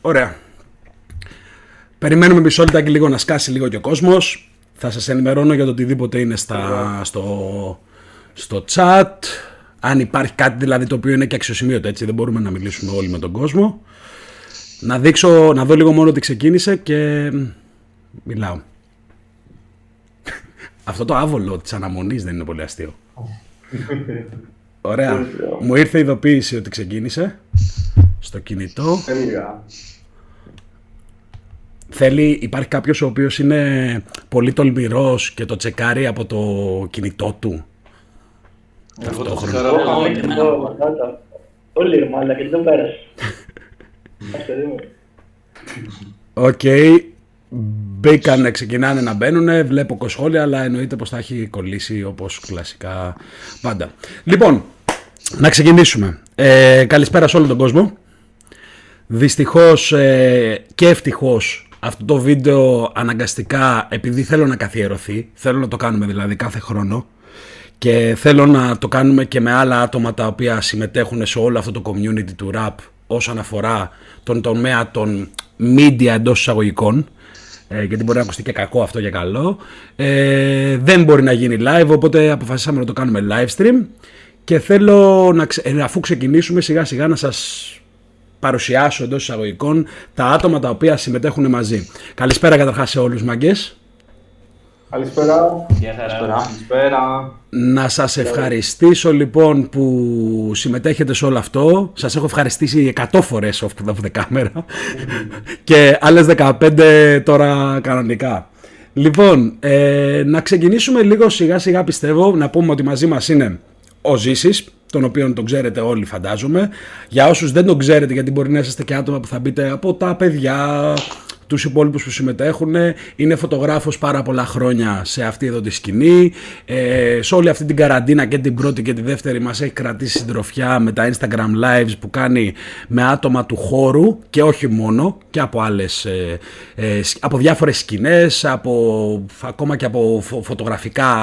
Ωραία. Περιμένουμε μισόλυτάκι λίγο να σκάσει λίγο και ο κόσμος. Θα σας ενημερώνω για το οτιδήποτε είναι στο chat. Αν υπάρχει κάτι δηλαδή το οποίο είναι και αξιοσημείωτο, έτσι δεν μπορούμε να μιλήσουμε όλοι με τον κόσμο. Να δω λίγο μόνο ότι ξεκίνησε και μιλάω. Αυτό το άβολο της αναμονής δεν είναι πολύ αστείο. Ωραία. Μου ήρθε η ειδοποίηση ότι ξεκίνησε στο κινητό. Υπάρχει κάποιος ο οποίος είναι πολύ τολμηρός και το τσεκάρει από το κινητό του. Εγώ το τσεκάρω. Όλοι, μάλλον, γιατί δεν πέρασε. Οκ. Μπήκανε, ξεκινάνε να μπαίνουνε. Βλέπω σχόλια, αλλά εννοείται πως θα έχει κολλήσει όπως κλασικά πάντα. Λοιπόν, να ξεκινήσουμε. Καλησπέρα σε όλο τον κόσμο. Δυστυχώς και ευτυχώς αυτό το βίντεο αναγκαστικά, επειδή θέλω να καθιερωθεί, θέλω να το κάνουμε δηλαδή κάθε χρόνο και θέλω να το κάνουμε και με άλλα άτομα τα οποία συμμετέχουν σε όλο αυτό το community του rap όσον αφορά τον τομέα των media εντός εισαγωγικών, γιατί μπορεί να ακουστεί και κακό αυτό για καλό, δεν μπορεί να γίνει live, οπότε αποφασίσαμε να το κάνουμε live stream και θέλω αφού ξεκινήσουμε σιγά σιγά να σας παρουσιάσω εντός εισαγωγικών τα άτομα τα οποία συμμετέχουν μαζί. Καλησπέρα καταρχάς σε όλους, μαγκές. Καλησπέρα. Καλησπέρα. Να σας ευχαριστήσω λοιπόν που συμμετέχετε σε όλο αυτό. Σας έχω ευχαριστήσει 100 φορές off the camera και άλλες 15 τώρα κανονικά. Λοιπόν, να ξεκινήσουμε λίγο σιγά σιγά πιστεύω. Να πούμε ότι μαζί μας είναι ο Ζήσης, τον οποίον τον ξέρετε όλοι φαντάζομαι. Για όσους δεν τον ξέρετε, γιατί μπορεί να είστε και άτομα που θα μπείτε από τα παιδιά, τους υπόλοιπους που συμμετέχουν, είναι φωτογράφος πάρα πολλά χρόνια σε αυτή εδώ τη σκηνή. Σε όλη αυτή την καραντίνα και την πρώτη και τη δεύτερη μας έχει κρατήσει συντροφιά με τα Instagram Lives που κάνει με άτομα του χώρου και όχι μόνο, και από άλλες, από διάφορες σκηνές, ακόμα και από φωτογραφικά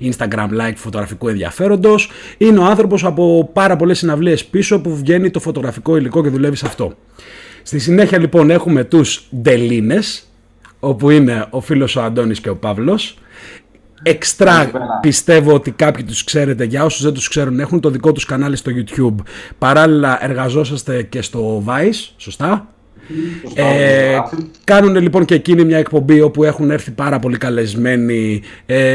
Instagram Live φωτογραφικού ενδιαφέροντος. Είναι ο άνθρωπος από πάρα πολλές συναυλίες πίσω που βγαίνει το φωτογραφικό υλικό και δουλεύει σε αυτό. Στη συνέχεια λοιπόν έχουμε τους Ντελίνες, όπου είναι ο φίλος ο Αντώνης και ο Παύλος. Εξτρά πιστεύω ότι κάποιοι τους ξέρετε, για όσους δεν τους ξέρουν έχουν το δικό τους κανάλι στο YouTube. Παράλληλα εργαζόσαστε και στο Vice, σωστά. Κάνουν λοιπόν και εκείνοι μια εκπομπή όπου έχουν έρθει πάρα πολύ καλεσμένοι,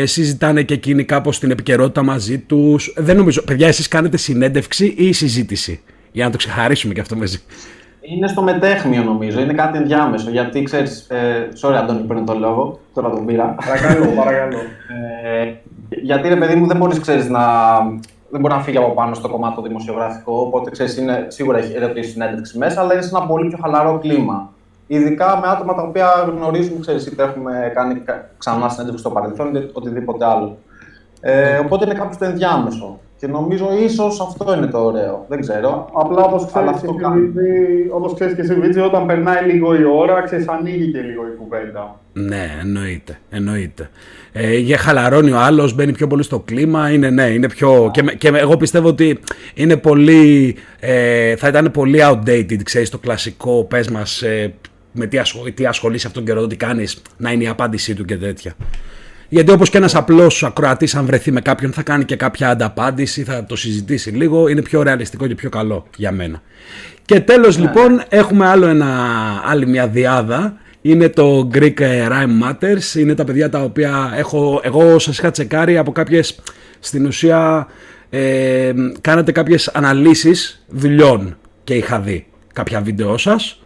συζητάνε και εκείνοι κάπως την επικαιρότητα μαζί τους. Δεν νομίζω, παιδιά, εσείς κάνετε συνέντευξη ή συζήτηση, για να το ξεχαρίσουμε και αυτό μαζί. Είναι στο μετέχμιο νομίζω, είναι κάτι ενδιάμεσο, γιατί ξέρεις, sorry Αντώνη, παίρνω τον λόγο, τώρα τον πήρα. Παρακαλώ, παρακαλώ. Γιατί ρε παιδί μου δεν μπορείς, ξέρεις, δεν μπορεί να φύγει από πάνω στο κομμάτι το δημοσιογραφικό, οπότε ξέρεις, σίγουρα έχει ερωτήσει συνέντευξη μέσα, αλλά είναι σε ένα πολύ πιο χαλαρό κλίμα. Ειδικά με άτομα τα οποία γνωρίζουμε, ξέρεις, είτε έχουμε κάνει ξανά συνέντευξη στο παρελθόν, είτε οτιδήποτε άλλο. Οπότε είναι κάπως το ενδιάμεσο. Και νομίζω ίσως αυτό είναι το ωραίο. Δεν ξέρω. Απλά όπως ξέρεις και εσύ, Βίτζη, όταν περνάει λίγο η ώρα, ξέρεις, ανοίγει και λίγο η κουβέντα. Ναι, εννοείται. Χαλαρώνει ο άλλος, μπαίνει πιο πολύ στο κλίμα. Είναι πιο. Και εγώ πιστεύω ότι είναι πολύ. Θα ήταν πολύ outdated, ξέρεις, το κλασικό πες μας με τι ασχολείσαι αυτόν τον καιρό, τι κάνεις, να είναι η απάντησή του και τέτοια. Γιατί όπως και ένας απλός ακροατής, αν βρεθεί με κάποιον, θα κάνει και κάποια ανταπάντηση, θα το συζητήσει λίγο. Είναι πιο ρεαλιστικό και πιο καλό για μένα. Και τέλος λοιπόν έχουμε άλλη μια διάδα. Είναι το Greek Rhyme Matters. Είναι τα παιδιά τα οποία εγώ σας είχα τσεκάρει από κάποιες, στην ουσία κάνατε κάποιες αναλύσεις δουλειών και είχα δει κάποια βίντεο σας.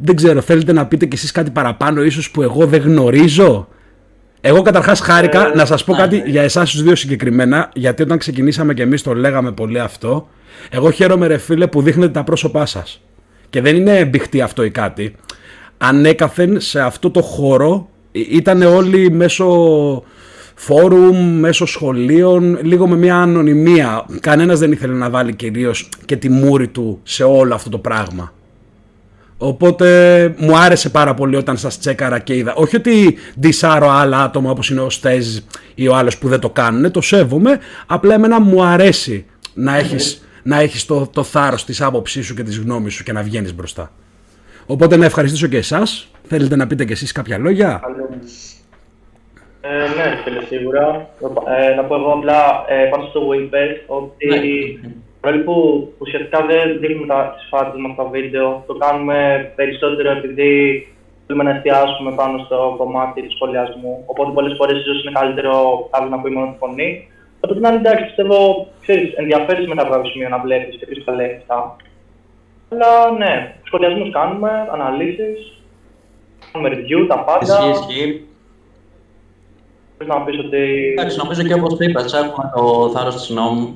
Δεν ξέρω, θέλετε να πείτε κι εσείς κάτι παραπάνω ίσως που εγώ δεν γνωρίζω. Εγώ καταρχάς χάρηκα να σας πω κάτι για εσάς τους δύο συγκεκριμένα, γιατί όταν ξεκινήσαμε και εμείς το λέγαμε πολύ αυτό. Εγώ χαίρομαι ρε φίλε που δείχνετε τα πρόσωπά σας. Και δεν είναι μπηχτή αυτό ή κάτι. Ανέκαθεν σε αυτό το χώρο ήταν όλοι μέσω φόρουμ, μέσω σχολείων, λίγο με μια ανωνυμία. Κανένας δεν ήθελε να βάλει κυρίως και τη μούρη του σε όλο αυτό το πράγμα. Οπότε μου άρεσε πάρα πολύ όταν σας τσέκαρα και είδα. Όχι ότι δισάρω άλλα άτομα όπως είναι ο Στέζ ή ο άλλος που δεν το κάνουν, το σέβομαι. Απλά εμένα μου αρέσει να έχεις, να έχεις το θάρρος της άποψής σου και της γνώμης σου και να βγαίνεις μπροστά. Οπότε να ευχαριστήσω και εσάς. Θέλετε να πείτε και εσείς κάποια λόγια? Ναι, φίλε, σίγουρα. Να πω εγώ απλά πάνω στο Wayback ότι παρόλο που ουσιαστικά δεν δείχνουμε τις φάτσες μας στα βίντεο, το κάνουμε περισσότερο επειδή θέλουμε να εστιάσουμε πάνω στο κομμάτι του σχολιασμού. Οπότε πολλές φορές ίσως είναι καλύτερο άλλο να ακούμε μόνο τη φωνή. Από την άλλη, εντάξει, πιστεύω, ξέρεις, ενδιαφέρει με τα βράβη σημεία να βλέπει και ποιο τα λέει αυτά. Αλλά ναι, σχολιασμούς κάνουμε, αναλύσεις, κάνουμε review, τα πάντα. Να πεις ότι... Εντάξει, νομίζω και όπως είπες, έχουμε το θάρρος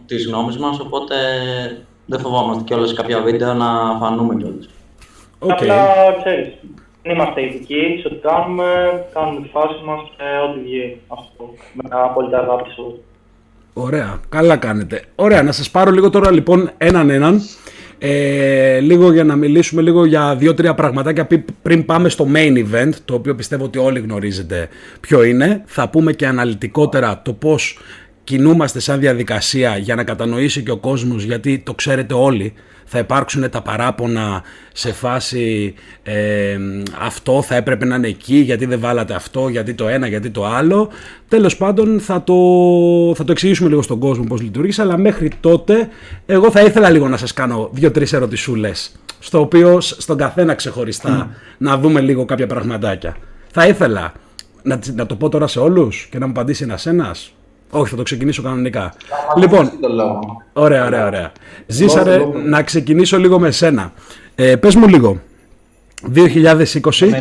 της γνώμης μας, οπότε δεν φοβόμαστε κιόλας κάποια βίντεο να φανούμε κιόλας. Αλλά ξέρεις, είμαστε ειδικοί σε ό,τι κάνουμε, κάνουμε τη φάση μας και ό,τι βγει αυτό, με απόλυτη αγάπη σου. Ωραία, καλά κάνετε. Ωραία, να σας πάρω λίγο τώρα λοιπόν έναν-έναν, λίγο για να μιλήσουμε λίγο για 2-3 πραγματάκια πριν πάμε στο main event, το οποίο πιστεύω ότι όλοι γνωρίζετε ποιο είναι. Θα πούμε και αναλυτικότερα το πώς κινούμαστε σαν διαδικασία για να κατανοήσει και ο κόσμος, γιατί το ξέρετε όλοι, θα υπάρξουν τα παράπονα σε φάση αυτό θα έπρεπε να είναι εκεί, γιατί δεν βάλατε αυτό, γιατί το ένα, γιατί το άλλο. Τέλος πάντων θα το εξηγήσουμε λίγο στον κόσμο πώς λειτουργεί, αλλά μέχρι τότε εγώ θα ήθελα λίγο να σας κάνω 2-3 ερωτησούλες, στο οποίο στον καθένα ξεχωριστά να δούμε λίγο κάποια πραγματάκια. Θα ήθελα να το πω τώρα σε όλους και να μου απαντήσει ένας-ένας. Όχι, θα το ξεκινήσω κανονικά. Λοιπόν, ωραία. Ζήσαρε, να ξεκινήσω λίγο με σένα. Πες μου λίγο. 2020.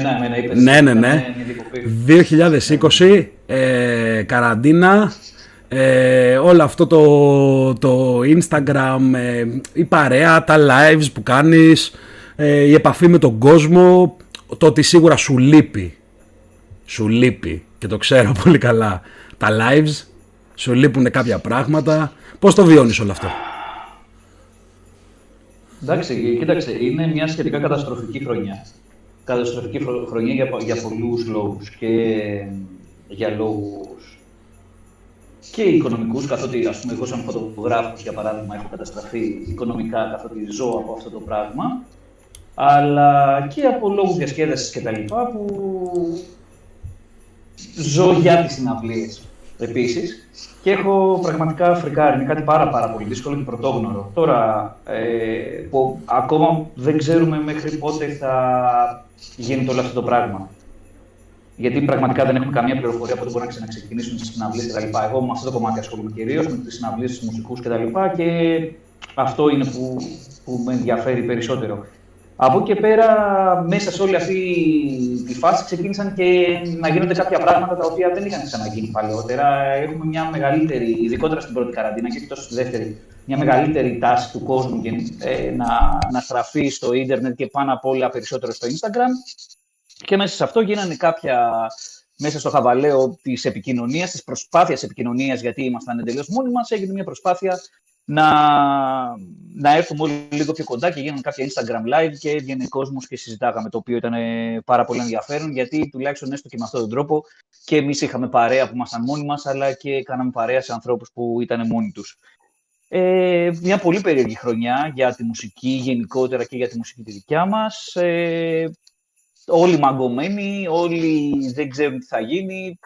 Ναι. 2020, καραντίνα, όλο αυτό το Instagram, η παρέα, τα lives που κάνεις, η επαφή με τον κόσμο, το ότι σίγουρα σου λείπει. Σου λείπει και το ξέρω πολύ καλά. Τα lives... Σου λείπουν κάποια πράγματα. Πώς το βιώνεις όλο αυτό? Εντάξει, κοίταξε, είναι μια σχετικά καταστροφική χρονιά. Καταστροφική χρονιά για πολλούς λόγους και για λόγους και οικονομικούς, καθότι ας πούμε εγώ σαν φωτογράφος για παράδειγμα έχω καταστραφεί οικονομικά, καθότι ζω από αυτό το πράγμα, αλλά και από λόγους διασκέδασης και τα λοιπά που ζω για τις συναυλίες. Επίσης, και έχω πραγματικά φρικάρει. Είναι κάτι πάρα πολύ δύσκολο και πρωτόγνωρο. Τώρα, που ακόμα δεν ξέρουμε μέχρι πότε θα γίνει όλο αυτό το πράγμα. Γιατί πραγματικά δεν έχουμε καμία πληροφορία πότε μπορεί να ξαναξεκινήσουν τις συναυλίες κτλ. Εγώ με αυτό το κομμάτι ασχολούμαι κυρίως με τις συναυλίες, τους μουσικούς κτλ. Και αυτό είναι που με ενδιαφέρει περισσότερο. Από εκεί και πέρα, μέσα σε όλη αυτή τη φάση ξεκίνησαν και να γίνονται κάποια πράγματα τα οποία δεν είχαν ξαναγίνει παλαιότερα. Έχουμε μια μεγαλύτερη, ειδικότερα στην πρώτη καραντίνα και τόσο στη δεύτερη, μια μεγαλύτερη τάση του κόσμου να στραφεί στο ίντερνετ και πάνω απ' όλα περισσότερο στο Instagram. Και μέσα σε αυτό γίνανε κάποια, μέσα στο χαβαλαίο της επικοινωνίας, της προσπάθειας επικοινωνίας, γιατί ήμασταν εντελώς μόνοι μας, έγινε μια προσπάθεια να έρθουμε όλοι λίγο πιο κοντά και γίνανε κάποια Instagram live και έβγαινε κόσμος και συζητάγαμε, το οποίο ήταν πάρα πολύ ενδιαφέρον, γιατί τουλάχιστον έστω και με αυτόν τον τρόπο και εμείς είχαμε παρέα που ήμασταν μόνοι μας, αλλά και κάναμε παρέα σε ανθρώπους που ήταν μόνοι τους. Μια πολύ περίεργη χρονιά για τη μουσική γενικότερα και για τη μουσική τη δικιά μας. Όλοι μαγκωμένοι, όλοι δεν ξέρουν τι θα γίνει.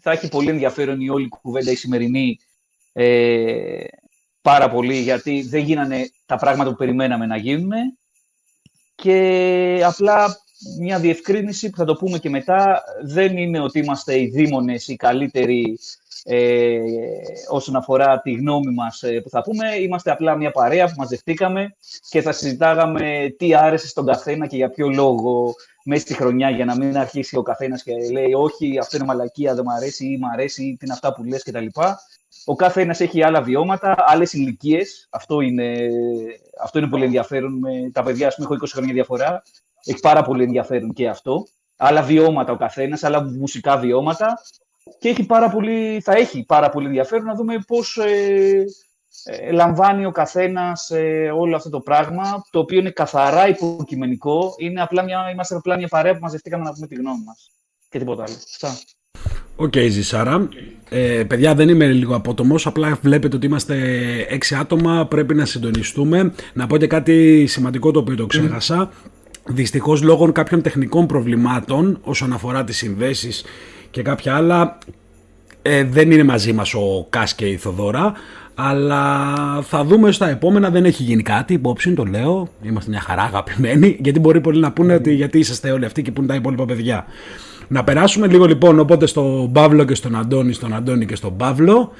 Θα έχει πολύ ενδιαφέρον η όλη κουβέντα η σημερινή. Πάρα πολύ, γιατί δεν γίνανε τα πράγματα που περιμέναμε να γίνουν και απλά μια διευκρίνηση που θα το πούμε και μετά, δεν είναι ότι είμαστε οι δήμονες, οι καλύτεροι όσον αφορά τη γνώμη μας που θα πούμε, είμαστε απλά μια παρέα που μαζευτήκαμε και θα συζητάγαμε τι άρεσε στον καθένα και για ποιο λόγο μέσα στη χρονιά, για να μην αρχίσει ο καθένας και λέει όχι αυτό είναι μαλακία, δεν μ' αρέσει ή μ' αρέσει ή τι είναι αυτά που λες κτλ. Ο κάθε ένας έχει άλλα βιώματα, άλλες ηλικίες. Αυτό είναι πολύ ενδιαφέρον. Τα παιδιά, ας πούμε, έχω 20 χρόνια διαφορά. Έχει πάρα πολύ ενδιαφέρον και αυτό. Άλλα βιώματα ο καθένας, άλλα μουσικά βιώματα. Και θα έχει πάρα πολύ ενδιαφέρον να δούμε πώς λαμβάνει ο καθένας όλο αυτό το πράγμα, το οποίο είναι καθαρά υποκειμενικό. Είμαστε απλά μια παρέα που μαζευτήκαμε να πούμε τη γνώμη μας. Και τίποτα άλλο. Αυτά. Οκ, Ζησάρα. Παιδιά, δεν είμαι λίγο απότομος. Απλά βλέπετε ότι είμαστε 6 άτομα. Πρέπει να συντονιστούμε. Να πω και κάτι σημαντικό το οποίο το ξέχασα. Δυστυχώς, λόγω κάποιων τεχνικών προβλημάτων όσον αφορά τις συνδέσεις και κάποια άλλα, δεν είναι μαζί μας ο Κάς και η Θοδώρα. Αλλά θα δούμε στα επόμενα. Δεν έχει γίνει κάτι, υπόψη, το λέω. Είμαστε μια χαρά αγαπημένοι. Γιατί μπορεί πολλοί να πούνε ότι γιατί είσαστε όλοι αυτοί και πούνε τα υπόλοιπα παιδιά. Να περάσουμε λίγο λοιπόν οπότε στον Παύλο και στον Αντώνη, στον Αντώνη και στον Παύλο.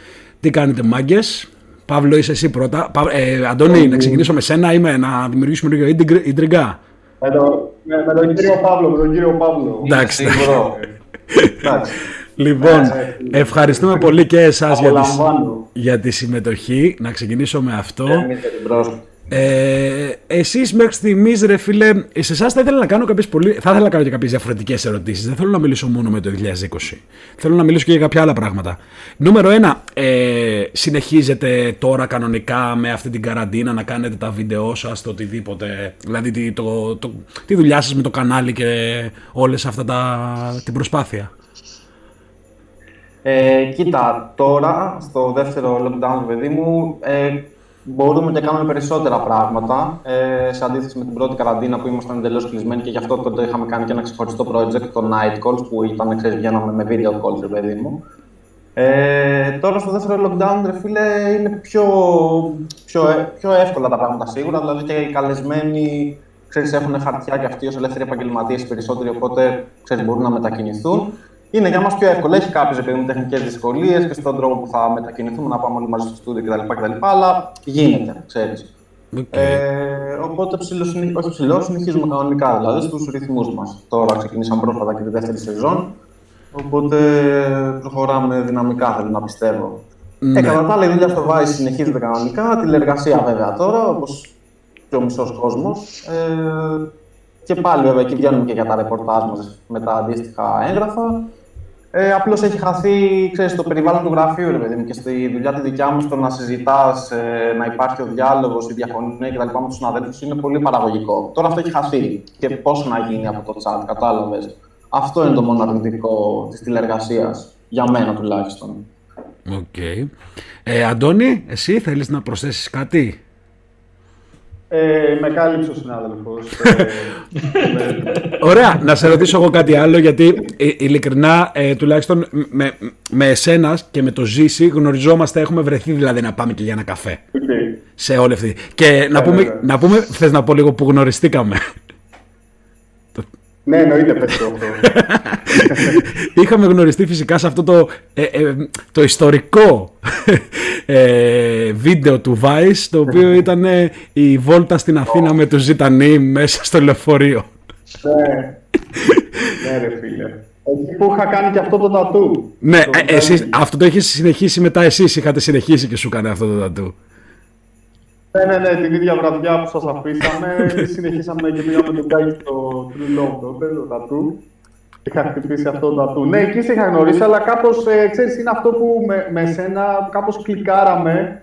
Τι κάνετε μάγκες? Παύλο, είσαι εσύ πρώτα. Αντώνη, να ξεκινήσω με σένα ή να δημιουργήσουμε λίγο ιντριγκά? Με τον κύριο Παύλο, Εντάξει. Λοιπόν, ευχαριστούμε πολύ και εσάς για τη συμμετοχή. Να ξεκινήσω με αυτό. Εσείς μέχρι στιγμής, ρε φίλε, σε εσάς θα ήθελα να κάνω και κάποιες διαφορετικές ερωτήσεις. Δεν θέλω να μιλήσω μόνο με το 2020. Θέλω να μιλήσω και για κάποια άλλα πράγματα. Νούμερο 1, συνεχίζετε τώρα κανονικά με αυτή την καραντίνα να κάνετε τα βίντεό σας, το οτιδήποτε? Δηλαδή τη δουλειά σας με το κανάλι και όλες αυτά την προσπάθεια. Κοίτα, τώρα στο δεύτερο lockdown, παιδί μου, μπορούμε και κάνουμε περισσότερα πράγματα, σε αντίθεση με την πρώτη καραντίνα που ήμασταν εντελώς κλεισμένοι, και γι' αυτό τότε είχαμε κάνει και ένα ξεχωριστό project, το Night Calls, που ήταν, ξέρεις, βγαίναμε με video calls, ρε παιδί μου. Τώρα στο δεύτερο lockdown, ρε φίλε, είναι πιο εύκολα τα πράγματα σίγουρα, δηλαδή και οι καλεσμένοι, ξέρεις, έχουν χαρτιά και αυτοί ως ελεύθεροι επαγγελματίες περισσότεροι, οπότε, ξέρεις, μπορούν να μετακινηθούν. Είναι για μας πιο εύκολο. Έχει κάποιες τεχνικές δυσκολίες και στον τρόπο που θα μετακινηθούμε, να πάμε όλοι μαζί στο στούντιο κτλ. Αλλά γίνεται, ξέρεις. Okay. Οπότε συνεχίζουμε κανονικά, δηλαδή στους ρυθμούς μας. Τώρα ξεκινήσαμε πρόσφατα και τη δεύτερη σεζόν. Οπότε προχωράμε δυναμικά, θέλω να πιστεύω. Ναι. Κατά τα άλλα, η δουλειά στο Vice συνεχίζεται κανονικά. Τηλεργασία βέβαια τώρα, όπως και ο μισός κόσμος. Και πάλι βέβαια εκεί βγαίνουμε και για τα ρεπορτάζ μας με τα αντίστοιχα έγγραφα. Απλώς έχει χαθεί, ξέρεις, το περιβάλλον του γραφείου, ρε παιδί μου, και στη δουλειά τη δικιά μου, στο να συζητάς, να υπάρχει ο διάλογος, η διαφωνία κτλ. Με τους συναδέλφους είναι πολύ παραγωγικό. Τώρα αυτό έχει χαθεί. Και πώς να γίνει από το chat, κατάλαβες? Αυτό είναι το μόνο αρνητικό της τηλεργασίας, για μένα τουλάχιστον. Οκ. Okay. Αντώνη, εσύ θέλεις να προσθέσεις κάτι? Με κάλυψε ο συνάδελφος. Ωραία, να σε ρωτήσω εγώ κάτι άλλο, γιατί ειλικρινά, τουλάχιστον με εσένα και με το Ζήση γνωριζόμαστε, έχουμε βρεθεί δηλαδή να πάμε και για ένα καφέ. Okay. Σε όλη αυτή. Και να πούμε, θες να πω λίγο που γνωριστήκαμε? Ναι, εννοείται, πέτυχε αυτό. Είχαμε γνωριστεί φυσικά σε αυτό το ιστορικό βίντεο του Vice, το οποίο ήταν η βόλτα στην Αθήνα με τους Ζητανοί μέσα στο λεωφορείο. Ναι, ρε φίλε. Εκεί που είχα κάνει και αυτό το τατού. Ναι, αυτό το έχεις συνεχίσει μετά, εσείς είχατε συνεχίσει και σου κάνει αυτό το τατού. Ναι, την ίδια βραδιά που σας αφήσαμε, συνεχίσαμε και πήγαμε τον Τσάκι στο True Love τότε, το τατού. Είχα χτυπήσει αυτό το τατού. Ναι, εκεί σε είχα γνωρίσει, αλλά κάπως, ξέρεις, είναι αυτό που με σένα κάπως κλικάραμε.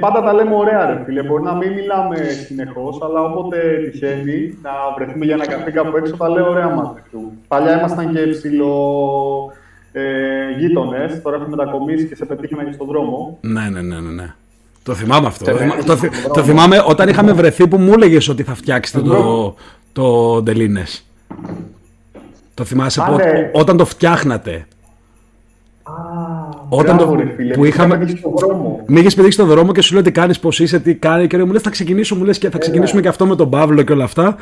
Πάντα τα λέμε ωραία, ρε φίλε. Μπορεί να μην μιλάμε συνεχώς, αλλά όποτε τυχαίνει να βρεθούμε για ένα καφέ κάπου έξω, τα λέω ωραία μαζί του. Παλιά ήμασταν και ψιλογείτονες, τώρα έχουμε μετακομίσει και σε πετύχαμε και στον δρόμο. Ναι. Το θυμάμαι αυτό. Το θυμάμαι όταν είχαμε βρεθεί που μου έλεγες ότι θα φτιάξετε το Ντελίνες. Το θυμάσαι όταν το φτιάχνατε. Που είχαμε. Μη είχες πετύχει στον δρόμο και σου λέω τι κάνεις, πώς είσαι, τι κάνει. Και μου λες θα ξεκινήσουμε και αυτό με τον Παύλο και όλα αυτά.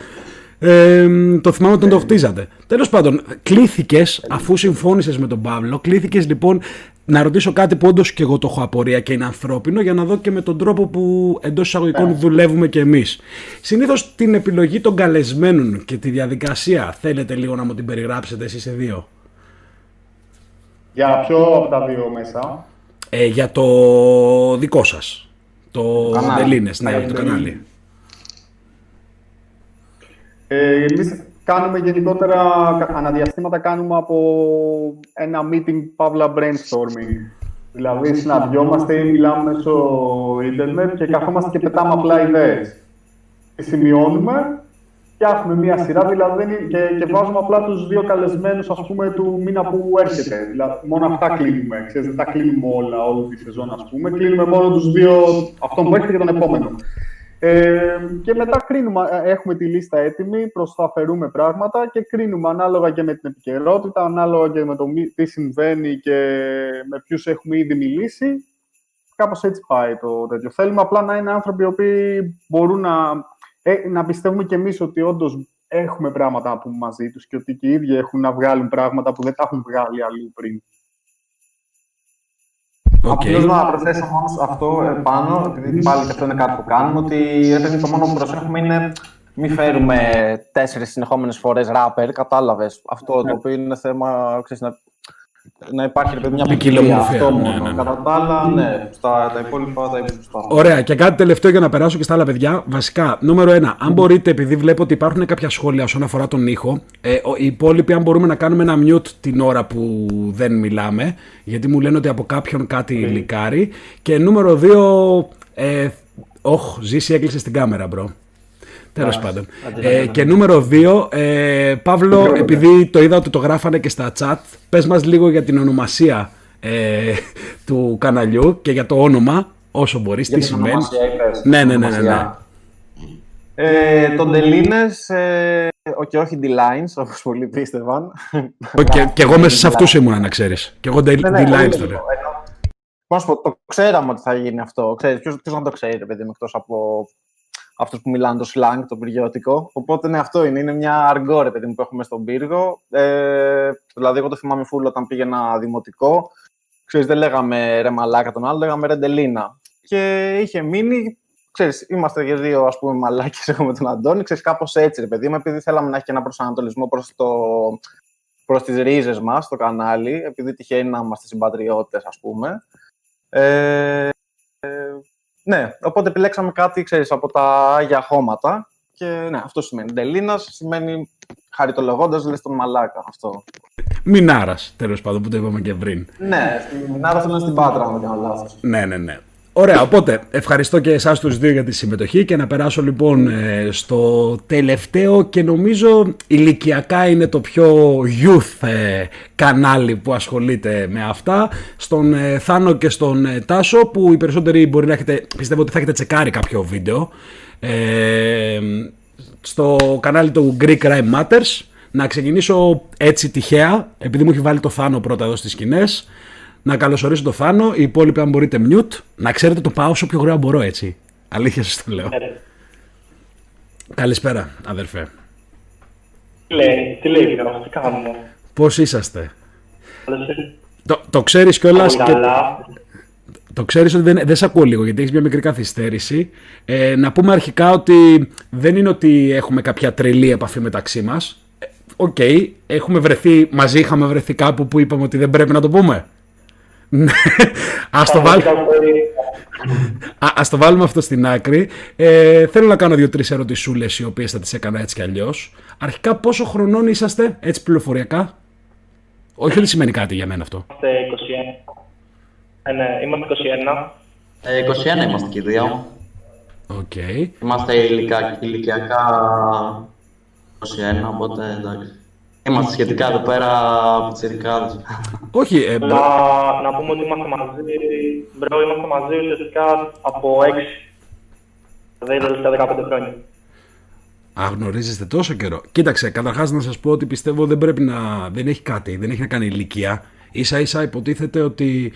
Το θυμάμαι όταν το χτίζατε. Τέλος πάντων, κλήθηκες αφού συμφώνησες με τον Παύλο. Κλήθηκες λοιπόν να ρωτήσω κάτι που όντως και εγώ το έχω απορία και είναι ανθρώπινο, για να δω και με τον τρόπο που εντός εισαγωγικών δουλεύουμε και εμείς. Συνήθως την επιλογή των καλεσμένων και τη διαδικασία θέλετε λίγο να μου την περιγράψετε εσείς οι δύο? Για ποιο από τα δύο μέσα? Για το δικό σας, το Ντελίνες, ναι, για το κανάλι. Εμείς κάνουμε γενικότερα, αναδιαστήματα κάνουμε από ένα meeting, παύλα brainstorming. Δηλαδή συναντιόμαστε ή μιλάμε μέσω ίντερνετ και καθόμαστε και πετάμε απλά ιδέες. Σημειώνουμε φτιάχνουμε μία σειρά δηλαδή, και βάζουμε απλά τους δύο καλεσμένους, ας πούμε, του μήνα που έρχεται. Δηλαδή, μόνο αυτά κλείνουμε. Ξέρεις, δεν τα κλείνουμε όλα, όλη τη σεζόν, ας πούμε. Κλείνουμε μόνο τους δύο, αυτόν που έρχεται και τον επόμενο. Και μετά κρίνουμε, έχουμε τη λίστα έτοιμη, προσθαφερούμε πράγματα και κρίνουμε ανάλογα και με την επικαιρότητα, ανάλογα και με το τι συμβαίνει και με ποιους έχουμε ήδη μιλήσει. Κάπως έτσι πάει το τέτοιο. Θέλουμε απλά να είναι άνθρωποι οι οποίοι μπορούν να πιστεύουμε κι εμείς ότι όντως έχουμε πράγματα να πούμε μαζί τους και ότι και οι ίδιοι έχουν να βγάλουν πράγματα που δεν τα έχουν βγάλει αλλού πριν. Απλώς να προσθέσω αυτό επάνω, επειδή πάλι αυτό είναι κάτι που κάνουμε, ότι το μόνο που προσέχουμε είναι μη φέρουμε 4 συνεχόμενες φορές ράπερ, κατάλαβες. Αυτό το οποίο είναι θέμα, ξέρεις, να υπάρχει μια ποικιλία. Αυτό μόνο. Κατά τα άλλα, ναι, τα υπόλοιπα τα υπόλοιπα. Ωραία, και κάτι τελευταίο για να περάσω και στα άλλα παιδιά. Βασικά, νούμερο 1, αν μπορείτε, επειδή βλέπω ότι υπάρχουν κάποια σχόλια όσον αφορά τον ήχο, οι υπόλοιποι, αν μπορούμε να κάνουμε ένα mute την ώρα που δεν μιλάμε, γιατί μου λένε ότι από κάποιον κάτι λικάρει. Και νούμερο 2, Ζήση έκλεισε την κάμερα, μπρο. Τέλος πάντων. Και νούμερο 2, Παύλο, επειδή το είδα ότι το γράφανε και στα chat, πες μας λίγο για την ονομασία του καναλιού και για το όνομα, όσο μπορείς, τι σημαίνει. Ναι. Τον Ντελίνες, και όχι D-Lines, όπως πολλοί πίστευαν. Και εγώ μέσα σε αυτούς ήμουνα, να ξέρεις. Και εγώ D-Lines το λέω. Πώς πω, το ξέραμε ότι θα γίνει αυτό. Ποιος να το ξέρει, παιδί μου, εκτός από αυτούς που μιλάνε το slang, το πυργιώτικο. Οπότε ναι, αυτό είναι μια αργό, ρε παιδί μου, που έχουμε στον πύργο. Δηλαδή, εγώ το θυμάμαι φούλο όταν πήγαινα δημοτικό. Ξέρεις, δεν λέγαμε ρε μαλάκα τον άλλο, λέγαμε ρε ντελίνα. Και είχε μείνει, ξέρεις, είμαστε και δύο, ας πούμε, μαλάκες, εγώ με τον Αντώνη. Ξέρεις, κάπως έτσι, ρε παιδί μου, επειδή θέλαμε να έχει και ένα προσανατολισμό προς τις ρίζες μας, το κανάλι, επειδή τυχαίνει να είμαστε συμπατριώτες, ας πούμε. Ναι, οπότε επιλέξαμε κάτι, ξέρεις, από τα άγια χώματα και ναι, αυτό σημαίνει. Ντελίνας σημαίνει, χαριτολογώντας, λες τον μαλάκα, αυτό. Μινάρας, τέλος πάντων, που το είπαμε και πριν. Ναι, Μινάρας ήταν στην Πάτρα, αν δεν κάνω λάθος. Ναι. Ωραία, οπότε ευχαριστώ και εσάς τους δύο για τη συμμετοχή και να περάσω λοιπόν στο τελευταίο και νομίζω ηλικιακά είναι το πιο youth κανάλι που ασχολείται με αυτά, στον Θάνο και στον Τάσο, που οι περισσότεροι μπορεί να έχετε, πιστεύω ότι θα έχετε τσεκάρει κάποιο βίντεο στο κανάλι του Greek Crime Matters. Να ξεκινήσω έτσι τυχαία, επειδή μου έχει βάλει το Θάνο πρώτα εδώ στις σκηνές. Να καλωσορίσω το Θάνο, οι υπόλοιποι αν μπορείτε mute. Να ξέρετε το πάω όσο πιο γρήγορα μπορώ, έτσι. Αλήθεια σας το λέω. Καλησπέρα, αδερφέ. Τι λέει, γρήγορα, τι κάνουμε. Πώς είσαστε. Το ξέρεις κιόλας και... Το ξέρεις ότι δεν σε ακούω λίγο, γιατί έχεις μια μικρή καθυστέρηση. Να πούμε αρχικά ότι δεν είναι ότι έχουμε κάποια τρελή επαφή μεταξύ μας. Οκ, είχαμε βρεθεί κάπου που είπαμε ότι δεν πρέπει να το πούμε. Ας το βάλουμε αυτό στην άκρη. Θέλω να κάνω 2-3 ερωτησούλες, οι οποίες θα τις έκανα έτσι κι αλλιώς. Αρχικά, πόσο χρονών είσαστε, έτσι πληροφοριακά? Όχι ότι σημαίνει κάτι για μένα αυτό. Είμαστε 21. 21 είμαστε και οι δύο. Είμαστε ηλικιακά 21, οπότε εντάξει. Είμαστε σχετικά εδώ πέρα από τις ειδικάδες. Όχι, να πούμε ότι είμαστε μαζί, μπρο, είμαστε μαζί ουσιαστικά από 6, δηλαδή τα 15 χρόνια. Α, γνωρίζεστε τόσο καιρό. Κοίταξε, καταρχάς να σας πω ότι πιστεύω δεν έχει να κάνει ηλικία. Ίσα-ίσα υποτίθεται ότι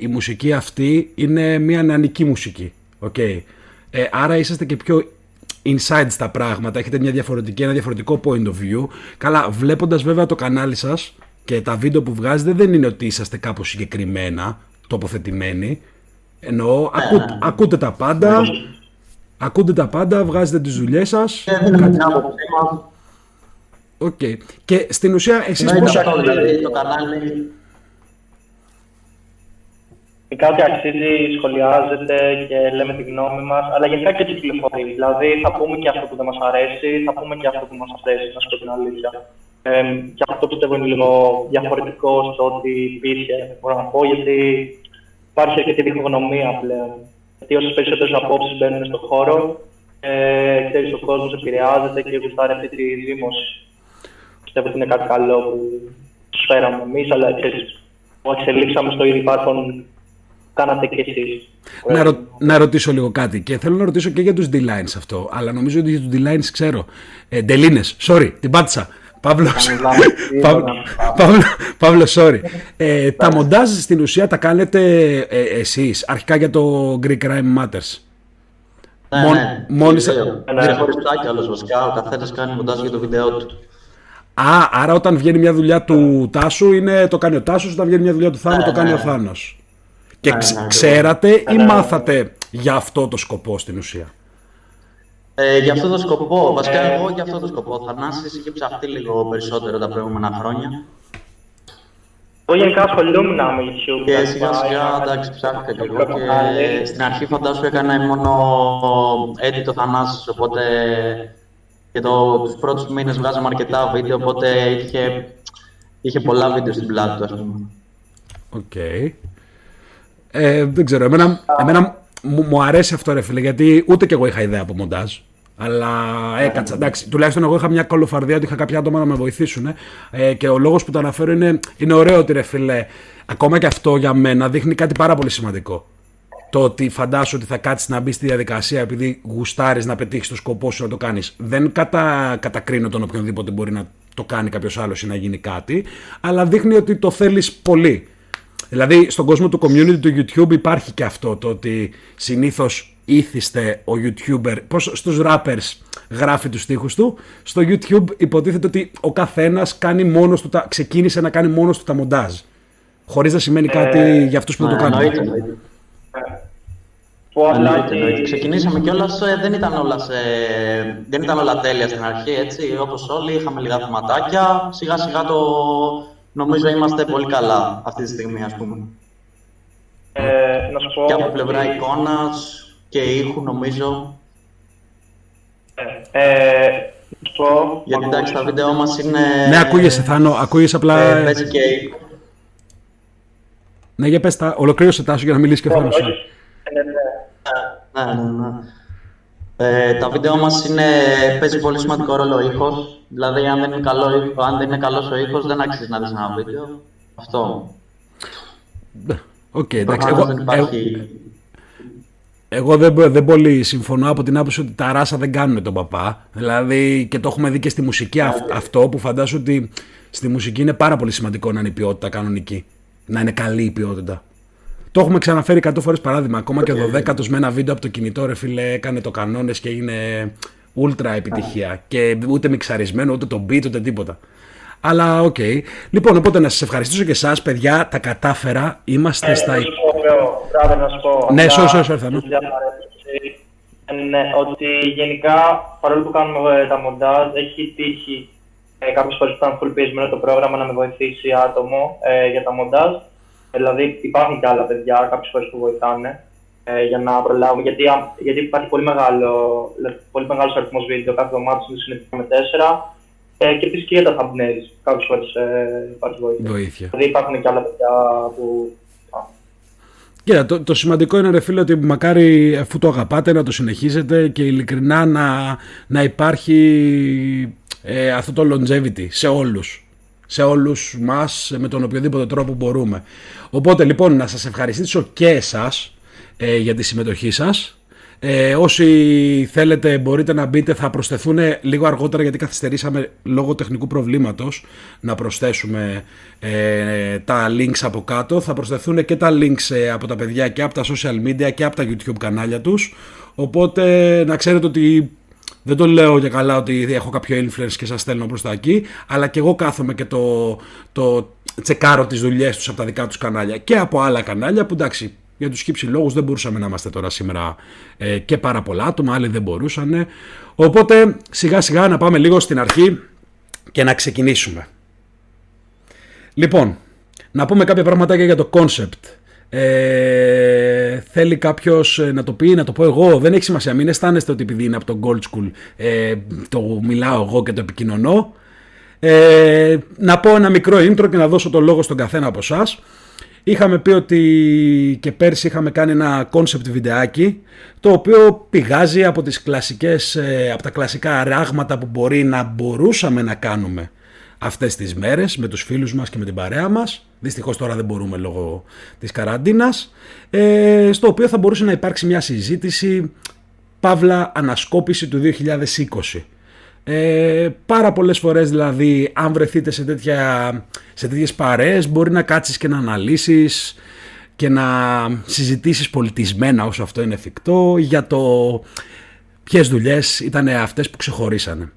η μουσική αυτή είναι μια νεανική μουσική. Okay. Άρα είσαστε και πιο inside στα πράγματα, έχετε ένα διαφορετικό point of view. Καλά, βλέποντας βέβαια το κανάλι σας και τα βίντεο που βγάζετε, δεν είναι ότι είσαστε κάπως συγκεκριμένα τοποθετημένοι. Εννοώ, ακούτε τα πάντα, βγάζετε τις δουλειές σας. Οκ. Και στην ουσία, εσείς πώς... Το κανάλι... Κάτι αξίζει, σχολιάζεται και λέμε τη γνώμη μας, αλλά γενικά και την κυκλοφορία. Δηλαδή, θα πούμε και αυτό που δεν μας αρέσει, θα πούμε και αυτό που μας αρέσει, να σου πω την αλήθεια. Και αυτό πιστεύω είναι λίγο διαφορετικό στο ότι υπήρχε, μπορώ να πω, γιατί υπάρχει αρκετή διχογνωμία πλέον. Γιατί όσε περισσότερες απόψεις μπαίνουν στον χώρο, Ξέρεις, ο κόσμος επηρεάζεται και γουστάρει αυτή τη δήμωση. Πιστεύω ότι είναι κάτι καλό που τους φέραμε εμείς, αλλά ξέρεις, που εξελίξαμε στο ήδη υπάρχον, κάνατε κι εσείς. Να ρωτήσω λίγο κάτι, και θέλω να ρωτήσω και για τους D-Lines αυτό, αλλά νομίζω ότι για τους D-Lines ξέρω. Ντελίνες, sorry, την πάτησα. Παύλο, sorry. Τα μοντάζ στην ουσία τα κάνετε εσείς, αρχικά για το Greek Crime Matters. Ναι, μόνοι σας. Ένα χωριστάκι άλλος βασικά, ο καθένας κάνει μοντάζ για το βίντεο του. Α, άρα όταν βγαίνει μια δουλειά του Τάσου, είναι το κάνει ο Τάσος, όταν βγαίνει μια δουλειά του Θάνου, το κάνει ο Θάνος. Και ξέρατε ή μάθατε για αυτό το σκοπό στην ουσία? Για αυτό το σκοπό, βασικά εγώ για αυτό το σκοπό. Ο Θανάσης είχε ψαχτεί λίγο περισσότερο τα προηγούμενα χρόνια. Εγώ γενικά ασχολούμουν με YouTube. Και σιγά σιγά, εντάξει, ψάχτηκα και εγώ. Και στην αρχή φαντάσου έκανα μόνο edit ο Θανάσης, οπότε και τους πρώτους μήνες βγάζαμε αρκετά βίντεο, οπότε είχε πολλά βίντεο στην πλάτη του, ας πούμε. Οκ. Δεν ξέρω, εμένα μου αρέσει αυτό, ρε φίλε, γιατί ούτε κι εγώ είχα ιδέα από μοντάζ. Αλλά έκατσα, εντάξει. Τουλάχιστον εγώ είχα μια κολοφαρδία ότι είχα κάποια άτομα να με βοηθήσουν. Και ο λόγος που το αναφέρω είναι ωραίο ότι, ρε φίλε, ακόμα και αυτό για μένα δείχνει κάτι πάρα πολύ σημαντικό. Το ότι φαντάσου ότι θα κάτσεις να μπει στη διαδικασία επειδή γουστάρεις να πετύχεις το σκοπό σου να το κάνεις. Δεν κατακρίνω τον οποιονδήποτε μπορεί να το κάνει κάποιος άλλος ή να γίνει κάτι, αλλά δείχνει ότι το θέλεις πολύ. Δηλαδή, στον κόσμο του community του YouTube υπάρχει και αυτό, το ότι συνήθως ήθιστε ο YouTuber, πως στους rappers γράφει τους στίχους του, στο YouTube υποτίθεται ότι ο καθένας κάνει μόνος του ξεκίνησε να κάνει μόνος του τα μοντάζ, χωρίς να σημαίνει κάτι για αυτούς που δεν το κάνουν. Εννοείται. Ξεκινήσαμε κιόλας, δεν ήταν όλα τέλεια στην αρχή, έτσι, όπως όλοι, είχαμε λίγα θεματάκια, σιγά σιγά νομίζω είμαστε πολύ καλά αυτή τη στιγμή, ας πούμε. Να σου πω, και από πλευρά εικόνας και ήχου, νομίζω. Να σου πω, γιατί εντάξει, τα βίντεο μας είναι... Ναι, ακούγεσαι, Θάνο, ακούγεσαι απλά... Πες και ήχου. Ναι, για πες τα, ολοκλήρωσε Τάσο για να μιλήσει και ο Θάνος. Ναι. Τα βίντεο μας παίζει πολύ σημαντικό ρόλο ο ήχος. Δηλαδή, αν δεν είναι καλός ο ήχος, δεν αξίζει να δεις ένα βίντεο. Αυτό. Οκ, εντάξει. Εγώ δεν πολύ συμφωνώ από την άποψη ότι τα ράσα δεν κάνουν τον παπά. Δηλαδή, και το έχουμε δει και στη μουσική αυτό, που φαντάζομαι ότι στη μουσική είναι πάρα πολύ σημαντικό να είναι η ποιότητα κανονική. Να είναι καλή η ποιότητα. Το έχουμε ξαναφέρει 100 φορές παράδειγμα. Ακόμα και ο 12ος με ένα βίντεο από το κινητό, ρε φίλε, έκανε το κανόνες και έγινε... Ούλτρα επιτυχία και ούτε μιξαρισμένο, ούτε το beat, ούτε τίποτα. Αλλά οκ. Λοιπόν, οπότε να σας ευχαριστήσω και εσάς, παιδιά, τα κατάφερα. Είμαστε στα... Πρέπει να σας πω... Ναι, σωστά, θα ότι γενικά, παρόλο που κάνουμε τα μοντάζ, έχει τύχει κάποιες φορές που ήταν φουλπισμένο το πρόγραμμα να με βοηθήσει άτομο για τα μοντάζ. Δηλαδή, υπάρχουν και άλλα παιδιά, κάποιες φορές που βοηθάνε. Για να προλάβουμε, γιατί υπάρχει πολύ μεγάλος αριθμός βίντεο, κάθε εβδομάδα συνεχίζουμε 4 και επίσης και για τα thumbnails, κάποιες φορές υπάρχει βοήθεια. Δηλαδή υπάρχουν και άλλα παιδιά που... Κοίτα, το σημαντικό είναι, ρε φίλε, ότι μακάρι αφού το αγαπάτε να το συνεχίζετε και ειλικρινά να υπάρχει αυτό το longevity σε όλους. Σε όλους μας, με τον οποιοδήποτε τρόπο μπορούμε. Οπότε λοιπόν να σας ευχαριστήσω και εσάς για τη συμμετοχή σας. Όσοι θέλετε μπορείτε να μπείτε, θα προσθεθούν λίγο αργότερα γιατί καθυστερήσαμε λόγω τεχνικού προβλήματος να προσθέσουμε τα links από κάτω. Θα προσθεθούν και τα links από τα παιδιά και από τα social media και από τα YouTube κανάλια τους. Οπότε να ξέρετε ότι δεν το λέω για καλά ότι έχω κάποιο influence και σας στέλνω προς τα εκεί, αλλά και εγώ κάθομαι και το τσεκάρω τις δουλειές τους από τα δικά τους κανάλια και από άλλα κανάλια που εντάξει, για τους χύψη λόγους δεν μπορούσαμε να είμαστε τώρα σήμερα και πάρα πολλά άτομα, άλλοι δεν μπορούσαν. Οπότε σιγά σιγά να πάμε λίγο στην αρχή και να ξεκινήσουμε. Λοιπόν, να πούμε κάποια πραγματάκια για το concept. Θέλει κάποιος να το πει, να το πω εγώ? Δεν έχει σημασία, μην αισθάνεστε ότι επειδή είναι από το Gold School το μιλάω εγώ και το επικοινωνώ. Να πω ένα μικρό intro και να δώσω το λόγο στον καθένα από εσάς. Είχαμε πει ότι και πέρσι είχαμε κάνει ένα concept βιντεάκι, το οποίο πηγάζει από τις κλασικές, από τα κλασικά ράγματα που μπορεί να μπορούσαμε να κάνουμε αυτές τις μέρες με τους φίλους μας και με την παρέα μας. Δυστυχώς τώρα δεν μπορούμε λόγω της καραντίνας, στο οποίο θα μπορούσε να υπάρξει μια συζήτηση, παύλα ανασκόπηση του 2020. Πάρα πολλές φορές δηλαδή, αν βρεθείτε σε τέτοιες παρέες, μπορεί να κάτσεις και να αναλύσεις και να συζητήσεις πολιτισμένα, όσο αυτό είναι εφικτό, για το ποιες δουλειές ήταν αυτές που ξεχωρίσανε.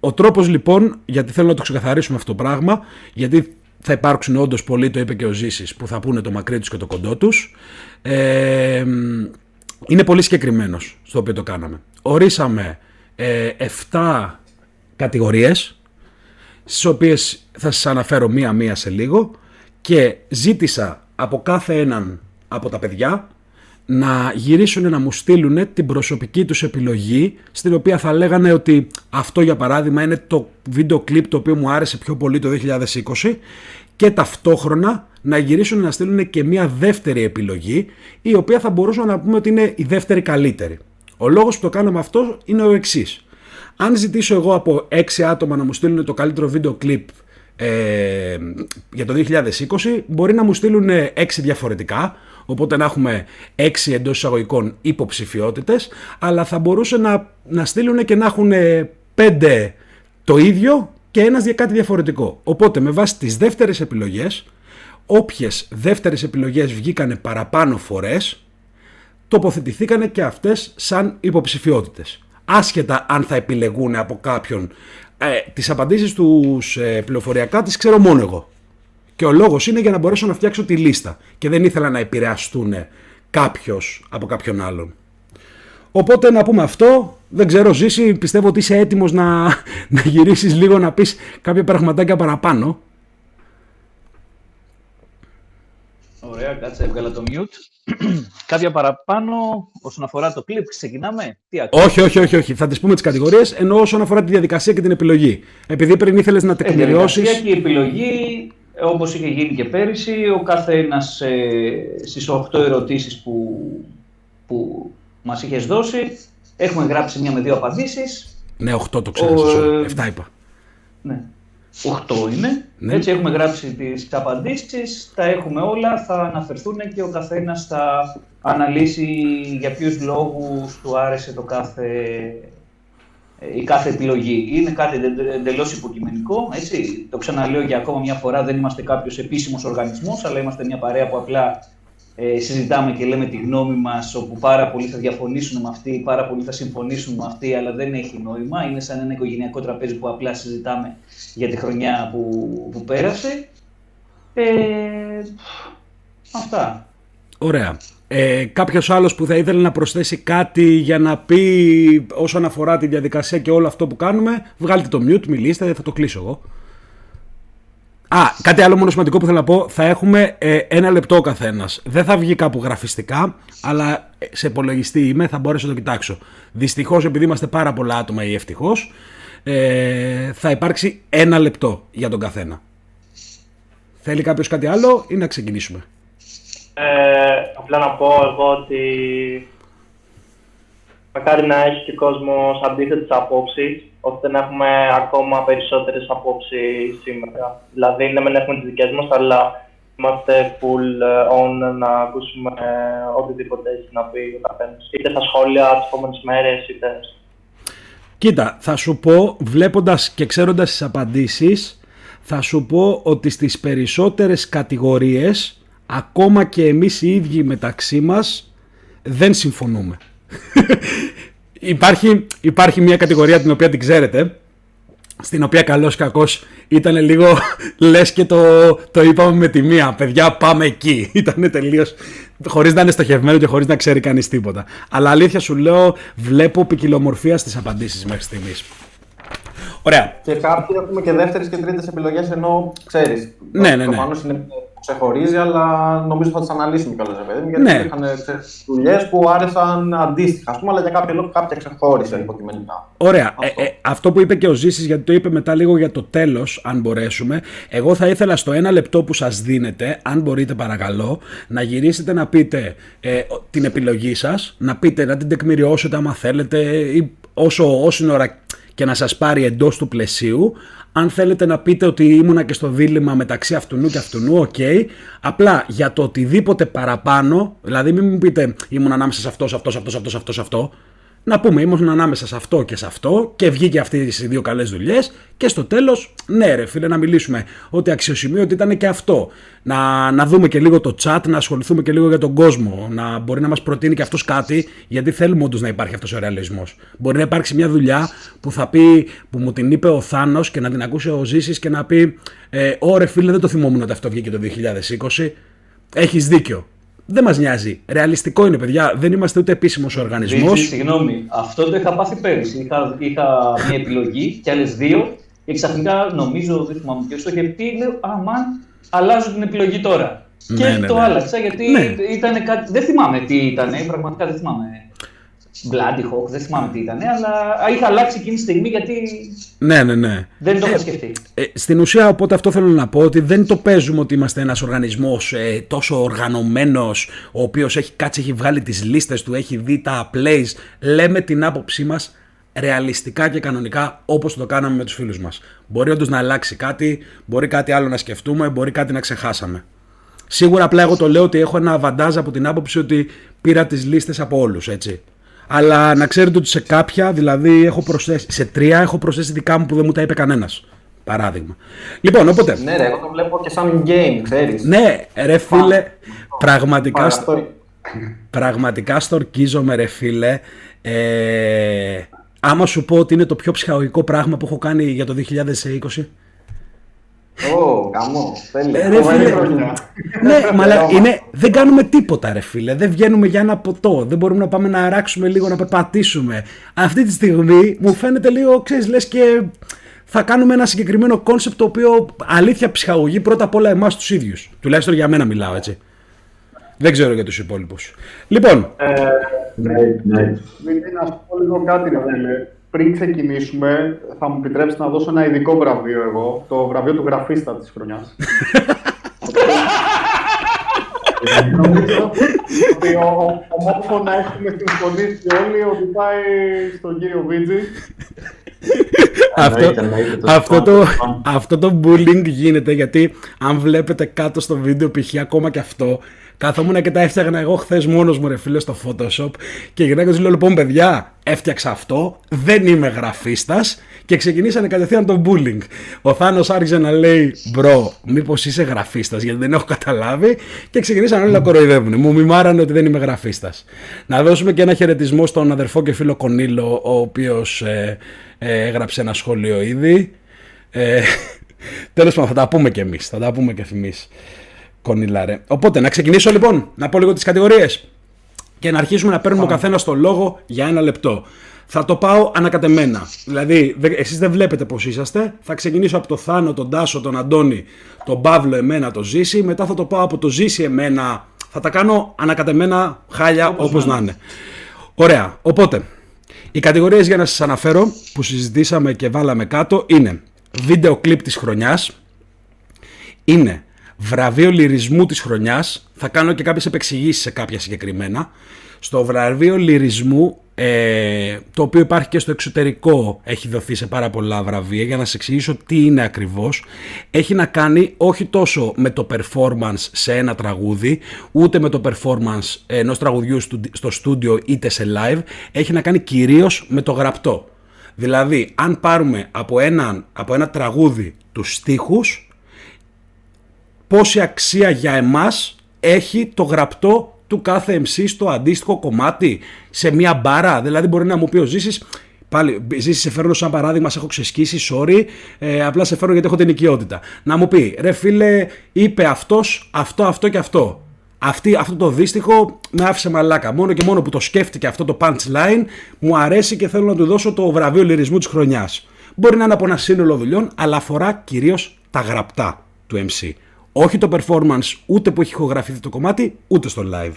Ο τρόπος λοιπόν, γιατί θέλω να το ξεκαθαρίσουμε αυτό το πράγμα, γιατί θα υπάρξουν όντως πολλοί, το είπε και ο Ζήσης, που θα πούνε το μακρύ τους και το κοντό τους, είναι πολύ συγκεκριμένος στο οποίο το κάναμε. Ορίσαμε 7 κατηγορίες, στις οποίες θα σας αναφέρω μία-μία σε λίγο, και ζήτησα από κάθε έναν από τα παιδιά να γυρίσουν να μου στείλουν την προσωπική τους επιλογή, στην οποία θα λέγανε ότι αυτό για παράδειγμα είναι το βίντεο κλιπ το οποίο μου άρεσε πιο πολύ το 2020, και ταυτόχρονα να γυρίσουν να στείλουν και μία δεύτερη επιλογή, η οποία θα μπορούσαμε να πούμε ότι είναι η δεύτερη καλύτερη. Ο λόγος που το κάναμε αυτό είναι ο εξής. Αν ζητήσω εγώ από 6 άτομα να μου στείλουν το καλύτερο βίντεο κλιπ για το 2020, μπορεί να μου στείλουν 6 διαφορετικά, οπότε να έχουμε 6 εντός εισαγωγικών υποψηφιότητες, αλλά θα μπορούσε να στείλουν και να έχουν 5 το ίδιο και ένας για κάτι διαφορετικό. Οπότε με βάση τις δεύτερες επιλογές, όποιες δεύτερες επιλογές βγήκανε παραπάνω φορές, τοποθετηθήκανε και αυτές σαν υποψηφιότητες, άσχετα αν θα επιλεγούν από κάποιον. Τις απαντήσεις τους πληροφοριακά τις ξέρω μόνο εγώ, και ο λόγος είναι για να μπορέσω να φτιάξω τη λίστα και δεν ήθελα να επηρεαστούν κάποιος από κάποιον άλλον. Οπότε να πούμε αυτό. Δεν ξέρω, Ζήση, πιστεύω ότι είσαι έτοιμος να γυρίσεις λίγο να πεις κάποια πραγματάκια παραπάνω. Ωραία, κάτσε, έβγαλα το mute. Κάποια παραπάνω όσον αφορά το κλιπ, ξεκινάμε. Όχι. Θα τις πούμε τις κατηγορίες, ενώ όσον αφορά τη διαδικασία και την επιλογή. Επειδή πριν ήθελες να τεκμηριώσεις. Η διαδικασία και η επιλογή, όπως είχε γίνει και πέρυσι, ο καθένας στις 8 ερωτήσεις που μας είχες δώσει, έχουμε γράψει μια με 2 απαντήσεις. Ναι, 8 το ξέρεις, 7 είπα. Ναι. 8 είναι. Ναι. Έτσι έχουμε γράψει τις απαντήσεις, τα έχουμε όλα, θα αναφερθούν και ο καθένας θα αναλύσει για ποιους λόγους του άρεσε η κάθε επιλογή. Είναι κάτι εντελώς υποκειμενικό, έτσι. Το ξαναλέω για ακόμα μια φορά, δεν είμαστε κάποιος επίσημος οργανισμός, αλλά είμαστε μια παρέα που απλά συζητάμε και λέμε τη γνώμη μας, όπου πάρα πολλοί θα διαφωνήσουν με αυτή, πάρα πολλοί θα συμφωνήσουν με αυτή, αλλά δεν έχει νόημα. Είναι σαν ένα οικογενειακό τραπέζι που απλά συζητάμε για τη χρονιά που πέρασε. Αυτά. Ωραία. Κάποιος άλλος που θα ήθελε να προσθέσει κάτι για να πει όσον αφορά τη διαδικασία και όλο αυτό που κάνουμε? Βγάλτε το mute, μιλήστε, θα το κλείσω εγώ. Κάτι άλλο μόνο σημαντικό που θέλω να πω, θα έχουμε 1 λεπτό ο καθένας. Δεν θα βγει κάπου γραφιστικά, αλλά σε υπολογιστή είμαι, θα μπορέσω να το κοιτάξω. Δυστυχώς, επειδή είμαστε πάρα πολλά άτομα ή ευτυχώς, θα υπάρξει 1 λεπτό για τον καθένα. Θέλει κάποιος κάτι άλλο ή να ξεκινήσουμε? Απλά να πω εγώ ότι μακάρι να έχει και κόσμος αντίθετες απόψεις, ώστε να έχουμε ακόμα περισσότερες απόψεις σήμερα. Δηλαδή, να μην έχουμε τις δικές μας, αλλά είμαστε full on να ακούσουμε οτιδήποτε έχει να πει ο καθένας. Είτε στα σχόλια τις επόμενες μέρες, είτε. Κοίτα, θα σου πω, βλέποντας και ξέροντας τις απαντήσεις, θα σου πω ότι στις περισσότερες κατηγορίες, ακόμα και εμείς οι ίδιοι μεταξύ μας, δεν συμφωνούμε. Υπάρχει μια κατηγορία την οποία την ξέρετε, στην οποία καλώς κακώς ήταν λίγο λες και το είπαμε με τη μία, παιδιά πάμε εκεί, ήταν τελείως χωρίς να είναι στοχευμένο και χωρίς να ξέρει κανείς τίποτα, αλλά αλήθεια σου λέω, βλέπω ποικιλομορφία στις απαντήσεις μέχρι στιγμής. Ωραία. Και κάποιοι έχουμε και δεύτερες και τρίτες επιλογές, ενώ ξέρεις. Ναι. Προφανώς είναι ξεχωρίζει, αλλά νομίζω θα τις αναλύσουμε κιόλας, παιδί, γιατί ναι, είχαν δουλειές που άρεσαν αντίστοιχα, ας πούμε, αλλά για κάποιο λόγο κάποια ξεχώρισε υποκειμενικά. Ωραία. Αυτό. Αυτό που είπε και ο Ζήσης, γιατί το είπε μετά λίγο για το τέλος, αν μπορέσουμε, εγώ θα ήθελα στο ένα λεπτό που σας δίνετε, αν μπορείτε παρακαλώ, να γυρίσετε να πείτε την επιλογή σας, να πείτε, να την τεκμηριώσετε άμα θέλετε, ή όσο ώρα και να σας πάρει εντός του πλαισίου. Αν θέλετε να πείτε ότι ήμουνα και στο δίλημμα μεταξύ αυτουνού και αυτουνού, οκ. Okay. Απλά για το οτιδήποτε παραπάνω, δηλαδή μην μου πείτε ήμουν ανάμεσα σε αυτό. Να πούμε ήμουν ανάμεσα σε αυτό και σε αυτό και βγήκε αυτές οι δύο καλές δουλειές και στο τέλος, ναι ρε φίλε, να μιλήσουμε ότι αξιοσημείωτη ήταν και αυτό. Να δούμε και λίγο το chat, να ασχοληθούμε και λίγο για τον κόσμο, να μπορεί να μας προτείνει και αυτός κάτι, γιατί θέλουμε όντως να υπάρχει αυτός ο ρεαλισμός. Μπορεί να υπάρξει μια δουλειά που θα πει, που μου την είπε ο Θάνος και να την ακούσει ο Ζήσης και να πει «Ωρε φίλε, δεν το θυμόμουν ότι αυτό βγήκε το 2020, έχεις δίκιο». Δεν μας νοιάζει. Ρεαλιστικό είναι, παιδιά. Δεν είμαστε ούτε επίσημος οργανισμός. Συγγνώμη, αυτό το είχα πάθει πέρυσι. Είχα μια επιλογή και άλλες δύο. Και ξαφνικά, νομίζω, δεν θυμάμαι ποιος το είχε πει, λέω, αμάν, αλλάζω την επιλογή τώρα. Ναι, και ναι, το άλλαξα, γιατί ήταν κάτι. Δεν θυμάμαι τι ήταν, πραγματικά δεν θυμάμαι. Bloody Hawk, δεν θυμάμαι τι ήταν, αλλά είχα αλλάξει εκείνη τη στιγμή γιατί δεν το είχα σκεφτεί. Στην ουσία, οπότε αυτό θέλω να πω, ότι δεν το παίζουμε ότι είμαστε ένας οργανισμός τόσο οργανωμένος, ο οποίος έχει κάτσει, έχει βγάλει τις λίστες του, έχει δει τα plays. Λέμε την άποψή μας ρεαλιστικά και κανονικά, όπως το κάναμε με τους φίλους μας. Μπορεί όντως να αλλάξει κάτι, μπορεί κάτι άλλο να σκεφτούμε, μπορεί κάτι να ξεχάσαμε. Σίγουρα απλά εγώ το λέω ότι έχω ένα αβαντάζ από την άποψη ότι πήρα τις λίστες από όλους, έτσι. Αλλά να ξέρετε ότι σε κάποια, δηλαδή έχω προσθέσει, σε τρία έχω προσθέσει δικά μου που δεν μου τα είπε κανένας. Παράδειγμα. Λοιπόν, οπότε. Ναι, ρε, εγώ το βλέπω και σαν game, ξέρεις. Ναι, ρε φίλε, πραγματικά στορκίζομαι, ρε φίλε. Άμα σου πω ότι είναι το πιο ψυχαγωγικό πράγμα που έχω κάνει για το 2020. Καμό, ναι, αλλά είναι, δεν κάνουμε τίποτα ρε φίλε, δεν βγαίνουμε για ένα ποτό, δεν μπορούμε να πάμε να αράξουμε λίγο, να περπατήσουμε. Αυτή τη στιγμή μου φαίνεται λίγο, ξέρεις, λες και θα κάνουμε ένα συγκεκριμένο κόνσεπτ το οποίο αλήθεια ψυχαγωγεί πρώτα απ' όλα εμάς τους ίδιους. Τουλάχιστον για μένα μιλάω, έτσι. Δεν ξέρω για τους υπόλοιπους. Λοιπόν. Μην να πω λίγο κάτι ρε φίλε. Πριν ξεκινήσουμε, θα μου επιτρέψετε να δώσω ένα ειδικό βραβείο εγώ, το βραβείο του γραφίστα της χρονιάς. Νομίζω ότι ομόφωνα έχουμε συμφωνήσει όλοι ότι πάει στον κύριο Βίτζη. Αυτό το bullying γίνεται γιατί αν βλέπετε κάτω στο βίντεο π.χ. ακόμα και αυτό, καθόμουν και τα έφτιαγνα εγώ χθες μόνος μου ρε φίλε στο Photoshop και η γυναίκα του λέω λοιπόν παιδιά έφτιαξα αυτό, δεν είμαι γραφίστας και ξεκινήσανε κατευθείαν το bullying. Ο Θάνος άρχισε να λέει μπρο μήπως είσαι γραφίστας γιατί δεν έχω καταλάβει και ξεκινήσαν όλοι να κοροϊδεύουν. Μου μιμάρανε ότι δεν είμαι γραφίστας. Να δώσουμε και ένα χαιρετισμό στον αδερφό και φίλο Κονίλο ο οποίος έγραψε ένα σχόλιο ήδη. Τέλος πάντων θα τα πούμε κι εμείς, θα τα πούμε κι εμείς. Κονίλα, οπότε να ξεκινήσω λοιπόν, να πω λίγο τις κατηγορίες και να αρχίσουμε να παίρνουμε ο καθένας το λόγο για ένα λεπτό. Θα το πάω ανακατεμένα, δηλαδή εσείς δεν βλέπετε πως είσαστε, θα ξεκινήσω από το Θάνο, τον Τάσο, τον Αντώνη, τον Παύλο, εμένα, το Ζήση, μετά θα το πάω από το Ζήση, εμένα, θα τα κάνω ανακατεμένα χάλια όπως να είναι. Ωραία, οπότε οι κατηγορίες για να σας αναφέρω που συζητήσαμε και βάλαμε κάτω είναι βίντεο κλιπ της χρονιάς, είναι βραβείο λυρισμού της χρονιάς. Θα κάνω και κάποιες επεξηγήσεις σε κάποια συγκεκριμένα. Στο βραβείο λυρισμού, το οποίο υπάρχει και στο εξωτερικό, έχει δοθεί σε πάρα πολλά βραβεία. Για να σας εξηγήσω τι είναι ακριβώς, έχει να κάνει όχι τόσο με το performance σε ένα τραγούδι, ούτε με το performance ενός τραγουδιού στο στούντιο είτε σε live. Έχει να κάνει κυρίως με το γραπτό. Δηλαδή αν πάρουμε από ένα τραγούδι τους στίχους, πόση αξία για εμάς έχει το γραπτό του κάθε MC στο αντίστοιχο κομμάτι, σε μια μπάρα. Δηλαδή μπορεί να μου πει ο Ζήσης, πάλι Ζήσης σε φέρνω σαν παράδειγμα, σε έχω ξεσκίσει, sorry, απλά σε φέρνω γιατί έχω την οικειότητα. Να μου πει, ρε φίλε, είπε αυτός αυτό, αυτό και αυτό. Αυτό το δύστιχο με άφησε μαλάκα. Μόνο και μόνο που το σκέφτηκε αυτό το punchline, μου αρέσει και θέλω να του δώσω το βραβείο λυρισμού της χρονιάς. Μπορεί να είναι από ένα σύνολο δουλειών, αλλά αφορά κυρίως τα γραπτά του MC. Όχι το performance, ούτε που έχει ηχογραφηθεί το κομμάτι, ούτε στο live.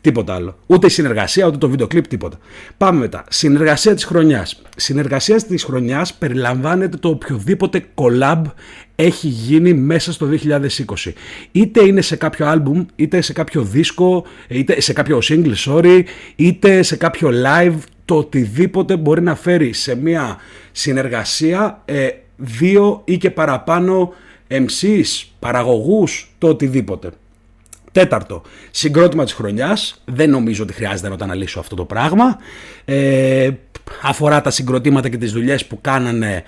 Τίποτα άλλο. Ούτε η συνεργασία, ούτε το βίντεο κλιπ, τίποτα. Πάμε μετά. Συνεργασία της χρονιάς. Συνεργασία της χρονιάς περιλαμβάνεται το οποιοδήποτε collab έχει γίνει μέσα στο 2020. Είτε είναι σε κάποιο άλμπουμ, είτε σε κάποιο δίσκο, είτε σε κάποιο single, sorry, είτε σε κάποιο live. Το οτιδήποτε μπορεί να φέρει σε μια συνεργασία δύο ή και παραπάνω MCs, παραγωγούς, το οτιδήποτε. Τέταρτο, συγκρότημα της χρονιάς. Δεν νομίζω ότι χρειάζεται να το αναλύσω αυτό το πράγμα. Αφορά τα συγκροτήματα και τις δουλειές που κάνανε,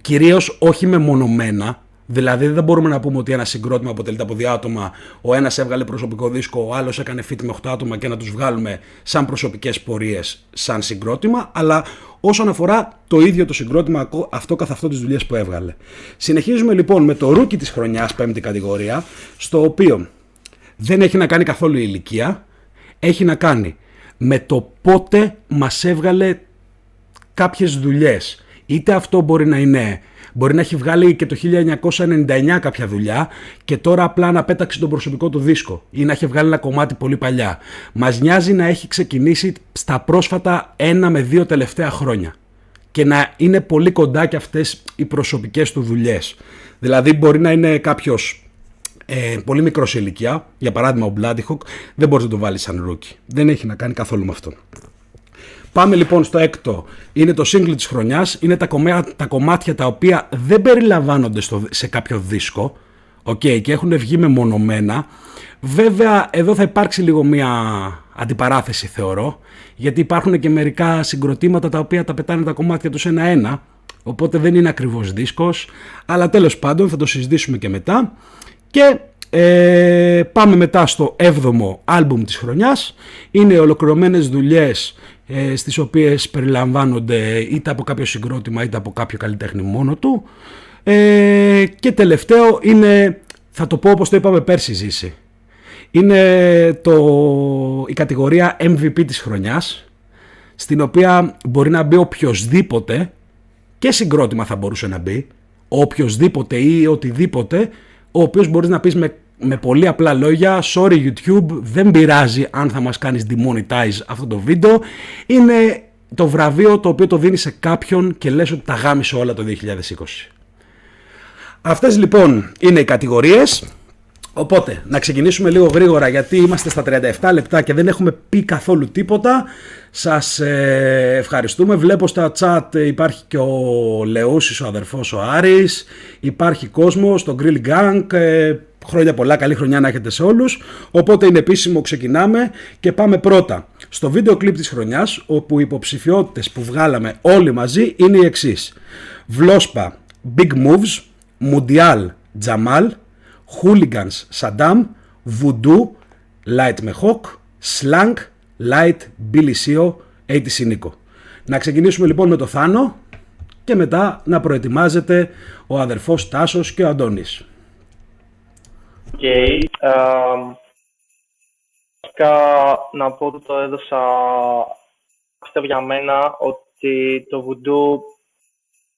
κυρίως όχι μεμονωμένα. Δηλαδή δεν μπορούμε να πούμε ότι ένα συγκρότημα αποτελείται από δύο άτομα, ο ένας έβγαλε προσωπικό δίσκο, ο άλλος έκανε feat με 8 άτομα και να τους βγάλουμε σαν προσωπικές πορείες, σαν συγκρότημα, αλλά όσον αφορά το ίδιο το συγκρότημα αυτό καθ' αυτό τις δουλειές που έβγαλε. Συνεχίζουμε λοιπόν με το ρούκι της χρονιάς, πέμπτη κατηγορία, στο οποίο δεν έχει να κάνει καθόλου η ηλικία, έχει να κάνει με το πότε μας έβγαλε κάποιες δουλειές. Είτε αυτό μπορεί να είναι... Μπορεί να έχει βγάλει και το 1999 κάποια δουλειά και τώρα απλά να πέταξε τον προσωπικό του δίσκο ή να έχει βγάλει ένα κομμάτι πολύ παλιά. Μας νοιάζει να έχει ξεκινήσει στα πρόσφατα 1 με 2 τελευταία χρόνια και να είναι πολύ κοντά και αυτές οι προσωπικές του δουλειές. Δηλαδή μπορεί να είναι κάποιος πολύ μικρός σε ηλικία, για παράδειγμα ο Bloody Hawk, δεν μπορείς να το βάλεις σαν rookie. Δεν έχει να κάνει καθόλου με αυτό. Πάμε λοιπόν στο έκτο, είναι το single της χρονιάς, είναι τα κομμάτια τα οποία δεν περιλαμβάνονται σε κάποιο δίσκο, okay, και έχουν βγει μεμονωμένα. Βέβαια εδώ θα υπάρξει λίγο μια αντιπαράθεση θεωρώ, γιατί υπάρχουν και μερικά συγκροτήματα τα οποία τα πετάνε τα κομμάτια τους ένα-ένα, οπότε δεν είναι ακριβώς δίσκος, αλλά τέλος πάντων θα το συζητήσουμε και μετά. Και πάμε μετά στο 7ο άλμπουμ της χρονιάς, είναι ολοκληρωμένες δουλειές στις οποίες περιλαμβάνονται είτε από κάποιο συγκρότημα είτε από κάποιο καλλιτέχνη μόνο του, και τελευταίο είναι, θα το πω όπως το είπαμε πέρσι Ζήση, είναι η κατηγορία MVP της χρονιάς, στην οποία μπορεί να μπει οποιοσδήποτε και συγκρότημα θα μπορούσε να μπει, οποιοσδήποτε ή οτιδήποτε, ο οποίος μπορείς να πεις με πολύ απλά λόγια, sorry YouTube, δεν πειράζει αν θα μας κάνεις demonetize αυτό το βίντεο. Είναι το βραβείο το οποίο το δίνεις σε κάποιον και λες ότι τα γάμισε όλα το 2020. Αυτές λοιπόν είναι οι κατηγορίες. Οπότε να ξεκινήσουμε λίγο γρήγορα, γιατί είμαστε στα 37 λεπτά και δεν έχουμε πει καθόλου τίποτα. Σας ευχαριστούμε. Βλέπω στα chat υπάρχει και ο Λεούσης, ο αδερφός ο Άρης. Υπάρχει κόσμο στο Grill Gang. Χρόνια πολλά, καλή χρονιά να έχετε σε όλους. Οπότε είναι επίσημο, ξεκινάμε και πάμε πρώτα στο βίντεο κλιπ της χρονιάς, όπου οι υποψηφιότητες που βγάλαμε όλοι μαζί είναι οι εξής: Βλόσπα, Big Moves, Mundial, Τζαμάλ, Hooligans, Σαντάμ, Voodoo, Light με Χόκ, Slang, Light, Billy Seo, 80's Nico. Να ξεκινήσουμε λοιπόν με το Θάνο και μετά να προετοιμάζεται ο αδερφός Τάσος και ο Αντώνης. Okay. Να πω ότι το έδωσα, πιστεύω για μένα ότι το Voodoo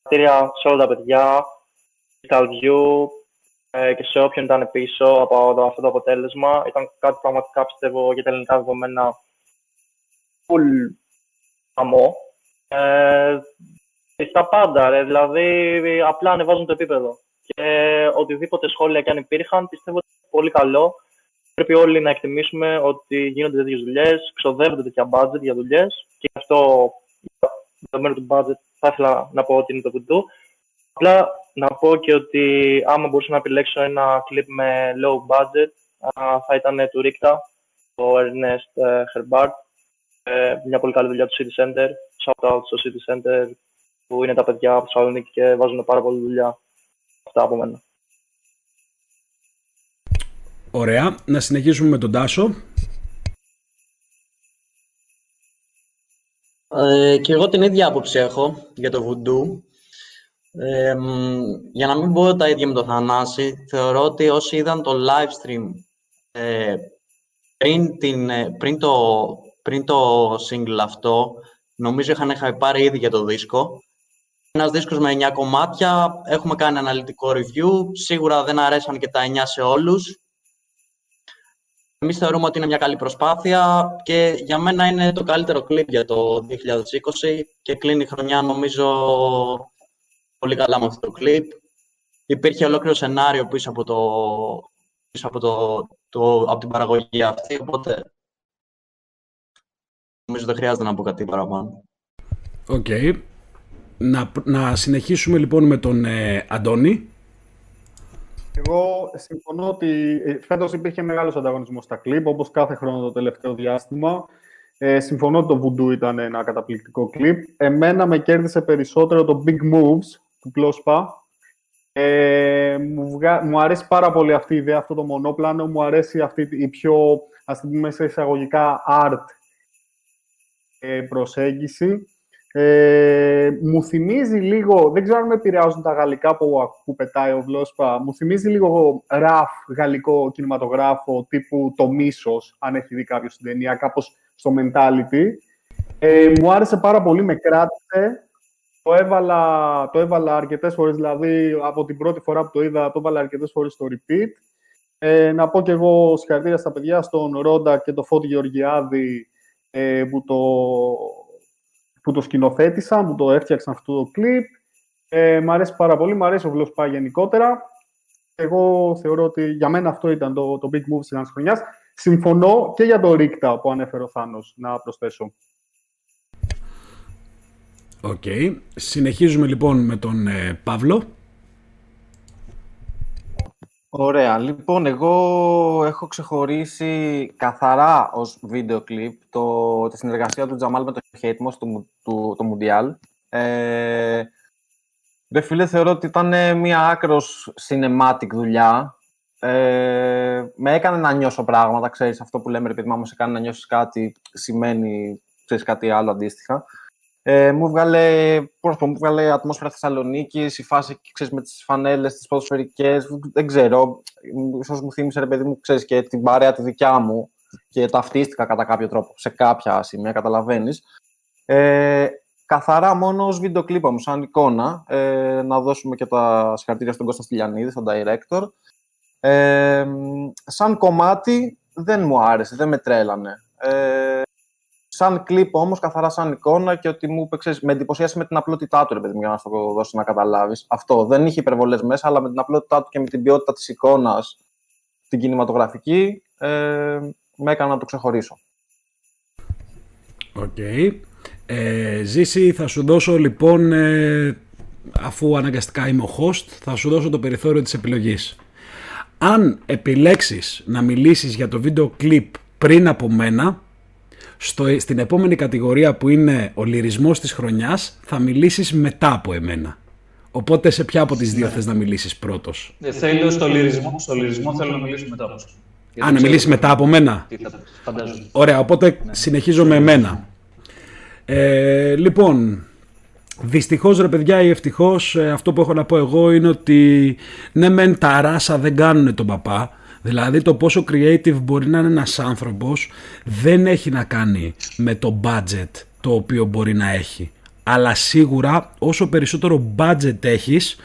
πατήρια σε όλα τα παιδιά, View, και σε όποιον ήταν πίσω από αυτό το αποτέλεσμα. Ήταν κάτι πραγματικά, πιστεύω, για τα ελληνικά δεδομένα full αμό. Στα πάντα, ρε, δηλαδή απλά ανεβάζουν το επίπεδο. Και οτιδήποτε σχόλια και αν υπήρχαν, πιστεύω ότι είναι πολύ καλό. Πρέπει όλοι να εκτιμήσουμε ότι γίνονται τέτοιες δουλειές, ξοδεύονται τέτοια budget για δουλειές, και αυτό το μέρο του budget θα ήθελα να πω ότι είναι το Voodoo. Απλά να πω και ότι άμα μπορούσα να επιλέξω ένα κλιπ με low budget, θα ήταν του Rick, το Ernest Herbart. Μια πολύ καλή δουλειά του City Center. Shout out στο City Center, που είναι τα παιδιά από τη Θεσσαλονίκη και βάζουν πάρα πολύ δουλειά. Αυτά από μένα. Ωραία. Να συνεχίσουμε με τον Τάσο. Και εγώ την ίδια άποψη έχω για το Voodoo. Για να μην πω τα ίδια με τον Θανάση, θεωρώ ότι όσοι είδαν το live stream πριν το single αυτό, νομίζω είχαν πάρει ήδη για το δίσκο. Ένας δίσκος με 9 κομμάτια, έχουμε κάνει αναλυτικό review, σίγουρα δεν αρέσαν και τα 9 σε όλους. Εμείς θεωρούμε ότι είναι μια καλή προσπάθεια και για μένα είναι το καλύτερο κλιπ για το 2020 και κλείνει η χρονιά νομίζω πολύ καλά με αυτό το κλιπ. Υπήρχε ολόκληρο σενάριο πίσω από την παραγωγή αυτή, οπότε νομίζω δεν χρειάζεται να πω κάτι παραπάνω. Οκ. Να συνεχίσουμε λοιπόν με τον Αντώνη. Εγώ συμφωνώ ότι φέτος υπήρχε μεγάλος ανταγωνισμός στα κλιπ, όπως κάθε χρόνο το τελευταίο διάστημα. Συμφωνώ ότι το Voodoo ήταν ένα καταπληκτικό κλιπ. Εμένα με κέρδισε περισσότερο το Big Moves του Βλόσπα. Μου αρέσει πάρα πολύ αυτή η ιδέα, αυτό το μονόπλανο. Μου αρέσει αυτή η πιο, ας πούμε, σε εισαγωγικά art προσέγγιση. Μου θυμίζει λίγο, δεν ξέρω αν με επηρεάζουν τα γαλλικά που πετάει ο Βλόσπα, μου θυμίζει λίγο ραφ, γαλλικό κινηματογράφο τύπου το μίσος, αν έχει δει κάποιος στην ταινία, κάπως στο mentality. Μου άρεσε πάρα πολύ, με κράτησε, το έβαλα αρκετές φορές, δηλαδή από την πρώτη φορά που το είδα, το έβαλα αρκετές φορές στο repeat. Να πω και εγώ συγχαρητήρια στα παιδιά, στον Ρόντα και τον Φώτη Γεωργιάδη που το σκηνοθέτησα, μου το έφτιαξαν αυτό το κλιπ. Μ' αρέσει πάρα πολύ, μ' αρέσει ο Βλόσπα γενικότερα. Εγώ θεωρώ ότι για μένα αυτό ήταν το Big Move της χρονιάς. Συμφωνώ και για το Ρίκτα που ανέφερε ο Θάνος, να προσθέσω. Οκ. Συνεχίζουμε λοιπόν με τον Παύλο. Ωραία. Λοιπόν, εγώ έχω ξεχωρίσει καθαρά ως βίντεο κλιπ τη συνεργασία του Τζαμάλ με το Χέιτμος το Μουντιάλ. Δε φίλε, θεωρώ ότι ήταν μια άκρος cinematic δουλειά. Με έκανε να νιώσω πράγματα, ξέρεις, αυτό που λέμε, επειδή μάμος σε κάνει να νιώσεις κάτι, σημαίνει, ξέρεις, κάτι άλλο αντίστοιχα. Μου βγάλε ατμόσφαιρα Θεσσαλονίκης, η φάση, ξέρεις, με τις φανέλες, τις ποδοσφαιρικές, δεν ξέρω. Ίσως μου θύμισε, ρε παιδί μου, ξέρεις, και την παρέα τη δικιά μου και ταυτίστηκα κατά κάποιο τρόπο, σε κάποια σημεία, καταλαβαίνεις. Καθαρά μόνο ως βίντεο κλίπα μου, σαν εικόνα. Να δώσουμε και τα συγχαρητήρια στον Κώστα Στυλιανίδη, στον director. Σαν κομμάτι δεν μου άρεσε, δεν με τρέλανε. Σαν κλίπ όμως, καθαρά σαν εικόνα, και ότι μου είπε, ξέρεις, με εντυπωσίασε με την απλότητά του, ρε παιδί μου, για να σου το δώσει να καταλάβεις. Αυτό, δεν είχε υπερβολές μέσα, αλλά με την απλότητά του και με την ποιότητα της εικόνας, την κινηματογραφική, με έκανα να το ξεχωρίσω. Οκ. Ζήση, θα σου δώσω λοιπόν, αφού αναγκαστικά είμαι ο host, θα σου δώσω το περιθώριο της επιλογής. Αν επιλέξεις να μιλήσεις για το βίντεο κλιπ πριν από μένα, στην επόμενη κατηγορία που είναι ο λυρισμός της χρονιάς, θα μιλήσεις μετά από εμένα. Οπότε σε ποια από τις δύο θες να μιλήσεις πρώτος? Θέλω στο λυρισμό θέλω να μιλήσω μετά από εμένα. Αν να μιλήσεις μετά από μένα. Φαντάζομαι. Ωραία, οπότε ναι. Συνεχίζω με εμένα. Λοιπόν, δυστυχώς ρε παιδιά ή ευτυχώς, αυτό που έχω να πω εγώ είναι ότι ναι μεν τα ράσα δεν κάνουνε τον παπά. Δηλαδή το πόσο creative μπορεί να είναι ένας άνθρωπος δεν έχει να κάνει με το budget το οποίο μπορεί να έχει. Αλλά σίγουρα όσο περισσότερο budget έχεις,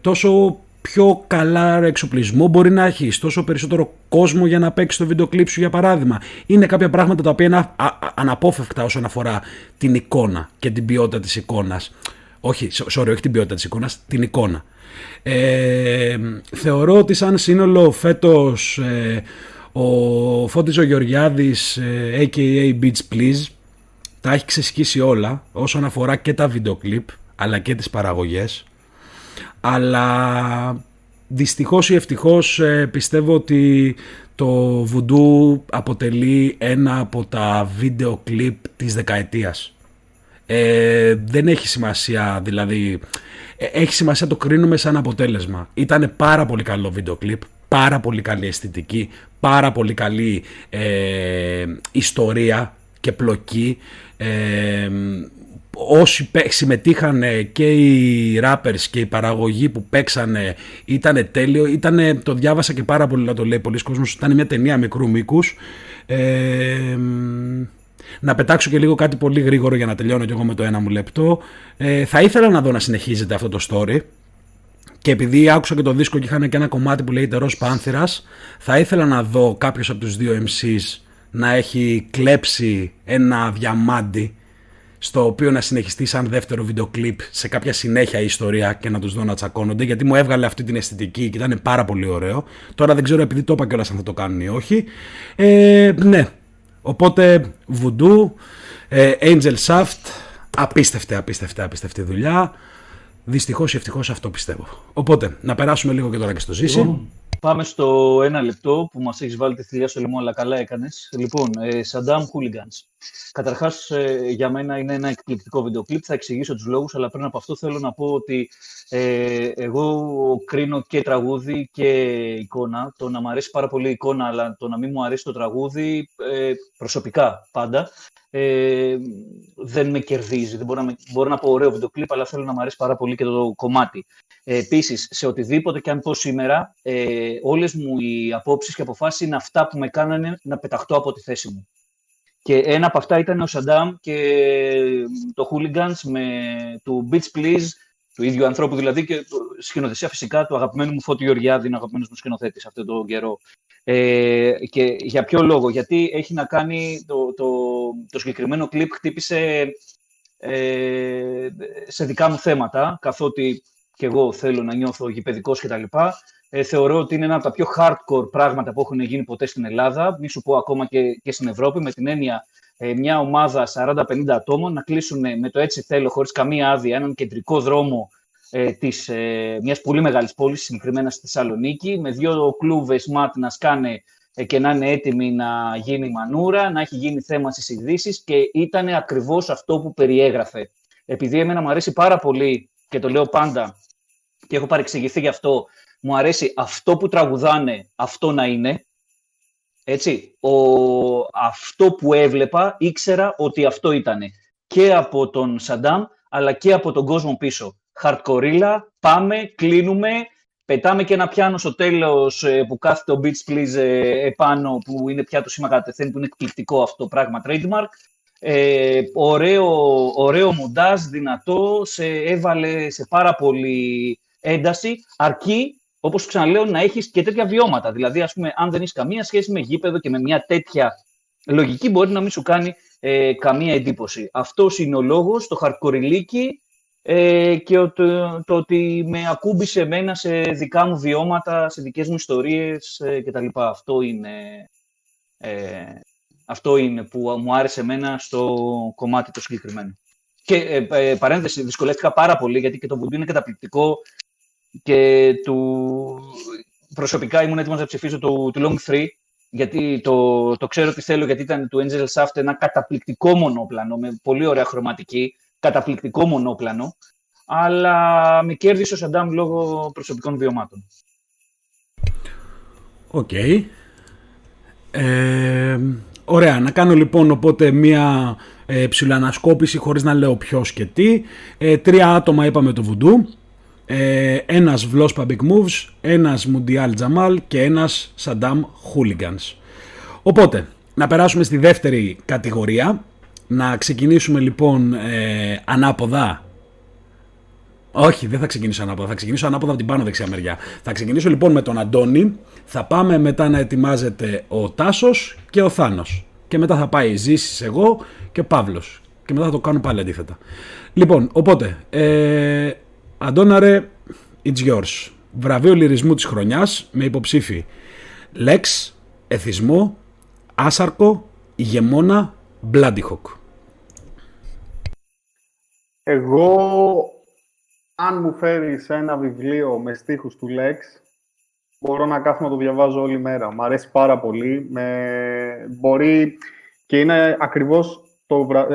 τόσο πιο καλά εξοπλισμό μπορεί να έχεις, τόσο περισσότερο κόσμο για να παίξεις το βίντεο κλιπ σου, για παράδειγμα. Είναι κάποια πράγματα τα οποία είναι αναπόφευκτα όσον αφορά την εικόνα και την ποιότητα της εικόνας. Όχι την ποιότητα της εικόνας, την εικόνα. Θεωρώ ότι σαν σύνολο φέτος ο Φώτης ο Γεωργιάδης aka Beach Please τα έχει ξεσκίσει όλα όσον αφορά και τα βίντεο κλιπ αλλά και τις παραγωγές, αλλά δυστυχώς ή ευτυχώς πιστεύω ότι το Voodoo αποτελεί ένα από τα βίντεο κλιπ της δεκαετίας. Δεν έχει σημασία, δηλαδή έχει σημασία το κρίνουμε σαν αποτέλεσμα. Ήταν πάρα πολύ καλό βίντεο κλιπ, πάρα πολύ καλή αισθητική, πάρα πολύ καλή ιστορία και πλοκή. Όσοι συμμετείχαν και οι rappers και οι παραγωγοί που παίξανε ήταν τέλειο. Το διάβασα και πάρα πολύ, να το λέει πολλοί κόσμος, ήταν μια ταινία μικρού μήκους. να πετάξω και λίγο κάτι πολύ γρήγορο για να τελειώνω και εγώ με το ένα μου λεπτό. Θα ήθελα να δω να συνεχίζεται αυτό το story. Και επειδή άκουσα και το δίσκο και είχαν και ένα κομμάτι που λέγεται Ροζ Πάνθηρας, θα ήθελα να δω κάποιος από τους δύο MCs να έχει κλέψει ένα διαμάντι, στο οποίο να συνεχιστεί σαν δεύτερο βίντεο κλιπ σε κάποια συνέχεια η ιστορία και να τους δω να τσακώνονται, γιατί μου έβγαλε αυτή την αισθητική και ήταν πάρα πολύ ωραίο. Τώρα δεν ξέρω επειδή το είπα κιόλας αν θα το κάνουν ή όχι. Ναι, οπότε Voodoo, Angel Shaft, απίστευτη δουλειά. Δυστυχώς ή ευτυχώς αυτό πιστεύω. Οπότε, να περάσουμε λίγο και τώρα και στο Ζήση. Πάμε στο ένα λεπτό που μας έχεις βάλει τη θηλιά στο λαιμό, αλλά καλά έκανες. Λοιπόν, Σαντάμ Hooligans. Καταρχάς, για μένα είναι ένα εκπληκτικό βιντεοκλίπ. Θα εξηγήσω τους λόγους, αλλά πριν από αυτό θέλω να πω ότι εγώ κρίνω και τραγούδι και εικόνα. Το να μου αρέσει πάρα πολύ η εικόνα, αλλά το να μην μου αρέσει το τραγούδι, προσωπικά πάντα, δεν με κερδίζει. Δεν μπορώ να πω ωραίο βιντεοκλίπ, αλλά θέλω να μου αρέσει πάρα πολύ και το κομμάτι. Επίσης, σε οτιδήποτε και αν πω σήμερα, όλες μου οι απόψεις και αποφάσεις είναι αυτά που με κάνανε να πεταχτώ από τη θέση μου. Και ένα από αυτά ήταν ο Σαντάμ και το Hooligans με του Beach Please, του ίδιου ανθρώπου δηλαδή, και σκηνοθεσία φυσικά του αγαπημένου μου Φώτη Γεωργιάδη, είναι αγαπημένος μου σκηνοθέτης αυτόν τον καιρό. Και για ποιο λόγο? Γιατί έχει να κάνει το συγκεκριμένο κλιπ, χτύπησε σε δικά μου θέματα, καθότι και εγώ θέλω να νιώθω γηπεδικός κτλ. Θεωρώ ότι είναι ένα από τα πιο hardcore πράγματα που έχουν γίνει ποτέ στην Ελλάδα, μη σου πω ακόμα και στην Ευρώπη, με την έννοια μια ομάδα 40-50 ατόμων να κλείσουν με το έτσι θέλω, χωρίς καμία άδεια, έναν κεντρικό δρόμο μιας πολύ μεγάλης πόλης, συγκεκριμένα στη Θεσσαλονίκη, με δύο κλούβες ΜΑΤ να σκάνε και να είναι έτοιμοι να γίνει μανούρα, να έχει γίνει θέμα στις ειδήσεις, και ήταν ακριβώς αυτό που περιέγραφε. Επειδή εμένα μου αρέσει πάρα πολύ, και το λέω πάντα και έχω παρεξηγηθεί γι' αυτό, μου αρέσει αυτό που τραγουδάνε, αυτό να είναι. Έτσι, αυτό που έβλεπα, ήξερα ότι αυτό ήτανε. Και από τον Σαντάμ, αλλά και από τον κόσμο πίσω. Χαρτκορίλα, πάμε, κλείνουμε, πετάμε και ένα πιάνο στο τέλος που κάθεται ο Beach Please επάνω, που είναι πια το σήμα κατευθέν, που είναι εκπληκτικό αυτό το πράγμα, trademark. Ωραίο μοντάζ, δυνατό, σε έβαλε σε πάρα πολύ ένταση, αρκεί, όπως ξαναλέω, να έχεις και τέτοια βιώματα. Δηλαδή, ας πούμε, αν δεν έχεις καμία σχέση με γήπεδο και με μια τέτοια λογική, μπορεί να μην σου κάνει καμία εντύπωση. Αυτός είναι ο λόγος, το χαρκοριλίκι και το ότι με ακούμπησε εμένα σε δικά μου βιώματα, σε δικές μου ιστορίες κτλ. Αυτό είναι που μου άρεσε εμένα στο κομμάτι το συγκεκριμένο. Και παρένθεση, δυσκολεύτηκα πάρα πολύ, γιατί και το Voodoo είναι καταπληκτικό, και προσωπικά ήμουν έτοιμος να ψηφίσω του Long 3, γιατί το ξέρω τι θέλω, γιατί ήταν του Angel Shaft ένα καταπληκτικό μονόπλανο, με πολύ ωραία χρωματική, καταπληκτικό μονόπλανο, αλλά με κέρδισε ο Σαντάμ λόγω προσωπικών βιωμάτων. Οκ. Ωραία, να κάνω λοιπόν οπότε μία ψηλοανασκόπηση χωρίς να λέω ποιος και τι. 3 άτομα είπαμε το Voodoo. Ένας Βλόσπα Big Moves, ένας Μουντιάλ Τζαμάλ και ένας Σαντάμ Hooligans. Οπότε, να περάσουμε στη δεύτερη κατηγορία. Να ξεκινήσουμε λοιπόν ανάποδα. Όχι, δεν θα ξεκινήσω ανάποδα. Θα ξεκινήσω ανάποδα από την πάνω δεξιά μεριά. Θα ξεκινήσω λοιπόν με τον Αντώνη. Θα πάμε μετά να ετοιμάζεται ο Τάσος και ο Θάνος. Και μετά θα πάει Ζήσης, εγώ και Παύλος. Και μετά θα το κάνω πάλι αντίθετα. Λοιπόν, οπότε... Αντώναρε, it's yours. Βραβείο λυρισμού της χρονιάς με υποψήφι Λέξ, Εθισμό, Άσαρκο, Ηγεμόνα, Bloody Hawk. Εγώ, αν μου φέρεις ένα βιβλίο με στίχους του Λέξ, μπορώ να κάθομαι να το διαβάζω όλη μέρα. Μ' αρέσει πάρα πολύ. Μπορεί και είναι ακριβώς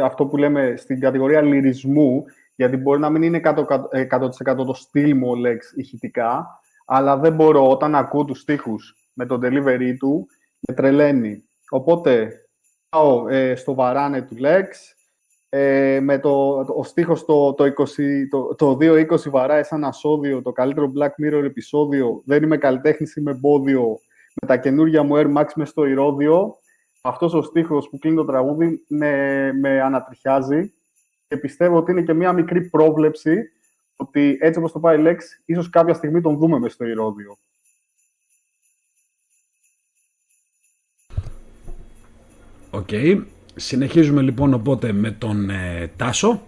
αυτό που λέμε στην κατηγορία λυρισμού, γιατί μπορεί να μην είναι 100% το στυλ μου ο Λέξ ηχητικά, αλλά δεν μπορώ, όταν ακούω τους στίχους με τον delivery του, με τρελαίνει. Οπότε, πάω στο βαράνε του Λέξ, με ο στίχος το 2-20 βαράει σαν ασώδιο, το καλύτερο Black Mirror επεισόδιο, δεν είμαι καλλιτέχνης, είμαι εμπόδιο, με τα καινούργια μου Air Max μες στο ηρόδιο, αυτός ο στίχος που κλείνει το τραγούδι με ανατριχιάζει και πιστεύω ότι είναι και μία μικρή πρόβλεψη ότι έτσι όπως το πάει η Λέξ, ίσως κάποια στιγμή τον δούμε μες στο ηρώδιο. Οκ. Okay. Συνεχίζουμε λοιπόν οπότε με τον Τάσο.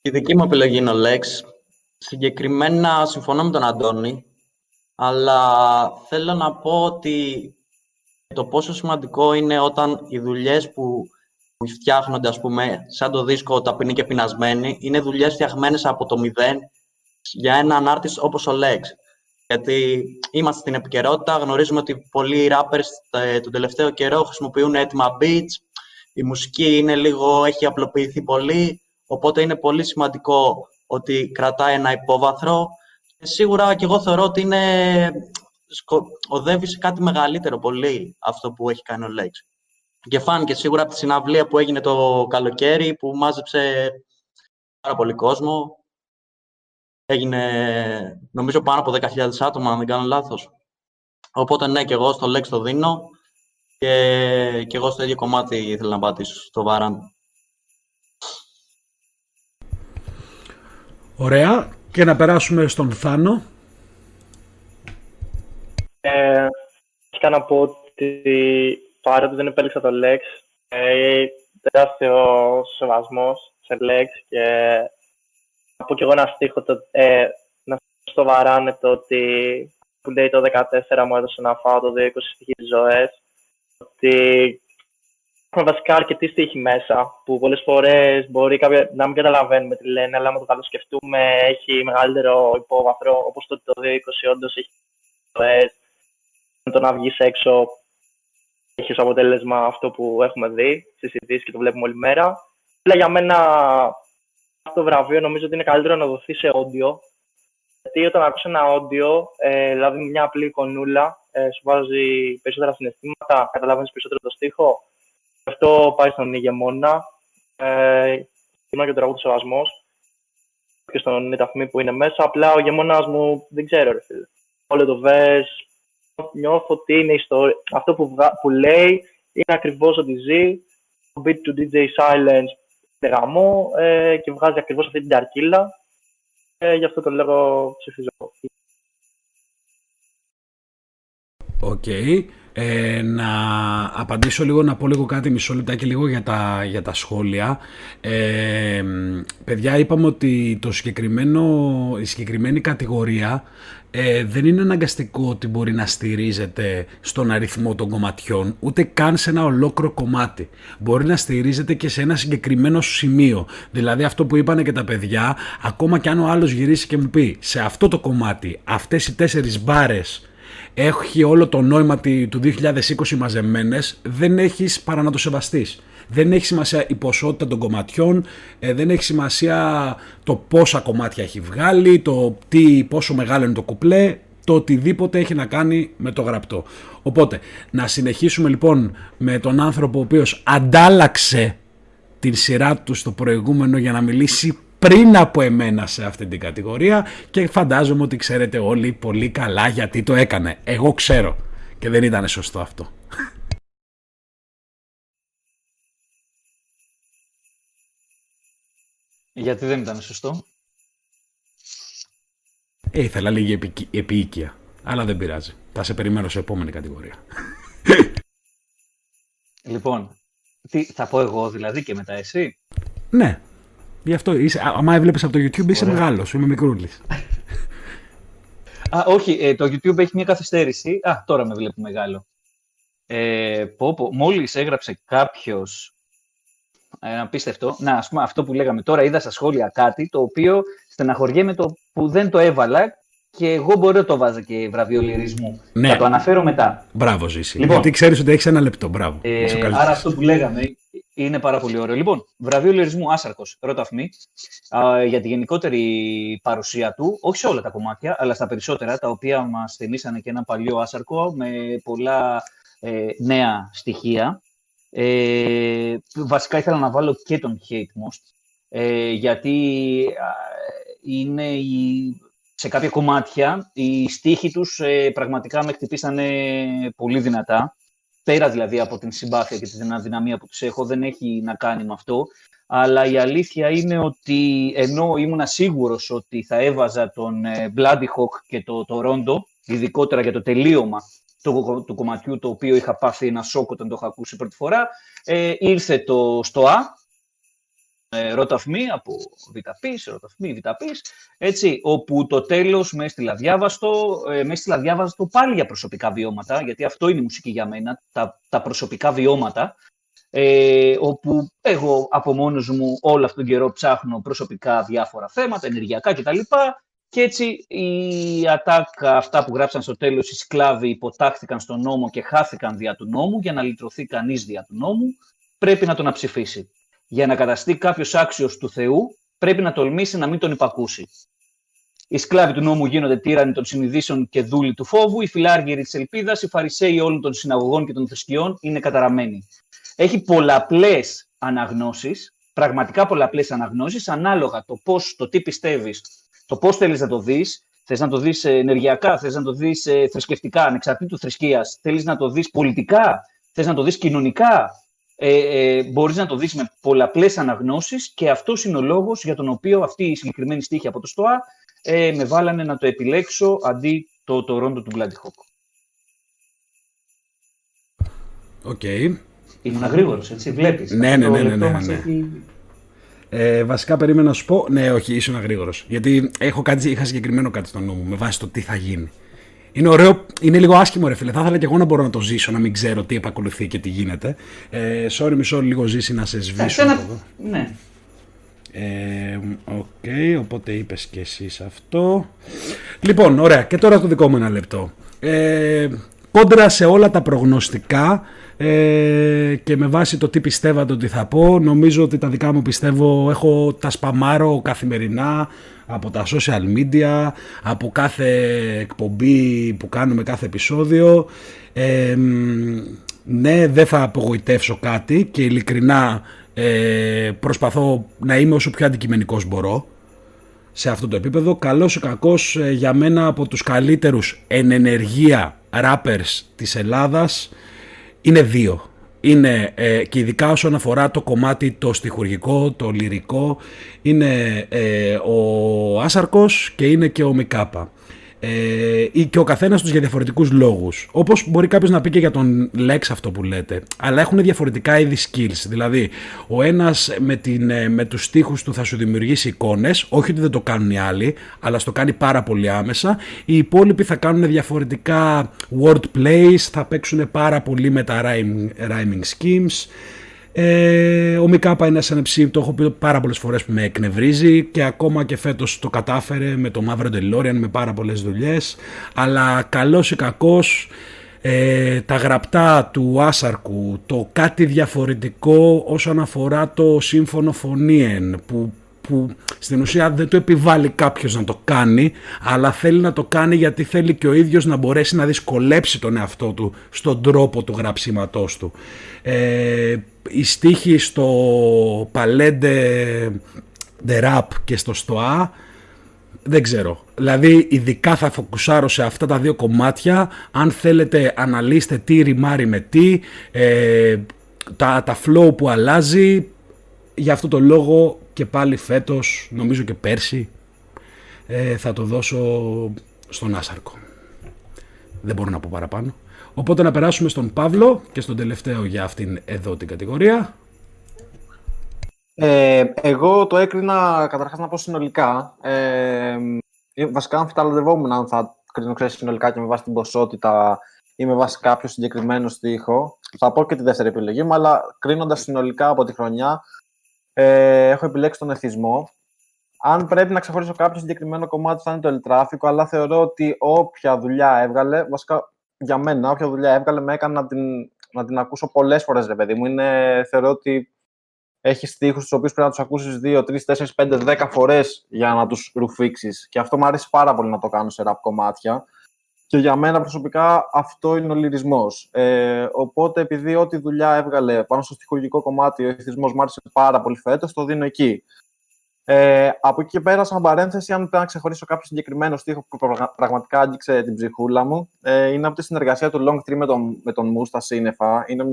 Η δική μου επιλογή είναι ο Λέξ. Συγκεκριμένα συμφωνώ με τον Αντώνη, αλλά θέλω να πω ότι το πόσο σημαντικό είναι όταν οι δουλειές που φτιάχνονται, ας πούμε, σαν το δίσκο «Ταπεινή και πεινασμένη», είναι δουλειές φτιαγμένες από το μηδέν για έναν artist όπως ο Λέξ. Γιατί είμαστε στην επικαιρότητα, γνωρίζουμε ότι πολλοί rappers τον τελευταίο καιρό χρησιμοποιούν έτοιμα beats, η μουσική είναι λίγο, έχει απλοποιηθεί πολύ, οπότε είναι πολύ σημαντικό ότι κρατάει ένα υπόβαθρο. Και σίγουρα και εγώ θεωρώ ότι είναι, οδεύει σε κάτι μεγαλύτερο πολύ αυτό που έχει κάνει ο Λέξ. Και φάνηκε σίγουρα από τη συναυλία που έγινε το καλοκαίρι, που μάζεψε πάρα πολύ κόσμο. Έγινε, νομίζω, πάνω από 10.000 άτομα, αν δεν κάνω λάθος. Οπότε, ναι, και εγώ στο Λέξ το δίνω. Και εγώ στο ίδιο κομμάτι ήθελα να πατήσω, στο Βαράν. Ωραία. Και να περάσουμε στον Θάνο. Είχα να πω ότι παρότι δεν επέλεξα το Λέξ, τεράστιο σεβασμός σε Λέξ και να πω κι εγώ ένα στίχο, να στο βαράνε το ότι που λέει το 14 μου έδωσε να φάω, το 20 στοιχεί ζωές, ότι έχουμε βασικά αρκετοί στίχοι μέσα που πολλές φορές μπορεί κάποια να μην καταλαβαίνουμε τι λένε, αλλά άμα το καλοσκεφτούμε έχει μεγαλύτερο υπόβαθρο, όπως το ότι το 20 όντως έχει ζωές, το να βγεις έξω έχει ως αποτέλεσμα αυτό που έχουμε δει στις ειδήσεις και το βλέπουμε όλη μέρα. Αλλά για μένα αυτό το βραβείο νομίζω ότι είναι καλύτερο να δοθεί σε όντιο. Γιατί όταν ακούς ένα όντιο, δηλαδή μια απλή εικονούλα, σου βάζει περισσότερα συναισθήματα, καταλαβαίνεις περισσότερο το στίχο. Αυτό πάει στον Ηγεμόνα. Ήμουν και το τραγούδι σεβασμός και στον Ροταθμή που είναι μέσα. Απλά ο Ηγεμόνας μου δεν ξέρω, ρε φίλε. Όλο το βες, νιώθω ότι είναι ιστορία. Αυτό που λέει είναι ακριβώς ότι ζει. Το beat του DJ Silence. Γαμό, και βγάζει ακριβώς αυτή την ταρκύλα. Γι' αυτό το λέγω ψηφίζω. Οκ. Να απαντήσω λίγο, να πω λίγο κάτι, μισό λεπτάκι λίγο για τα σχόλια. Παιδιά, είπαμε ότι η συγκεκριμένη κατηγορία δεν είναι αναγκαστικό ότι μπορεί να στηρίζεται στον αριθμό των κομματιών, ούτε καν σε ένα ολόκληρο κομμάτι. Μπορεί να στηρίζεται και σε ένα συγκεκριμένο σημείο. Δηλαδή αυτό που είπανε και τα παιδιά, ακόμα και αν ο άλλος γυρίσει και μου πει σε αυτό το κομμάτι, αυτές οι 4 μπάρες έχει όλο το νόημα του 2020 μαζεμένες, δεν έχεις παρά να το σεβαστείς. Δεν έχει σημασία η ποσότητα των κομματιών, δεν έχει σημασία το πόσα κομμάτια έχει βγάλει, πόσο μεγάλο είναι το κουπλέ, το οτιδήποτε έχει να κάνει με το γραπτό. Οπότε, να συνεχίσουμε λοιπόν με τον άνθρωπο ο οποίος αντάλλαξε την σειρά του στο προηγούμενο για να μιλήσει πριν από εμένα σε αυτή την κατηγορία και φαντάζομαι ότι ξέρετε όλοι πολύ καλά γιατί το έκανε. Εγώ ξέρω και δεν ήταν σωστό αυτό. Γιατί δεν ήταν σωστό? Ήθελα λίγη επίοικια, αλλά δεν πειράζει. Θα σε περιμένω σε επόμενη κατηγορία. Λοιπόν, τι θα πω εγώ δηλαδή και μετά εσύ? Ναι. Γι' αυτό είσαι, άμα έβλεπες από το YouTube, είσαι μεγάλος, είμαι μικρούλης. Όχι, το YouTube έχει μια καθυστέρηση. Τώρα με βλέπω μεγάλο. Μόλις έγραψε κάποιος απίστευτο. Να, ας πούμε, αυτό που λέγαμε τώρα, είδα στα σχόλια κάτι το οποίο στεναχωριέμαι το που δεν το έβαλα και εγώ μπορώ να το βάζω και βραβείο λυρισμού. Ναι. Θα το αναφέρω μετά. Μπράβο, Ζήση. Λοιπόν, γιατί ξέρεις ότι έχεις ένα λεπτό. Μπράβο. Άρα αυτό που λέγαμε είναι πάρα πολύ ωραίο. Λοιπόν, βραβείο λυρισμού Άσαρκος, Ροταθμή, για τη γενικότερη παρουσία του, όχι σε όλα τα κομμάτια, αλλά στα περισσότερα, τα οποία μας θυμίσανε και ένα παλιό Άσαρκο με πολλά νέα στοιχεία. Βασικά ήθελα να βάλω και τον Hate Most, γιατί είναι η σε κάποια κομμάτια οι στίχοι τους πραγματικά με χτυπήσανε πολύ δυνατά. Πέρα δηλαδή από την συμπάθεια και την αδυναμία που τους έχω, δεν έχει να κάνει με αυτό. Αλλά η αλήθεια είναι ότι ενώ ήμουν σίγουρος ότι θα έβαζα τον Bloody Hawk και το Toronto, ειδικότερα για το τελείωμα του κομματιού, το οποίο είχα πάθει ένα σόκ όταν το είχα ακούσει πρώτη φορά, ήρθε το στο Α, Ροταθμή, από Βιταπής, Ροταθμή, Βιταπής, έτσι, όπου το τέλος με έστειλα διάβαστο, πάλι για προσωπικά βιώματα, γιατί αυτό είναι η μουσική για μένα, τα προσωπικά βιώματα, όπου εγώ από μόνος μου όλο αυτόν τον καιρό ψάχνω προσωπικά διάφορα θέματα, ενεργειακά κτλ. Και έτσι η ατάκα αυτά που γράψαν στο τέλος, οι σκλάβοι υποτάχθηκαν στον νόμο και χάθηκαν δια του νόμου, για να λυτρωθεί κανείς δια του νόμου, πρέπει να τον αψηφίσει. Για να καταστεί κάποιος άξιος του Θεού, πρέπει να τολμήσει να μην τον υπακούσει. Οι σκλάβοι του νόμου γίνονται τύρανοι των συνειδήσεων και δούλοι του φόβου, οι φιλάργυροι της ελπίδας, οι φαρισαίοι όλων των συναγωγών και των θρησκειών είναι καταραμένοι. Έχει πολλαπλές αναγνώσεις, πραγματικά πολλαπλές αναγνώσεις, ανάλογα το τι πιστεύεις, το πώς θέλεις να το δεις. Θες να το δεις ενεργειακά, θες να το δεις θρησκευτικά, ανεξαρτήτου θρησκείας, θέλεις να το δεις πολιτικά, θες να το δεις κοινωνικά. Μπορείς να το δεις με πολλαπλές αναγνώσεις και αυτός είναι ο λόγος για τον οποίο αυτή η συγκεκριμένη στίχη από το ΣΤΟΑ με βάλανε να το επιλέξω αντί το Τορόντο του Bloody Hawk. Οκ. Ήμουν γρήγορος, έτσι, βλέπεις. Ναι. Βασικά περίμενα να σου πω, ναι, όχι, ήσουν γρήγορος. Γιατί είχα συγκεκριμένο κάτι στο νου μου με βάση το τι θα γίνει. Είναι ωραίο, είναι λίγο άσχημο ρε φίλε, θα ήθελα και εγώ να μπορώ να το ζήσω, να μην ξέρω τι επακολουθεί και τι γίνεται. Sorry, μισό λίγο ζήσει να σε σβήσω. Ναι. Οκ, οπότε είπες και εσείς αυτό. Λοιπόν, ωραία, και τώρα το δικό μου ένα λεπτό. Κόντρα σε όλα τα προγνωστικά και με βάση το τι πιστεύατε ότι θα πω, νομίζω ότι τα δικά μου πιστεύω, τα σπαμάρω καθημερινά από τα social media, από κάθε εκπομπή που κάνουμε, κάθε επεισόδιο. Ναι, δεν θα απογοητεύσω κάτι και ειλικρινά προσπαθώ να είμαι όσο πιο αντικειμενικός μπορώ σε αυτό το επίπεδο. Καλός ή κακός, για μένα από τους καλύτερους εν ενεργεία rappers της Ελλάδας είναι δύο. Είναι και ειδικά όσον αφορά το κομμάτι το στιχουργικό, το λυρικό, είναι ο Άσαρκος και είναι και ο Μικάπα. Και ο καθένας τους για διαφορετικούς λόγους. Όπως μπορεί κάποιος να πει και για τον Λέξ αυτό που λέτε. Αλλά έχουν διαφορετικά είδη skills. Δηλαδή, ο ένας με τους στίχους του θα σου δημιουργήσει εικόνες. Όχι ότι δεν το κάνουν οι άλλοι, αλλά στο κάνει πάρα πολύ άμεσα. Οι υπόλοιποι θα κάνουν διαφορετικά wordplays, θα παίξουν πάρα πολύ με τα rhyming schemes. Ο Μικάπα είναι σαν ψήμ, το έχω πει πάρα πολλές φορές που με εκνευρίζει και ακόμα και φέτος το κατάφερε με το Μαύρο Delorean, με πάρα πολλές δουλειές, αλλά καλός ή κακός τα γραπτά του Άσαρκου, το κάτι διαφορετικό όσον αφορά το σύμφωνο φωνήεν που στην ουσία δεν το επιβάλλει κάποιος να το κάνει, αλλά θέλει να το κάνει γιατί θέλει και ο ίδιος να μπορέσει να δυσκολέψει τον εαυτό του στον τρόπο του γραψίματός του. Η στίχη στο Παλέντε The Rap και στο Στοά, δεν ξέρω. Δηλαδή ειδικά θα φοκουσάρω σε αυτά τα δύο κομμάτια. Αν θέλετε αναλύστε τι ρημάρει με τι, τα flow που αλλάζει. Γι' αυτό το λόγο και πάλι φέτος, νομίζω και πέρσι, θα το δώσω στον Άσαρκο. Δεν μπορώ να πω παραπάνω. Οπότε να περάσουμε στον Παύλο και στον τελευταίο για αυτήν εδώ την κατηγορία. Εγώ το έκρινα, καταρχάς να πω συνολικά. Βασικά αμφιταλαντευόμουν αν θα κρίνω συνολικά και με βάση την ποσότητα ή με βάση κάποιο συγκεκριμένο στίχο. Θα πω και τη δεύτερη επιλογή μου, αλλά κρίνοντας συνολικά από τη χρονιά, έχω επιλέξει τον Εθισμό. Αν πρέπει να ξεχωρίσω κάποιο συγκεκριμένο κομμάτι, θα είναι το Ελτράφικο, αλλά θεωρώ ότι όποια δουλειά έβγαλε, βασικά για μένα, όποια δουλειά έβγαλε, με έκανε να την ακούσω πολλές φορές, ρε παιδί μου. Θεωρώ ότι έχει στίχους τους οποίους πρέπει να τους ακούσεις 2, 3, 4, 5, 10 φορές για να τους ρουφήξεις. Και αυτό μου αρέσει πάρα πολύ να το κάνω σε rap κομμάτια. Και για μένα προσωπικά αυτό είναι ο λυρισμός. Οπότε, επειδή ό,τι δουλειά έβγαλε πάνω στο στιχουργικό κομμάτι, ο Εθισμός μου άρεσε πάρα πολύ φέτος, το δίνω εκεί. Από εκεί και πέρα, σαν παρένθεση, αν πρέπει να ξεχωρίσω κάποιο συγκεκριμένο στίχο που πραγματικά άγγιξε την ψυχούλα μου, είναι από τη συνεργασία του Long 3 με τον Μου στα σύννεφα. Είναι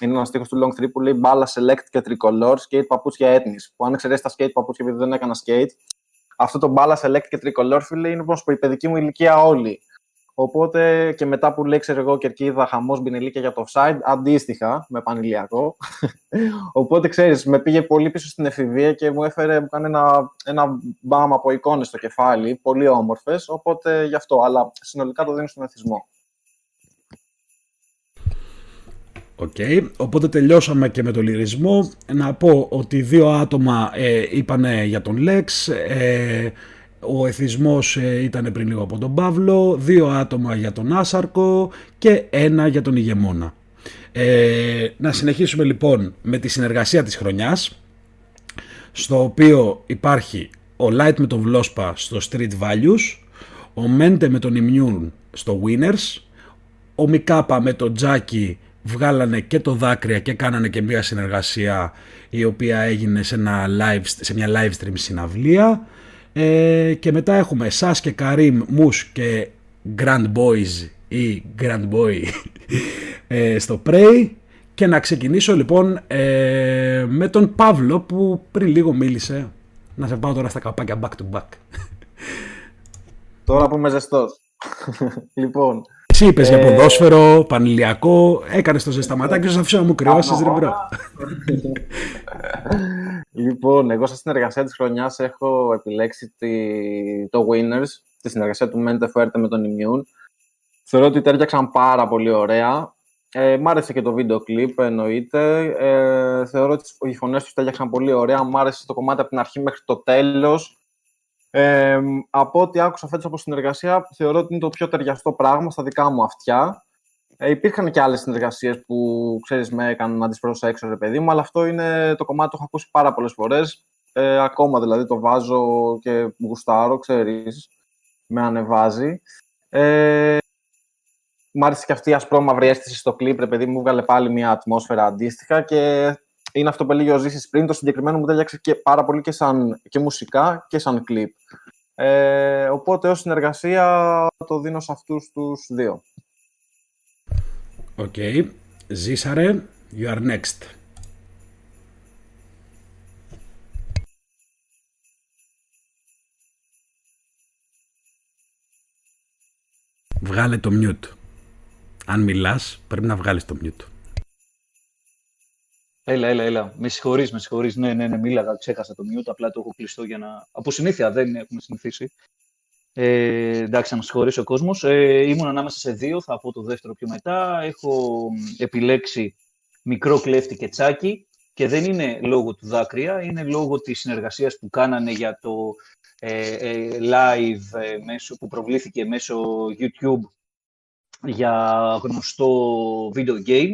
ένα στίχο του Long 3 που λέει μπάλα, select και tricolor, skate, παπούτσια, ethnies. Που αν εξαιρέσει τα skate, παπούτσια, επειδή δεν έκανα skate, αυτό το μπάλα, select και tricolor, φίλε, είναι όπως η παιδική μου ηλικία όλοι. Οπότε και μετά που λέει, ξέρω εγώ, κερκίδα, χαμός, μπινελίκια για το offside, αντίστοιχα με πανηλιακό. Οπότε ξέρεις, με πήγε πολύ πίσω στην εφηβεία και μου έκανε ένα μπαμ από εικόνες στο κεφάλι, πολύ όμορφες. Οπότε γι' αυτό, αλλά συνολικά το δίνω στον εθισμό. Οκ, οπότε τελειώσαμε και με τον λυρισμό. Να πω ότι δύο άτομα είπανε για τον Λέξ. Ο εθισμός ήταν πριν λίγο από τον Παύλο, δύο άτομα για τον Άσαρκο και ένα για τον Ηγεμόνα. Να συνεχίσουμε λοιπόν με τη συνεργασία της χρονιάς, στο οποίο υπάρχει ο Light με τον Βλόσπα στο Street Values, ο Μέντε με τον Immune στο Winners, ο Μικάπα με τον Τσάκι βγάλανε και το δάκρυα και κάνανε και μια συνεργασία η οποία έγινε σε μια live stream συναυλία. Και μετά έχουμε Σας και Καρίμ, Μους και Grand Boys ή Grand Boy στο Prey. Και να ξεκινήσω λοιπόν με τον Παύλο που πριν λίγο μίλησε. Να σε πάω τώρα στα καπάκια back to back. Τώρα που είμαι ζεστός. Λοιπόν, εσύ είπες για ποδόσφαιρο, πανηλιακό, έκανες το ζεσταματάκι και σας αφήσω να μου κρυώσεις ρε μπρο. Λοιπόν, εγώ στη συνεργασία της χρονιάς έχω επιλέξει το Winners, τη συνεργασία του Mente Fuerte με τον Immune. Θεωρώ ότι τέριαξαν πάρα πολύ ωραία. Μ' άρεσε και το βίντεο κλιπ, εννοείται. Θεωρώ ότι οι φωνές τους τέριαξαν πολύ ωραία. Μ' άρεσε το κομμάτι από την αρχή μέχρι το τέλος. Από ό,τι άκουσα φέτος από συνεργασία, θεωρώ ότι είναι το πιο ταιριαστό πράγμα στα δικά μου αυτιά. Υπήρχαν και άλλες συνεργασίες που, ξέρεις, με έκαναν να τις προσέξω, ρε παιδί μου, αλλά αυτό είναι το κομμάτι που έχω ακούσει πάρα πολλές φορές. Ακόμα δηλαδή το βάζω και γουστάρω, ξέρεις, με ανεβάζει. Μ' άρεσε και αυτή η ασπρόμαυρη αίσθηση στο κλίπ, ρε παιδί μου, βγάλε πάλι μια ατμόσφαιρα αντίστοιχα και είναι αυτό που έλεγε ο Ζήσης πριν, το συγκεκριμένο μου ταιριάξε και πάρα πολύ και μουσικά και σαν κλιπ. Οπότε ως συνεργασία το δίνω σε αυτούς τους δύο. Οκ. Ζήσαρε, you are next. Βγάλε το mute. Αν μιλάς, πρέπει να βγάλεις το mute. Έλα. Με συγχωρείς. Ναι, μίλαγα, ξέχασα το mute, απλά το έχω κλειστό για να... Από συνήθεια, δεν έχουμε συνηθίσει. Εντάξει, να με συγχωρήσει ο κόσμος. Ήμουν ανάμεσα σε δύο, θα πω το δεύτερο πιο μετά. Έχω επιλέξει Μικρό Κλέφτη και Τσάκι και δεν είναι λόγω του δάκρυα, είναι λόγω της συνεργασίας που κάνανε για το live που προβλήθηκε μέσω YouTube για γνωστό video game,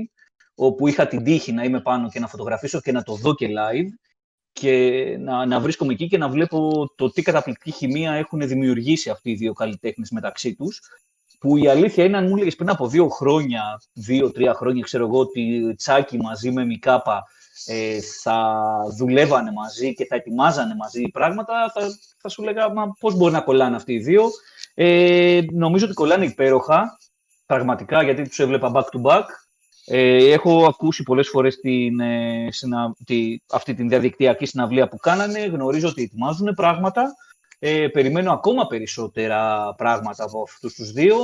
όπου είχα την τύχη να είμαι πάνω και να φωτογραφίσω και να το δω και live και να βρίσκομαι εκεί και να βλέπω το τι καταπληκτική χημεία έχουν δημιουργήσει αυτοί οι δύο καλλιτέχνες μεταξύ τους, που η αλήθεια είναι, αν μου έλεγες πριν από 2-3 χρόνια, ξέρω εγώ, ότι Τσάκι μαζί με Μικάπα θα δουλεύανε μαζί και θα ετοιμάζανε μαζί πράγματα, θα σου λέγα, μα πώς μπορεί να κολλάνε αυτοί οι δύο. Νομίζω ότι κολλάνε υπέροχα, πραγματικά, γιατί τους έβλεπα back to back. Έχω ακούσει πολλές φορές αυτή την διαδικτυακή συναυλία που κάνανε. Γνωρίζω ότι ετοιμάζουν πράγματα. Περιμένω ακόμα περισσότερα πράγματα από αυτούς τους δύο.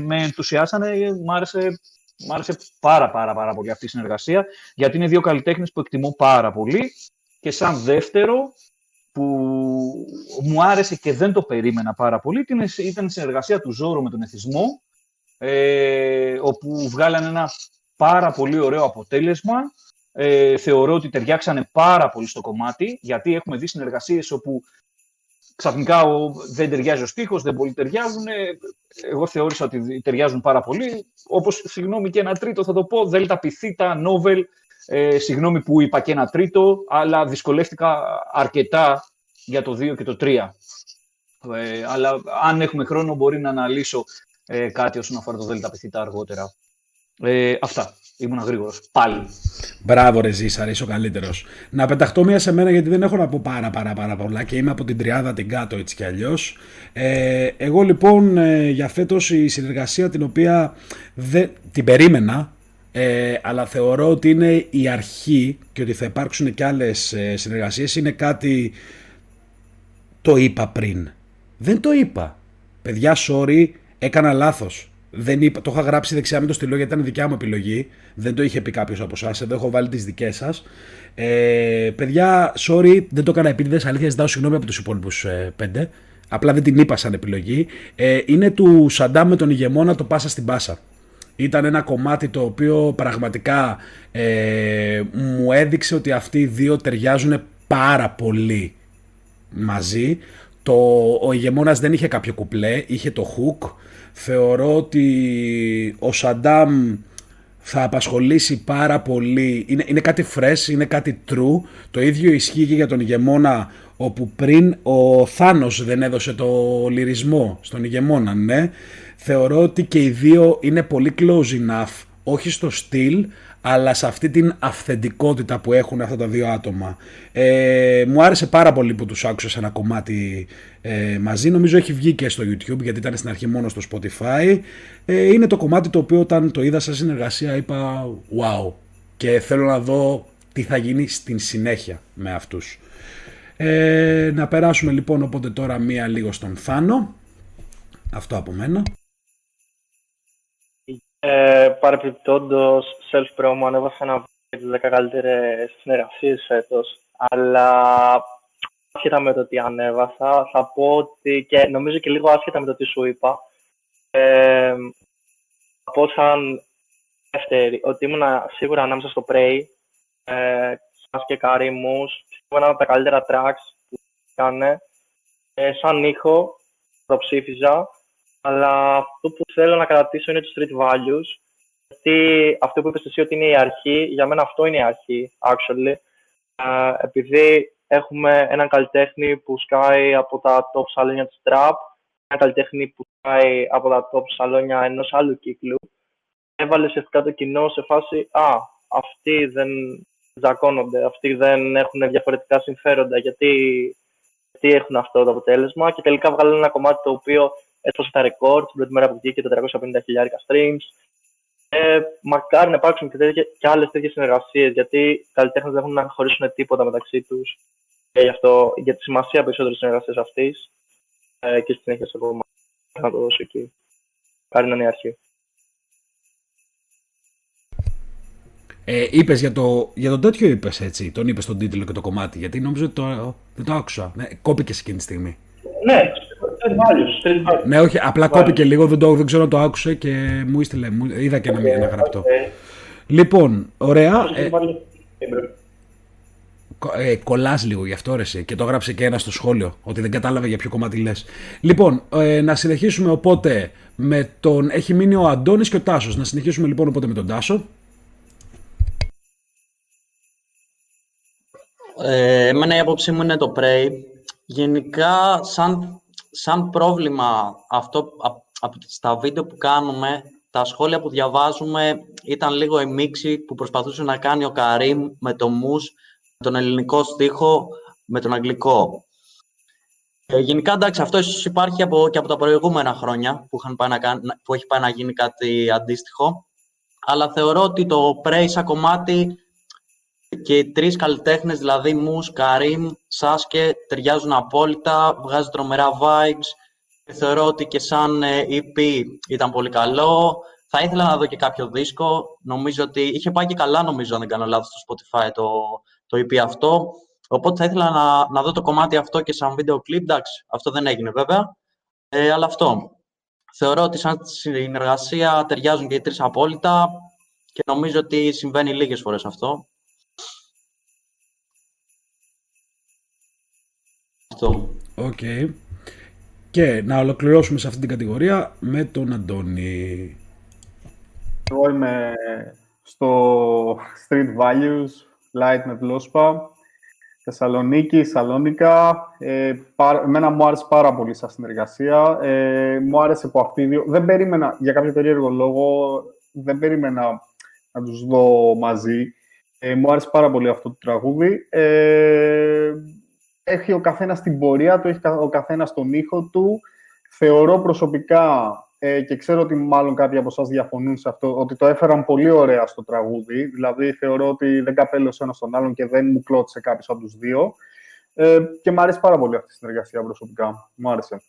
Με ενθουσιάσανε, μ' άρεσε πάρα πολύ αυτή η συνεργασία, γιατί είναι δύο καλλιτέχνες που εκτιμώ πάρα πολύ. Και σαν δεύτερο που μου άρεσε και δεν το περίμενα πάρα πολύ, ήταν η συνεργασία του Ζόρο με τον Εθισμό, όπου βγάλανε ένα πάρα πολύ ωραίο αποτέλεσμα. Θεωρώ ότι ταιριάξανε πάρα πολύ στο κομμάτι, γιατί έχουμε δει συνεργασίες όπου ξαφνικά δεν ταιριάζει ο στίχος, δεν πολύ ταιριάζουν. Εγώ θεώρησα ότι ταιριάζουν πάρα πολύ. Όπως, συγγνώμη, και ένα τρίτο θα το πω, Δέλτα Πιθήτα, Νόβελ. Συγγνώμη που είπα και ένα τρίτο, αλλά δυσκολεύτηκα αρκετά για το 2 και το 3. Αλλά αν έχουμε χρόνο μπορεί να αναλύσω κάτι όσον αφορά το ΔΕΛΤΑ Πιθήτα αργότερα. Αυτά. Ήμουν γρήγορος. Πάλι. Μπράβο ρε Ζήσα, είσαι ο καλύτερος. Να πεταχτώ μία σε μένα γιατί δεν έχω να πω πάρα πολλά και είμαι από την τριάδα την κάτω έτσι κι αλλιώς. Εγώ λοιπόν για φέτος η συνεργασία την οποία την περίμενα, αλλά θεωρώ ότι είναι η αρχή και ότι θα υπάρξουν και άλλες συνεργασίες, είναι κάτι... Το είπα πριν. Δεν το είπα. Παιδιά, sorry, έκανα λάθος. Δεν είπα, το είχα γράψει δεξιά με το στυλό γιατί ήταν δικιά μου επιλογή. Δεν το είχε πει κάποιος από εσάς. Εδώ έχω βάλει τις δικές σας. Παιδιά, sorry, δεν το έκανα επίτηδες. Αλήθεια, ζητάω συγγνώμη από τους υπόλοιπους πέντε. Απλά δεν την είπα σαν επιλογή. Είναι του Σαντάμ με τον Ηγεμόνα το Πάσα στην Πάσα. Ήταν ένα κομμάτι το οποίο πραγματικά μου έδειξε ότι αυτοί οι δύο ταιριάζουν πάρα πολύ μαζί. Ο Ηγεμόνας δεν είχε κάποιο κουπλέ, είχε το Χόκ. Θεωρώ ότι ο Σαντάμ θα απασχολήσει πάρα πολύ. Είναι κάτι fresh, είναι κάτι true. Το ίδιο ισχύει και για τον Ηγεμόνα, όπου πριν ο Θάνος δεν έδωσε το λυρισμό στον Ηγεμόνα, ναι. Θεωρώ ότι και οι δύο είναι πολύ close enough, όχι στο στυλ, αλλά σε αυτή την αυθεντικότητα που έχουν αυτά τα δύο άτομα. Μου άρεσε πάρα πολύ που τους άκουσα σε ένα κομμάτι μαζί. Νομίζω έχει βγει και στο YouTube, γιατί ήταν στην αρχή μόνο στο Spotify. Είναι το κομμάτι το οποίο όταν το είδα σαν συνεργασία είπα wow, και θέλω να δω τι θα γίνει στην συνέχεια με αυτούς. Να περάσουμε λοιπόν οπότε τώρα μία λίγο στον Θάνο. Αυτό από μένα. Παρεπιπτόντως, self-promo ανέβασα ένα βίντεο για τις 10 καλύτερες συνεργασίες φέτος, αλλά άσχετα με το τι ανέβασα, θα πω ότι, και νομίζω και λίγο άσχετα με το τι σου είπα, θα πω σαν δεύτερη, ότι ήμουν σίγουρα ανάμεσα στο Prey, σαν και Καρύμους, ένα από τα καλύτερα tracks που έκανε, σαν ήχο, το ψήφιζα, αλλά αυτό που θέλω να κρατήσω είναι το Street Values, γιατί αυτό που είπες εσύ ότι είναι η αρχή, για μένα αυτό είναι η αρχή, actually, επειδή έχουμε έναν καλλιτέχνη που σκάει από τα top σαλόνια της Trap, έναν καλλιτέχνη που σκάει από τα top σαλόνια ενός άλλου κύκλου, έβαλε ουσιαστικά το κοινό σε φάση «Α, αυτοί δεν τζακώνονται, αυτοί δεν έχουν διαφορετικά συμφέροντα, γιατί έχουν αυτό το αποτέλεσμα» και τελικά βγάλουν ένα κομμάτι το οποίο έσπασε τα ρεκόρτ την πρώτη μέρα που βγήκε, τα 350.000 streams. Μακάρι να υπάρξουν και άλλες τέτοιες συνεργασίες, γιατί οι καλλιτέχνες δεν έχουν να χωρίσουν τίποτα μεταξύ τους. Για τη σημασία περισσότερης συνεργασίας αυτής και στη συνέχεια σε ακόμα. Να το δώσω εκεί. Μακάρι να είναι η αρχή. Είπες για το τέτοιο, είπες έτσι. Τον είπες τον τίτλο και το κομμάτι, γιατί νόμιζα ότι δεν το άκουσα. Κόπηκες εκείνη τη στιγμή. Ναι. Ναι, όχι, απλά κόπηκε λίγο, δεν ξέρω να το άκουσε και μου έστειλε, είδα και ένα γραπτό. Λοιπόν, ωραία. Κολλάς λίγο γι' αυτό ρε εσύ, και το έγραψε και ένα στο σχόλιο, ότι δεν κατάλαβε για ποιο κομμάτι λες. Λοιπόν, να συνεχίσουμε οπότε με τον... Έχει μείνει ο Αντώνης και ο Τάσος. Να συνεχίσουμε λοιπόν οπότε με τον Τάσο. Εμένα η απόψη μου είναι το Prey. Γενικά, σαν πρόβλημα αυτό, στα βίντεο που κάνουμε, τα σχόλια που διαβάζουμε ήταν λίγο η μίξη που προσπαθούσε να κάνει ο Καρύμ με το μους, με τον ελληνικό στίχο, με τον αγγλικό. Γενικά, εντάξει, αυτό ίσως υπάρχει και από τα προηγούμενα χρόνια που έχει πάει να γίνει κάτι αντίστοιχο, αλλά θεωρώ ότι το Prey σαν κομμάτι και οι τρεις καλλιτέχνες, δηλαδή Μους, Καρύμ, Σάσκε, ταιριάζουν απόλυτα, βγάζει τρομερά vibes. Θεωρώ ότι και σαν EP ήταν πολύ καλό. Θα ήθελα να δω και κάποιο δίσκο. Νομίζω ότι είχε πάει και καλά, νομίζω, αν δεν κάνω λάθος, στο Spotify το EP αυτό. Οπότε θα ήθελα να δω το κομμάτι αυτό και σαν βίντεο κλιπ. Εντάξει, αυτό δεν έγινε βέβαια, αλλά αυτό. Θεωρώ ότι σαν συνεργασία ταιριάζουν και οι τρεις απόλυτα και νομίζω ότι συμβαίνει λίγες φορές αυτό. Okay. Και να ολοκληρώσουμε σε αυτή την κατηγορία με τον Αντώνη. Εγώ είμαι στο Street Values, Light με Βλόσπα, Θεσσαλονίκη, Σαλόνικα. Εμένα μου άρεσε πάρα πολύ σαν συνεργασία. Μου άρεσε που αυτοί δύο... Δεν περίμενα, για κάποιο περίεργο λόγο, δεν περίμενα να τους δω μαζί. Μου άρεσε πάρα πολύ αυτό το τραγούδι. Έχει ο καθένας την πορεία του, έχει ο καθένας τον ήχο του. Θεωρώ προσωπικά, και ξέρω ότι μάλλον κάποιοι από εσάς διαφωνούν σε αυτό, ότι το έφεραν πολύ ωραία στο τραγούδι. Δηλαδή, θεωρώ ότι δεν καπέλωσε ένας τον άλλον και δεν μου κλώτησε κάποιος από τους δύο. Και μου άρεσε πάρα πολύ αυτή η συνεργασία προσωπικά. Μου άρεσε.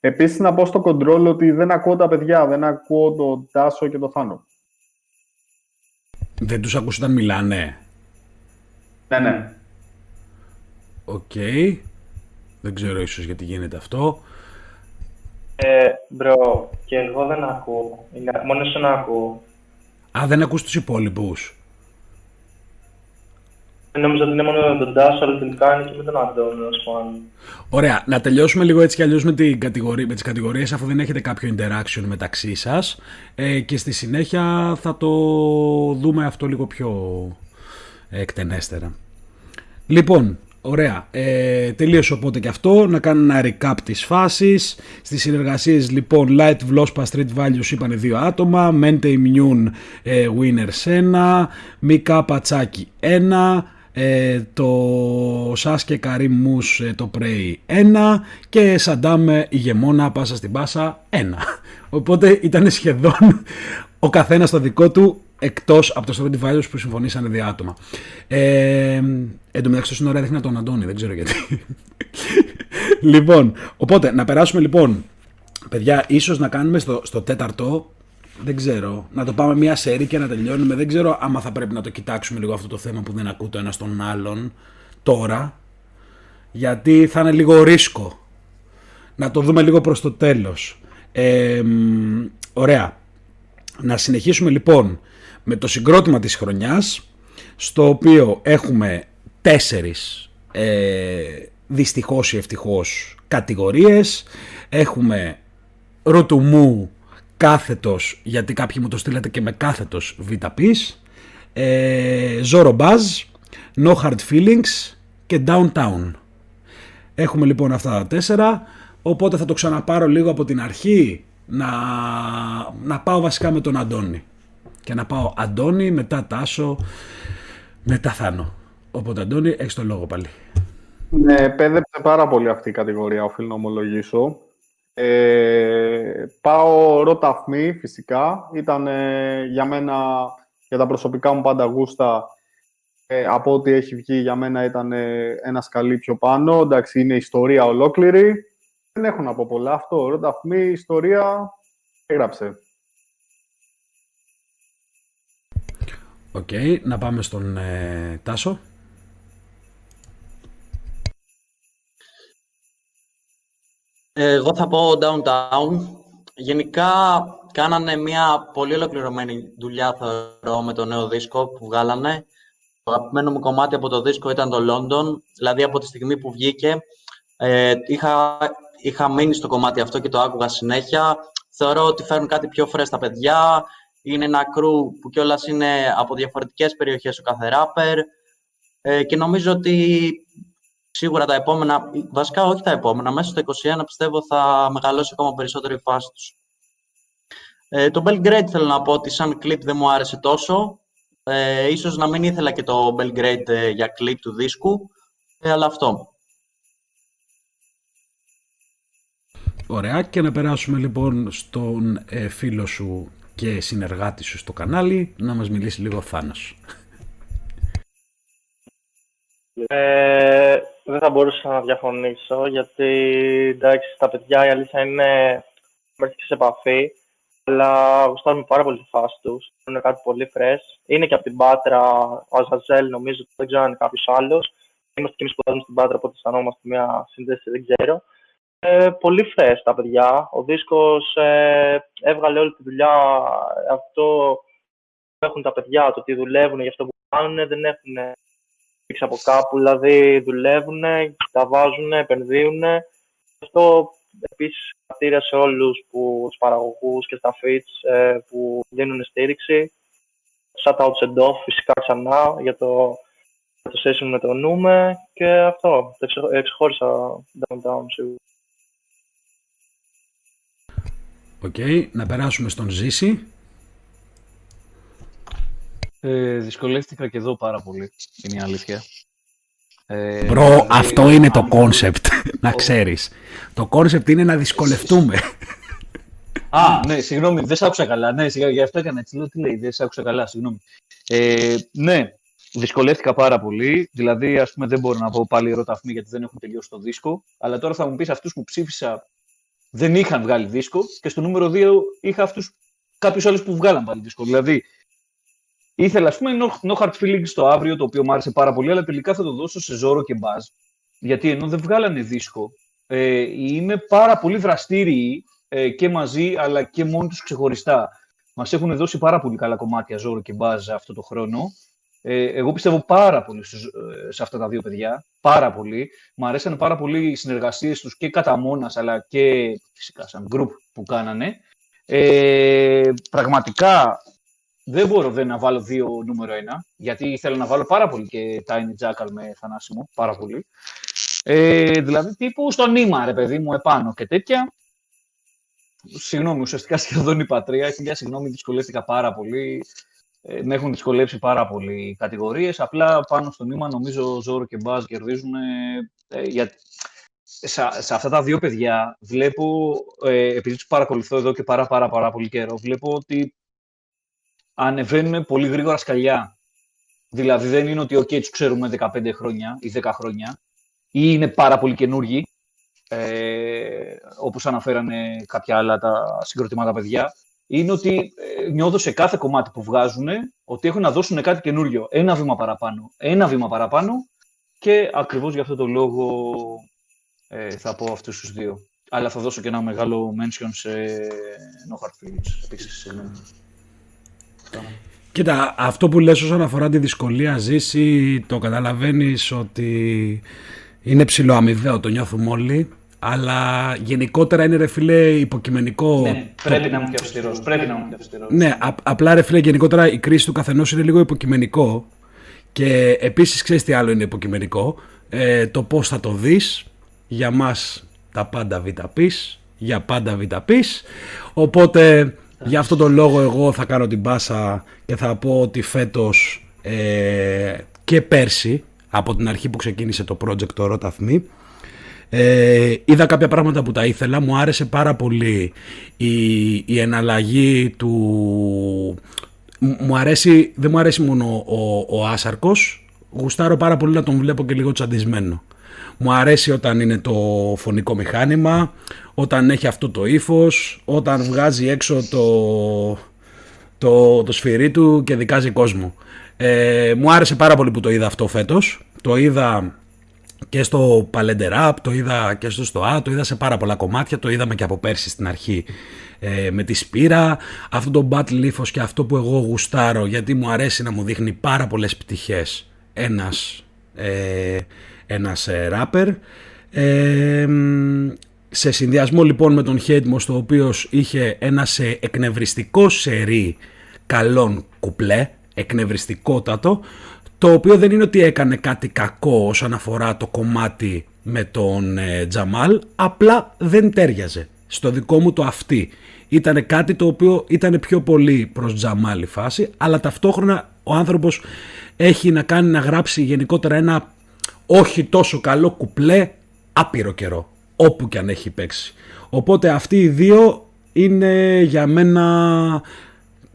Επίσης, να πω στο Control ότι δεν ακούω τα παιδιά, δεν ακούω τον Τάσο και τον Θάνο. Δεν τους ακούς όταν μιλάνε. Ναι, ναι. Οκ. Δεν ξέρω ίσως γιατί γίνεται αυτό. Μπρο, και εγώ δεν ακούω. Μόνο σου να ακούω. Α, δεν ακούς τους υπόλοιπους. Νομίζω ότι είναι μόνο τον Τάσο, αλλά την κάνει και με τον Αντώνιο. Ωραία, να τελειώσουμε λίγο έτσι κι αλλιώς με τις κατηγορίες, αφού δεν έχετε κάποιο interaction μεταξύ σας. Και στη συνέχεια θα το δούμε αυτό λίγο πιο εκτενέστερα. Λοιπόν, ωραία. Τελείωσε οπότε και αυτό. Να κάνω ένα recap της φάσης. Στις συνεργασίες λοιπόν, Light, Βλόσπα, Street Values είπανε 2 άτομα. Mente Immune, Winners 1. Μικάπα, Τσάκι 1. Το Σάς και Καρίμ Μους, το Prey 1. Και Σαντάμ, Ηγεμόνα, Πάσα στην Πάσα 1. Οπότε ήταν σχεδόν ο καθένας το δικό του, εκτός από το Street Values που συμφωνήσανε 2 άτομα. Εν τω μεταξύ, τώρα δείχνει τον Αντώνη, δεν ξέρω γιατί. Λοιπόν, οπότε να περάσουμε λοιπόν, παιδιά, ίσως να κάνουμε στο 4ο, δεν ξέρω, να το πάμε μια σερή και να τελειώνουμε. Δεν ξέρω άμα θα πρέπει να το κοιτάξουμε λίγο αυτό το θέμα που δεν ακούω το ένα τον άλλον τώρα, γιατί θα είναι λίγο ρίσκο. Να το δούμε λίγο προς το τέλος. Ωραία. Να συνεχίσουμε λοιπόν με το συγκρότημα της χρονιάς, στο οποίο έχουμε 4, δυστυχώς ή ευτυχώς, κατηγορίες. Έχουμε Ροταθμού κάθετος, γιατί κάποιοι μου το στείλατε και με κάθετος β-πις, Ζόρο Μπάζ, No Hard Feelings και Downtown. Έχουμε λοιπόν αυτά τα 4, οπότε θα το ξαναπάρω λίγο από την αρχή, να πάω βασικά με τον Αντώνη. Και να πάω Αντώνη, μετά Τάσο, μετά Θάνο. Οπότε Αντώνη, έχεις τον λόγο πάλι. Ναι, πέδεψε πάρα πολύ αυτή η κατηγορία, οφείλω να ομολογήσω. Πάω Ροταθμή, φυσικά. Ήταν για μένα, για τα προσωπικά μου πάντα γούστα, από ό,τι έχει βγει για μένα ήταν ένα σκαλί πιο πάνω. Εντάξει, είναι ιστορία ολόκληρη. Δεν έχω να πω πολλά. Αυτό, Ροταθμή, ιστορία, έγραψε. Οκ, να πάμε στον Τάσο. Εγώ θα πω Downtown. Γενικά κάνανε μια πολύ ολοκληρωμένη δουλειά, θεωρώ, με το νέο δίσκο που βγάλανε. Το αγαπημένο μου κομμάτι από το δίσκο ήταν το London. Δηλαδή από τη στιγμή που βγήκε είχα μείνει στο κομμάτι αυτό και το άκουγα συνέχεια. Θεωρώ ότι φέρνουν κάτι πιο fresh τα παιδιά. Είναι ένα κρου που κιόλας είναι από διαφορετικές περιοχές ο κάθε ράπερ. Και νομίζω ότι σίγουρα τα επόμενα, βασικά όχι τα επόμενα, μέσα στο 2021 πιστεύω θα μεγαλώσει ακόμα περισσότερο η φάση τους. Το Belgrade θέλω να πω ότι σαν κλιπ δεν μου άρεσε τόσο. Ίσως να μην ήθελα και το Belgrade για κλιπ του δίσκου, αλλά αυτό. Ωραία, και να περάσουμε λοιπόν στον φίλο σου και συνεργάτη σου στο κανάλι, να μας μιλήσει λίγο ο Θάνος. Δεν θα μπορούσα να διαφωνήσω, γιατί εντάξει, τα παιδιά η αλήθεια είναι βρίσκεται σε επαφή, αλλά γουστάρουμε πάρα πολύ τη φάση τους, είναι κάτι πολύ fresh. Είναι και από την Πάτρα, ο Αζαζέλ νομίζω, δεν ξέρω αν είναι κάποιος άλλος. Είμαστε και εμείς σπουδάζουμε στην Πάτρα, οπότε αισθανόμαστε μια σύνδεση, δεν ξέρω. Πολύ fresh τα παιδιά. Ο δίσκος έβγαλε όλη τη δουλειά, αυτό που έχουν τα παιδιά, το ότι δουλεύουν για αυτό που κάνουν, δεν έχουν πήξει από κάπου, δηλαδή δουλεύουν, τα βάζουν, επενδύουν. Αυτό επίσης χαρακτήρα σε όλους τους παραγωγούς και στα feats που δίνουν στήριξη. Shout out σε DOF, φυσικά ξανά, για το session με το νούμε και αυτό. Εξεχώρισα Downtown σίγουρα. Οκ, να περάσουμε στον Ζήση. Δυσκολεύτηκα και εδώ πάρα πολύ, είναι η αλήθεια. Μπρο, αυτό είναι το κόνσεπτ, να ξέρεις. Το κόνσεπτ είναι να δυσκολευτούμε. Α, ναι, συγγνώμη, δεν σ' άκουσα καλά. Ναι, γι' αυτό έκανα έτσι. Λέω, τι λέει, δεν σ' άκουσα καλά, συγγνώμη. Ναι, δυσκολεύτηκα πάρα πολύ. Δηλαδή, ας πούμε, δεν μπορώ να πω πάλι Ροταθμή γιατί δεν έχουν τελειώσει το δίσκο. Αλλά τώρα θα μου πεις αυτούς που ψήφισα δεν είχαν βγάλει δίσκο. Και στο νούμερο 2 είχα αυτούς κάποιους άλλους που βγάλαν πάλι δίσκο. Δηλαδή, ήθελα, ας πούμε, no hard feelings στο αύριο, το οποίο μου άρεσε πάρα πολύ, αλλά τελικά θα το δώσω σε Ζόρο και Μπάζ. Γιατί ενώ δεν βγάλανε δίσκο, είναι πάρα πολύ δραστήριοι και μαζί, αλλά και μόνοι τους ξεχωριστά. Μας έχουν δώσει πάρα πολύ καλά κομμάτια Ζόρο και Μπάζ αυτό το χρόνο. Εγώ πιστεύω πάρα πολύ σε αυτά τα δύο παιδιά. Πάρα πολύ. Μ' αρέσανε πάρα πολύ οι συνεργασίες τους και κατά μόνας, αλλά και φυσικά σαν group που κάνανε. Πραγματικά δεν μπορώ δεν να βάλω δύο νούμερο ένα, γιατί ήθελα να βάλω πάρα πολύ και Tiny Jackal με Θανάσιμο, πάρα πολύ. Δηλαδή τύπου στον Νήμα, ρε παιδί μου, επάνω και τέτοια. Συγγνώμη, ουσιαστικά σχεδόν η πατρία. Χιλιά συγγνώμη, δυσκολεύτηκα πάρα πολύ. Με έχουν δυσκολέψει πάρα πολύ οι κατηγορίες. Απλά πάνω στο Νήμα νομίζω Ζόρο και Μπάζ κερδίζουν. Γιατί σε αυτά τα δύο παιδιά βλέπω, επειδή τους παρακολουθώ εδώ και πάρα πολύ καιρό, βλέπω ότι ανεβαίνουν πολύ γρήγορα σκαλιά. Δηλαδή δεν είναι ότι okay, τους ξέρουμε 15 χρόνια ή 10 χρόνια ή είναι πάρα πολύ καινούργοι, όπως αναφέρανε κάποια άλλα τα συγκροτήματα παιδιά. Είναι ότι νιώθω σε κάθε κομμάτι που βγάζουν ότι έχουν να δώσουν κάτι καινούριο. Ένα βήμα παραπάνω. Και ακριβώς γι' αυτό το λόγο θα πω αυτούς τους δύο. Αλλά θα δώσω και ένα μεγάλο mention σε No Hard Feelings επίσης. Κοίτα, αυτό που λες όσον αφορά τη δυσκολία ζήσει, το καταλαβαίνεις ότι είναι ψηλοαμοιβαίο, το νιώθουμε όλοι. Αλλά γενικότερα είναι, ρε φίλε, υποκειμενικό. Ναι, πρέπει να είμαι και αυστηρός. Ναι, απλά, ρε φίλε, γενικότερα η κρίση του καθενός είναι λίγο υποκειμενικό. Και επίσης ξέρεις τι άλλο είναι υποκειμενικό. Το πώς θα το δεις. Για μας τα πάντα βιταπείς. Οπότε γι' αυτό τον λόγο εγώ θα κάνω την πάσα και θα πω ότι φέτος και πέρσι, από την αρχή που ξεκίνησε το project το Ροταθμή, είδα κάποια πράγματα που τα ήθελα. Μου άρεσε πάρα πολύ η εναλλαγή του. Δεν μου αρέσει μόνο ο Άσαρκος. Γουστάρω πάρα πολύ να τον βλέπω και λίγο τσαντισμένο. Μου αρέσει όταν είναι το φωνικό μηχάνημα, όταν έχει αυτό το ύφος, όταν βγάζει έξω το σφυρί του και δικάζει κόσμο. Μου άρεσε πάρα πολύ που το είδα αυτό φέτος. Το είδα και στο Παλέντε Ραπ, το είδα και στο Στοά, το είδα σε πάρα πολλά κομμάτια, το είδαμε και από πέρσι στην αρχή με τη Σπύρα. Αυτό το battle ύφος και αυτό που εγώ γουστάρω, γιατί μου αρέσει να μου δείχνει πάρα πολλές πτυχές ένας rapper. Σε συνδυασμό λοιπόν με τον Χέιτμος, το οποίο είχε ένα εκνευριστικό σερί καλών κουπλέ, εκνευριστικότατο, το οποίο δεν είναι ότι έκανε κάτι κακό όσον αφορά το κομμάτι με τον Τζαμάλ, απλά δεν τέριαζε. Στο δικό μου το αυτή ήταν κάτι το οποίο ήταν πιο πολύ προς Τζαμάλ η φάση, αλλά ταυτόχρονα ο άνθρωπος έχει να κάνει να γράψει γενικότερα ένα όχι τόσο καλό κουπλέ άπειρο καιρό, όπου και αν έχει παίξει. Οπότε αυτοί οι δύο είναι για μένα,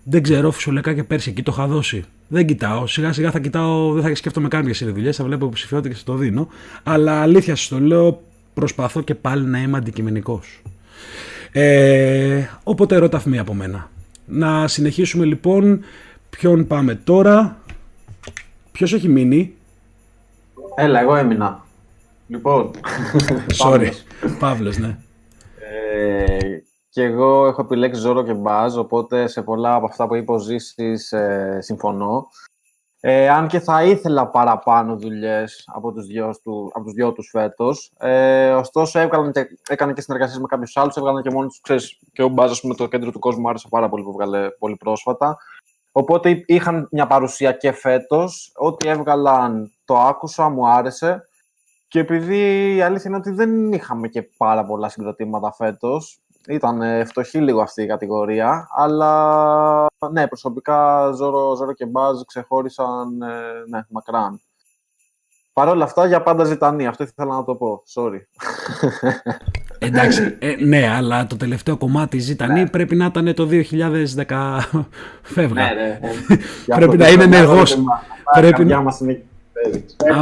δεν ξέρω, φυσιολογικά και πέρσι εκεί το είχα δώσει. Δεν κοιτάω, σιγά σιγά θα κοιτάω, δεν θα σκέφτομαι καν ποιες είναι δουλειές, θα βλέπω υποψηφιότητα και θα το δίνω. Αλλά αλήθεια σας το λέω, προσπαθώ και πάλι να είμαι αντικειμενικός. Οπότε Ροταθμή από μένα. Να συνεχίσουμε λοιπόν, ποιον πάμε τώρα, ποιος έχει μείνει? Έλα, εγώ έμεινα. Λοιπόν, sorry, Παύλος, ναι. Και εγώ έχω επιλέξει Ζόρο και Μπάζ, οπότε σε πολλά από αυτά που είπε ο Ζήσης συμφωνώ. Αν και θα ήθελα παραπάνω δουλειές από τους δυο τους φέτος. Ωστόσο, έκανα και συνεργασίες με κάποιους άλλους, έβγαλαν και μόνοι τους, ξέρεις, και ο Μπάζ, ας πούμε, το κέντρο του κόσμου, άρεσε πάρα πολύ που βγάλε πολύ πρόσφατα. Οπότε είχαν μια παρουσία και φέτος. Ό,τι έβγαλαν το άκουσα, μου άρεσε. Και επειδή η αλήθεια είναι ότι δεν είχαμε και πάρα πολλά συγκροτήματα φέτος, ήταν φτωχή λίγο αυτή η κατηγορία, αλλά ναι, προσωπικά Ζόρο και Μπάζ ξεχώρισαν ναι, μακράν. Παρ' όλα αυτά, για πάντα ζητανή. Αυτό ήθελα να το πω. Sorry. Εντάξει, ναι, αλλά το τελευταίο κομμάτι ζητανή ναι. πρέπει να ήταν το 2010. Φεύγα. Ναι, ναι. Πρέπει να είναι ενεργός. Πρέπει να μας είναι...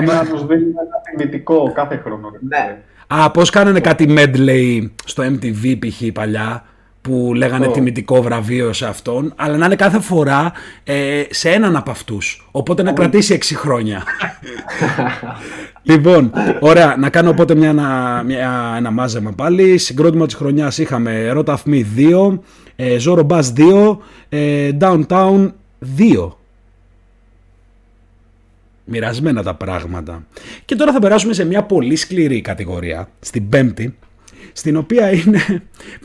να τους δίνουμε ένα θυμητικό κάθε χρόνο. Ναι. Α, πώς κάνανε κάτι medley στο MTV π.χ. παλιά, που λέγανε τιμητικό βραβείο σε αυτόν, αλλά να είναι κάθε φορά σε έναν από αυτούς. Οπότε να κρατήσει 6 χρόνια. Λοιπόν, ωραία, να κάνω οπότε ένα μάζεμα πάλι. Συγκρότημα της χρονιάς είχαμε Ροταθμή 2, Ζόρο Μπάζ 2, Downtown 2. Μοιρασμένα τα πράγματα. Και τώρα θα περάσουμε σε μια πολύ σκληρή κατηγορία, στην πέμπτη, στην οποία είναι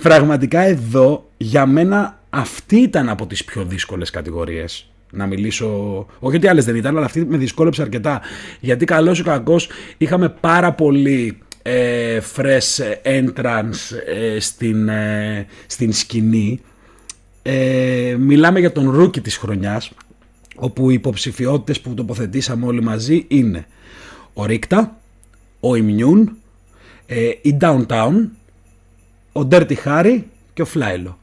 πραγματικά εδώ, για μένα αυτή ήταν από τις πιο δύσκολες κατηγορίες. Να μιλήσω, όχι ότι άλλες δεν ήταν, αλλά αυτή με δυσκόλεψε αρκετά. Γιατί καλώς ή κακώς είχαμε πάρα πολύ fresh entrance στην σκηνή. Μιλάμε για τον rookie της χρονιάς, όπου οι υποψηφιότητες που τοποθετήσαμε όλοι μαζί είναι ο Ρίκτα, ο Ιμιούν, η Downtown, ο Dirty Harry και ο Φλάιλο.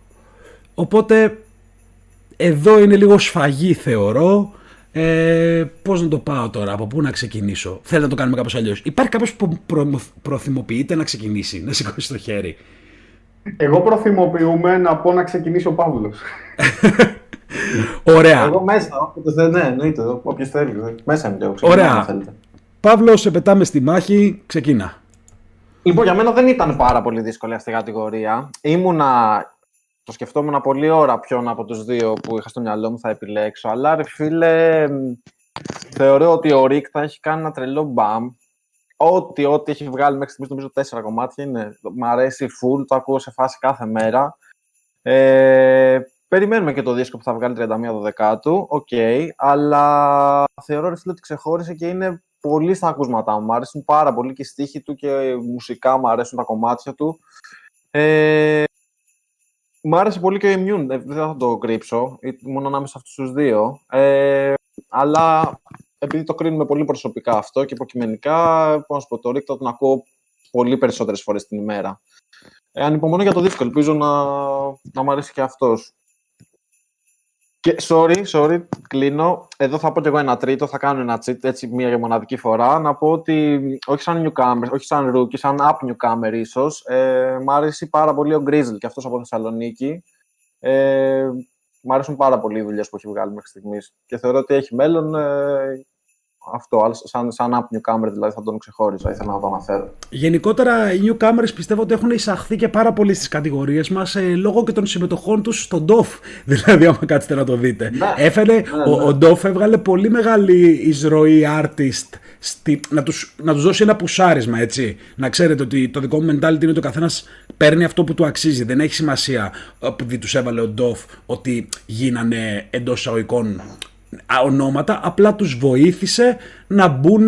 Οπότε εδώ είναι λίγο σφαγή θεωρώ. Πώς να το πάω τώρα, από πού να ξεκινήσω? Θέλω να το κάνουμε κάπως αλλιώς. Υπάρχει κάποιος που προθυμοποιείται να ξεκινήσει, να σηκώσει το χέρι? Εγώ προθυμοποιούμε να πω να ξεκινήσει ο Παύλος. Ωραία. Εγώ μέσα, ναι, εννοείται, όποιος θέλει. Μέσα είναι το ξεκινά. Παύλος, σε πετάμε στη μάχη, ξεκινά. Λοιπόν, για μένα δεν ήταν πάρα πολύ δύσκολη αυτή η κατηγορία. Το σκεφτόμουν πολλή ώρα ποιον από τους δύο που είχα στο μυαλό μου θα επιλέξω. Αλλά ρε φίλε, θεωρώ ότι ο Rick θα έχει κάνει ένα τρελό μπαμ. Ό,τι έχει βγάλει μέχρι στιγμής, νομίζω 4 κομμάτια είναι. Μ' αρέσει full, το ακούω σε φάση κάθε μέρα. Περιμένουμε και το δίσκο που θα βγάλει 31/12 του. Οκ, αλλά θεωρώ ρε φίλε ότι ξεχώρισε και είναι... πολύ στα ακούσματά μου. Μ' αρέσουν πάρα πολύ και οι στίχοι του και μουσικά μου αρέσουν τα κομμάτια του. Μ' άρεσε πολύ και ο Immune, δεν θα το κρύψω, μόνο ανάμεσα αυτούς τους δύο. Αλλά επειδή το κρίνουμε πολύ προσωπικά αυτό και υποκειμενικά, πώς να σου πω, το Rick τον ακούω πολύ περισσότερες φορές την ημέρα. Ανυπομονώ για το δίσκο, ελπίζω να μ' αρέσει και αυτός. Και sorry, κλείνω. Εδώ θα πω και εγώ ένα τρίτο, θα κάνω ένα cheat, έτσι μία και μοναδική φορά. Να πω ότι όχι σαν newcomer, όχι σαν rookie, σαν up newcomer ίσως. Μ' άρεσε πάρα πολύ ο Grizzle και αυτός από Θεσσαλονίκη. Μ' αρέσουν πάρα πολύ οι δουλειές που έχει βγάλει μέχρι στιγμής. Και θεωρώ ότι έχει μέλλον αυτό. Σαν up newcomer δηλαδή θα τον ξεχώριζα, ήθελα να το αναφέρω. Γενικότερα οι newcomers πιστεύω ότι έχουν εισαχθεί και πάρα πολύ στις κατηγορίες μας λόγω και των συμμετοχών τους στο DOF. Δηλαδή, άμα κάτσετε να το δείτε. Ναι. Ο DOF έβγαλε πολύ μεγάλη εισρωή artist να τους δώσει ένα πουσάρισμα, έτσι. Να ξέρετε ότι το δικό μου mentality είναι ότι ο καθένας παίρνει αυτό που του αξίζει. Δεν έχει σημασία επειδή τους έβαλε ο DOF ότι γίνανε εντός εισαγωγικών ονόματα, απλά τους βοήθησε να μπουν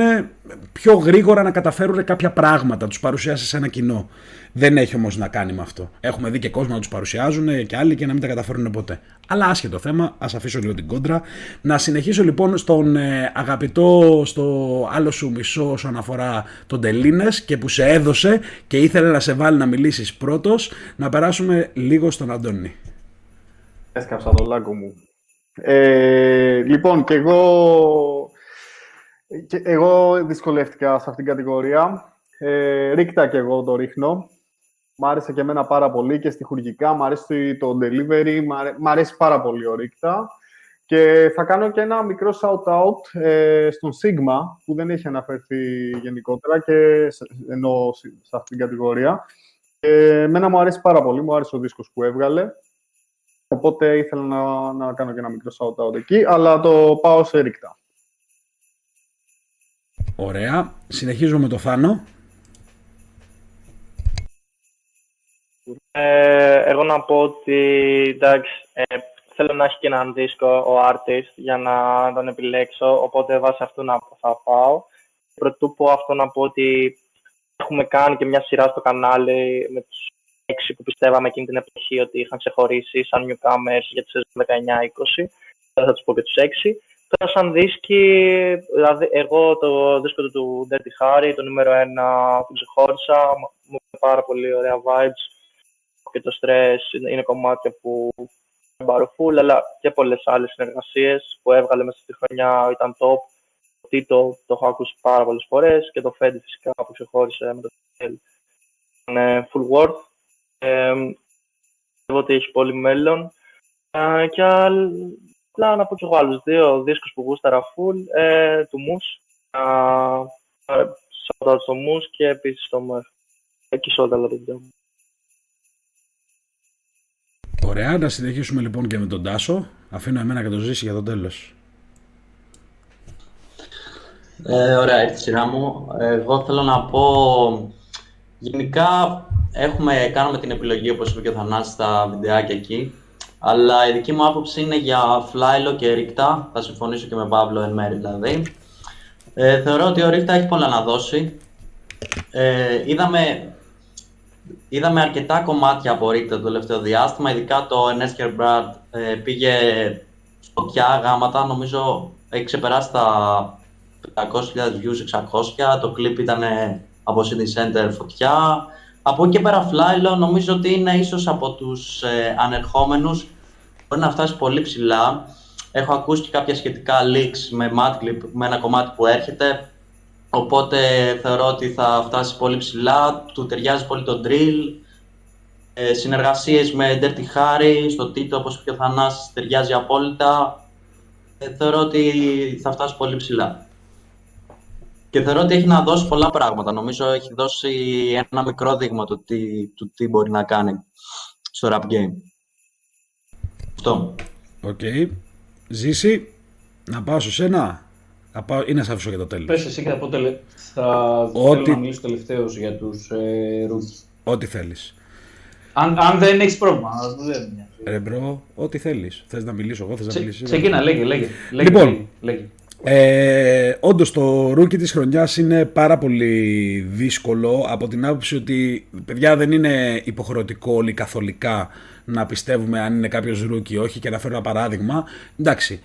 πιο γρήγορα, να καταφέρουν κάποια πράγματα, τους παρουσιάσει σε ένα κοινό. Δεν έχει όμως να κάνει με αυτό. Έχουμε δει και κόσμο να τους παρουσιάζουν και άλλοι και να μην τα καταφέρουν ποτέ. Αλλά άσχετο θέμα, ας αφήσω λίγο την κόντρα. Να συνεχίσω λοιπόν στον αγαπητό, στο άλλο σου μισό όσον αφορά τον Ντελίνες και που σε έδωσε και ήθελε να σε βάλει να μιλήσεις πρώτος, να περάσουμε λίγο στον Αντώνη. Έσκαψα το λάκκο μου. Λοιπόν, και εγώ δυσκολεύτηκα σε αυτήν την κατηγορία. Ρίκτα και εγώ το ρίχνω. Μ' άρεσε και εμένα πάρα πολύ και στιχουργικά. Μ' αρέσει το delivery. Μ' αρέσει πάρα πολύ ο Ρίκτα. Και θα κάνω και ένα μικρό shout-out στον Σίγμα, που δεν έχει αναφερθεί γενικότερα και εννοώ σε αυτήν την κατηγορία. Εμένα μου αρέσει πάρα πολύ. Μου άρεσε ο δίσκος που έβγαλε. Οπότε ήθελα να κάνω και ένα μικρό shout-out εκεί, αλλά το πάω σε Ρίκτα. Ωραία. Συνεχίζουμε με το Θάνο. Εγώ να πω ότι εντάξει, θέλω να έχει και έναν δίσκο ο artist για να τον επιλέξω, οπότε βάσει αυτού θα πάω. Προτού πω αυτό να πω ότι έχουμε κάνει και μια σειρά στο κανάλι με τους 6 που πιστεύαμε εκείνη την εποχή ότι είχαν ξεχωρίσει σαν newcomers για τη σεζόν 19-20. Τώρα θα τους πω και τους 6. Τώρα σαν δίσκοι, δηλαδή εγώ το δίσκο του Dirty Harry, το νούμερο 1 που ξεχώρισα, μου είπε πάρα πολύ ωραία vibes και το stress είναι κομμάτια που είναι μπαροφούλ, αλλά και πολλές άλλες συνεργασίες που έβγαλε μέσα στη χρονιά ήταν top. Το Tito το έχω ακούσει πάρα πολλές φορές και το Fedi φυσικά που ξεχώρισε με το Fedi. Είναι full worth. Πιστεύω ότι έχει πολύ μέλλον. Και απλά να πω και εγώ άλλους δύο δίσκους που γούσταρα full, του Moose. Σαμπτάω στο Moose και επίσης στο Murph. Εκεί σε όλα τα παιδιά. Ωραία, να συνεχίσουμε λοιπόν και με τον Τάσο. Αφήνω εμένα και το Ζήση για το τέλος. Ωραία, ήρθε η σειρά μου. Εγώ θέλω να πω, γενικά κάναμε την επιλογή, όπως είπε και ο Θανάσης στα βιντεάκια εκεί, αλλά η δική μου άποψη είναι για φλάιλο και ρίκτα, θα συμφωνήσω και με Παύλο εν μέρη δηλαδή. Θεωρώ ότι ο ρίκτα έχει πολλά να δώσει. Είδαμε αρκετά κομμάτια από ρίκτα το τελευταίο διάστημα, ειδικά το Enesker Brad πήγε σκοπιά γάματα, νομίζω έχει ξεπεράσει τα 500.000 views, 600, το κλιπ ήταν από City Center φωτιά. Από εκεί και πέρα φλάιλο νομίζω ότι είναι ίσως από τους ανερχόμενους, μπορεί να φτάσει πολύ ψηλά. Έχω ακούσει και κάποια σχετικά leaks με MadClip, με ένα κομμάτι που έρχεται, οπότε θεωρώ ότι θα φτάσει πολύ ψηλά, του ταιριάζει πολύ το drill. Συνεργασίες με Dirty Harry, στο Tito όπως και ο Θανάσης ταιριάζει απόλυτα. Θεωρώ ότι θα φτάσει πολύ ψηλά. Και θεωρώ ότι έχει να δώσει πολλά πράγματα. Νομίζω έχει δώσει ένα μικρό δείγμα του τι μπορεί να κάνει στο rap game. Αυτό. Οκ. Ζήση, να πάω σε σένα. Ή να σε αφήσω για το τέλος. Πες εσύ και θα πω θέλω να μιλήσω τελευταίος για τους rookies. Ό,τι θέλεις. Αν δεν έχεις πρόβλημα. Ρε μπρο, ό,τι θέλεις. Θες να μιλήσω εγώ, θες να μιλήσεις. Ξεκίνα, λέγε. Λοιπόν. Λέγε. Όντως το rookie της χρονιάς είναι πάρα πολύ δύσκολο από την άποψη ότι παιδιά δεν είναι υποχρεωτικό όλοι καθολικά να πιστεύουμε αν είναι κάποιος rookie ή όχι, και να φέρω ένα παράδειγμα. Εντάξει,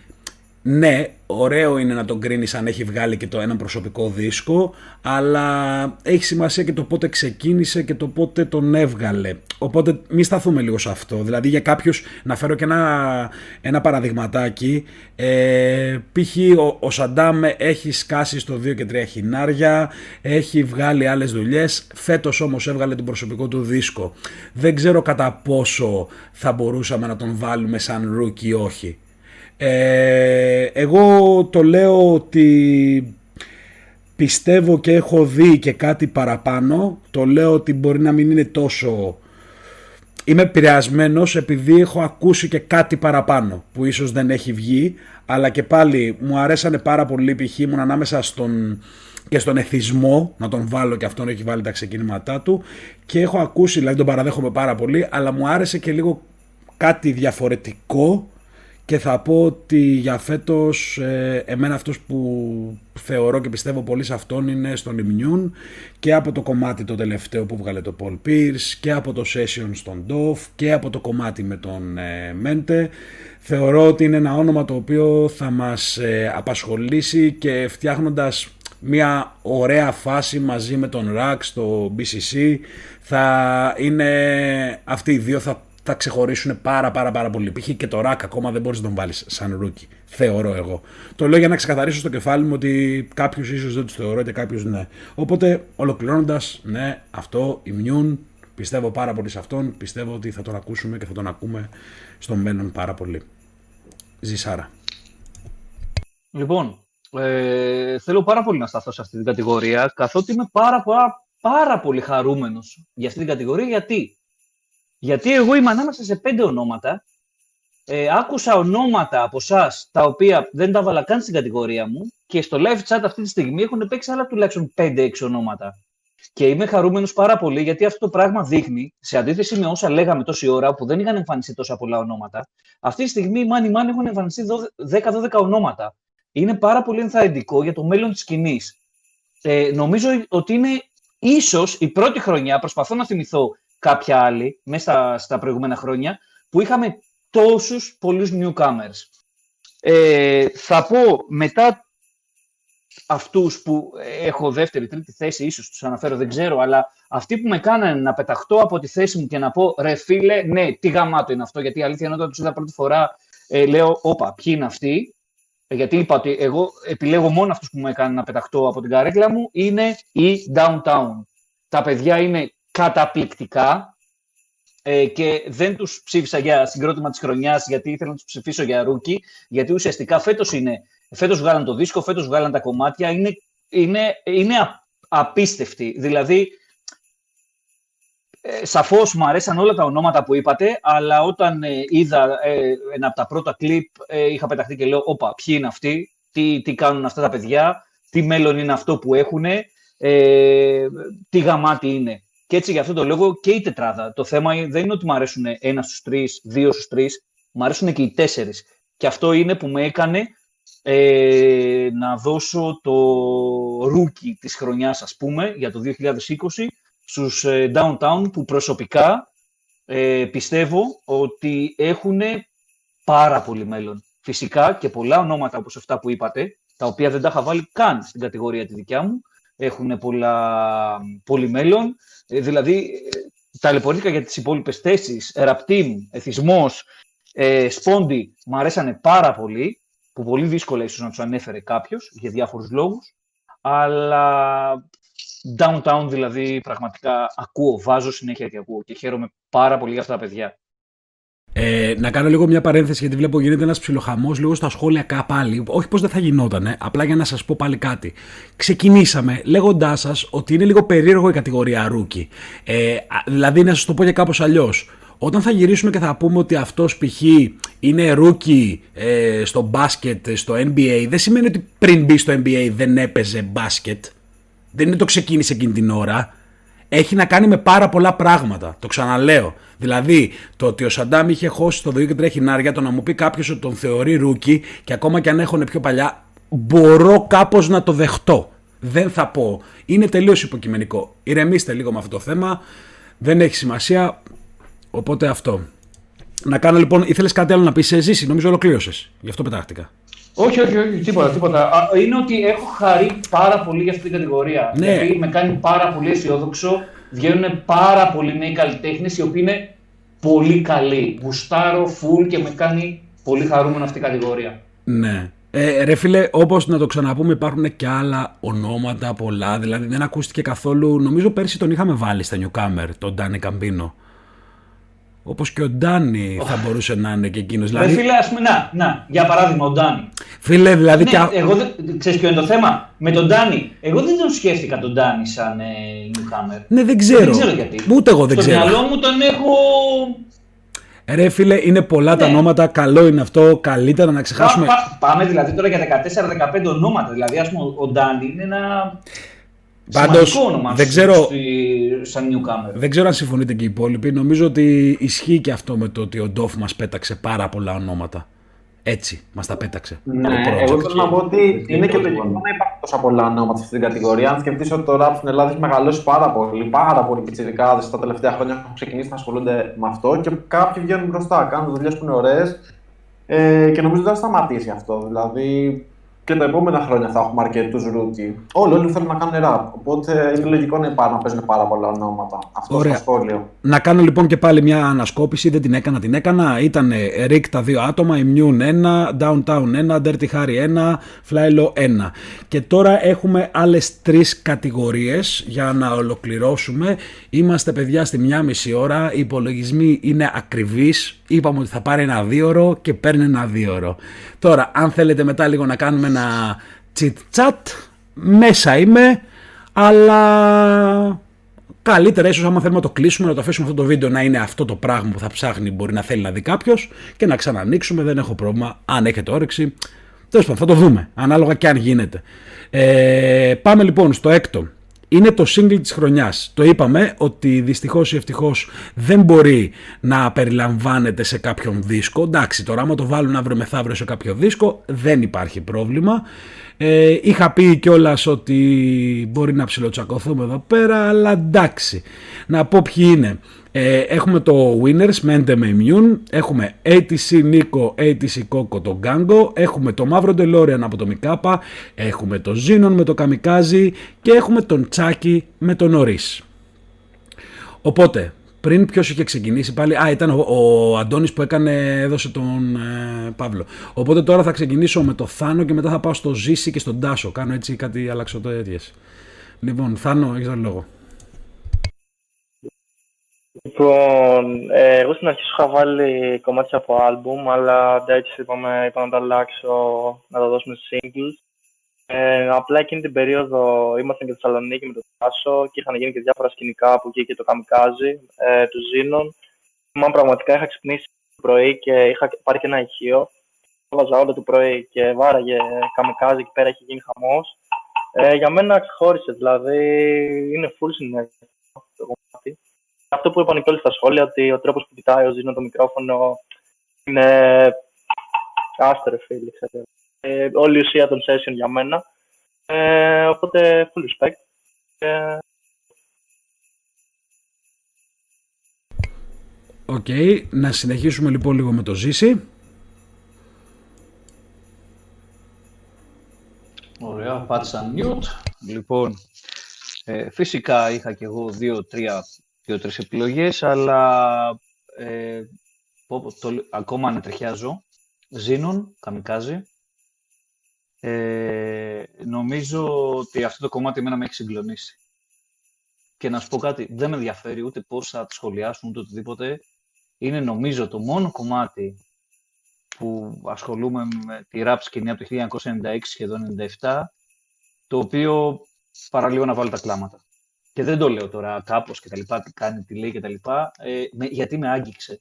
ναι, ωραίο είναι να τον κρίνεις αν έχει βγάλει και το έναν προσωπικό δίσκο, αλλά έχει σημασία και το πότε ξεκίνησε και το πότε τον έβγαλε. Οπότε μην σταθούμε λίγο σε αυτό. Δηλαδή για κάποιους, να φέρω και ένα παραδειγματάκι, π.χ. ο Σαντάμ έχει σκάσει στο 2 και 3 χινάρια, έχει βγάλει άλλες δουλειές, φέτος όμως έβγαλε τον προσωπικό του δίσκο. Δεν ξέρω κατά πόσο θα μπορούσαμε να τον βάλουμε σαν rookie ή όχι. Εγώ το λέω ότι πιστεύω και έχω δει και κάτι παραπάνω. Το λέω ότι μπορεί να μην είναι τόσο... Είμαι επηρεασμένος επειδή έχω ακούσει και κάτι παραπάνω που ίσως δεν έχει βγει, αλλά και πάλι μου αρέσανε πάρα πολύ, π.χ. ήμουν ανάμεσα στον Εθισμό, να τον βάλω και αυτόν, έχει βάλει τα ξεκινήματά του και έχω ακούσει, δηλαδή τον παραδέχομαι πάρα πολύ, αλλά μου άρεσε και λίγο κάτι διαφορετικό. Και θα πω ότι για φέτος εμένα αυτός που θεωρώ και πιστεύω πολύ σε αυτόν είναι στον Ιμιούν, και από το κομμάτι το τελευταίο που βγάλε το Paul Pierce, και από το session στον DOF, και από το κομμάτι με τον Mente. Θεωρώ ότι είναι ένα όνομα το οποίο θα μας απασχολήσει, και φτιάχνοντας μια ωραία φάση μαζί με τον Rack στο BCC θα είναι αυτοί οι δύο θα ξεχωρίσουν πάρα πολύ. Π.χ. και το ρακ ακόμα δεν μπορείς να τον βάλεις σαν ρούκι, θεωρώ εγώ. Το λέω για να ξεκαθαρίσω στο κεφάλι μου ότι κάποιους ίσως δεν τους θεωρώ και κάποιους ναι. Οπότε ολοκληρώνοντας, ναι, αυτό, Immune, πιστεύω πάρα πολύ σε αυτόν, πιστεύω ότι θα τον ακούσουμε και θα τον ακούμε στο μέλλον πάρα πολύ. Ζησάρα. Λοιπόν, θέλω πάρα πολύ να σταθώ σε αυτή την κατηγορία, καθότι είμαι πάρα πολύ χαρούμενος για αυτή την κατηγορία, γιατί εγώ είμαι ανάμεσα σε 5 ονόματα, άκουσα ονόματα από εσάς τα οποία δεν τα βάλα καν στην κατηγορία μου, και στο live chat αυτή τη στιγμή έχουν παίξει άλλα τουλάχιστον 5-6 ονόματα. Και είμαι χαρούμενος πάρα πολύ, γιατί αυτό το πράγμα δείχνει, σε αντίθεση με όσα λέγαμε τόση ώρα που δεν είχαν εμφανιστεί τόσα πολλά ονόματα, αυτή τη στιγμή οι Money έχουν εμφανιστεί 10-12 ονόματα. Είναι πάρα πολύ ενθαρρυντικό για το μέλλον της σκηνής. Νομίζω ότι είναι ίσως η πρώτη χρονιά, προσπαθώ να θυμηθώ, κάποια άλλη μέσα στα προηγούμενα χρόνια που είχαμε τόσους πολλούς newcomers. Θα πω μετά αυτούς που έχω δεύτερη, τρίτη θέση, ίσως τους αναφέρω, δεν ξέρω, αλλά αυτοί που με κάνανε να πεταχτώ από τη θέση μου και να πω «Ρε φίλε, ναι, τι γαμάτο είναι αυτό», γιατί η αλήθεια είναι όταν τους είδα πρώτη φορά λέω «Όπα, ποιοι είναι αυτοί», γιατί είπα ότι εγώ επιλέγω μόνο αυτούς που με έκανε να πεταχτώ από την καρέκλα μου, είναι η Downtown. Τα παιδιά είναι καταπληκτικά και δεν τους ψήφισα για συγκρότημα της χρονιάς, γιατί ήθελα να τους ψηφίσω για ρούκι, γιατί ουσιαστικά φέτος βγάλαν το δίσκο, φέτος βγάλαν τα κομμάτια, είναι απίστευτοι. Δηλαδή, σαφώς μου αρέσαν όλα τα ονόματα που είπατε, αλλά όταν είδα ένα από τα πρώτα κλιπ, είχα πεταχτεί και λέω, όπα, ποιοι είναι αυτοί, τι κάνουν αυτά τα παιδιά, τι μέλλον είναι αυτό που έχουν, τι γαμάτι είναι. Και έτσι, για αυτό το λόγο και η τετράδα. Το θέμα δεν είναι ότι μου αρέσουν 1 στους 3, 2 στους 3, μου αρέσουν και οι 4. Και αυτό είναι που με έκανε να δώσω το ρούκι της χρονιάς, ας πούμε, για το 2020, στους Downtown, που προσωπικά πιστεύω ότι έχουν πάρα πολύ μέλλον. Φυσικά και πολλά ονόματα όπως αυτά που είπατε, τα οποία δεν τα είχα βάλει καν στην κατηγορία τη δικιά μου, έχουν πολύ μέλλον. Δηλαδή, ταλαιπωρήθηκα για τις υπόλοιπες θέσεις. Ραπτίν, Εθισμός, Σπόντι, μου αρέσανε πάρα πολύ, που πολύ δύσκολα ίσως να τους ανέφερε κάποιος, για διάφορους λόγους, αλλά... Downtown, δηλαδή, πραγματικά βάζω συνέχεια και ακούω και χαίρομαι πάρα πολύ για αυτά τα παιδιά. Να κάνω λίγο μια παρένθεση, γιατί βλέπω γίνεται ένας ψιλοχαμός λίγο στα σχόλια πάλι. Όχι πως δεν θα γινότανε, απλά για να σας πω πάλι κάτι. Ξεκινήσαμε λέγοντάς σας ότι είναι λίγο περίεργο η κατηγορία ρούκι. Δηλαδή, να σας το πω και κάπως αλλιώς. Όταν θα γυρίσουμε και θα πούμε ότι αυτός π.χ. είναι ρούκι στο μπάσκετ, στο NBA, δεν σημαίνει ότι πριν μπει στο NBA δεν έπαιζε μπάσκετ. Δεν είναι το ξεκίνησε εκείνη την ώρα. Έχει να κάνει με πάρα πολλά πράγματα. Το ξαναλέω. Δηλαδή, το ότι ο Σαντάμ είχε χώσει το δωγείο και τρέχει νάρια, το να μου πει κάποιος ότι τον θεωρεί ρούκι, και ακόμα και αν έχωνε πιο παλιά, μπορώ κάπως να το δεχτώ. Δεν θα πω. Είναι τελείως υποκειμενικό. Ηρεμήστε λίγο με αυτό το θέμα. Δεν έχει σημασία. Οπότε αυτό. Να κάνω λοιπόν. Ήθελες κάτι άλλο να πεις εσύ, νομίζω ολοκλήρωσες. Γι' αυτό πετάχτηκα. Όχι, τίποτα. Είναι ότι έχω χαρεί πάρα πολύ για αυτή την κατηγορία. Ναι. Γιατί με κάνει πάρα πολύ αισιόδοξο. Βγαίνουν πάρα πολλοί νέοι καλλιτέχνες, οι οποίοι είναι πολύ καλοί. Γουστάρω, φουλ, και με κάνει πολύ χαρούμενο αυτή η κατηγορία. Ναι. Ρε φίλε, όπως να το ξαναπούμε, υπάρχουν και άλλα ονόματα πολλά. Δηλαδή δεν ακούστηκε καθόλου. Νομίζω πέρσι τον είχαμε βάλει στα newcomer, τον Ντάνι Καμπίνο. Όπως και ο Ντάνι θα μπορούσε να είναι και εκείνος. Δηλαδή... Φίλε, ας πούμε, να, για παράδειγμα, ο Ντάνι. Φίλε, δηλαδή... Ναι, εγώ ξέρεις ποιο είναι το θέμα με τον Ντάνι. Εγώ δεν τον σκέφτηκα τον Ντάνι σαν newcomer. Ναι, δεν ξέρω γιατί. Ούτε εγώ δεν ξέρω. Στο μυαλό μου τον έχω... Ρε φίλε, είναι πολλά τα ονόματα, καλό είναι αυτό, καλύτερα να ξεχάσουμε... Πάμε δηλαδή τώρα για 14-15 ονόματα, δηλαδή ας πούμε ο Ντάνι είναι ένα... Πάντως, δεν ξέρω αν συμφωνείτε και οι υπόλοιποι. Νομίζω ότι ισχύει και αυτό με το ότι ο DOF μας πέταξε πάρα πολλά ονόματα. Έτσι, μας τα πέταξε. Ναι, εγώ θέλω να πω ότι είναι και το γεγονός να υπάρχουν τόσα πολλά ονόματα σε αυτήν την κατηγορία. Αν σκεφτείς ότι το rap στην Ελλάδα έχει μεγαλώσει πάρα πολύ πιτσιρικάδες τα τελευταία χρόνια που έχουν ξεκινήσει να ασχολούνται με αυτό, και κάποιοι βγαίνουν μπροστά, κάνουν δουλειές που είναι ωραίες, και νομίζω ότι θα σταματήσει αυτό. Δηλαδή, και τα επόμενα χρόνια θα έχουμε αρκετούς ρούκι. Όλοι θέλουν να κάνουν ραπ. Οπότε είναι λογικό να παίζουν πάρα πολλά ονόματα. Αυτό είναι το σχόλιο. Να κάνω λοιπόν και πάλι μια ανασκόπηση. Δεν την έκανα, Ήταν Rick τα 2 άτομα, Immune 1, Downtown 1, Dirty Harry 1, Flylo 1. Και τώρα έχουμε άλλες 3 κατηγορίες για να ολοκληρώσουμε. Είμαστε παιδιά στη 1,5 ώρα. Οι υπολογισμοί είναι ακριβείς. Είπαμε ότι θα πάρει 1 2ωρο και παίρνει 1 2ωρο. Τώρα, αν θέλετε μετά λίγο να κάνουμε ένα τσιτ-τσατ, μέσα είμαι, αλλά καλύτερα ίσως άμα θέλουμε να το κλείσουμε, να το αφήσουμε αυτό το βίντεο να είναι αυτό το πράγμα που θα ψάχνει, μπορεί να θέλει να δει κάποιος, και να ξανανοίξουμε, δεν έχω πρόβλημα, αν έχετε όρεξη. Τέλος πάντων, θα το δούμε, ανάλογα και αν γίνεται. Πάμε λοιπόν στο 6ο. Είναι το single της χρονιάς. Το είπαμε ότι δυστυχώς ή ευτυχώς δεν μπορεί να περιλαμβάνεται σε κάποιον δίσκο. Εντάξει, τώρα άμα το βάλουν αύριο μεθαύριο σε κάποιο δίσκο δεν υπάρχει πρόβλημα. Είχα πει κιόλας ότι μπορεί να ψιλοτσακωθούμε εδώ πέρα, αλλά εντάξει. Να πω ποιοι είναι. Έχουμε το Winners, Mente με Immune. Έχουμε ATC Νίκο, ATC Κόκο, το Γκάγκο. Έχουμε το Μαύρο Delorean από το Μικάπα. Έχουμε το Ζήνων με το Καμικάζι. Και έχουμε τον Τσάκι με τον Νωρίς. Οπότε, πριν ποιος είχε ξεκινήσει πάλι. Α, ήταν ο Αντώνης που έδωσε τον Παύλο. Οπότε τώρα θα ξεκινήσω με το Θάνο και μετά θα πάω στο Ζήση και στον Τάσο. Κάνω έτσι κάτι αλλαξοτέτοιες. Λοιπόν, Θάνο, έχεις άλλο λόγο. Λοιπόν, εγώ στην αρχή σου είχα βάλει κομμάτια από άλμπουμ, αλλά εντάξει, είπα να τα αλλάξω, να τα δώσουμε στους singles. Απλά εκείνη την περίοδο ήμασταν και στη Θεσσαλονίκη με τον Τάσο και είχαν γίνει και διάφορα σκηνικά από εκεί και το Καμικάζι του Ζήνων. Μα πραγματικά είχα ξυπνήσει το πρωί και είχα πάρει και ένα ηχείο. Βάζα όλο το πρωί και βάραγε Καμικάζι εκεί πέρα, είχε γίνει χαμός. Για μένα ξεχώρισε, δηλαδή είναι full συνέχεια το κομμάτι. Αυτό που είπαν και όλοι στα σχόλια, ότι ο τρόπος που κοιτάει ο Ζήνων το μικρόφωνο είναι άστρεφη, ξέρετε. Όλη η ουσία των session για μένα. Οπότε, full respect. Οκ, να συνεχίσουμε λοιπόν λίγο με το Ζήση. Ωραία, πάτησα mute. Λοιπόν, φυσικά είχα και εγώ δύο-τρεις επιλογές, αλλά ακόμα ανατριχιάζω. Ζήνων, Καμικάζι. Νομίζω ότι αυτό το κομμάτι εμένα με έχει συγκλονίσει. Και να σου πω κάτι, δεν με ενδιαφέρει ούτε πώς θα τη σχολιάσουν ούτε οτιδήποτε. Είναι νομίζω το μόνο κομμάτι που ασχολούμαι με τη rap σκηνή από το 1996 σχεδόν 97, το οποίο παραλίγο να βάλω τα κλάματα. Και δεν το λέω τώρα κάπως και τα λοιπά, τι κάνει, τι λέει και τα λοιπά, γιατί με άγγιξε.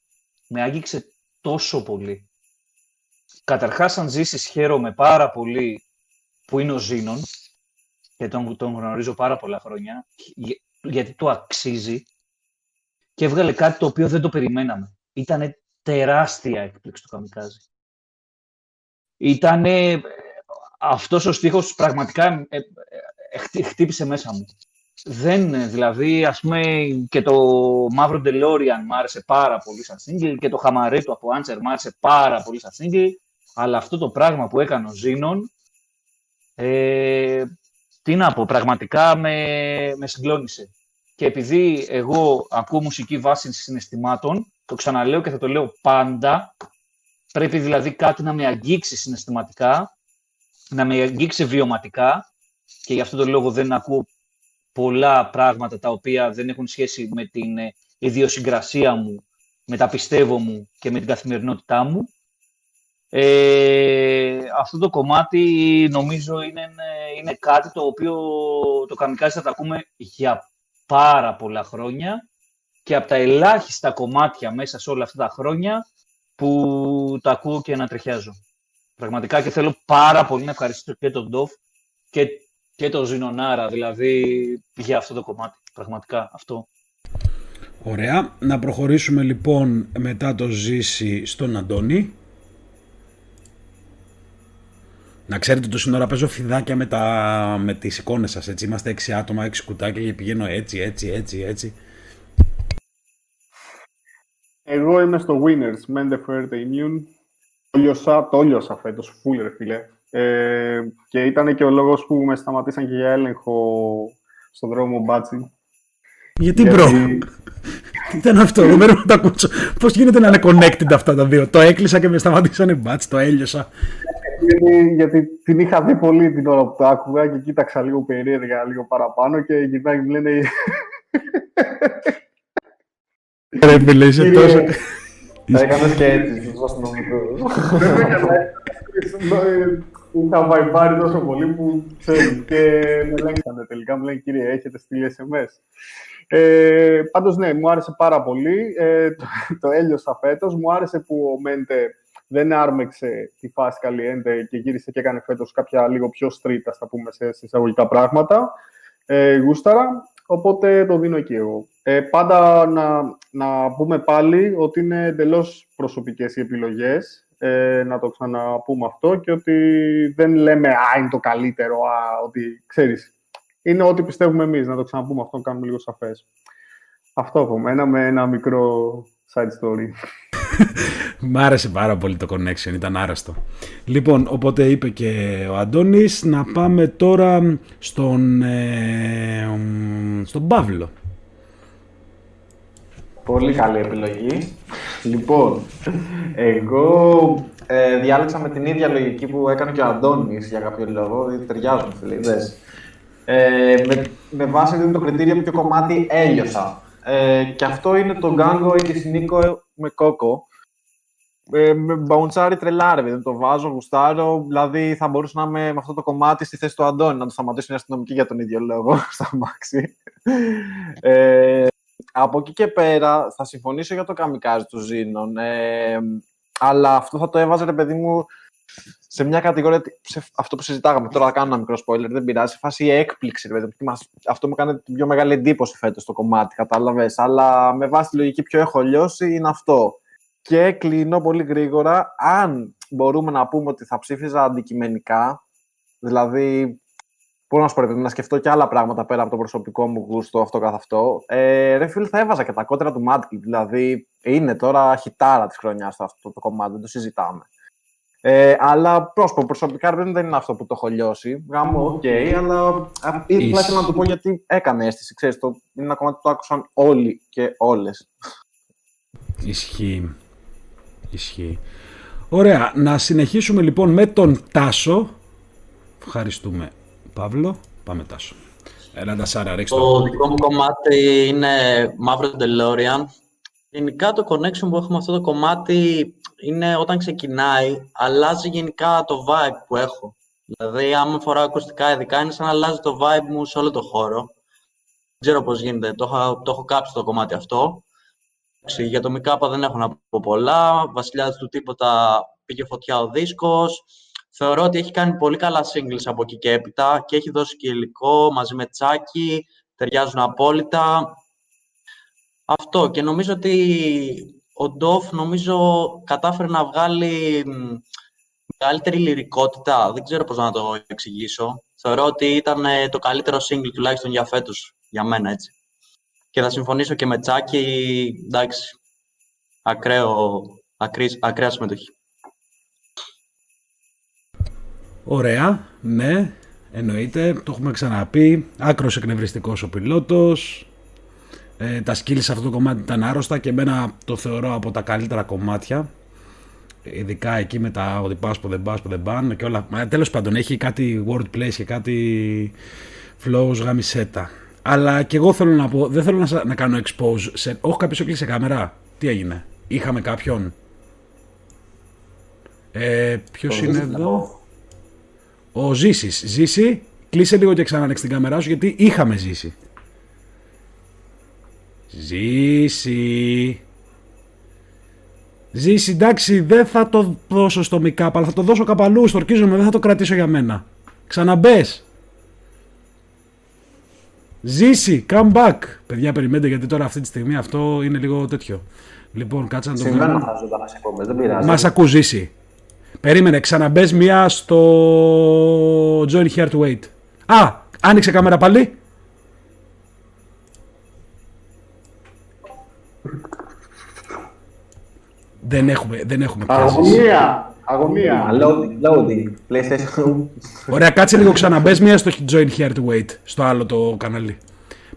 Με άγγιξε τόσο πολύ. Καταρχάς, αν ζήσεις, χαίρομαι πάρα πολύ που είναι ο Ζήνων και τον γνωρίζω πάρα πολλά χρόνια, γιατί το αξίζει και έβγαλε κάτι το οποίο δεν το περιμέναμε. Ήτανε τεράστια έκπληξη του Καμικάζι. Ήτανε αυτός ο στίχος πραγματικά χτύπησε μέσα μου. Δεν, δηλαδή, ας πούμε, και το Μαύρο Delorean μ' άρεσε πάρα πολύ σαν single και το Χαμαρέ του από Άντσερ μ' άρεσε πάρα πολύ σαν single, αλλά αυτό το πράγμα που έκανε ο Ζήνων, τι να πω, πραγματικά με συγκλώνησε. Και επειδή εγώ ακούω μουσική βάση συναισθημάτων, το ξαναλέω και θα το λέω πάντα, πρέπει δηλαδή κάτι να με αγγίξει συναισθηματικά, να με αγγίξει βιωματικά, και γι' αυτό το λόγο δεν ακούω πολλά πράγματα τα οποία δεν έχουν σχέση με την ιδιοσυγκρασία μου, με τα πιστεύω μου και με την καθημερινότητά μου. Αυτό το κομμάτι νομίζω είναι κάτι το οποίο το Καμικάζι θα τα ακούμε για πάρα πολλά χρόνια και από τα ελάχιστα κομμάτια μέσα σε όλα αυτά τα χρόνια που τα ακούω και ανατριχιάζω. Πραγματικά, και θέλω πάρα πολύ να ευχαριστήσω και τον DOF και το Ζηνονάρα, δηλαδή, για αυτό το κομμάτι, πραγματικά, αυτό. Ωραία. Να προχωρήσουμε λοιπόν μετά το Ζήση στον Αντώνη. Να ξέρετε ότι τόση ώρα παίζω φιδάκια με τις εικόνες σας, έτσι. Είμαστε 6 άτομα, 6 κουτάκια και πηγαίνω έτσι. Εγώ είμαι στο Winners, Mente Fuerte Immune. Το όλιωσα φέτος, full ρε φίλε. Και ήταν και ο λόγος που με σταματήσαν και για έλεγχο στον δρόμο Μπάτσι. Γιατί μπρο, τι ήταν αυτό, δεν πρέπει να το ακούσω. Πώς γίνεται να είναι connected αυτά τα δύο? Το έκλεισα και με σταματήσανε Μπάτσι, το έλειωσα. Γιατί την είχα δει πολύ την ώρα που το άκουγα και κοίταξα λίγο περίεργα, λίγο παραπάνω και γυρνάει και μου λένε... Ρε φίλε, είσαι τόσο... Τα έκανες και έτσι, στο αστυνομικό. Είχα βαϊμπάρει τόσο πολύ που ξέρουν και με λέγανε τελικά. Μου λένε, κύριε, έχετε στείλει SMS. Πάντως, ναι, μου άρεσε πάρα πολύ. Το έλειωσα φέτος. Μου άρεσε που ο Μέντε δεν άρμεξε τη φάση Καλιέντε και γύρισε και έκανε φέτος κάποια λίγο πιο street, ας τα πούμε, σε εισαγωγικά πράγματα. Γούσταρα. Οπότε το δίνω εκεί εγώ. Πάντα να πούμε πάλι ότι είναι εντελώς προσωπικές οι επιλογές. να το ξαναπούμε αυτό και ότι δεν λέμε «Α, είναι το καλύτερο», ότι ξέρεις, είναι ό,τι πιστεύουμε εμείς, να το ξαναπούμε αυτό, να κάνουμε λίγο σαφές. Αυτό από μένα με ένα μικρό side story. Μ' άρεσε πάρα πολύ το connection, ήταν άρρωστο. Λοιπόν, οπότε είπε και ο Αντώνης, να πάμε τώρα στον Παύλο. Πολύ καλή επιλογή. Λοιπόν, εγώ διάλεξα με την ίδια λογική που έκανε και ο Αντώνης για κάποιο λόγο, δηλαδή ταιριάζουν φιλίδες. Με βάση δηλαδή, το κριτήριο ποιο κομμάτι έλειωσα. Και αυτό είναι το Γκάνγκο ή τη Νίκο με Κόκο. Με μπαουντσάρι τρελάρι, δηλαδή το βάζω, γουστάρω. Δηλαδή θα μπορούσα να είμαι με αυτό το κομμάτι στη θέση του Αντώνη, να το σταματήσουν οι αστυνομικοί για τον ίδιο λόγο στα μάξι. Από εκεί και πέρα θα συμφωνήσω για το καμικάζι του Ζήνων. Αλλά αυτό θα το έβαζε, ρε παιδί μου, σε μια κατηγορία. Σε αυτό που συζητάγαμε τώρα, θα κάνω ένα μικρό spoiler, δεν πειράζει. Σε φάση έκπληξη, ρε παιδί μου. Αυτό μου έκανε την πιο μεγάλη εντύπωση φέτος το κομμάτι, κατάλαβες. Αλλά με βάση τη λογική πιο έχω λιώσει είναι αυτό. Και κλείνω πολύ γρήγορα. Αν μπορούμε να πούμε ότι θα ψήφιζα αντικειμενικά, δηλαδή. Μπορώ να σου πω, πρέπει να σκεφτώ και άλλα πράγματα πέρα από το προσωπικό μου γούστο, αυτό καθ' αυτό. Ρε φίλε, θα έβαζα και τα κότερα του Madclip. Δηλαδή, είναι τώρα χιτάρα της χρονιάς αυτό το κομμάτι, δεν το συζητάμε. Αλλά πρόσωπο, προσωπικά δεν είναι αυτό που το έχω λιώσει. Γάμο, οκ, αλλά ήθελα να το πω γιατί έκανε αίσθηση. Ξέρεις, είναι ένα κομμάτι που το άκουσαν όλοι και όλες. Ισχύει. Ισχύει. Ωραία, να συνεχίσουμε λοιπόν με τον Τάσο. Ευχαριστούμε. Παύλο, πάμε Τάσο. Έλα Τασάρα, ρίξτε το. Το δικό μου κομμάτι είναι Μαύρο Delorean. Γενικά το connection που έχουμε αυτό το κομμάτι είναι όταν ξεκινάει, αλλάζει γενικά το vibe που έχω. Δηλαδή, άμα φοράω ακουστικά ειδικά, είναι σαν να αλλάζει το vibe μου σε όλο το χώρο. Δεν ξέρω πώς γίνεται, το έχω κάψει το κομμάτι αυτό. Για το Μικάπα δεν έχω να πω πολλά, βασιλιάδες του τίποτα, πήγε φωτιά ο δίσκος. Θεωρώ ότι έχει κάνει πολύ καλά singles από εκεί και έπειτα και έχει δώσει και υλικό μαζί με Τσάκι, ταιριάζουν απόλυτα. Αυτό και νομίζω ότι ο DOF κατάφερε να βγάλει μεγαλύτερη λυρικότητα. Δεν ξέρω πώς να το εξηγήσω. Θεωρώ ότι ήταν το καλύτερο single τουλάχιστον για φέτος, για μένα έτσι. Και θα συμφωνήσω και με Τσάκι, εντάξει, ακραία συμμετοχή. Ωραία, ναι, εννοείται, το έχουμε ξαναπεί, άκρος εκνευριστικός ο πιλότος, τα skills σε αυτό το κομμάτι ήταν άρρωστα και εμένα το θεωρώ από τα καλύτερα κομμάτια, ειδικά εκεί με τα ότι πας που δεν πας που δεν πάνε και όλα, τέλος πάντων έχει κάτι wordplays και κάτι flows γαμισέτα, αλλά και εγώ θέλω να πω, δεν θέλω να κάνω expose, όχι κάποιος έκλεισε κάμερα, τι έγινε, είχαμε κάποιον, ποιος είναι εδώ... Ο Ζήσης. Ζήση, κλείσε λίγο και ξανανοίξει την κάμερά σου, γιατί είχαμε Ζήση. Ζήση. Ζήση, εντάξει, δεν θα το δώσω στο Μικάπα, αλλά θα το δώσω κάπου αλλού, στορκίζομαι, δεν θα το κρατήσω για μένα. Ξαναμπες. Ζήση, come back. Παιδιά, περιμένετε, γιατί τώρα αυτή τη στιγμή αυτό είναι λίγο τέτοιο. Λοιπόν, κάτσε να το βγάλω. Μας ακούς, Ζήση. Περίμενε, ξαναμπες μία στο Join Here to Wait. Α, άνοιξε κάμερα πάλι. Δεν έχουμε πιάσεις. Αγωνία. Loading. PlayStation. Ωραία, κάτσε λίγο, ξαναμπες μία στο Join Here to Wait, στο άλλο το κανάλι.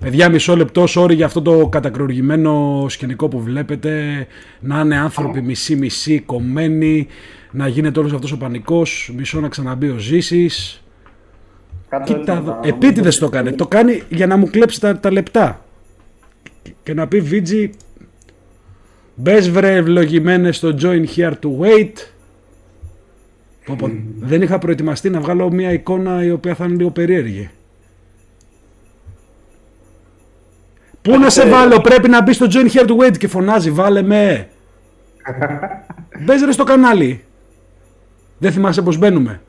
Παιδιά, μισό λεπτό, sorry για αυτό το κατακρουργημένο σκηνικό που βλέπετε. Να είναι άνθρωποι μισή-μισή, κομμένοι. Να γίνεται όλος αυτός ο πανικός. Μισό να ξαναμπεί ο Ζήσης. Κοίτα, επίτηδες το κάνει. Το κάνει για να μου κλέψει τα λεπτά. Και να πει Βίτζι, μπες βρε ευλογημένες στο Join Here to Wait. Δεν είχα προετοιμαστεί να βγάλω μια εικόνα η οποία θα είναι λίγο περίεργη. Πού να σε βάλω, πρέπει να μπει στο Join Here to Wait και φωνάζει, βάλε με. Μπες ρε στο κανάλι. Δεν θυμάσαι πως μπαίνουμε.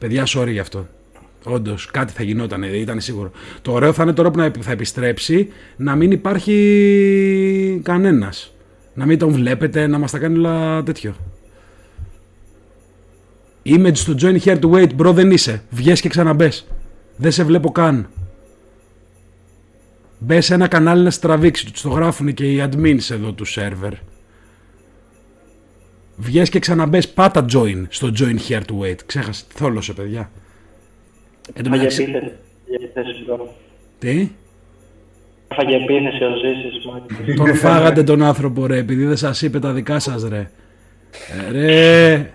Παιδιά, sorry γι' αυτό. Όντως, κάτι θα γινόταν, ήταν σίγουρο. Το ωραίο θα είναι τώρα που θα επιστρέψει να μην υπάρχει κανένας. Να μην τον βλέπετε, να μας τα κάνει όλα τέτοιο. Image του join here to wait, bro, δεν είσαι. Βγες και ξαναμπες. Δεν σε βλέπω καν. Μπες σε ένα κανάλι να σε τραβήξει. Τους το γράφουν και οι admins εδώ του server. Βγες και ξαναμπες, πάτα join στο join here to wait. Ξέχασε, θόλωσε παιδιά. Τι? Φάγε πίνηση ο Ζήσης, μάτι. Τον φάγατε τον άνθρωπο ρε, επειδή δεν σας είπε τα δικά σας ρε. Ρε.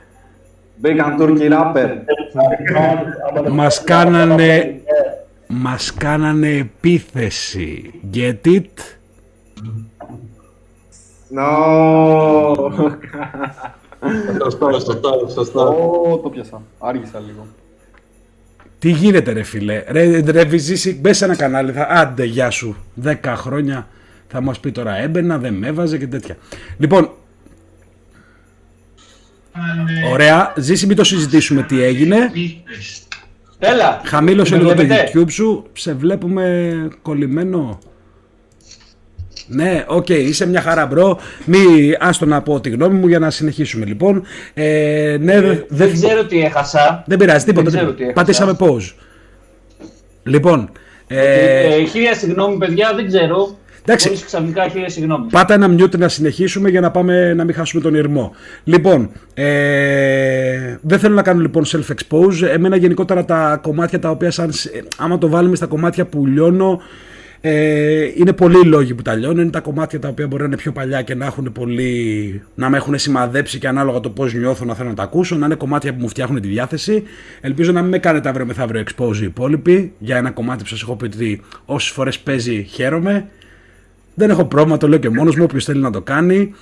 Μπήκαν Τούρκοι ράπερ. Μας κάνανε επίθεση. Get it? No. Σωστό. Το πιάσα, άργησα λίγο. Τι γίνεται ρε φίλε, ρε Βυζίση, μπες σε ένα κανάλι, άντε γεια σου, 10 χρόνια θα μας πει τώρα έμπαινα, δεν με έβαζε και τέτοια. Λοιπόν, ωραία, Ζήση μην το συζητήσουμε τι έγινε. Έλα, χαμήλωσε λίγο το YouTube σου, σε βλέπουμε κολλημένο. Ναι, οκ, είσαι μια χαρά μπρο, άστο να πω τη γνώμη μου για να συνεχίσουμε λοιπόν. Ναι, δεν ξέρω τι έχασα. Δεν πειράζει, τίποτα, πατήσαμε pause. Λοιπόν... χίλια συγγνώμη παιδιά, δεν ξέρω. Εντάξει, ξαφνικά χίλια συγγνώμη. Πάτα ένα μιούτ να συνεχίσουμε για να πάμε να μην χάσουμε τον ηρμό. Λοιπόν, δεν θέλω να κάνω λοιπόν self-expose. Εμένα γενικότερα τα κομμάτια τα οποία άμα το βάλουμε στα κομμάτια που λιώνω, είναι πολλοί λόγοι που τα λιώνουν. Είναι τα κομμάτια τα οποία μπορεί να είναι πιο παλιά και να έχουν πολύ... να με έχουν σημαδέψει και ανάλογα το πώς νιώθω να θέλω να τα ακούσω. Να είναι κομμάτια που μου φτιάχνουν τη διάθεση. Ελπίζω να μην με κάνετε αύριο μεθαύριο expose οι υπόλοιποι για ένα κομμάτι που σας έχω πει ότι όσες φορές παίζει χαίρομαι. Δεν έχω πρόβλημα, το λέω και μόνος μου, όποιος θέλει να το κάνει.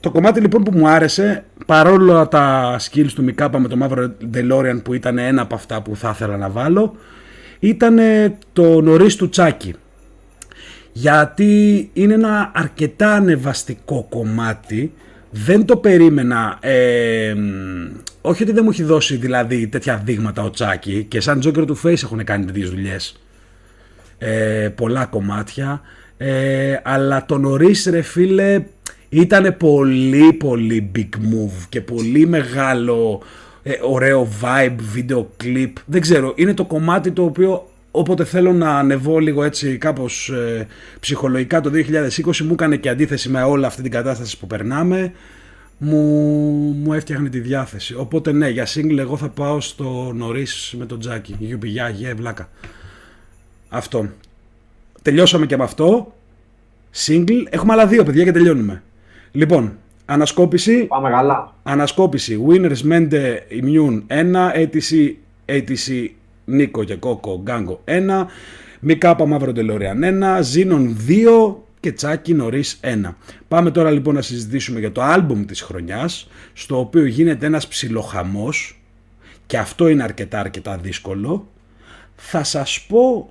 Το κομμάτι λοιπόν που μου άρεσε, παρόλο τα skills του Μικάπα με το Μαύρο Delorean που ήταν ένα από αυτά που θα ήθελα να βάλω, ήταν το Νωρίς του Τσάκι, γιατί είναι ένα αρκετά ανεβαστικό κομμάτι, δεν το περίμενα, όχι ότι δεν μου έχει δώσει δηλαδή τέτοια δείγματα ο Τσάκι και σαν Joker του Face έχουν κάνει τέτοιες δουλειές, πολλά κομμάτια, αλλά το Νωρίς ρε φίλε ήταν πολύ πολύ big move και πολύ μεγάλο. Ωραίο vibe, βίντεο κλιπ, δεν ξέρω, είναι το κομμάτι το οποίο όποτε θέλω να ανεβώ λίγο έτσι κάπως ψυχολογικά το 2020 μου έκανε και αντίθεση με όλα αυτή την κατάσταση που περνάμε, μου έφτιαχνε τη διάθεση, οπότε ναι, για single εγώ θα πάω στο Νωρίς με τον Τζάκι, γιουπιγιά, γε, βλάκα. Αυτό, τελειώσαμε και με αυτό, single, έχουμε άλλα δύο παιδιά και τελειώνουμε. Λοιπόν, ανασκόπηση, πάμε καλά. Ανασκόπηση, Winners, Mente, Immune 1, ATC, Νίκο και Κόκο, Γκάγκο 1, Μικάπα, Μαύρο Delorean 1, Ζήνων 2 και Τσάκι, Νωρίς 1. Πάμε τώρα λοιπόν να συζητήσουμε για το άλμπουμ της χρονιάς, στο οποίο γίνεται ένας ψιλοχαμός και αυτό είναι αρκετά δύσκολο. Θα σας πω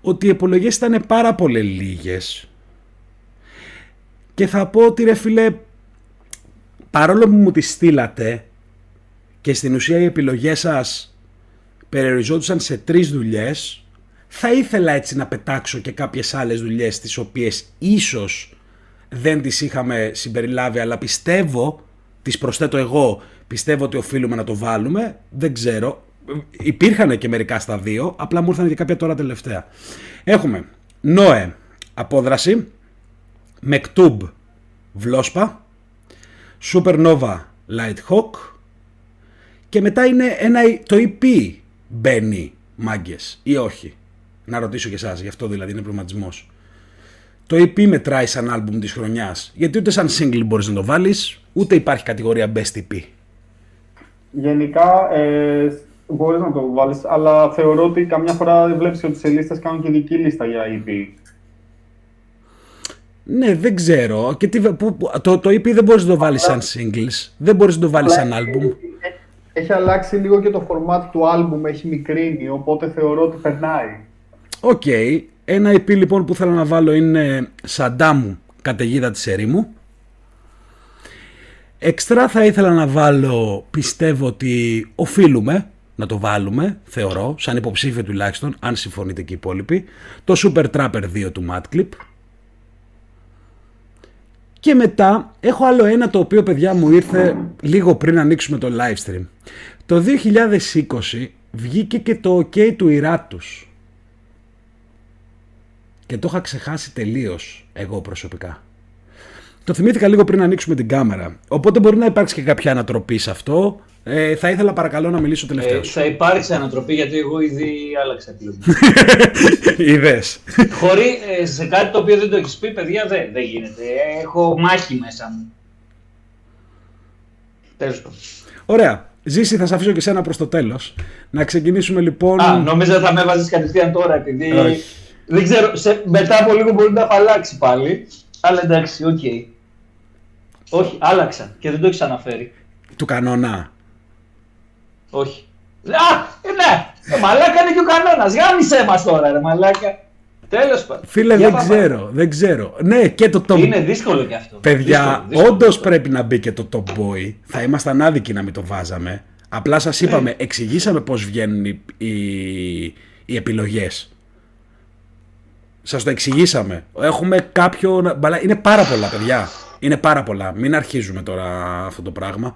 ότι οι επιλογές ήταν πάρα πολύ λίγες. Και θα πω ότι ρε φίλε, παρόλο που μου τις στείλατε και στην ουσία οι επιλογές σας περιοριζόντουσαν σε 3 δουλειές, θα ήθελα έτσι να πετάξω και κάποιες άλλες δουλειές τις οποίες ίσως δεν τις είχαμε συμπεριλάβει, αλλά πιστεύω, τις προσθέτω εγώ, πιστεύω ότι οφείλουμε να το βάλουμε, δεν ξέρω, υπήρχαν και μερικά στα 2, απλά μου ήρθαν και κάποια τώρα τελευταία. Έχουμε Νόε, Απόδραση, MacTube, Βλόσπα, Supernova, Light, Hawk και μετά είναι το EP μπαίνει μάγκες ή όχι. Να ρωτήσω και εσάς, γι' αυτό δηλαδή είναι προβληματισμός. Το EP μετράει σαν άλμπουμ της χρονιάς, γιατί ούτε σαν single μπορείς να το βάλεις, ούτε υπάρχει κατηγορία Best EP. Γενικά μπορείς να το βάλεις, αλλά θεωρώ ότι καμιά φορά βλέπεις ότι σε λίστες κάνουν και δική λίστα για EP. Ναι, δεν ξέρω. Και το EP δεν μπορείς να το βάλεις σαν singles, δεν μπορείς να το βάλεις σαν album. Έχει αλλάξει λίγο και το format του album, έχει μικρύνει, οπότε θεωρώ ότι περνάει. Οκ. Ένα EP λοιπόν που θέλω να βάλω είναι Σαντάμ, Καταιγίδα της ερήμου. Εξτρά θα ήθελα να βάλω, πιστεύω ότι οφείλουμε, να το βάλουμε, θεωρώ, σαν υποψήφιο τουλάχιστον, αν συμφωνείτε και οι υπόλοιποι, το Super Trapper 2 του MatClip. Και μετά έχω άλλο ένα το οποίο, παιδιά, μου ήρθε λίγο πριν ανοίξουμε το live stream. Το 2020 βγήκε και το OK του Ιράτους. Και το είχα ξεχάσει τελείως εγώ προσωπικά. Το θυμήθηκα λίγο πριν ανοίξουμε την κάμερα. Οπότε μπορεί να υπάρξει και κάποια ανατροπή σε αυτό. Θα ήθελα παρακαλώ να μιλήσω τελευταίος. Θα υπάρξει ανατροπή γιατί εγώ ήδη άλλαξα τη δουλειά. Ιδέες. Χωρίς σε κάτι το οποίο δεν το έχεις πει, παιδιά, δεν γίνεται. Έχω μάχη μέσα μου. Τέλος πάντων. Ωραία. Ζήση, θα σε αφήσω και σένα προς το τέλος. Να ξεκινήσουμε λοιπόν. Νομίζω θα με έβαζες κατευθείαν τώρα επειδή. Όχι. Δεν ξέρω, μετά από λίγο μπορεί να αλλάξει πάλι. Αλλά εντάξει, οκ. Okay. Όχι, άλλαξα και δεν το έχεις αναφέρει. Του κανόνα. Όχι. Ναι! Μαλάκα είναι και ο κανόνας. Γάμισε μας τώρα, ρε μαλάκα. Τέλος πάντων. Φίλε, δεν ξέρω. Ναι, και το top. Είναι δύσκολο κι αυτό. Παιδιά, όντως πρέπει να μπει και το top boy. Θα ήμασταν άδικοι να μην το βάζαμε. Απλά σας είπαμε, εξηγήσαμε πώς βγαίνουν οι επιλογές. Σας το εξηγήσαμε. Έχουμε κάποιο. Είναι πάρα πολλά, παιδιά. Είναι πάρα πολλά. Μην αρχίζουμε τώρα αυτό το πράγμα.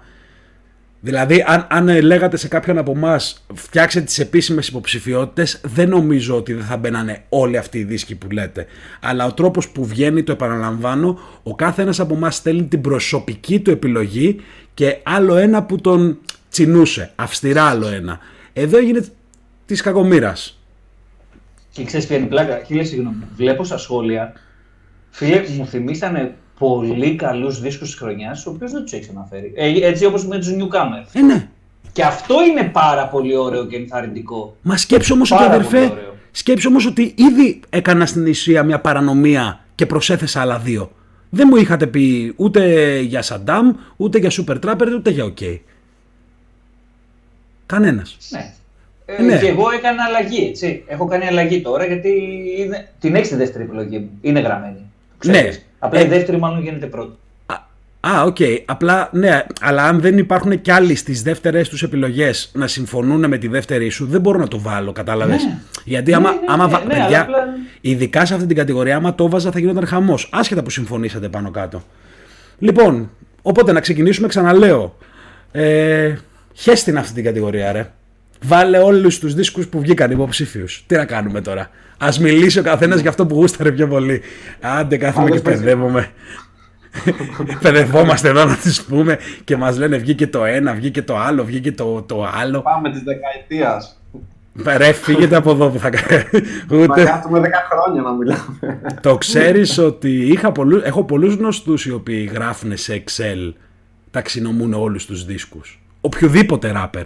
Δηλαδή, αν λέγατε σε κάποιον από εμάς φτιάξτε τις επίσημες υποψηφιότητες, δεν νομίζω ότι δεν θα μπαίνανε όλοι αυτοί οι δίσκοι που λέτε. Αλλά ο τρόπος που βγαίνει, το επαναλαμβάνω, ο κάθε ένας από εμάς στέλνει την προσωπική του επιλογή και άλλο ένα που τον τσινούσε. Αυστηρά άλλο ένα. Εδώ έγινε της κακομοίρας. Και ξέρεις ποια είναι η πλάκα. Χίλια συγγνώμη. Βλέπω στα σχόλια. Φίλε, μου θυμήσανε πολύ καλούς δίσκους της χρονιάς, ο οποίος δεν τους έχει αναφέρει. Έτσι όπως με τους newcomers. Ναι. Και αυτό είναι πάρα πολύ ωραίο και ενθαρρυντικό. Μα σκέψου όμως ότι, αδερφέ, ότι ήδη έκανα στην ουσία μια παρανομία και προσέθεσα άλλα δύο. Δεν μου είχατε πει ούτε για Σαντάμ, ούτε για Super Trapper, ούτε για OK. Κανένας. Ναι. Ναι. Και εγώ έκανα αλλαγή, έτσι. Έχω κάνει αλλαγή τώρα γιατί την έχεις τη δεύτερη επιλογή μου. Είναι γραμμένη. Ξέρεις. Ναι. Απλά η δεύτερη μάλλον γίνεται πρώτη. Οκ. Απλά, ναι, αλλά αν δεν υπάρχουν κι άλλοι στις δεύτερες τους επιλογές να συμφωνούν με τη δεύτερη σου, δεν μπορώ να το βάλω, κατάλαβες. Ναι. Γιατί παιδιά, απλά ειδικά σε αυτή την κατηγορία, άμα το βάζα θα γινόταν χαμός. Άσχετα που συμφωνήσατε πάνω κάτω. Λοιπόν, οπότε να ξεκινήσουμε, ξαναλέω. Χέστην αυτή την κατηγορία, ρε. Βάλε όλους τους δίσκους που βγήκαν υποψήφιους. Τι να κάνουμε τώρα. Ας μιλήσει ο καθένας για αυτό που γούσταρε πιο πολύ. Άντε, κάθομαι και παιδεύομαι. Παιδευόμαστε εδώ να τις πούμε και μας λένε βγήκε το ένα, βγήκε το άλλο, βγήκε το άλλο. Πάμε της δεκαετίας. Ρε, φύγετε από εδώ που θα ούτε. Θα κάθουμε 10 χρόνια να μιλάμε. Το ξέρεις ότι έχω πολλούς γνωστούς οι οποίοι γράφουν σε Excel, ταξινομούν όλους τους δίσκους. Οποιοδήποτε ράπερ.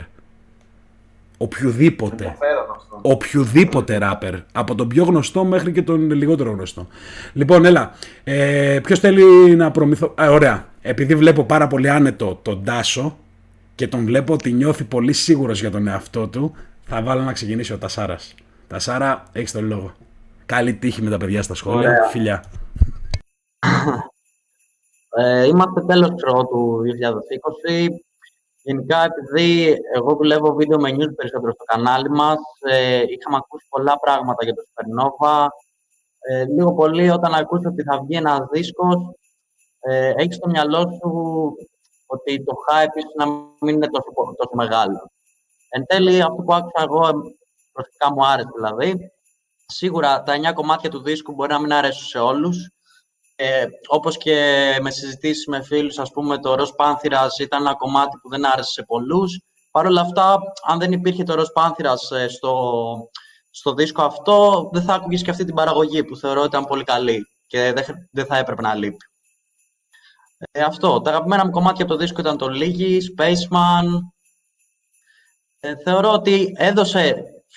Οποιουδήποτε ράπερ. Από τον πιο γνωστό μέχρι και τον λιγότερο γνωστό. Λοιπόν, έλα. Ποιος θέλει να προμηθώ. Ωραία. Επειδή βλέπω πάρα πολύ άνετο τον Τάσο και τον βλέπω ότι νιώθει πολύ σίγουρος για τον εαυτό του, θα βάλω να ξεκινήσει ο Τασάρας. Τασάρα, έχεις τον λόγο. Καλή τύχη με τα παιδιά στα σχόλια. Ωραία. Φιλιά. Είμαστε τέλος του 2020. Γενικά, επειδή εγώ δουλεύω βίντεο με news περισσότερο στο κανάλι μας, είχαμε ακούσει πολλά πράγματα για το Supernova. Λίγο πολύ, όταν ακούσεις ότι θα βγει ένας δίσκος, έχεις στο μυαλό σου ότι το hype ίσως να μην είναι τόσο μεγάλο. Εν τέλει, αυτό που άκουσα εγώ, προσωπικά μου άρεσε δηλαδή. Σίγουρα, τα 9 κομμάτια του δίσκου μπορεί να μην αρέσουν σε όλους. Όπως και με συζητήσεις με φίλους, ας πούμε, το Ροζ Πάνθυρας ήταν ένα κομμάτι που δεν άρεσε σε πολλούς. Παρ' όλα αυτά, αν δεν υπήρχε το Ροζ Πάνθυρας στο δίσκο αυτό, δεν θα άκουγες και αυτή την παραγωγή που θεωρώ ήταν πολύ καλή και δεν θα έπρεπε να λείπει. Αυτό. Τα αγαπημένα μου κομμάτια από το δίσκο ήταν το Λίγη, Spaceman. Θεωρώ ότι έδωσε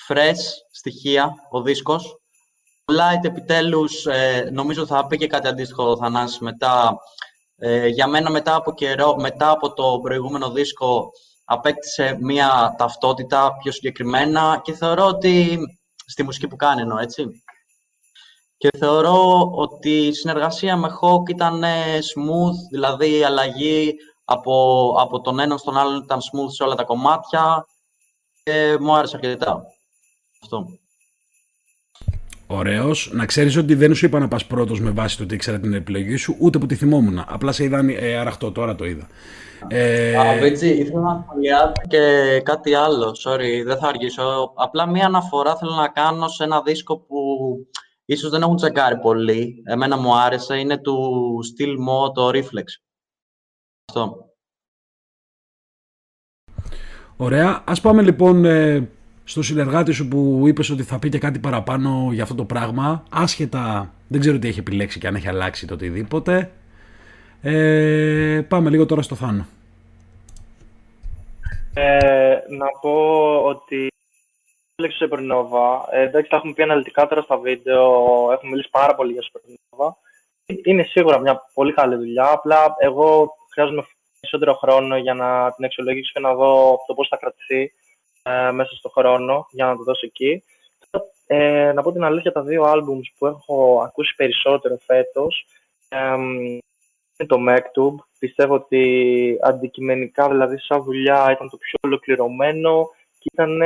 fresh στοιχεία ο δίσκος. Light, επιτέλους, νομίζω θα πει και κάτι αντίστοιχο ο Θανάσης μετά. Για μένα, μετά από το προηγούμενο δίσκο, απέκτησε μία ταυτότητα πιο συγκεκριμένα και θεωρώ ότι, στη μουσική που κάνει εννοώ, έτσι. Και θεωρώ ότι η συνεργασία με Χόκ ήταν smooth, δηλαδή η αλλαγή από τον έναν στον άλλον ήταν smooth σε όλα τα κομμάτια. και μου άρεσε αρκετά αυτό. Ωραίος. Να ξέρεις ότι δεν σου είπα να πας πρώτος με βάση το ότι ήξερα την επιλογή σου, ούτε που τη θυμόμουν. Απλά σε είδα αραχτό, τώρα το είδα. Βίτσι, ήθελα να σχολιάσω και κάτι άλλο. Sorry, δεν θα αργήσω. Απλά μία αναφορά θέλω να κάνω σε ένα δίσκο που ίσως δεν έχουν τσεκάρει πολύ. Εμένα μου άρεσε. Είναι του Still Mo, το Reflex. Αυτό. Ωραία. Ας πάμε λοιπόν... στο συνεργάτη σου που είπες ότι θα πει και κάτι παραπάνω για αυτό το πράγμα, άσχετα, δεν ξέρω τι έχει επιλέξει και αν έχει αλλάξει το οτιδήποτε. Πάμε λίγο τώρα στο Θάνο. Να πω ότι επιλέξει το Supernova, εντάξει, τα έχουμε πει αναλυτικά τώρα στα βίντεο, έχουμε μιλήσει πάρα πολύ για Supernova. Είναι σίγουρα μια πολύ καλή δουλειά, απλά εγώ χρειάζομαι περισσότερο χρόνο για να την αξιολογήσω και να δω το πώς θα κρατηθεί μέσα στον χρόνο, για να το δώσω εκεί. Να πω την αλήθεια, τα δύο άλμπουμς που έχω ακούσει περισσότερο φέτος είναι το MacTube. Πιστεύω ότι αντικειμενικά, δηλαδή σαν δουλειά, ήταν το πιο ολοκληρωμένο και ήταν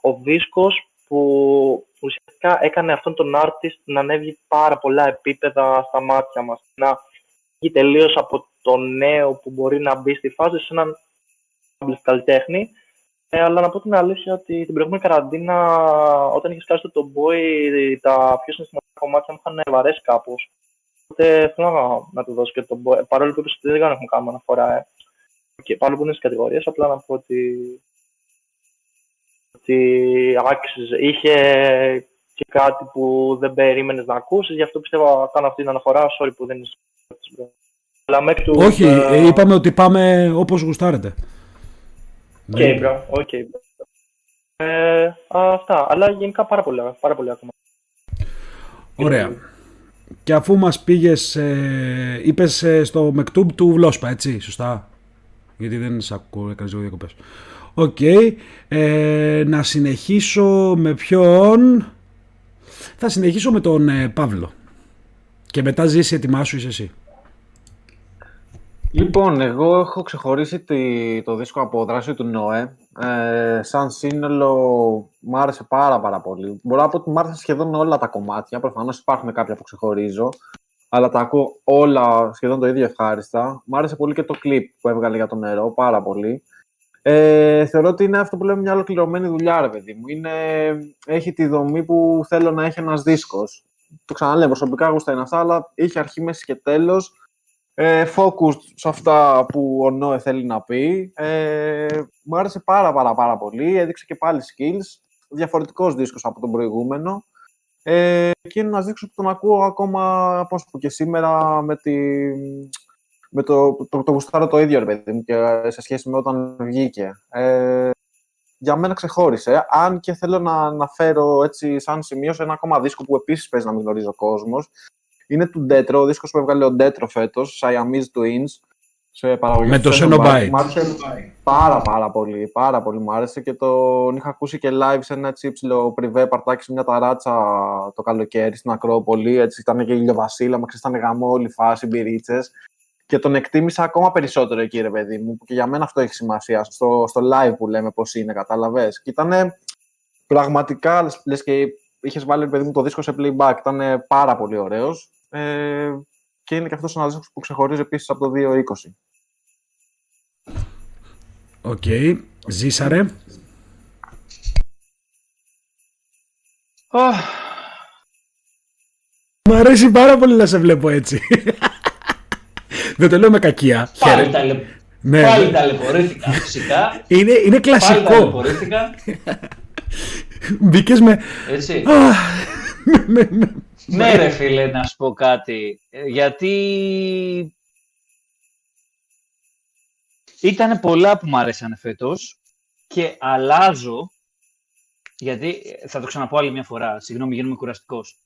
ο δίσκος που ουσιαστικά έκανε αυτόν τον artist να ανέβει πάρα πολλά επίπεδα στα μάτια μας. Να βγει τελείως από το νέο που μπορεί να μπει στη φάση σε έναν καλλιτέχνη. Αλλά να πω την αλήθεια ότι την προηγούμενη καραντίνα, όταν είχες κάνει το Boy, τα πιο συναισθηματικά κομμάτια μου είχαν βαρέσει κάπως. Οπότε θέλω να του δώσω και το Boy. Παρόλο που είπες ότι δεν έχουμε κάνει αναφορά. Και παρόλο που είναι στις κατηγορίες, απλά να πω ότι άξιζε. Είχε και κάτι που δεν περίμενες να ακούσεις, γι' αυτό πιστεύω κάνω αυτή την αναφορά. Sorry που δεν είναι. Όχι, είπαμε ότι πάμε όπως γουστάρετε. Okay, bro. Okay, bro. Αυτά, αλλά γενικά πάρα πολλά, πάρα πολλά ακόμα. Ωραία. Και αφού μας πήγες, είπες στο MacTube του Βλόσπα, έτσι, σωστά? Γιατί δεν σ' ακούω, έκανες λίγο διακοπές. Οκ, να συνεχίσω με ποιον? Θα συνεχίσω με τον Παύλο. Και μετά Ζήση, ετοιμάσου, είσαι εσύ. Λοιπόν, εγώ έχω ξεχωρίσει το δίσκο Απόδραση του Νόε. Σαν σύνολο μου άρεσε πάρα πολύ. Μπορώ να πω ότι μου άρεσαν σχεδόν όλα τα κομμάτια. Προφανώς υπάρχουν κάποια που ξεχωρίζω, αλλά τα ακούω όλα σχεδόν το ίδιο ευχάριστα. Μου άρεσε πολύ και το κλιπ που έβγαλε για το νερό, πάρα πολύ. Θεωρώ ότι είναι αυτό που λέμε μια ολοκληρωμένη δουλειά, ρε παιδί μου. Έχει τη δομή που θέλω να έχει ένας δίσκος. Το ξαναλέω, προσωπικά γούστα είναι αυτά, αλλά είχε αρχή, μέση και τέλος. Focus σε αυτά που ο Νόε θέλει να πει. Μου άρεσε πάρα πολύ. Έδειξε και πάλι skills. Διαφορετικός δίσκος από τον προηγούμενο. Και είναι ένας δίσκος που τον ακούω ακόμα πώς που και σήμερα με το γουστάρω το ίδιο, ρε παιδί μου, και σε σχέση με όταν βγήκε. Για μένα ξεχώρισε. Αν και θέλω να αναφέρω έτσι σαν σημείο σε ένα ακόμα δίσκο που επίσης παίζει να μην γνωρίζει ο κόσμος. Είναι του Ντέτρο, ο δίσκος που έβγαλε ο Ντέτρο φέτος, Siamese Twins, σε παραγωγή με το Σενοπάι. Πάρα πολύ, πάρα πολύ μου άρεσε και τον είχα ακούσει και live σε ένα τσίψιλο πριβέ παρτάκι σε μια ταράτσα το καλοκαίρι στην Ακρόπολη, έτσι ήταν και ηλιοβασίλαμα, ήταν γαμό όλη φάση, μπυρίτσες και τον εκτίμησα ακόμα περισσότερο εκεί, ρε παιδί μου, που και για μένα αυτό έχει σημασία, στο live που λέμε πώς είναι, κατάλαβες, και ήταν πραγματικά, λες και είχες βάλει, παιδί μου, το δίσκο σε playback, ήταν πάρα πολύ ωραίος. Και είναι και αυτός ένας δίσκος που ξεχωρίζει επίσης από το 2.20. Οκ. Ζήσαρε. Μ' αρέσει πάρα πολύ να σε βλέπω έτσι. Δεν το λέω με κακία. Πάλι ταλαιπωρήθηκα, φυσικά. Είναι κλασικό. Πάλι ταλαιπωρήθηκα. Μπήκες με... Έτσι. Ναι, ρε φίλε, να σου πω κάτι, γιατί ήταν πολλά που μου αρέσανε φέτος και αλλάζω, γιατί θα το ξαναπώ άλλη μια φορά, συγγνώμη, γίνομαι κουραστικός.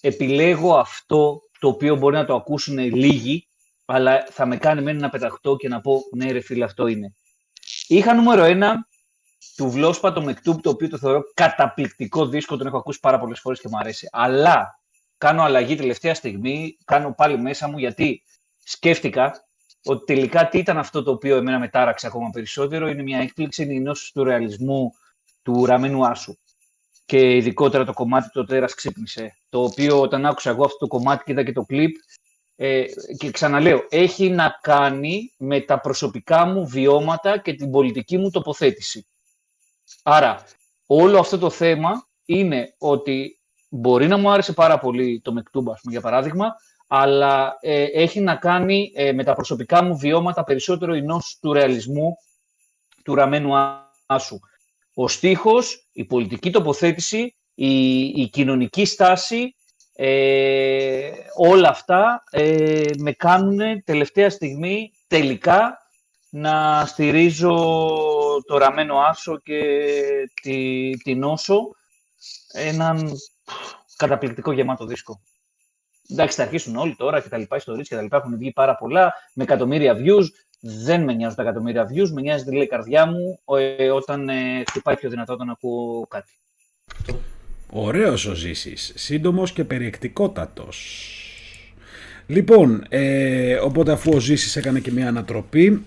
Επιλέγω αυτό το οποίο μπορεί να το ακούσουν λίγοι, αλλά θα με κάνει εμένα να πεταχτώ και να πω ναι, ρε φίλε, αυτό είναι. Είχα νούμερο 1 του Βλόσπα, το MacTube, το οποίο το θεωρώ καταπληκτικό δίσκο, τον έχω ακούσει πάρα πολλές φορές και μου αρέσει. Αλλά κάνω αλλαγή τελευταία στιγμή, κάνω πάλι μέσα μου, γιατί σκέφτηκα ότι τελικά τι ήταν αυτό το οποίο εμένα με τάραξε ακόμα περισσότερο. Είναι μια έκπληξη, είναι η γνώση του ρεαλισμού του ραμμένου άσου. Και ειδικότερα το κομμάτι «Το τέρας ξύπνησε», το οποίο όταν άκουσα εγώ αυτό το κομμάτι και είδα και το κλιπ, και ξαναλέω, έχει να κάνει με τα προσωπικά μου βιώματα και την πολιτική μου τοποθέτηση. Άρα, όλο αυτό το θέμα είναι ότι μπορεί να μου άρεσε πάρα πολύ το MacTube, ας πούμε, για παράδειγμα, αλλά έχει να κάνει με τα προσωπικά μου βιώματα περισσότερο ενός του ρεαλισμού του ραμμένου άσου. Ο στίχος, η πολιτική τοποθέτηση, η κοινωνική στάση, όλα αυτά με κάνουν τελευταία στιγμή τελικά να στηρίζω το ραμμένο άσο και την όσο έναν καταπληκτικό γεμάτο δίσκο. Εντάξει, θα αρχίσουν όλοι τώρα και τα λοιπά, ιστορίες και τα λοιπά, έχουν βγει πάρα πολλά, με εκατομμύρια views. Δεν με νοιάζουν τα εκατομμύρια views, με νοιάζει τη λέει καρδιά μου όταν χτυπάει πιο δυνατά όταν ακούω κάτι. Ωραίος ο Ζήσης, σύντομος και περιεκτικότατος. Λοιπόν, οπότε αφού ο Ζήσης έκανε και μια ανατροπή,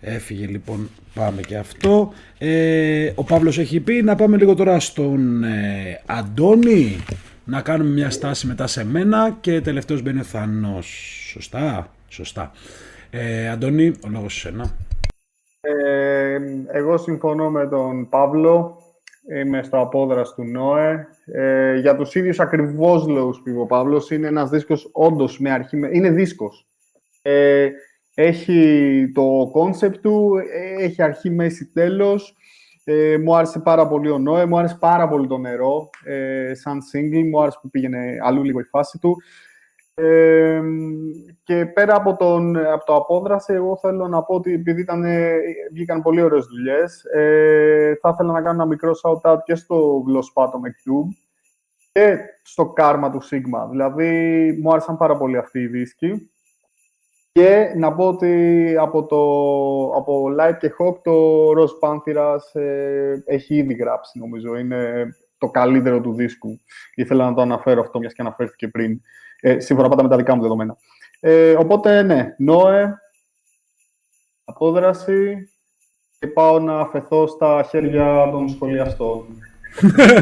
έφυγε λοιπόν, πάμε και αυτό. Ο Παύλος έχει πει, να πάμε λίγο τώρα στον Αντώνη, να κάνουμε μια στάση μετά σε μένα και τελευταίος μπαίνει ο Θανός. Σωστά, σωστά. Αντώνη, ο λόγος σε σένα. Εγώ συμφωνώ με τον Παύλο. Είμαι στο Απόδραση του Νόε. Για τους ίδιους ακριβώς λόγους που είπε ο Παύλος, είναι ένας δίσκος όντως με αρχή. Είναι δίσκος. Έχει το κόνσεπτ του, έχει αρχή, μέση, τέλος. Μου άρεσε πάρα πολύ ο Νόε, μου άρεσε πάρα πολύ το νερό. Σαν single, μου άρεσε που πήγαινε αλλού λίγο η φάση του. Και πέρα από το Απόδραση, εγώ θέλω να πω ότι επειδή βγήκαν πολύ ωραίες δουλειές, θα ήθελα να κάνω ένα μικρό shout-out και στο Βλόσπα το MacTube και στο Κάρμα του Sigma. Δηλαδή, μου άρεσαν πάρα πολύ αυτοί οι δίσκοι. Και να πω ότι από Light και Χόκ το Ροζ Πάνθηρας έχει ήδη γράψει, νομίζω. Είναι το καλύτερο του δίσκου. Ήθελα να το αναφέρω αυτό, μιας και αναφέρθηκε πριν. Σύμφωνα πάντα με τα δικά μου δεδομένα. Οπότε, ναι, Νόε, Απόδραση και πάω να φεθώ στα χέρια των σχολιαστών.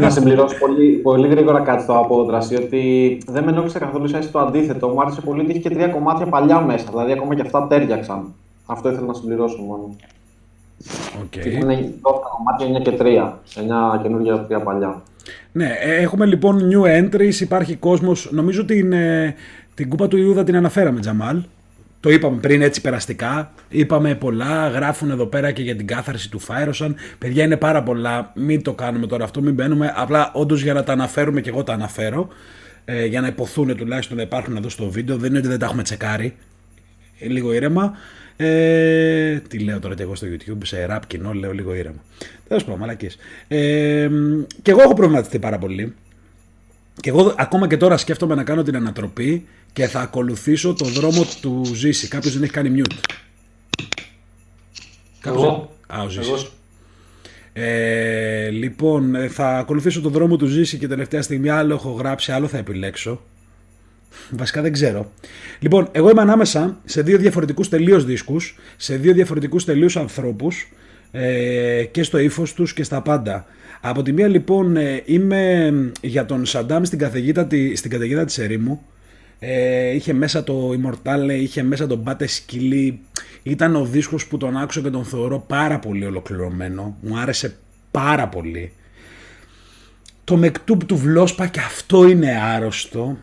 Να συμπληρώσω πολύ γρήγορα κάτι στο Απόδραση, ότι δεν με νόησε καθόλου, ίσως το αντίθετο. Μου άρεσε πολύ ότι είχε και τρία κομμάτια παλιά μέσα, δηλαδή ακόμα και αυτά τέριαξαν. Αυτό ήθελα να συμπληρώσω μόνο. Okay. Είναι 12 κομμάτια, 9 και 3. 9 καινούργια, 3 παλιά. Ναι, έχουμε λοιπόν new entries, υπάρχει κόσμος. Νομίζω την κούπα του Ιούδα την αναφέραμε, Τζαμάλ. Το είπαμε πριν έτσι περαστικά. Είπαμε πολλά, γράφουν εδώ πέρα και για την κάθαρση του Φάιροσαν. Παιδιά, είναι πάρα πολλά, μην το κάνουμε τώρα αυτό, μην μπαίνουμε. Απλά όντως για να τα αναφέρουμε και εγώ τα αναφέρω. Για να υποθούν τουλάχιστον να υπάρχουν εδώ στο βίντεο. Δεν είναι ότι δεν τα έχουμε τσεκάρει. Λίγο ήρεμα. Τι λέω τώρα και εγώ στο YouTube, σε rap κοινό, λέω λίγο ήρεμα. Τέλος πάντων, μαλακίες. Και εγώ έχω προβληματιστεί πάρα πολύ. Και εγώ ακόμα και τώρα σκέφτομαι να κάνω την ανατροπή και θα ακολουθήσω το δρόμο του Ζήση. Κάποιος δεν έχει κάνει mute. Εγώ. Α, ο Ζήσης. Λοιπόν, θα ακολουθήσω το δρόμο του Ζήση και τελευταία στιγμή άλλο έχω γράψει, άλλο θα επιλέξω. Βασικά δεν ξέρω. Λοιπόν, εγώ είμαι ανάμεσα σε δύο διαφορετικούς τελείως δίσκους, σε δύο διαφορετικούς τελείως ανθρώπους, και στο ύφος τους και στα πάντα. Από τη μία λοιπόν είμαι για τον Σαντάμ στην καταιγίδα της ερήμου. Είχε μέσα το Immortale, είχε μέσα τον Πάτε Σκυλί. Ήταν ο δίσκος που τον άκουσα και τον θεωρώ πάρα πολύ ολοκληρωμένο. Μου άρεσε πάρα πολύ. Το MacTube του Βλόσπα και αυτό είναι άρρωστο.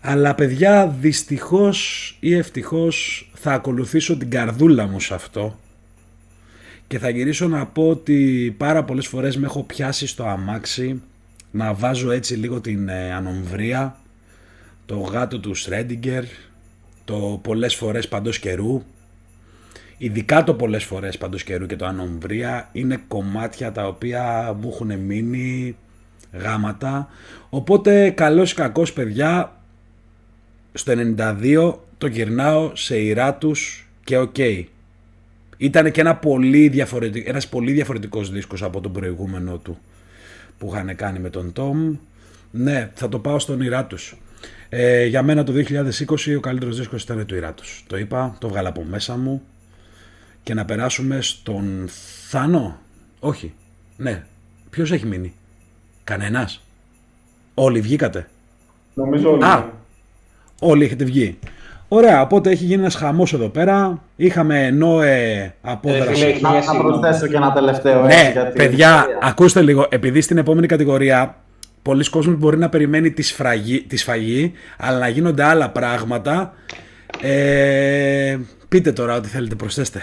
Αλλά παιδιά, δυστυχώς ή ευτυχώς θα ακολουθήσω την καρδούλα μου σε αυτό και θα γυρίσω να πω ότι πάρα πολλές φορές με έχω πιάσει στο αμάξι να βάζω έτσι λίγο την ανομβρία, το γάτο του Σρέντιγκερ, το πολλές φορές παντός καιρού, ειδικά το πολλές φορές παντός καιρού και το ανομβρία είναι κομμάτια τα οποία μου έχουν μείνει γάματα, οπότε καλός ή κακός παιδιά, στο 92 το γυρνάω σε ηρά τους και ok. Ήταν και ένας πολύ διαφορετικός δίσκος από τον προηγούμενο του που είχαν κάνει με τον Τόμ. Ναι, θα το πάω στον ηρά τους. Για μένα το 2020 ο καλύτερος δίσκος ήταν του ηρά τους. Το είπα, το βγάλα από μέσα μου και να περάσουμε στον Θάνο. Όχι. Ναι. Ποιος έχει μείνει? Κανένας. Όλοι βγήκατε. Νομίζω όλοι. Α, όλοι έχετε βγει. Ωραία, οπότε έχει γίνει ένας χαμός εδώ πέρα. Είχαμε Νόε, Απόδραση. Να προσθέσω και ένα τελευταίο. Ναι, παιδιά, ακούστε λίγο. Επειδή στην επόμενη κατηγορία πολλοί κόσμοι μπορεί να περιμένει τη σφαγή, αλλά να γίνονται άλλα πράγματα. Πείτε τώρα ό,τι θέλετε, προσθέστε.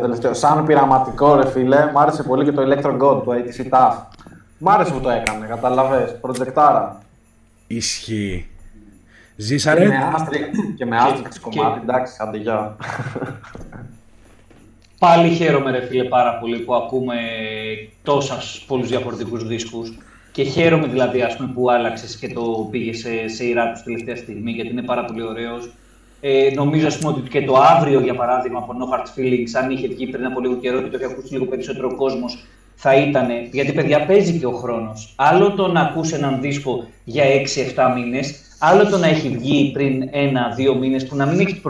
Τελευταίο. Σαν πειραματικό, ρε φίλε, μου άρεσε πολύ και το Electro God του ATC TAF. Μ' άρεσε που το έκανε, καταλαβες. Προτζεκτάρα. Ισχύει. Ζήσαρε. Και με άστριξ κομμάτι, εντάξει, αντιγιά. Πάλι χαίρομαι, ρε φίλε, πάρα πολύ που ακούμε τόσους πολλούς διαφορετικούς δίσκους. Και χαίρομαι δηλαδή, ας πούμε, που άλλαξες και το πήγες σε ηρά τους τελευταία στιγμή, γιατί είναι πάρα πολύ ωραίος. Νομίζω, ας πούμε, ότι και το αύριο, για παράδειγμα, από No Hard Feelings, αν είχε βγει πριν από λίγο καιρό και το είχε ακούσει λίγο περισσότερο κόσμος, θα ήταν. Γιατί, παιδιά, παίζει και ο χρόνος. Άλλο το να ακούς έναν δίσκο για 6-7 μήνες, άλλο το να έχει βγει πριν 1-2 μήνες που να μην έχει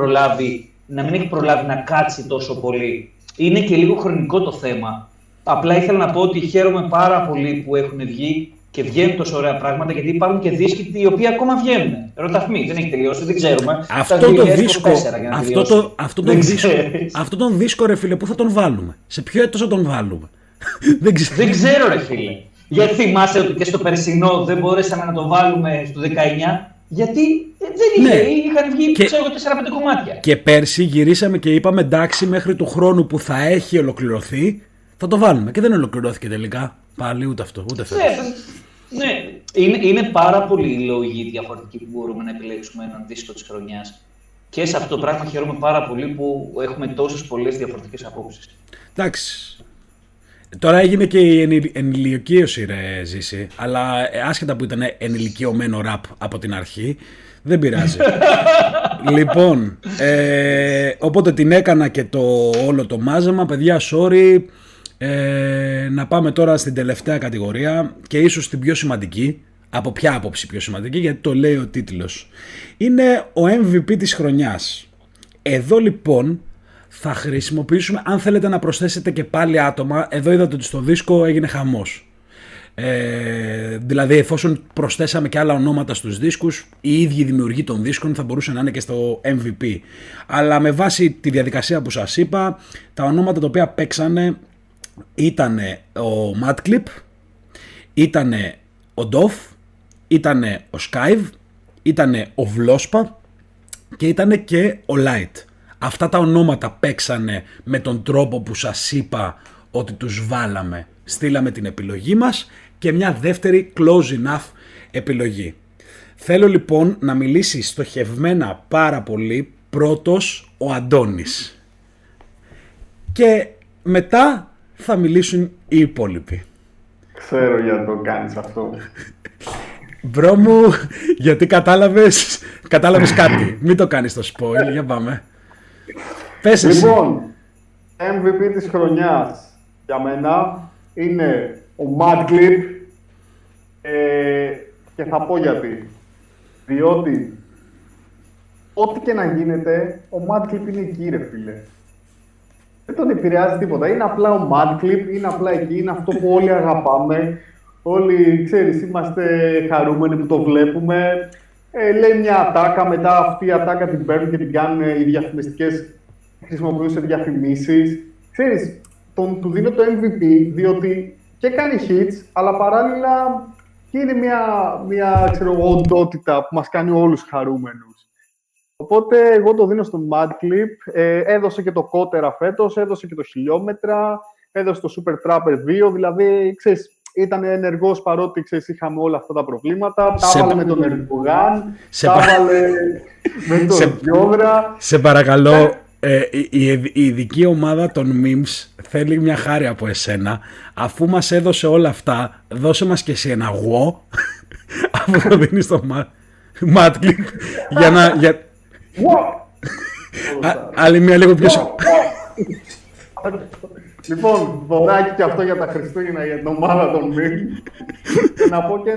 προλάβει να κάτσει τόσο πολύ. Είναι και λίγο χρονικό το θέμα. Απλά ήθελα να πω ότι χαίρομαι πάρα πολύ που έχουν βγει και βγαίνουν τόσο ωραία πράγματα, γιατί υπάρχουν και δίσκοι οι οποίοι ακόμα βγαίνουν. Ροταθμή, δεν έχει τελειώσει, δεν ξέρουμε. Αυτό τον δίσκο, ρε φίλε, πού θα τον βάλουμε? Σε ποιο έτος θα τον βάλουμε? Δεν ξέρω, ρε φίλε. Γιατί θυμάσαι ότι και στο περσινό δεν μπορέσαμε να το βάλουμε στο 19, γιατί δεν είχε, ναι. Είχαν βγει και... 4-5 κομμάτια. Και πέρσι γυρίσαμε και είπαμε εντάξει, μέχρι του χρόνου που θα έχει ολοκληρωθεί θα το βάλουμε. Και δεν ολοκληρώθηκε τελικά πάλι ούτε αυτό, ούτε φέτος. Ναι. Είναι πάρα πολλοί λόγοι διαφορετικοί που μπορούμε να επιλέξουμε έναν δίσκο της χρονιάς. Και σε αυτό το πράγμα χαίρομαι πάρα πολύ που έχουμε τόσες πολλές διαφορετικές απόψεις. Εντάξει. Τώρα έγινε και η ενηλικίωση, ρε Ζήση, αλλά άσχετα που ήταν ενηλικιωμένο ραπ από την αρχή, δεν πειράζει. Λοιπόν, οπότε την έκανα και το όλο το μάζεμα. Παιδιά, sorry, να πάμε τώρα στην τελευταία κατηγορία και ίσως την πιο σημαντική. Από ποια άποψη πιο σημαντική? Γιατί το λέει ο τίτλος. Είναι ο MVP της χρονιάς. Εδώ λοιπόν... θα χρησιμοποιήσουμε, αν θέλετε να προσθέσετε και πάλι άτομα, εδώ είδατε ότι στο δίσκο έγινε χαμός. Δηλαδή εφόσον προσθέσαμε και άλλα ονόματα στους δίσκους, οι ίδιοι δημιουργοί των δίσκων θα μπορούσαν να είναι και στο MVP. Αλλά με βάση τη διαδικασία που σας είπα, τα ονόματα τα οποία παίξανε ήταν ο MacTube, ήταν ο DOF, ήταν ο Skype, ήταν ο Βλόσπα και ήταν και ο Light. Αυτά τα ονόματα παίξανε με τον τρόπο που σας είπα ότι τους βάλαμε. Στείλαμε την επιλογή μας και μια δεύτερη close enough επιλογή. Θέλω λοιπόν να μιλήσει στοχευμένα πάρα πολύ πρώτος ο Αντώνης. Και μετά θα μιλήσουν οι υπόλοιποι. Ξέρω γιατί το κάνεις αυτό. Μπρο μου, γιατί κατάλαβες κάτι. Μην το κάνεις το spoil, για πάμε. Λοιπόν, MVP της χρονιάς για μένα είναι ο MadClip, και θα πω γιατί. Διότι ό,τι και να γίνεται, ο MadClip είναι εκεί, ρε φίλε. Δεν τον επηρεάζει τίποτα. Είναι απλά ο MadClip, είναι απλά εκεί, είναι αυτό που όλοι αγαπάμε. Όλοι, ξέρεις, είμαστε χαρούμενοι που το βλέπουμε. Λέει μια ατάκα, μετά αυτή η ατάκα την παίρνουν και την κάνουν οι διαφημιστικές, χρησιμοποιούν σε διαφημίσεις. Ξέρεις, του δίνω το MVP, διότι και κάνει hits, αλλά παράλληλα και είναι μια οντότητα που μας κάνει όλους χαρούμενους. Οπότε εγώ το δίνω στον MadClip, έδωσε και το κότερα φέτος, έδωσε και το χιλιόμετρα, έδωσε το Super Trapper 2, δηλαδή, ξέρεις, ήταν ενεργός παρότι ξέρεις, είχαμε όλα αυτά τα προβλήματα. Τα έβαλε με τον Ερντογάν, τα έβαλε με τον Γιώβρα. Σε παρακαλώ, η ειδική ομάδα των memes θέλει μια χάρη από εσένα. Αφού μας έδωσε όλα αυτά, δώσε μας και εσύ ένα wow, αφού το δίνεις στο MadClip, για να... Άλλη μια λίγο πιο... Λοιπόν, δωράκι και αυτό για τα Χριστούγεννα, για την ομάδα των Μίλ. Και να πω και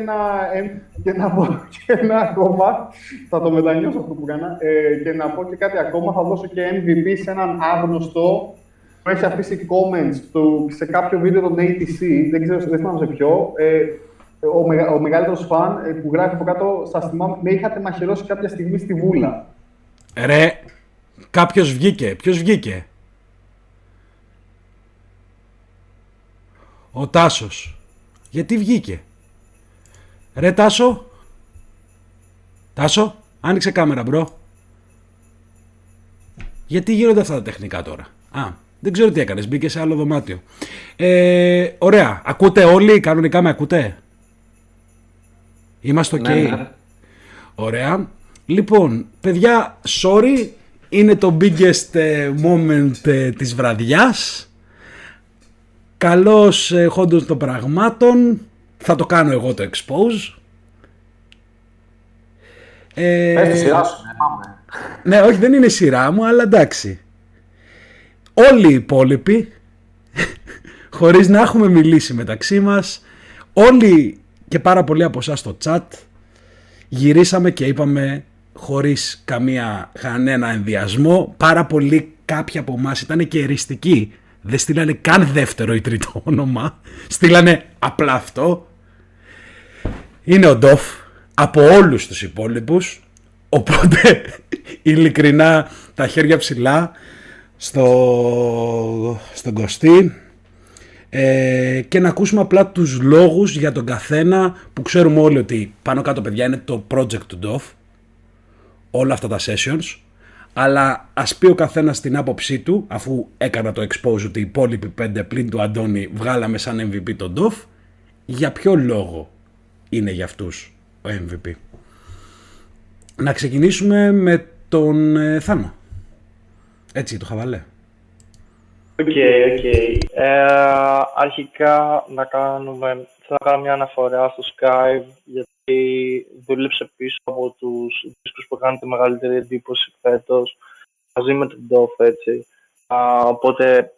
ένα ακόμα, θα το μετανιώσω αυτό που έκανα, και να πω και κάτι ακόμα, θα δώσω και MVP σε έναν άγνωστο που έχει αφήσει comments του, σε κάποιο βίντεο των ATC, δεν ξέρω, δεν θυμάμαι σε ποιο, ο μεγαλύτερος φαν που γράφει από κάτω, σας θυμάμαι, με είχατε μαχαιρώσει κάποια στιγμή στη βούλα. Ρε, κάποιος βγήκε, ποιος βγήκε? Ο Τάσος. Γιατί βγήκε? Ρε Τάσο. Τάσο, άνοιξε κάμερα μπρο. Γιατί γίνονται αυτά τα τεχνικά τώρα? Α, δεν ξέρω τι έκανες, μπήκε σε άλλο δωμάτιο. Ωραία, ακούτε όλοι, κανονικά με ακούτε? Είμαστε ok. Ναι, ναι. Ωραία. Λοιπόν, παιδιά, sorry, είναι το biggest moment της βραδιάς. Καλώς χόντων των πραγμάτων. Θα το κάνω εγώ το expose. Έχει σειρά σου, ναι, όχι, δεν είναι σειρά μου, αλλά εντάξει. Όλοι οι υπόλοιποι, χωρίς να έχουμε μιλήσει μεταξύ μας, όλοι και πάρα πολλοί από εσάς στο chat, γυρίσαμε και είπαμε χωρίς κανένα ενδιασμό. Πάρα πολλοί, κάποιοι από εμάς ήταν και εριστικοί. Δεν στείλανε καν δεύτερο ή τρίτο όνομα. Στείλανε απλά αυτό. Είναι ο DOF από όλους τους υπόλοιπους. Οπότε, ειλικρινά, τα χέρια ψηλά στον Κωστή. Και να ακούσουμε απλά τους λόγους για τον καθένα, που ξέρουμε όλοι ότι πάνω κάτω, παιδιά, είναι το project του DOF. Όλα αυτά τα sessions. Αλλά ας πει ο καθένας την άποψή του, αφού έκανα το expose ότι οι υπόλοιποι 5 πλην του Αντώνη βγάλαμε σαν MVP τον DOF, για ποιο λόγο είναι για αυτούς ο MVP. Να ξεκινήσουμε με τον Θάνο. Έτσι, το χαβαλέ. Οκ. Αρχικά θα κάνουμε μια αναφορά στο Skype, γιατί δούλεψε πίσω από τους δίσκους που έκανε τη μεγαλύτερη εντύπωση φέτος, μαζί με τον DOF, έτσι. Οπότε,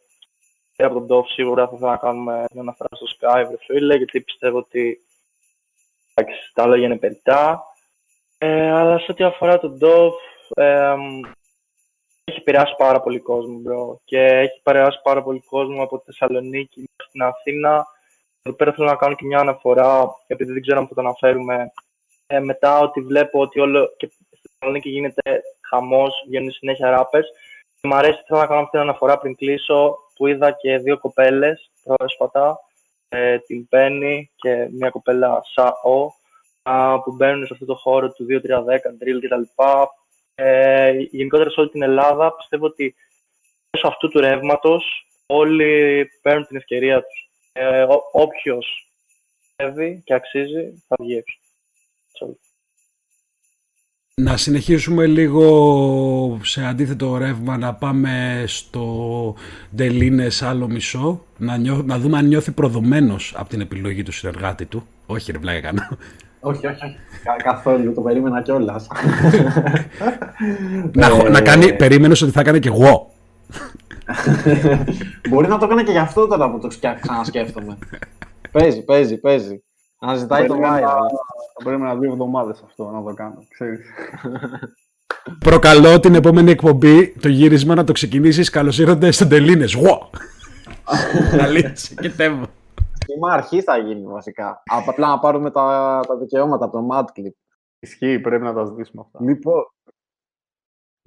από τον DOF σίγουρα θα ήθελα να κάνουμε μια αναφορά στο Skype, ρε φίλε, γιατί πιστεύω ότι τα λόγια είναι περιττά. Αλλά σε ό,τι αφορά τον DOF, έχει επηρεάσει πάρα πολύ κόσμο, μπρο. Και έχει επηρεάσει πάρα πολύ κόσμο από τη Θεσσαλονίκη μέχρι την Αθήνα. Εδώ πέρα θέλω να κάνω και μια αναφορά, επειδή δεν ξέρω αν θα το αναφέρουμε. Μετά ότι βλέπω ότι όλο και στη Θεσσαλονίκη γίνεται χαμός, βγαίνουν συνέχεια ράπες. Και μου αρέσει, θέλω να κάνω αυτή την αναφορά πριν κλείσω, που είδα και δύο κοπέλες πρόσφατα, την Πέννη και μια κοπέλα ΣΑΟ, που μπαίνουν σε αυτό το χώρο του 2-3-10, drill κτλ. Γενικότερα σε όλη την Ελλάδα, πιστεύω ότι μέσω αυτού του ρεύματος όλοι παίρνουν την ευκαιρία τους. Όποιος πιστεύει και αξίζει θα βγει έξω. Να συνεχίσουμε λίγο σε αντίθετο ρεύμα, να πάμε στο Ντελίνες άλλο μισό, να δούμε αν νιώθει προδομένος από την επιλογή του συνεργάτη του. Όχι ρε βλάκα κανένα. Όχι. Καθόλου, το περίμενα κιόλας. Να κάνει, περίμενες ότι θα έκανε και εγώ. Μπορεί να το έκανε και γι' αυτό τώρα που το ξανασκέφτομαι. Παίζει. Αν ζητάει το Μάιο. Θα περίμενα 2 εβδομάδες αυτό να το κάνω, ξέρεις. Προκαλώ την επόμενη εκπομπή, το γύρισμα, να το ξεκινήσεις. Καλώς ήρθατε στον Τελίνες. Να λύσεις και τέμμα. Είμαι αρχή θα γίνει βασικά. Απλά να πάρουμε τα δικαιώματα από το MadClip. Ισχύει, πρέπει να τα ζητήσουμε αυτά. Λοιπόν.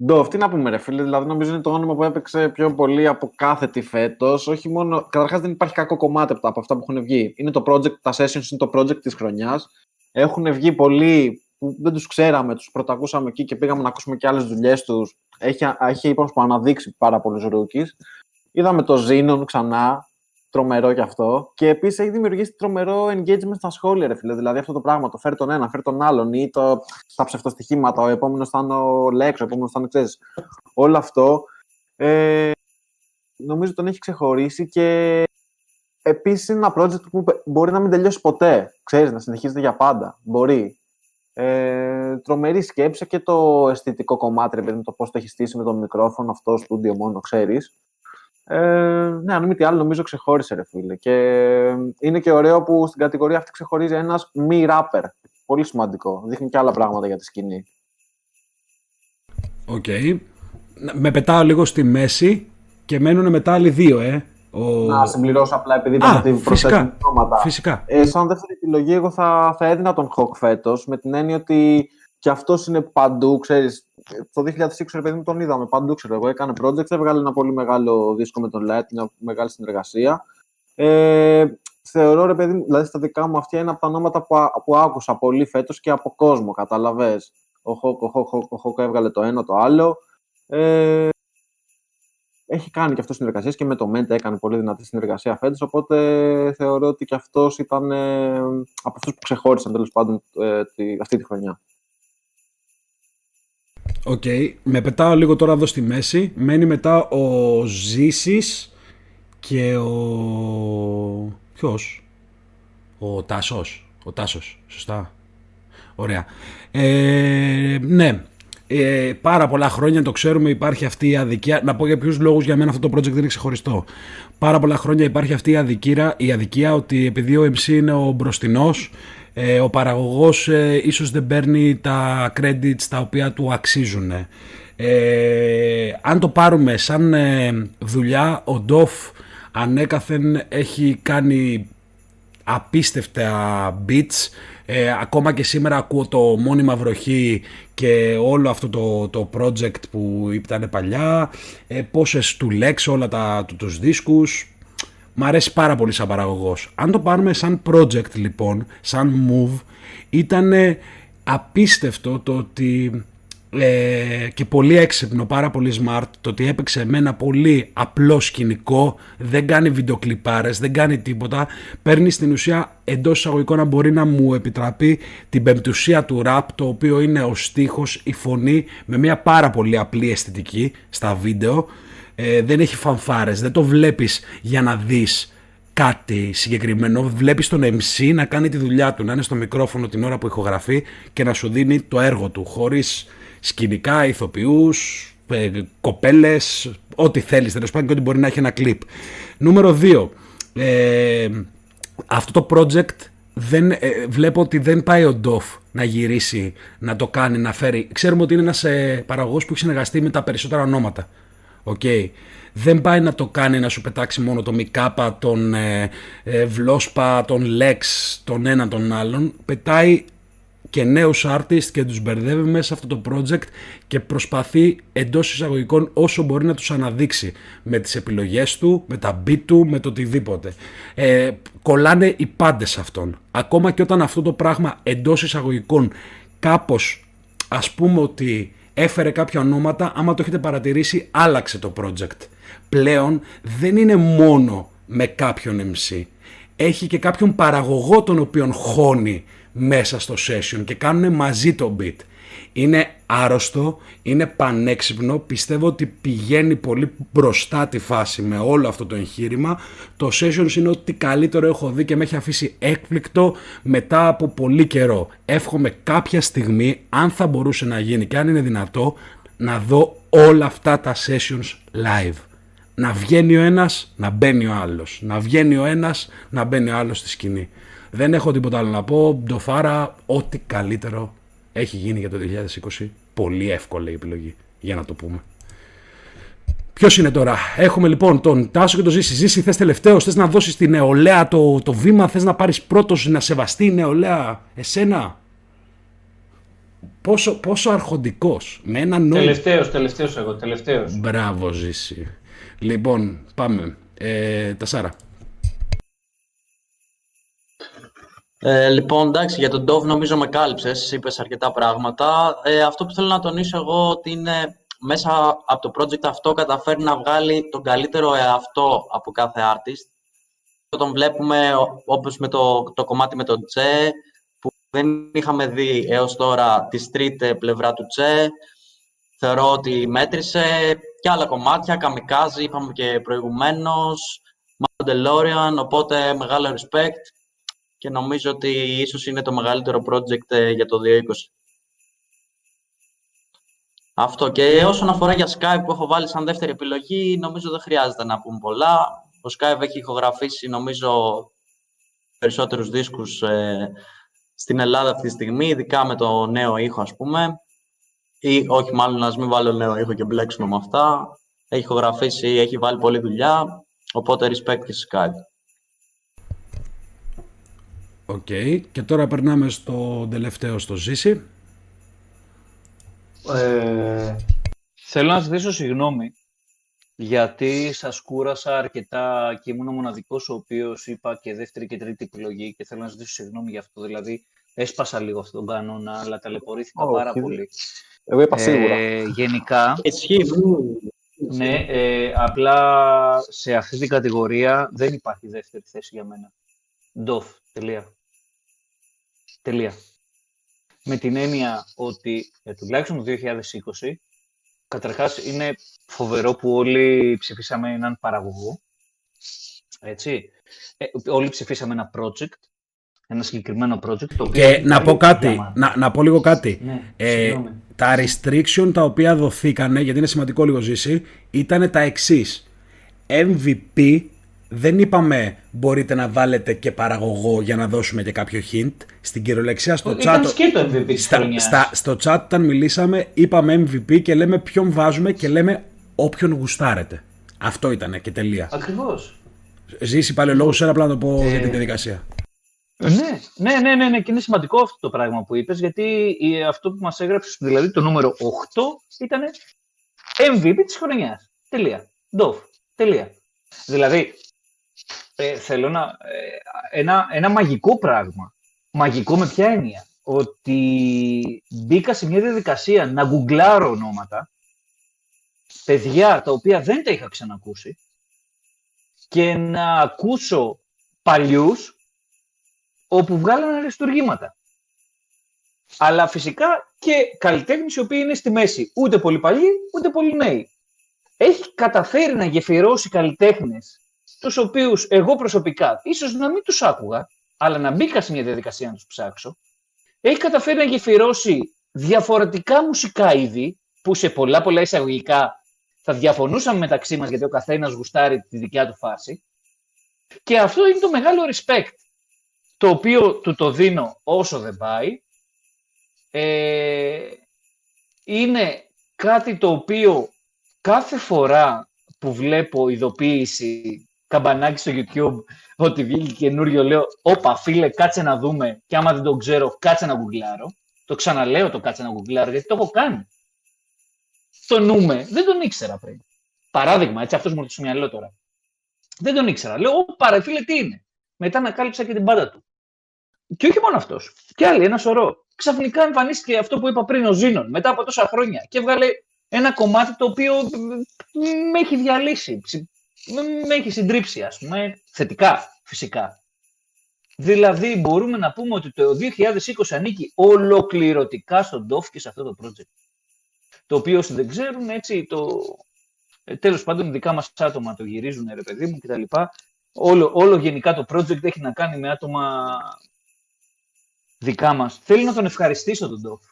Ντόφ, τι να πούμε, ρε φίλε. Δηλαδή, νομίζω είναι το όνομα που έπαιξε πιο πολύ από κάθε τι φέτος. Όχι μόνο. Καταρχάς, δεν υπάρχει κακό κομμάτι από αυτά που έχουν βγει. Είναι το project, τα sessions είναι το project της χρονιάς. Έχουν βγει πολλοί που δεν τους ξέραμε, τους πρωτακούσαμε εκεί και πήγαμε να ακούσουμε και άλλες δουλειές τους. Έχει υπόσχεση αναδείξει πάρα πολλούς rookies. Είδαμε το Ζήνων ξανά. Τρομερό κι αυτό. Και επίσης έχει δημιουργήσει τρομερό engagement στα σχόλια, ρε φίλε. Δηλαδή αυτό το πράγμα, το φέρει τον ένα, φέρει τον άλλον, ή τα ψευτοστοιχήματα, ο επόμενος θα είναι ο Λέξ, ο επόμενος θα είναι, ξέρεις. Όλο αυτό νομίζω τον έχει ξεχωρίσει, και επίσης είναι ένα project που μπορεί να μην τελειώσει ποτέ. Ξέρεις, να συνεχίζεται για πάντα. Μπορεί. Τρομερή σκέψη και το αισθητικό κομμάτι, ρε παιδί μου, το πώς το έχει στήσει με το μικρόφωνο, αυτό στο στούντιο μόνο, ξέρεις. Ναι, αν μη τι άλλο, νομίζω ξεχώρισε, ρε φίλε. Και είναι και ωραίο που στην κατηγορία αυτή ξεχωρίζει ένας μη rapper. Πολύ σημαντικό. Δείχνει και άλλα πράγματα για τη σκηνή. Οκ. Okay. Με πετάω λίγο στη μέση και μένουν μετά άλλοι δύο, Να συμπληρώσω απλά επειδή είπαμε ότι προσθέτουν νόματα. Φυσικά. Σαν δεύτερη επιλογή, εγώ θα έδινα τον Χόκ φέτος, με την έννοια ότι και αυτός είναι παντού, ξέρεις. Το 2006, επειδή μου τον είδαμε παντού, ξέρω εγώ. Έκανε project, έβγαλε ένα πολύ μεγάλο δίσκο με τον Light, μια μεγάλη συνεργασία. Θεωρώ, ρε παιδί μου, δηλαδή στα δικά μου αυτιά είναι από τα ονόματα που άκουσα πολύ φέτος και από κόσμο, καταλαβες. Ο Χόκ έβγαλε το ένα, το άλλο. Έχει κάνει και αυτός συνεργασίες και με το Mente έκανε πολύ δυνατή συνεργασία φέτος. Οπότε θεωρώ ότι και αυτός ήταν από αυτούς που ξεχώρισαν τέλος πάντων αυτή τη χρονιά. Οκ. Okay. Με πετάω λίγο τώρα εδώ στη μέση. Μένει μετά ο Ζήσης και ο... Ποιος? Ο Τάσος. Σωστά. Ωραία. Ναι. Πάρα πολλά χρόνια, το ξέρουμε, υπάρχει αυτή η αδικία. Να πω για ποιους λόγους για μένα αυτό το project δεν είναι ξεχωριστό. Πάρα πολλά χρόνια υπάρχει αυτή η αδικία ότι επειδή ο MC είναι ο μπροστινός, ο παραγωγός ίσως δεν παίρνει τα credits τα οποία του αξίζουν. Αν το πάρουμε σαν δουλειά, ο DOF ανέκαθεν έχει κάνει απίστευτα beats. Ακόμα και σήμερα ακούω το Μόνιμα Βροχή και όλο αυτό το project που ήταν παλιά, πόσες του Λέξ, όλα τους δίσκους. Μ' αρέσει πάρα πολύ σαν παραγωγός. Αν το πάρουμε σαν project λοιπόν, σαν move, ήταν απίστευτο το ότι και πολύ έξυπνο, πάρα πολύ smart, το ότι έπαιξε με ένα πολύ απλό σκηνικό, δεν κάνει βιντεοκλιπάρες, δεν κάνει τίποτα, παίρνει στην ουσία εντός εισαγωγικών, να μπορεί να μου επιτραπεί, την πεμπτουσία του rap, το οποίο είναι ο στίχος, η φωνή, με μια πάρα πολύ απλή αισθητική στα βίντεο. Δεν έχει φανφάρες, δεν το βλέπεις για να δεις κάτι συγκεκριμένο, βλέπεις τον MC να κάνει τη δουλειά του, να είναι στο μικρόφωνο την ώρα που ηχογραφεί και να σου δίνει το έργο του, χωρίς σκηνικά, ηθοποιούς, κοπέλες, ό,τι θέλεις, τέλος πάντων, και ό,τι μπορεί να έχει ένα κλιπ. Νούμερο 2. Αυτό το project βλέπω ότι δεν πάει ο DOF να γυρίσει, να το κάνει, να φέρει. Ξέρουμε ότι είναι ένας παραγωγός που έχει συνεργαστεί με τα περισσότερα ονόματα. Okay. Δεν πάει να το κάνει, να σου πετάξει μόνο το Μικάπα, τον Βλόσπα, τον Λέξ, τον έναν τον άλλον. Πετάει και νέους artists και τους μπερδεύει μέσα σε αυτό το project και προσπαθεί εντός εισαγωγικών όσο μπορεί να τους αναδείξει με τις επιλογές του, με τα beat του, με το οτιδήποτε. Κολλάνε οι πάντες σε αυτόν. Ακόμα και όταν αυτό το πράγμα εντός εισαγωγικών κάπως, ας πούμε ότι έφερε κάποια ονόματα, άμα το έχετε παρατηρήσει, άλλαξε το project. Πλέον δεν είναι μόνο με κάποιον MC. Έχει και κάποιον παραγωγό τον οποίον χώνει μέσα στο session και κάνουν μαζί το beat. Είναι άρρωστο, είναι πανέξυπνο, πιστεύω ότι πηγαίνει πολύ μπροστά τη φάση με όλο αυτό το εγχείρημα. Το sessions είναι ό,τι καλύτερο έχω δει και με έχει αφήσει έκπληκτο μετά από πολύ καιρό. Εύχομαι κάποια στιγμή, αν θα μπορούσε να γίνει και αν είναι δυνατό, να δω όλα αυτά τα sessions live. Να βγαίνει ο ένας, να μπαίνει ο άλλος. Να βγαίνει ο ένας, να μπαίνει ο άλλος στη σκηνή. Δεν έχω τίποτα άλλο να πω. Ντοφάρα, ό,τι καλύτερο έχει γίνει για το 2020. Πολύ εύκολη η επιλογή, για να το πούμε. Ποιος είναι τώρα? Έχουμε λοιπόν τον Τάσο και τον Ζήση. Ζήση, θες τελευταίος, θες να δώσεις τη νεολαία το βήμα, θες να πάρεις πρώτος, να σεβαστεί η νεολαία εσένα? Πόσο αρχοντικός, με ένα νόημα. Τελευταίος εγώ. Μπράβο, Ζήση. Λοιπόν, πάμε. Τασάρα. Λοιπόν, εντάξει, για τον DOF νομίζω με κάλυψες, είπες αρκετά πράγματα. Αυτό που θέλω να τονίσω εγώ ότι είναι μέσα από το project αυτό καταφέρει να βγάλει τον καλύτερο εαυτό από κάθε artist. Τον βλέπουμε όπως με το κομμάτι με τον Τσε, που δεν είχαμε δει έως τώρα τη street πλευρά του Τσε. Θεωρώ ότι μέτρησε και άλλα κομμάτια, Καμικάζι, είπαμε και προηγουμένως, Μαύρο Delorean, οπότε μεγάλο respect. Και νομίζω ότι ίσως είναι το μεγαλύτερο project για το 2020. Αυτό. Και όσον αφορά για Skype που έχω βάλει σαν δεύτερη επιλογή, νομίζω δεν χρειάζεται να πούμε πολλά. Ο Skype έχει ηχογραφήσει, νομίζω, περισσότερους δίσκους στην Ελλάδα αυτή τη στιγμή, ειδικά με το νέο ήχο, ας πούμε. Ή όχι, μάλλον να μην βάλω νέο ήχο και μπλέξουμε με αυτά. Έχει ηχογραφήσει, έχει βάλει πολλή δουλειά, οπότε respect και Skype. Οκ. Και τώρα περνάμε στο τελευταίο, στο Ζήση. Θέλω να ζητήσω συγγνώμη, γιατί σας κούρασα αρκετά και ήμουν ο μοναδικός ο οποίος είπα και δεύτερη και τρίτη επιλογή και θέλω να ζητήσω συγγνώμη γι' αυτό. Δηλαδή, έσπασα λίγο αυτόν τον κανόνα, αλλά ταλαιπωρήθηκα πάρα πολύ. Εγώ είπα σίγουρα. Γενικά, ναι, απλά σε αυτή την κατηγορία δεν υπάρχει δεύτερη θέση για μένα. DOF, τελεία. Με την έννοια ότι τουλάχιστον το 2020, καταρχάς είναι φοβερό που όλοι ψηφίσαμε έναν παραγωγό, έτσι. Όλοι ψηφίσαμε ένα project, ένα συγκεκριμένο project. Το οποίο να πω κάτι, να πω λίγο κάτι. Ναι, τα restriction τα οποία δοθήκανε, γιατί είναι σημαντικό λίγο Ζήση, ήταν τα εξής. MVP δεν είπαμε μπορείτε να βάλετε και παραγωγό για να δώσουμε και κάποιο hint. Στην κυριολεξία στο chat. Στο chat όταν μιλήσαμε είπαμε MVP και λέμε ποιον βάζουμε και λέμε όποιον γουστάρετε. Αυτό ήτανε και τελεία. Ακριβώς. Ζήσει πάλι ο λόγος σου, απλά να το πω για την διαδικασία. Ναι, και είναι σημαντικό αυτό το πράγμα που είπες, γιατί αυτό που μας έγραψες, δηλαδή το νούμερο 8, ήταν MVP της χρονιάς. Τελεία. DOF. Τελεία. Δηλαδή, θέλω να... Ένα μαγικό πράγμα. Μαγικό με ποια έννοια? Ότι μπήκα σε μια διαδικασία να γκουγκλάρω ονόματα, παιδιά τα οποία δεν τα είχα ξανακούσει, και να ακούσω παλιούς όπου βγάλανε αριστουργήματα. Αλλά φυσικά και καλλιτέχνες οι οποίοι είναι στη μέση. Ούτε πολύ παλιοί, ούτε πολύ νέοι. Έχει καταφέρει να γεφυρώσει καλλιτέχνες, τους οποίους εγώ προσωπικά ίσως να μην τους άκουγα, αλλά να μπήκα σε μια διαδικασία να τους ψάξω. Έχει καταφέρει να γεφυρώσει διαφορετικά μουσικά είδη, που σε πολλά εισαγωγικά θα διαφωνούσαμε μεταξύ μας, γιατί ο καθένας γουστάρει τη δικιά του φάση. Και αυτό είναι το μεγάλο respect, το οποίο του το δίνω όσο δεν πάει. Είναι κάτι το οποίο κάθε φορά που βλέπω ειδοποίηση, καμπανάκι στο YouTube, ότι βγήκε καινούριο, λέω, όπα φίλε, κάτσε να δούμε, και άμα δεν το ξέρω, κάτσε να γκουγκλάρω. Το ξαναλέω το κάτσε να γκουγκλάρω, γιατί το έχω κάνει. Το νούμε, δεν τον ήξερα πριν. Παράδειγμα, έτσι, αυτός μου έρθει στο μυαλό τώρα. Δεν τον ήξερα. Λέω, όπα ρε φίλε, τι είναι? Μετά ανακάλυψα και την πάντα του. Και όχι μόνο αυτός. Και άλλοι, ένα σωρό. Ξαφνικά εμφανίστηκε αυτό που είπα πριν, ο Ζήνων, μετά από τόσα χρόνια. Και έβγαλε ένα κομμάτι το οποίο με έχει διαλύσει. Με έχει συντρίψει, ας πούμε. Θετικά, φυσικά. Δηλαδή, μπορούμε να πούμε ότι το 2020 ανήκει ολοκληρωτικά στον DOF και σε αυτό το project. Το οποίο, όσοι δεν ξέρουν, έτσι, τέλος πάντων, δικά μας άτομα το γυρίζουν, ρε παιδί μου, κτλ. Όλο γενικά το project έχει να κάνει με άτομα δικά μας. Θέλω να τον ευχαριστήσω τον DOF.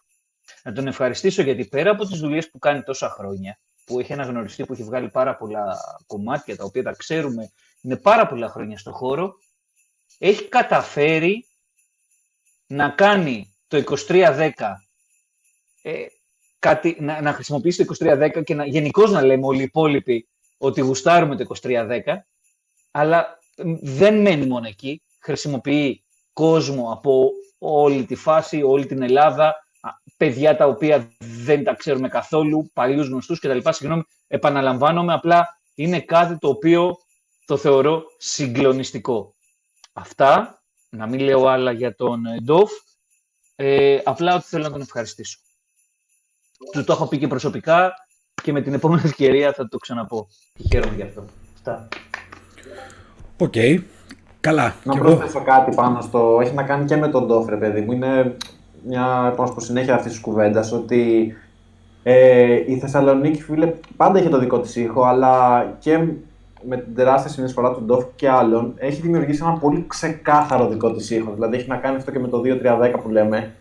Να τον ευχαριστήσω γιατί πέρα από τις δουλειές που κάνει τόσα χρόνια, που έχει αναγνωριστεί, που έχει βγάλει πάρα πολλά κομμάτια, τα οποία τα ξέρουμε, είναι πάρα πολλά χρόνια στο χώρο, έχει καταφέρει να κάνει το 2310, να χρησιμοποιήσει το 2310 και γενικώς να λέμε όλοι οι υπόλοιποι ότι γουστάρουμε το 2310, αλλά δεν μένει μόνο εκεί. Χρησιμοποιεί κόσμο από όλη τη φάση, όλη την Ελλάδα, παιδιά τα οποία δεν τα ξέρουμε καθόλου, παλιούς γνωστούς κτλ. Συγγνώμη, επαναλαμβάνομαι, απλά είναι κάτι το οποίο το θεωρώ συγκλονιστικό. Αυτά, να μην λέω άλλα για τον DOF, απλά ότι θέλω να τον ευχαριστήσω. Του το έχω πει και προσωπικά και με την επόμενη ευκαιρία θα το ξαναπώ. Και χαίρομαι γι' αυτό. Αυτά. Οκ. Καλά. Να προσθέσω κάτι πάνω στο... Έχει να κάνει και με τον DOF, ρε παιδί μου. Είναι μια συνέχεια αυτής της κουβέντας, ότι η Θεσσαλονίκη, φίλε, πάντα είχε το δικό της ήχο, αλλά και με την τεράστια συνεισφορά του DOF και άλλων, έχει δημιουργήσει ένα πολύ ξεκάθαρο δικό της ήχο. Δηλαδή, έχει να κάνει αυτό και με το 2-3-10 που λέμε.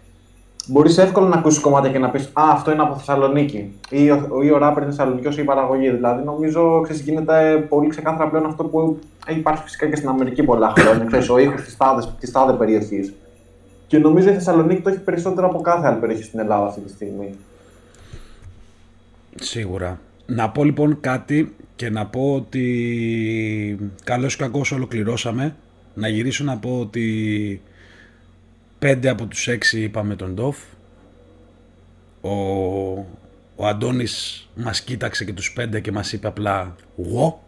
Μπορείς εύκολα να ακούσεις κομμάτια και να πεις «Α, αυτό είναι από Θεσσαλονίκη» ή «Ο ράπερ είναι Θεσσαλονικιός» ή «Η παραγωγή». Δηλαδή, νομίζω γίνεται πολύ ξεκάθαρα πλέον αυτό που έχει υπάρξει φυσικά και στην Αμερική πολλά χρόνια. Ξέρεις, ο ήχος της τάδε περιοχής. Και νομίζω η Θεσσαλονίκη το έχει περισσότερο από κάθε άλλη περιοχή στην Ελλάδα αυτή τη στιγμή. Σίγουρα. Να πω λοιπόν κάτι και να πω ότι καλώς ή κακώς ολοκληρώσαμε. Να γυρίσω να πω ότι 5 από τους 6 είπαμε τον DOF. Ο Αντώνης μας κοίταξε και τους 5 και μας είπε απλά «Γω».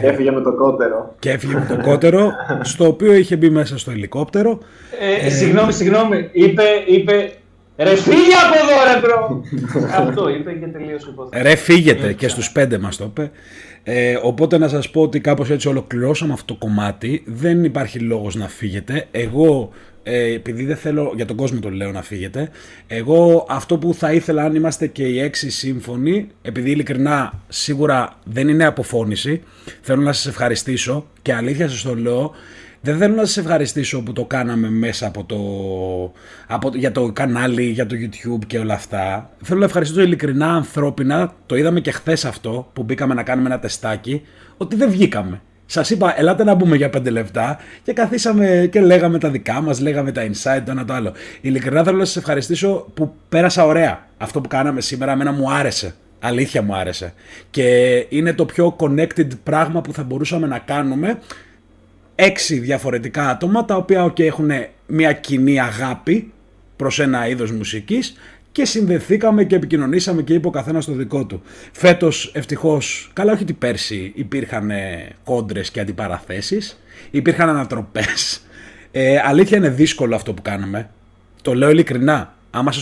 Και έφυγε με το κότερο. Και έφυγε με το κότερο, στο οποίο είχε μπει μέσα στο ελικόπτερο. Συγγνώμη, είπε «Ρε φύγε από εδώ ρε μπρο». Αυτό είπε και τελείωσε η υπόθεση. «Ρε φύγετε» και στους 5 μας το είπε. Οπότε να σας πω ότι κάπως έτσι ολοκληρώσαμε αυτό το κομμάτι. Δεν υπάρχει λόγος να φύγετε. Εγώ, επειδή δεν θέλω, για τον κόσμο το λέω, να φύγετε. Εγώ αυτό που θα ήθελα, αν είμαστε και οι 6 σύμφωνοι, επειδή ειλικρινά σίγουρα δεν είναι αποφώνηση, θέλω να σας ευχαριστήσω και αλήθεια σας το λέω. Δεν θέλω να σας ευχαριστήσω που το κάναμε μέσα από για το κανάλι, για το YouTube και όλα αυτά. Θέλω να ευχαριστήσω ειλικρινά, ανθρώπινα, το είδαμε και χθες αυτό που μπήκαμε να κάνουμε ένα τεστάκι, ότι δεν βγήκαμε. Σας είπα, ελάτε να μπούμε για 5 λεπτά και καθίσαμε και λέγαμε τα δικά μας, λέγαμε τα insight, το ένα το άλλο. Ειλικρινά θέλω να σας ευχαριστήσω που πέρασα ωραία. Αυτό που κάναμε σήμερα εμένα μου άρεσε. Αλήθεια μου άρεσε. Και είναι το πιο connected πράγμα που θα μπορούσαμε να κάνουμε. 6 διαφορετικά άτομα, τα οποία okay, έχουν μια κοινή αγάπη προς ένα είδος μουσικής και συνδεθήκαμε και επικοινωνήσαμε και είπε ο καθένας το δικό του. Φέτος ευτυχώς, καλά όχι ότι πέρσι υπήρχαν κόντρες και αντιπαραθέσεις, υπήρχαν ανατροπές. Αλήθεια είναι δύσκολο αυτό που κάνουμε, το λέω ειλικρινά.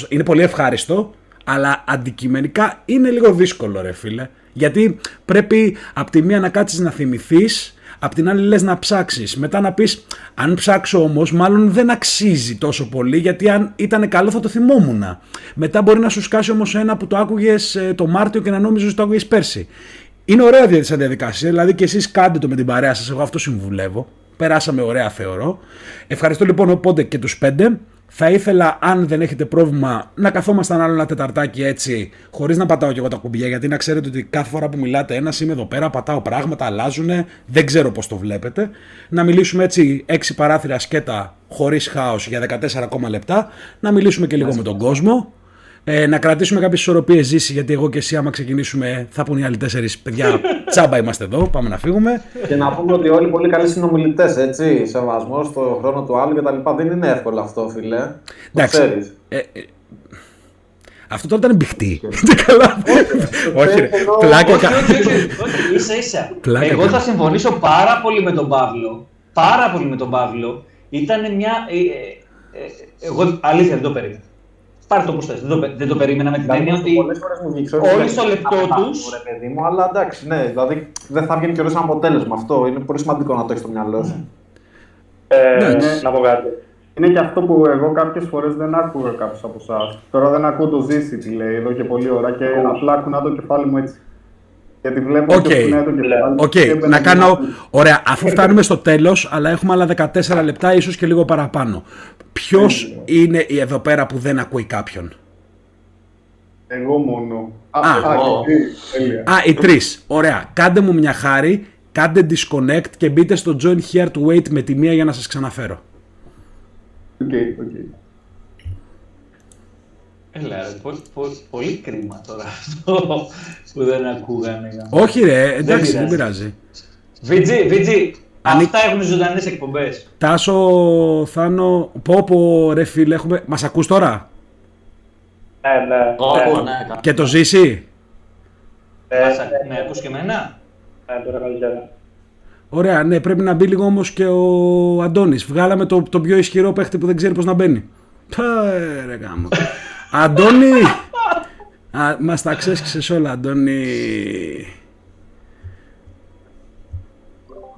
Είναι πολύ ευχάριστο, αλλά αντικειμενικά είναι λίγο δύσκολο ρε φίλε. Γιατί πρέπει από τη μία να κάτσεις να θυμηθείς, απ' την άλλη λες να ψάξεις, μετά να πεις αν ψάξω όμως μάλλον δεν αξίζει τόσο πολύ γιατί αν ήταν καλό θα το θυμόμουνα. Μετά μπορεί να σου σκάσει όμως ένα που το άκουγες το Μάρτιο και να νόμιζες ότι το άκουγες πέρσι. Είναι ωραία σαν διαδικασία, δηλαδή και εσείς κάντε το με την παρέα σας, εγώ αυτό συμβουλεύω. Περάσαμε ωραία θεωρώ. Ευχαριστώ λοιπόν οπότε και τους 5. Θα ήθελα, αν δεν έχετε πρόβλημα, να καθόμασταν άλλο ένα τεταρτάκι έτσι, χωρίς να πατάω κι εγώ τα κουμπιά, γιατί να ξέρετε ότι κάθε φορά που μιλάτε ένας είμαι εδώ πέρα, πατάω πράγματα, αλλάζουνε, δεν ξέρω πώς το βλέπετε. Να μιλήσουμε έτσι 6 παράθυρα σκέτα, χωρίς χάος, για 14 ακόμα λεπτά, να μιλήσουμε και λίγο με τον κόσμο. Να κρατήσουμε κάποιες ισορροπίες ζήσει, γιατί εγώ και εσύ, άμα ξεκινήσουμε, θα πούν οι άλλοι 4 παιδιά. Τσάμπα είμαστε εδώ, πάμε να φύγουμε. Και να πούμε ότι όλοι πολύ καλοί συνομιλητές, έτσι. Σεβασμό στον χρόνο του άλλου κτλ. Δεν είναι εύκολο αυτό, φίλε. Εντάξει. Αυτό τώρα ήταν μπιχτή. Όχι, πλάκα. Ίσα ίσα. Εγώ θα συμφωνήσω πάρα πολύ με τον Παύλο. Πάρα πολύ με τον Παύλο. Ήταν μια. Εγώ αλήθεια δεν το περίμενα. Πάρ' το όπως θες, δεν το περίμενα με την έννοια ότι όλοι στο λεπτό τους. Αλλά εντάξει, ναι, δηλαδή δεν θα βγαίνει και ωραίο αποτέλεσμα αυτό. Είναι πολύ σημαντικό να το έχεις στο μυαλό σου. Να πω κάτι. Είναι και αυτό που εγώ κάποιες φορές δεν άκουγα κάποιους από εσάς. Τώρα δεν ακούω το Ζήση τι λέει εδώ και πολλή ώρα και απλά ακούνε το κεφάλι μου έτσι. Γιατί βλέπω ότι το κεφάλι μου. Να κάνω. Ωραία, αφού φτάνουμε στο τέλος, αλλά έχουμε άλλα 14 λεπτά, ίσως και λίγο παραπάνω. Ποιος είναι εδώ πέρα που δεν ακούει κάποιον? Εγώ μόνο. Οι 3. Ωραία. Κάντε μου μια χάρη, κάντε disconnect και μπείτε στο join here to wait με τη μία για να σας ξαναφέρω. Οκ. Έλα, πολύ κρίμα τώρα αυτό που δεν ακούγανε. Όχι ρε, εντάξει, δεν πειράζει. Βιτζι. Αυτά έχουν ζωντανές εκπομπές. Τάσο, Θάνο, Πόπο, ρε φίλε, έχουμε... Μας ακούς τώρα? Ναι. Και το Ζήσει? Ναι, ακούς και εμένα? Τώρα καλύτερα. Ωραία, ναι, πρέπει να μπει λίγο όμως και ο Αντώνης. Βγάλαμε το πιο ισχυρό παίχτη που δεν ξέρει πώς να μπαίνει. Ρε γάμο. Αντώνη! Μας τα ξέσκησες όλα, Αντώνη.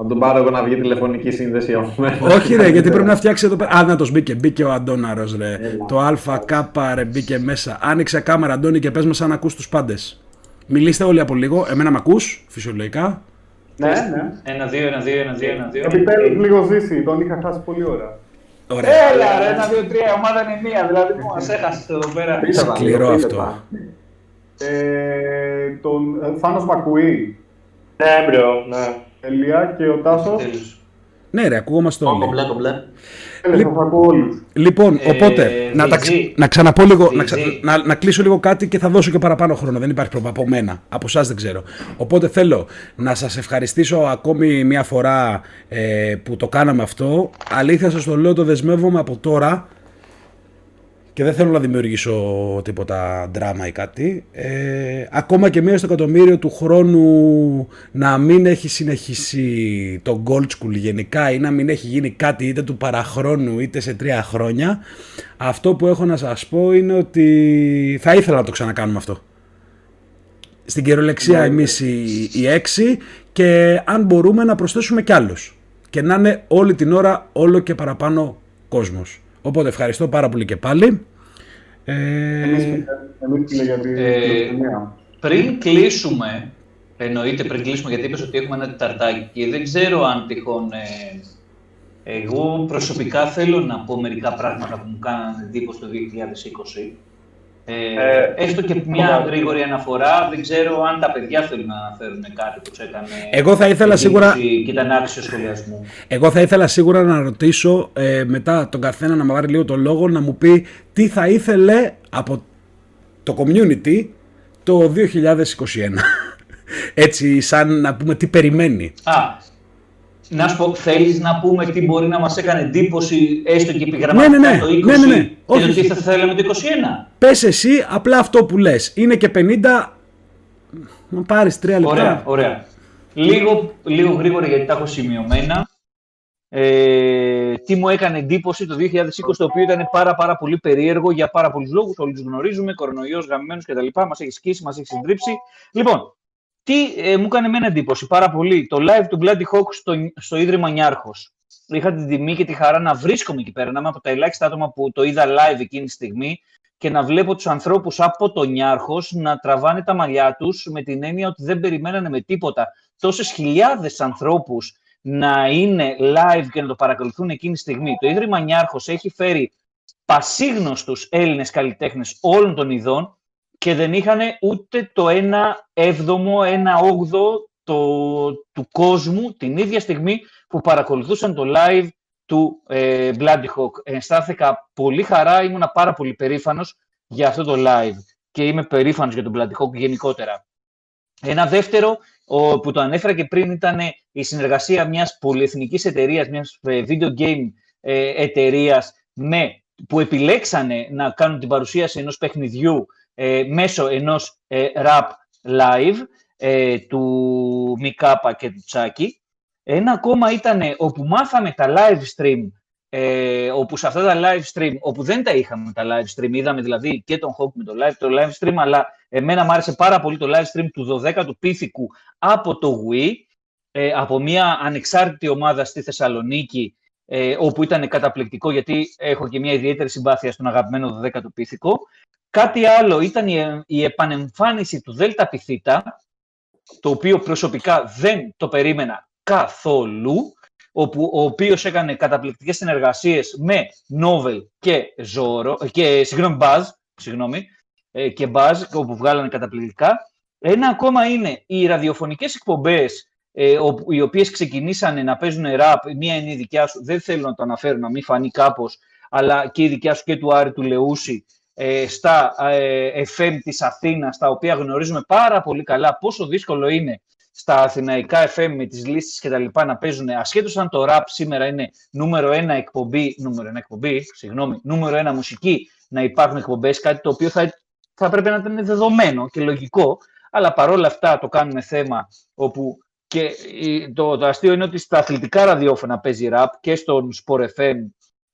Θα τον πάρω εγώ να βγει τηλεφωνική σύνδεση. Όχι ρε, γιατί πρέπει να φτιάξει εδώ πέρα. Άδυνατος μπήκε, ο Αντώναρος ρε. Το ΑΚ ρε μπήκε μέσα. Άνοιξε κάμερα Αντώνη και πες μας αν ακούς τους πάντες. Μιλήστε όλοι από λίγο, εμένα μ' ακούς φυσιολογικά. Ναι. Ένα, δύο. Επιτέλους λίγο Ζήση, τον είχα χάσει πολύ ώρα. Έλα ρε, 1, 2, 3, ομάδα είναι μία, δηλαδή που μας έχασες εδώ πέρα. Σκληρό αυτό. Τον Θάνος Μακουή. Ναι, μπρο, ναι. Ελιά και ο Τάσος. Ναι ρε, ακούγόμαστε όλοι. Λοιπόν, οπότε, να ξαναπώ λίγο, να κλείσω λίγο κάτι και θα δώσω και παραπάνω χρόνο. Δεν υπάρχει πρόβλημα από μένα, από εσάς δεν ξέρω. Οπότε θέλω να σας ευχαριστήσω ακόμη μια φορά που το κάναμε αυτό. Αλήθεια σας το λέω, το δεσμεύομαι από τώρα και δεν θέλω να δημιουργήσω τίποτα δράμα ή κάτι. Ακόμα και μία στο εκατομμύριο του χρόνου να μην έχει συνεχίσει το Gold School γενικά ή να μην έχει γίνει κάτι είτε του παραχρόνου είτε σε 3 χρόνια, αυτό που έχω να σας πω είναι ότι θα ήθελα να το ξανακάνουμε αυτό. Στην καιρολεξία εμείς οι 6 και αν μπορούμε να προσθέσουμε κι άλλους. Και να είναι όλη την ώρα όλο και παραπάνω κόσμος. Οπότε ευχαριστώ πάρα πολύ και πάλι. Πριν κλείσουμε, εννοείται πριν κλείσουμε, γιατί είπες ότι έχουμε ένα τεταρτάκι. Δεν ξέρω αν τυχόν... εγώ προσωπικά θέλω να πω μερικά πράγματα που μου κάνανε εντύπωση το 2020. Έστω και μια γρήγορη αναφορά, δεν ξέρω αν τα παιδιά θέλουν να αναφέρουν κάτι που τους έκανε. Εγώ θα ήθελα σίγουρα. Και ήταν άξιο σχολιασμού. Εγώ θα ήθελα σίγουρα να ρωτήσω μετά τον καθένα να μου πάρει λίγο το λόγο να μου πει τι θα ήθελε από το community το 2021. Έτσι, σαν να πούμε τι περιμένει. Να σου πω, θέλεις να πούμε τι μπορεί να μας έκανε εντύπωση έστω και επιγραμματικά το 20 και όχι, το τι θα θέλαμε το 21. Πες εσύ, απλά αυτό που λες. Είναι και 50, να πάρεις 3 λεπτά. Ωραία, ωραία. Λίγο γρήγορα γιατί τα έχω σημειωμένα. Τι μου έκανε εντύπωση το 2020, το οποίο ήταν πάρα πολύ περίεργο για πάρα πολλούς λόγους. Όλοι τους γνωρίζουμε, κορονοϊός, γαμμένους κτλ. Μας έχει σκίσει, μας έχει συντρίψει. Λοιπόν. Τι μου έκανε εμένα εντύπωση πάρα πολύ, το live του Bloody Hawk στο Ίδρυμα Νιάρχος. Είχα την τιμή και τη χαρά να βρίσκομαι εκεί πέρα, να είμαι από τα ελάχιστα άτομα που το είδα live εκείνη τη στιγμή και να βλέπω τους ανθρώπους από το Νιάρχος να τραβάνε τα μαλλιά τους με την έννοια ότι δεν περιμένανε με τίποτα. Τόσες χιλιάδες ανθρώπους να είναι live και να το παρακολουθούν εκείνη τη στιγμή. Το Ίδρυμα Νιάρχος έχει φέρει πασίγνωστους Έλληνες καλλιτέχνες όλων των ειδών, και δεν είχαν ούτε το 1/7, 1/8 του κόσμου την ίδια στιγμή που παρακολουθούσαν το live του Bloody Hawk. Αισθάνθηκα πολύ χαρά, ήμουν πάρα πολύ περήφανος για αυτό το live και είμαι περήφανος για τον Bloody Hawk γενικότερα. Ένα δεύτερο που το ανέφερα και πριν ήταν η συνεργασία μιας πολυεθνικής εταιρείας, μιας video game εταιρείας που επιλέξανε να κάνουν την παρουσίαση ενός παιχνιδιού μέσω ενός rap live του Μικάπα και του Τσάκι. Ένα ακόμα ήταν όπου μάθαμε τα live stream, όπου σε αυτά τα live stream, όπου δεν τα είχαμε τα live stream, είδαμε δηλαδή και τον Χόκ με το live stream, αλλά εμένα μου άρεσε πάρα πολύ το live stream του 12ου Πίθηκου από το Wii, από μια ανεξάρτητη ομάδα στη Θεσσαλονίκη, όπου ήταν καταπληκτικό, γιατί έχω και μια ιδιαίτερη συμπάθεια στον αγαπημένο 12ο Πίθηκο. Κάτι άλλο ήταν η επανεμφάνιση του Δέλτα Πιθήτα, το οποίο προσωπικά δεν το περίμενα καθόλου, ο οποίος έκανε καταπληκτικές συνεργασίες με Νόβελ και Ζόρο, και Μπάζ, όπου βγάλανε καταπληκτικά. Ένα ακόμα είναι οι ραδιοφωνικές εκπομπές, οι οποίες ξεκινήσανε να παίζουν ραπ, μία είναι η δικιά σου, δεν θέλω να το αναφέρω να μην φανεί κάπως, αλλά και η δικιά σου και του Άρη του Λεούση, στα FM της Αθήνας, τα οποία γνωρίζουμε πάρα πολύ καλά πόσο δύσκολο είναι στα αθηναϊκά FM με τις λίστες και τα λοιπά να παίζουν, ασχέτως αν το rap σήμερα είναι νούμερο ένα μουσική, να υπάρχουν εκπομπές, κάτι το οποίο θα πρέπει να ήταν δεδομένο και λογικό, αλλά παρόλα αυτά το κάνουμε θέμα, όπου και το αστείο είναι ότι στα αθλητικά ραδιόφωνα παίζει rap και στον Sport FM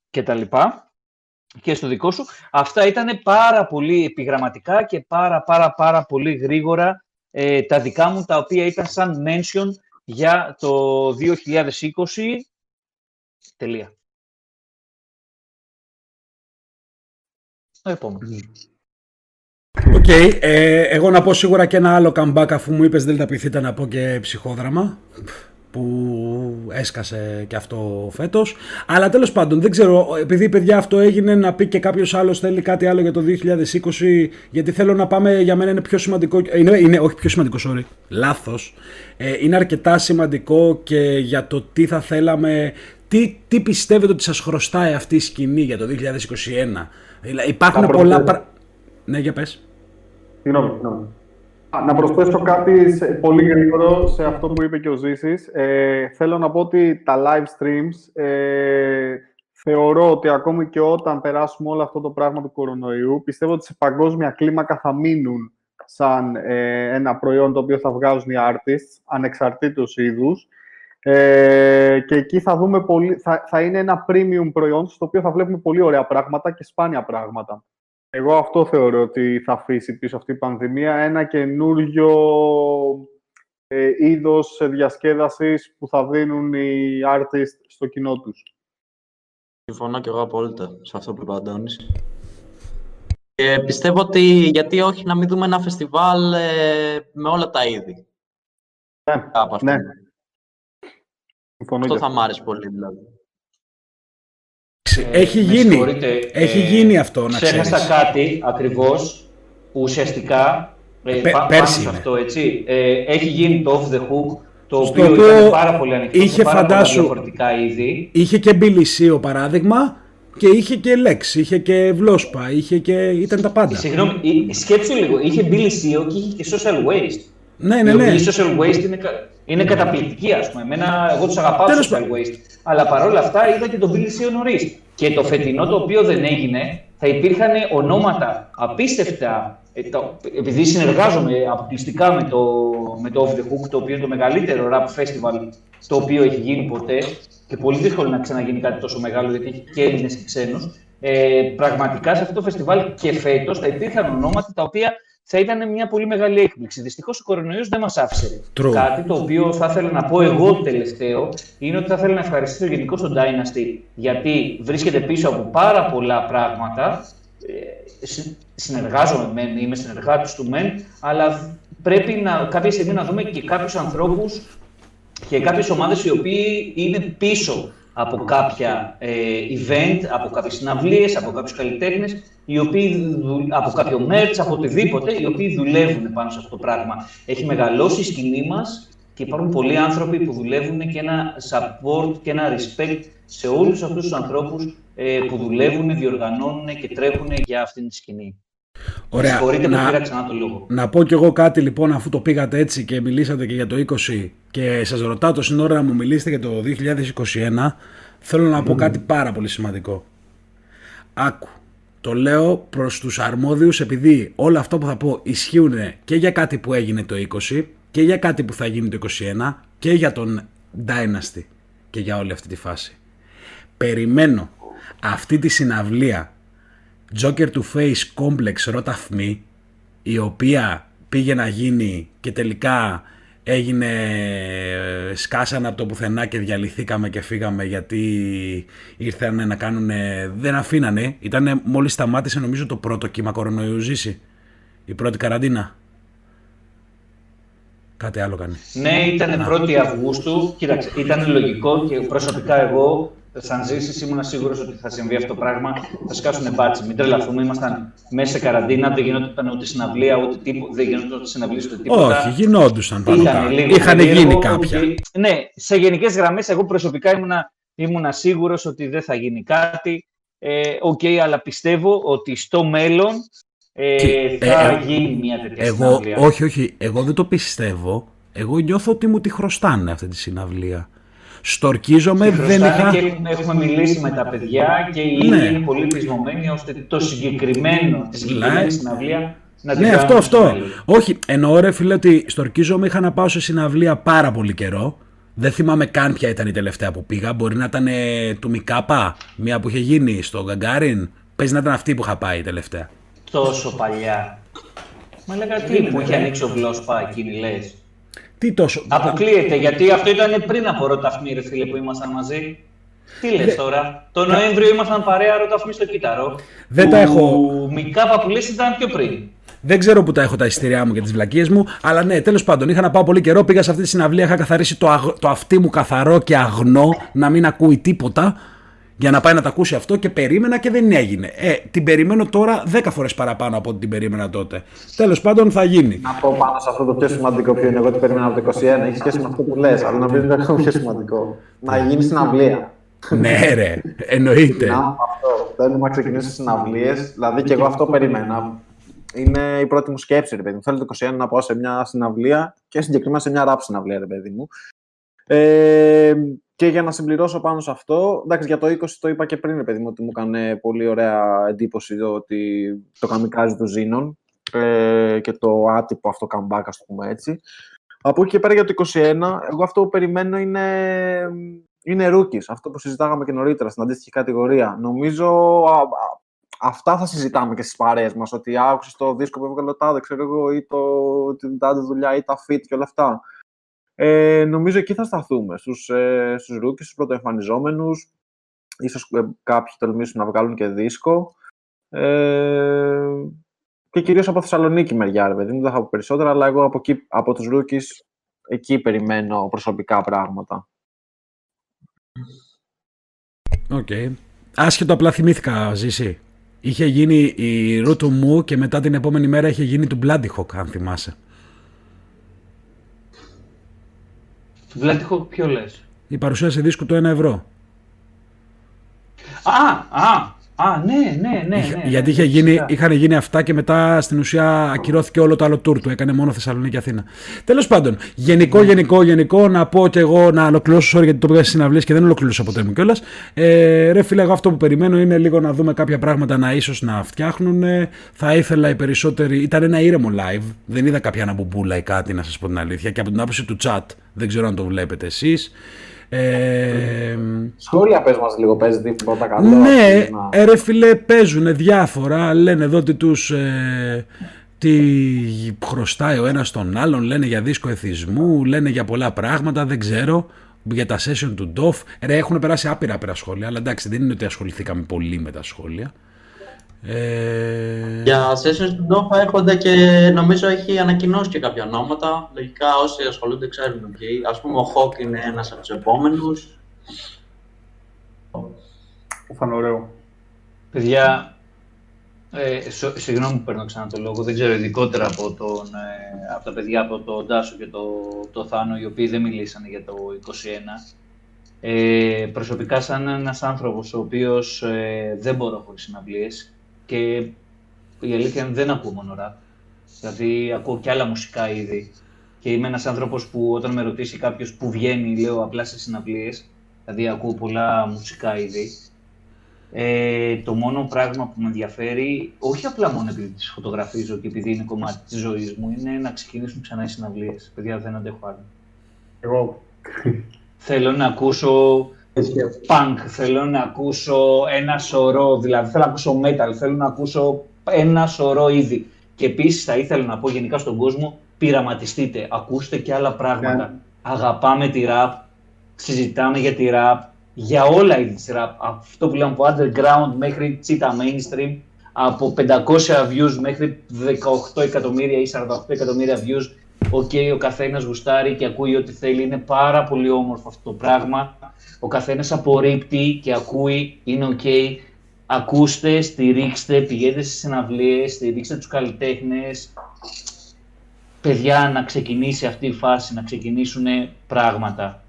και τα λοιπά. Και στο δικό σου, αυτά ήταν πάρα πολύ επιγραμματικά και πάρα πολύ γρήγορα τα δικά μου, τα οποία ήταν σαν mention για το 2020. Τελεία. Επόμενο. Okay, εγώ να πω σίγουρα και ένα άλλο comeback, αφού μου είπες Δέλτα Πιθήτα, να πω και ψυχόδραμα. που έσκασε και αυτό φέτος. Αλλά τέλος πάντων, δεν ξέρω, επειδή παιδιά αυτό έγινε, να πει και κάποιος άλλος θέλει κάτι άλλο για το 2020, γιατί θέλω να πάμε, για μένα είναι πιο σημαντικό, όχι πιο σημαντικό, sorry, λάθος, είναι αρκετά σημαντικό και για το τι θα θέλαμε, τι πιστεύετε ότι σας χρωστάει αυτή η σκηνή για το 2021. Υπάρχουν πολλά... Ναι, για πες. Συγγνώμη. Να προσθέσω κάτι πολύ γρήγορο σε αυτό που είπε και ο Ζήσης. Θέλω να πω ότι τα live streams θεωρώ ότι ακόμη και όταν περάσουμε όλο αυτό το πράγμα του κορονοϊού, πιστεύω ότι σε παγκόσμια κλίμακα θα μείνουν σαν ένα προϊόν το οποίο θα βγάζουν οι artists, ανεξαρτήτως είδους. Και εκεί θα δούμε πολύ, θα είναι ένα premium προϊόν στο οποίο θα βλέπουμε πολύ ωραία πράγματα και σπάνια πράγματα. Εγώ αυτό θεωρώ ότι θα αφήσει πίσω αυτή η πανδημία, ένα καινούριο είδος διασκέδασης που θα δίνουν οι artists στο κοινό τους. Συμφωνώ και εγώ απόλυτα σε αυτό που είπα, Αντώνης. Πιστεύω ότι γιατί όχι να μην δούμε ένα φεστιβάλ με όλα τα είδη. Ναι. Αυτό θα μ' άρεσε πολύ, δηλαδή. Έχει γίνει αυτό, να ξέρεις. Ξέχασα κάτι ακριβώς που ουσιαστικά πέρσι πάνω αυτό, έτσι. Έχει γίνει το Off The Hook, το οποίο ήταν πάρα πολύ ανοιχτό, είχε πάρα πολλά διαφορετικά είδη. Είχε και μπιλισίο παράδειγμα και είχε και Λέξ, είχε και Βλόσπα, είχε και... ήταν τα πάντα. Συγγνώμη, σκέψου λίγο, είχε μπιλισίο και είχε και Social Waste. Ναι. Η Social Waste είναι καταπληκτική, ας πούμε. Εγώ τους αγαπάω τους Social Waste. Αλλά παρόλα αυτά είδα και το Βίλησιο νωρίς. Και το φετινό, το οποίο δεν έγινε, θα υπήρχαν ονόματα απίστευτα. Επειδή συνεργάζομαι αποκλειστικά με το Off The Hook, το οποίο είναι το μεγαλύτερο rap festival το οποίο έχει γίνει ποτέ. Και πολύ δύσκολο να ξαναγίνει κάτι τόσο μεγάλο, γιατί έχει και Έλληνες και ξένους. Πραγματικά σε αυτό το φεστιβάλ και φέτος θα υπήρχαν ονόματα τα οποία θα ήταν μια πολύ μεγάλη έκπληξη. Δυστυχώς ο κορονοϊός δεν μας άφησε. True. Κάτι το οποίο θα ήθελα να πω εγώ τελευταίο είναι ότι θα ήθελα να ευχαριστήσω γενικώς τον Dynasty, γιατί βρίσκεται πίσω από πάρα πολλά πράγματα. Συνεργάζομαι μεν, είμαι συνεργάτης του μεν, αλλά πρέπει κάποια στιγμή να δούμε και κάποιους ανθρώπους και κάποιες ομάδες οι οποίοι είναι πίσω από κάποια event, από κάποιες συναυλίες, από κάποιους καλλιτέχνες, από κάποιο merch, από οτιδήποτε, οι οποίοι δουλεύουν πάνω σε αυτό το πράγμα. Έχει μεγαλώσει η σκηνή μας και υπάρχουν πολλοί άνθρωποι που δουλεύουν και ένα support και ένα respect σε όλους αυτούς τους ανθρώπους που δουλεύουν, διοργανώνουν και τρέχουν για αυτήν τη σκηνή. Ωραία. Να πω κι εγώ κάτι λοιπόν, αφού το πήγατε έτσι και μιλήσατε και για το 20 και σας ρωτάω το σύνορα να μου μιλήσετε για το 2021, θέλω να πω κάτι πάρα πολύ σημαντικό. Άκου, το λέω προς τους αρμόδιους, επειδή όλα αυτά που θα πω ισχύουν και για κάτι που έγινε το 20 και για κάτι που θα γίνει το 21 και για τον Dynasty και για όλη αυτή τη φάση. Περιμένω αυτή τη συναυλία Joker to Face Complex Ροταθμή, η οποία πήγε να γίνει και τελικά έγινε, σκάσανε από το πουθενά και διαλυθήκαμε και φύγαμε, γιατί ήρθανε να κάνουν, δεν αφήνανε, ήτανε μόλις σταμάτησε νομίζω το πρώτο κύμα κορονοϊού, Ζήση, η πρώτη καραντίνα. Κάτι άλλο κάνει. Ναι, ήταν 1η Αυγούστου, κοίταξε, ήταν λογικό και προσωπικά εγώ σαν Ζήσεις ήμουν σίγουρος ότι θα συμβεί αυτό το πράγμα. Θα σκάσουνε μπάτσι. Μην τρελαθούμε. Ήμασταν μέσα σε καραντίνα. Δεν γινόταν ούτε συναυλία, ούτε τίποτα. Δεν γινόταν ούτε τίποτα. Όχι, γινόντουσαν πάντα. Είχαν γίνει κάποια. Ναι, σε γενικές γραμμές, εγώ προσωπικά ήμουν σίγουρος ότι δεν θα γίνει κάτι. Αλλά πιστεύω ότι στο μέλλον θα γίνει μια τέτοια συναυλία. Όχι. Εγώ δεν το πιστεύω. Εγώ νιώθω ότι μου τη χρωστάνε αυτή τη συναυλία. Στορκίζομαι, δεν είχα... Και έχουμε μιλήσει με τα παιδιά και οι ίδιοι είναι πολύ πεισμωμένοι ώστε το συγκεκριμένο, τη συγκεκριμένη συναυλία να την κάνουν. Ναι, αυτό. Όχι, εννοώ ρε φίλε ότι στορκίζομαι, είχα να πάω σε συναυλία πάρα πολύ καιρό. Δεν θυμάμαι καν ποια ήταν η τελευταία που πήγα. Μπορεί να ήταν του Μικάπα, μία που είχε γίνει στο Γκαγκάριν. Παίζει να ήταν αυτή που είχα πάει η τελευταία. Τόσο παλιά. Μα λέγα τι που είχε ανοίξει ο Βλόσπα εκείνη λες. Τι τόσο... Αποκλείεται, γιατί αυτό ήταν πριν από Ροταθμή, ρε φίλε, που ήμασταν μαζί. Τι λες τώρα, το Νοέμβριο ήμασταν παρέα Ροταθμή στο κύτταρο. Δεν τα έχω. Μικάπα που λες ήταν πιο πριν. Δεν ξέρω που τα έχω τα εισιτήριά μου και τις βλακίες μου, αλλά ναι, τέλος πάντων, είχα να πάω πολύ καιρό. Πήγα σε αυτή τη συναυλία, είχα καθαρίσει το αυτί μου καθαρό και αγνό, να μην ακούει τίποτα, για να πάει να τα ακούσει αυτό, και περίμενα και δεν έγινε. Την περιμένω τώρα 10 φορές παραπάνω από ό,τι την περίμενα τότε. Τέλος πάντων, θα γίνει. Να πω πάνω σε αυτό το πιο σημαντικό που είναι, εγώ την περίμενα από το 21, έχει σχέση με αυτό που λες, αλλά να πει ότι είναι πιο σημαντικό. Να γίνει συναυλία. Ναι, ρε, εννοείται. Να, αυτό. Θέλουμε να ξεκινήσω συναυλίες, δηλαδή και εγώ αυτό περίμενα. Είναι η πρώτη μου σκέψη, ρε παιδί μου. Θέλω το 21 να πάω σε μια συναυλία και συγκεκριμένα σε μια rap συναυλία, ρε παιδί μου. Και για να συμπληρώσω πάνω σε αυτό, εντάξει, για το 20 το είπα και πριν, ρε παιδί μου, ότι μου έκανε πολύ ωραία εντύπωση εδώ, ότι το καμικάζι του Ζήνων και το άτυπο αυτό comeback, ας το πούμε έτσι. Από εκεί και πέρα για το 21, εγώ αυτό που περιμένω είναι rookies, αυτό που συζητάγαμε και νωρίτερα στην αντίστοιχη κατηγορία. Νομίζω αυτά θα συζητάμε και στις παρέες μας, ότι άκουσες το δίσκο που έβγαλε ο τάδε, ξέρω εγώ, ή την τάδε δουλειά, ή τα fit και όλα αυτά. Νομίζω εκεί θα σταθούμε, στους rookies, στους πρωτοεμφανιζόμενους, ίσως κάποιοι τολμήσουν να βγάλουν και δίσκο. Και κυρίως από Θεσσαλονίκη μεριά, ρε παιδί μου, δεν θα πω περισσότερα, αλλά εγώ από τους rookies, εκεί περιμένω προσωπικά πράγματα. Οκ. Άσχετο, απλά θυμήθηκα, Ζήση. Είχε γίνει η ρούτου μου και μετά την επόμενη μέρα είχε γίνει του Bloody Hawk, αν θυμάσαι. Του Bloody Hawk ποιο λες? Η παρουσίαση δίσκου το 1 ευρώ. Ναι. Γιατί είχαν γίνει αυτά και μετά στην ουσία ακυρώθηκε όλο το άλλο tour του. Έκανε μόνο Θεσσαλονίκη, Αθήνα. Τέλος πάντων, γενικό, να πω και εγώ να ολοκληρώσω. Sorry, γιατί το πήγα στις συναυλίες και δεν ολοκληρώσα ποτέ μου κιόλας. Ρε φίλε, εγώ αυτό που περιμένω είναι λίγο να δούμε κάποια πράγματα να ίσως να φτιάχνουν. Θα ήθελα οι περισσότεροι. Ήταν ένα ήρεμο live. Δεν είδα κάποια αναμπομπούλα ή κάτι, να σας πω την αλήθεια. Και από την άποψη του chat, δεν ξέρω αν το βλέπετε εσείς. Σχόλια πες μας λίγο, παίζει τίποτα καλό? Ναι, ρε φίλε, παίζουνε διάφορα. Λένε εδώ ότι τους τι χρωστάει ο ένας τον άλλον. Λένε για δίσκο Εθισμού, λένε για πολλά πράγματα, δεν ξέρω. Για τα session του DOF. Ρε, έχουν περάσει άπειρα σχόλια. Αλλά εντάξει, δεν είναι ότι ασχοληθήκαμε πολύ με τα σχόλια. Για sessions του DOF έρχονται και νομίζω έχει ανακοινώσει και κάποια ονόματα. Λογικά όσοι ασχολούνται ξέρουν. Ας πούμε ο Χόκ είναι ένας από τους επόμενους. Ουφαν ωραίο. Παιδιά, συγγνώμη που παίρνω ξανά το λόγο, δεν ξέρω ειδικότερα από τα παιδιά, από τον Τάσο και το Θάνο, οι οποίοι δεν μιλήσανε για το 21. Προσωπικά σαν ένας άνθρωπος ο οποίος δεν μπορώ χωρίς συναυλίες και η αλήθεια είναι δεν ακούω μόνο ραπ, δηλαδή ακούω και άλλα μουσικά είδη και είμαι ένας άνθρωπος που όταν με ρωτήσει κάποιος που βγαίνει λέω απλά σε συναυλίες, δηλαδή ακούω πολλά μουσικά είδη. Το μόνο πράγμα που με ενδιαφέρει, όχι απλά μόνο επειδή τις φωτογραφίζω και επειδή είναι κομμάτι της ζωής μου, είναι να ξεκινήσουν ξανά οι συναυλίες, παιδιά δεν αντέχω άλλο. Εγώ θέλω να ακούσω punk, θέλω να ακούσω ένα σωρό, δηλαδή θέλω να ακούσω metal, θέλω να ακούσω ένα σωρό είδη. Και επίσης θα ήθελα να πω γενικά στον κόσμο, πειραματιστείτε, ακούστε και άλλα πράγματα. Yeah. Αγαπάμε τη rap, συζητάμε για τη rap, για όλα είδη της rap. Αυτό που λέμε από underground μέχρι τσίτα mainstream, από 500 views μέχρι 18 εκατομμύρια ή 48 εκατομμύρια views. Okay, ο καθένας γουστάρει και ακούει ό,τι θέλει. Είναι πάρα πολύ όμορφο αυτό το πράγμα. Ο καθένας απορρίπτει και ακούει. Είναι ok. Ακούστε, στηρίξτε, πηγαίνετε στις συναυλίες, στηρίξτε τους καλλιτέχνες. Παιδιά, να ξεκινήσει αυτή η φάση, να ξεκινήσουν πράγματα.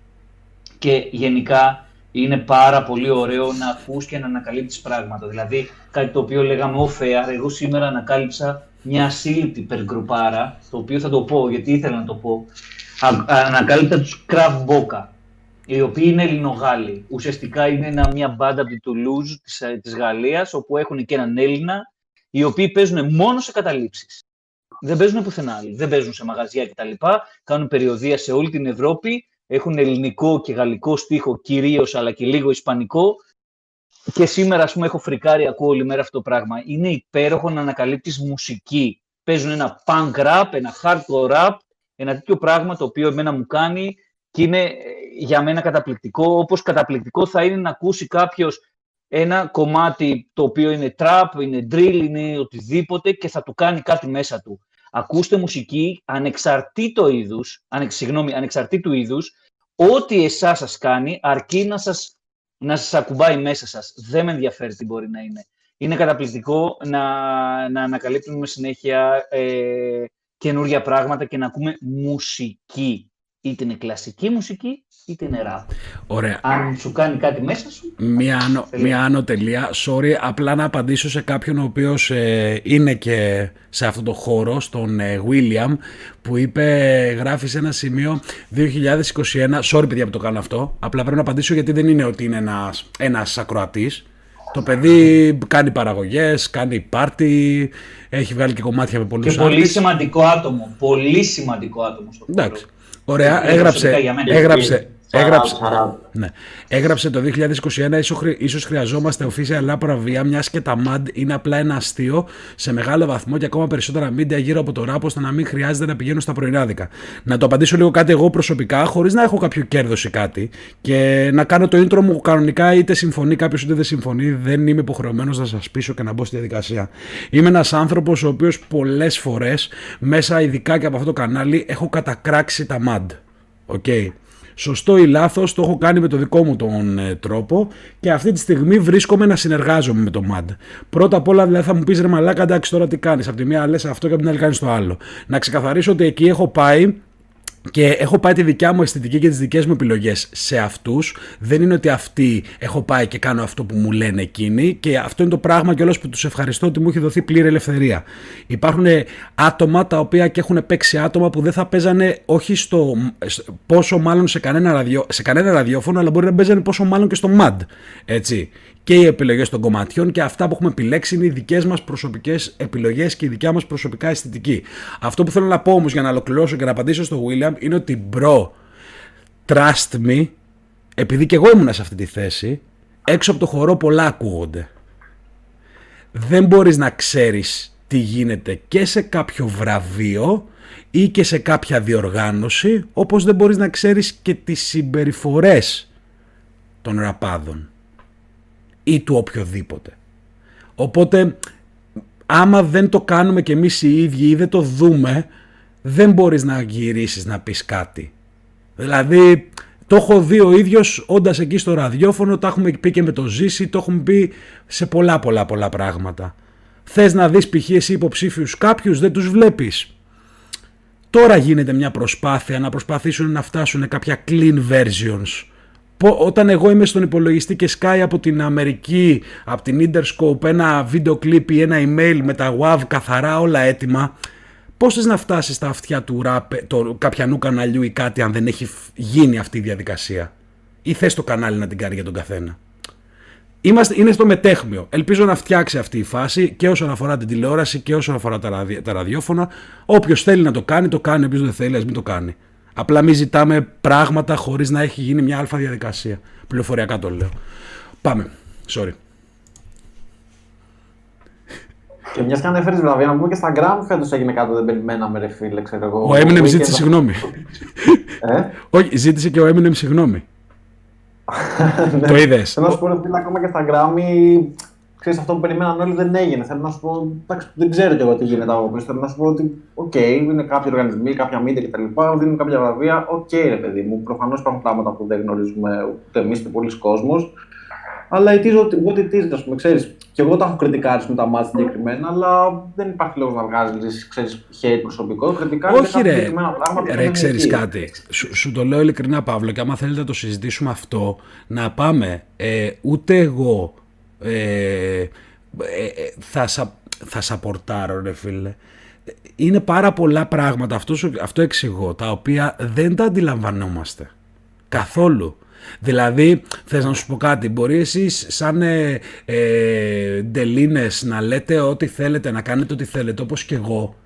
Και γενικά είναι πάρα πολύ ωραίο να ακούς και να ανακαλύπτεις πράγματα. Δηλαδή, κάτι το οποίο λέγαμε ωφέα, εγώ σήμερα ανακάλυψα μια ασύλληπτη περγκρουπάρα, το οποίο θα το πω γιατί ήθελα να το πω. Ανακάλυπτα τους Krav Boca, οι οποίοι είναι Ελληνογάλοι. Ουσιαστικά είναι μια μπάντα από τη Τουλούζ της Γαλλίας, όπου έχουν και έναν Έλληνα, οι οποίοι παίζουν μόνο σε καταλήψεις. Δεν παίζουν πουθενά άλλοι. Δεν παίζουν σε μαγαζιά κτλ. Κάνουν περιοδεία σε όλη την Ευρώπη. Έχουν ελληνικό και γαλλικό στίχο κυρίως, αλλά και λίγο ισπανικό. Και σήμερα, ας πούμε, έχω φρικάρει, ακούω όλη μέρα αυτό το πράγμα. Είναι υπέροχο να ανακαλύπτεις μουσική. Παίζουν ένα punk rap, ένα hardcore rap, ένα τέτοιο πράγμα το οποίο εμένα μου κάνει και είναι για μένα καταπληκτικό. Όπως καταπληκτικό θα είναι να ακούσει κάποιος ένα κομμάτι το οποίο είναι trap, είναι drill, είναι οτιδήποτε και θα του κάνει κάτι μέσα του. Ακούστε μουσική ανεξαρτήτου είδους, ό,τι εσάς σας κάνει, αρκεί να σας ακουμπάει μέσα σας. Δεν με ενδιαφέρει τι μπορεί να είναι. Είναι καταπληκτικό να ανακαλύπτουμε συνέχεια καινούργια πράγματα και να ακούμε μουσική. Είτε είναι κλασική μουσική, είτε είναι rap. Ωραία. Αν σου κάνει κάτι μέσα σου... Μία άνω τελεία. Sorry, απλά να απαντήσω σε κάποιον ο οποίος είναι και σε αυτό το χώρο, στον William, που είπε, γράφει σε ένα σημείο 2021. Sorry, παιδιά, που το κάνω αυτό. Απλά πρέπει να απαντήσω γιατί δεν είναι ότι είναι ένας ακροατής. Το παιδί κάνει παραγωγές, κάνει πάρτι, έχει βγάλει και κομμάτια με πολλούς άλλους. Και πολύ σημαντικό άτομο. Πολύ σημαντικό άτομο στο χώρο. Εντάξει. Ωραία, έγραψε το 2021, ίσως χρειαζόμαστε official rap ραβία, μιας και τα MAD είναι απλά ένα αστείο σε μεγάλο βαθμό και ακόμα περισσότερα media γύρω από το rap, ώστε να μην χρειάζεται να πηγαίνω στα πρωινάδικα. Να το απαντήσω λίγο κάτι εγώ προσωπικά, χωρίς να έχω κάποιο κέρδος ή κάτι, και να κάνω το intro μου κανονικά, είτε συμφωνεί κάποιος είτε δεν συμφωνεί, δεν είμαι υποχρεωμένος να σας πείσω και να μπω στη διαδικασία. Είμαι ένας άνθρωπος ο οποίος πολλές φορές, μέσα ειδικά και από αυτό το κανάλι, έχω κατακράξει τα MAD. Okay. Σωστό ή λάθος, το έχω κάνει με το δικό μου τον τρόπο και αυτή τη στιγμή βρίσκομαι να συνεργάζομαι με το MAD. Πρώτα απ' όλα δηλαδή θα μου πεις, ρε μαλάκα, εντάξει, τώρα τι κάνεις. Από τη μία λες αυτό και από την άλλη κάνεις το άλλο. Να ξεκαθαρίσω ότι εκεί έχω πάει και έχω πάει τη δικιά μου αισθητική και τις δικές μου επιλογές σε αυτούς. Δεν είναι ότι αυτοί έχω πάει και κάνω αυτό που μου λένε εκείνοι, και αυτό είναι το πράγμα κιόλας που τους ευχαριστώ ότι μου έχει δοθεί πλήρη ελευθερία. Υπάρχουν άτομα τα οποία και έχουν παίξει άτομα που δεν θα παίζανε, όχι στο πόσο μάλλον σε κανένα ραδιόφωνο, αλλά μπορεί να παίζανε πόσο μάλλον και στο MAD. Έτσι. Και οι επιλογές των κομματιών και αυτά που έχουμε επιλέξει είναι οι δικές μας προσωπικές επιλογές και η δικιά μας προσωπικά αισθητική. Αυτό που θέλω να πω όμως για να ολοκληρώσω και να απαντήσω στο William είναι ότι bro, trust me, επειδή και εγώ ήμουν σε αυτή τη θέση, έξω από το χορό πολλά ακούγονται. Δεν μπορείς να ξέρεις τι γίνεται και σε κάποιο βραβείο ή και σε κάποια διοργάνωση, όπως δεν μπορείς να ξέρεις και τις συμπεριφορές των ραπάδων ή του οποιοδήποτε. Οπότε, άμα δεν το κάνουμε κι εμείς οι ίδιοι ή δεν το δούμε, δεν μπορείς να γυρίσεις να πεις κάτι. Δηλαδή, το έχω δει ο ίδιος όντας εκεί στο ραδιόφωνο, τα έχουμε πει και με το Ζήση, το έχουμε πει σε πολλά πράγματα. Θες να δεις π.χ. εσύ υποψήφιους κάποιους, δεν τους βλέπεις. Τώρα γίνεται μια προσπάθεια να προσπαθήσουν να φτάσουν κάποια clean versions. Όταν εγώ είμαι στον υπολογιστή και σκάει από την Αμερική, από την Interscope, ένα βίντεο κλίπ ή ένα email με τα WAV καθαρά όλα έτοιμα, πώς θες να φτάσεις στα αυτιά του κάποιανού καναλιού ή κάτι αν δεν έχει γίνει αυτή η διαδικασία, ή θες το κανάλι να την κάνει για τον καθένα. Είναι στο μετέχμιο. Ελπίζω να φτιάξει αυτή η φάση και όσον αφορά την τηλεόραση και όσον αφορά τα ραδιόφωνα. Όποιος θέλει να το κάνει, το κάνει. Όποιος δεν θέλει, ας μην το κάνει. Απλά μην ζητάμε πράγματα χωρίς να έχει γίνει μια αλφα διαδικασία. Πληροφοριακά το λέω. Πάμε. Sorry. Και μιας και ανέφερες βραβεία, να πούμε και στα Gram φέτος έγινε κάτι που δεν περιμέναμε, ρε φίλε, ξέρω εγώ. Ο Eminem ζήτησε συγγνώμη. Όχι, ζήτησε και ο Eminem συγγνώμη. Το είδες. Θέλω να σου πω, ρε φίλε, ακόμα και στα Gram, ξέρεις, αυτό που περιμέναν όλοι δεν έγινε. Θέλω να σου πω, εντάξει, δεν ξέρω κι εγώ τι γίνεται από πίσω. Θέλω να σου πω ότι, οκ, είναι κάποιοι οργανισμοί, κάποια media κτλ. Δίνουν κάποια βραβεία. Οκ, ρε παιδί μου, προφανώς υπάρχουν πράγματα που δεν γνωρίζουμε ούτε εμείς ούτε πολλοί κόσμος. Αλλά it is, ας πούμε, ξέρεις. Και εγώ τα έχω κριτικάρει με τα μάτια συγκεκριμένα, αλλά δεν υπάρχει λόγος να βγάζεις, ξέρεις, χέρι προσωπικό. Κριτικάρεις συγκεκριμένα πράγματα. Ρε, ξέρεις κάτι. Σου το λέω ειλικρινά, Παύλο, και άμα θέλετε να το συζητήσουμε αυτό, να πάμε ούτε εγώ. Θα σαπορτάρω, ρε φίλε. Είναι πάρα πολλά πράγματα, αυτό εξηγώ, τα οποία δεν τα αντιλαμβανόμαστε καθόλου. Δηλαδή, θες να σου πω κάτι, μπορεί εσείς σαν Ντελίνες να λέτε ό,τι θέλετε, να κάνετε ό,τι θέλετε, όπως και εγώ,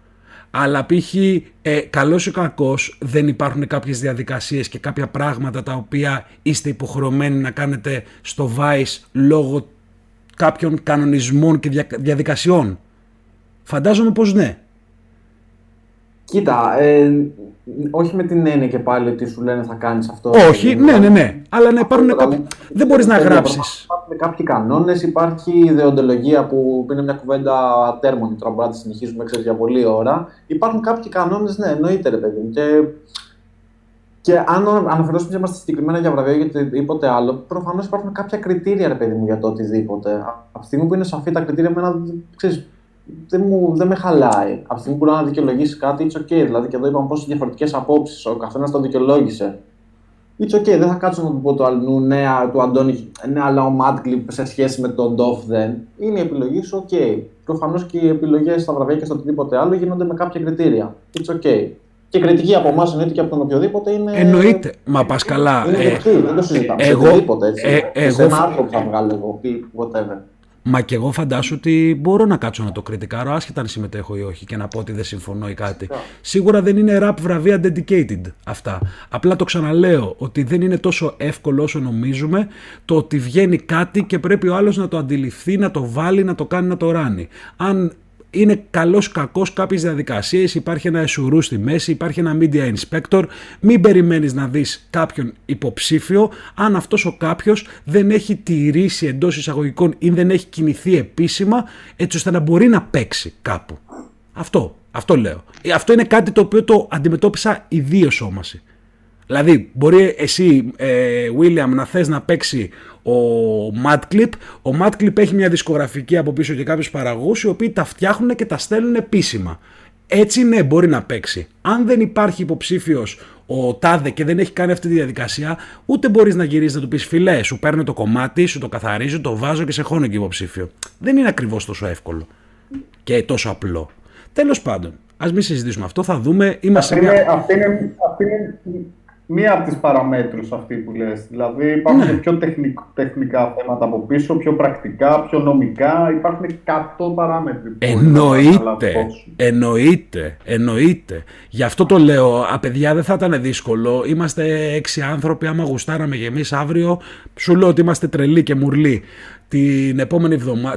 αλλά π.χ. καλός ή κακός δεν υπάρχουν κάποιες διαδικασίες και κάποια πράγματα τα οποία είστε υποχρεωμένοι να κάνετε στο Vice λόγω κάποιων κανονισμών και διαδικασιών. Φαντάζομαι πως ναι. Κοίτα, όχι με την έννοια και πάλι ότι σου λένε θα κάνεις αυτό. Όχι, ναι. Αλλά να υπάρχουν. Δεν μπορείς να γράψεις. κάποιοι κανόνες, υπάρχει ιδεοντολογία που είναι μια κουβέντα ατέρμονη, τώρα μπορούμε να τη συνεχίζουμε για πολλή ώρα. Υπάρχουν κάποιοι κανόνες, ναι, εννοείται ρε παιδί μου. Και αν αναφερόμαστε συγκεκριμένα για βραβείο ή οτιδήποτε άλλο, προφανώς υπάρχουν κάποια κριτήρια ρε παιδί μου για το οτιδήποτε. Από τη στιγμή που είναι σαφή τα κριτήρια, εμένα, ξέρεις, δεν με χαλάει. Από τη στιγμή που να δικαιολογήσει κάτι, it's okay. Δηλαδή και εδώ είπαμε πόσες διαφορετικές απόψεις, ο καθένας τον δικαιολόγησε. It's okay, δεν θα κάτσω να του πω του αλλού, ναι, του Αντώνη, ναι, αλλά ο Μάτκλιπ σε σχέση με τον DOF δεν. Είναι η επιλογή σου, okay. Προφανώς και οι επιλογές στα βραβεία και στο οτιδήποτε άλλο γίνονται με κάποια κριτήρια. It's okay. Και κριτική από εμάς εννοείται και από τον οποιοδήποτε είναι. Εννοείται. Μα πας καλά. Είναι δεκτή, δεν το συζητάμε. Σε ένα άρθρο που θα βγάλω εγώ, whatever. Μα και εγώ φαντάσου ότι μπορώ να κάτσω να το κριτικάρω, άσχετα αν συμμετέχω ή όχι, και να πω ότι δεν συμφωνώ ή κάτι. Σίγουρα δεν είναι rap βραβεία dedicated αυτά. Απλά το ξαναλέω ότι δεν είναι τόσο εύκολο όσο νομίζουμε το ότι βγαίνει κάτι και πρέπει ο άλλος να το αντιληφθεί, να το βάλει, να το κάνει, να το ράνει. Αν είναι καλός κακός κάποιες διαδικασίες, υπάρχει ένα εσουρού στη μέση, υπάρχει ένα media inspector, μην περιμένεις να δεις κάποιον υποψήφιο αν αυτός ο κάποιος δεν έχει τηρήσει εντός εισαγωγικών ή δεν έχει κινηθεί επίσημα έτσι ώστε να μπορεί να παίξει κάπου. Αυτό λέω. Αυτό είναι κάτι το οποίο το αντιμετώπισα ιδίως όμαση. Δηλαδή, μπορεί εσύ, William, να θες να παίξει ο MacTube. Ο MacTube έχει μια δισκογραφική από πίσω και κάποιους παραγωγούς οι οποίοι τα φτιάχνουν και τα στέλνουν επίσημα. Έτσι, ναι, μπορεί να παίξει. Αν δεν υπάρχει υποψήφιος ο τάδε και δεν έχει κάνει αυτή τη διαδικασία, ούτε μπορείς να γυρίσεις να του πεις φιλέ, σου παίρνω το κομμάτι, σου το καθαρίζω, το βάζω και σε χώνω και υποψήφιο. Δεν είναι ακριβώς τόσο εύκολο και τόσο απλό. Τέλος πάντων, ας μην συζητήσουμε αυτό, θα δούμε. Μία από τις παραμέτρους αυτή που λες. Δηλαδή υπάρχουν και πιο τεχνικά θέματα από πίσω, πιο πρακτικά, πιο νομικά. Υπάρχουν 100 παράμετροι. Εννοείται. Γι' αυτό το λέω, παιδιά, δεν θα ήταν δύσκολο. Είμαστε 6 άνθρωποι, άμα γουστάραμε και εμείς αύριο, σου λέω ότι είμαστε τρελοί και μουρλοί.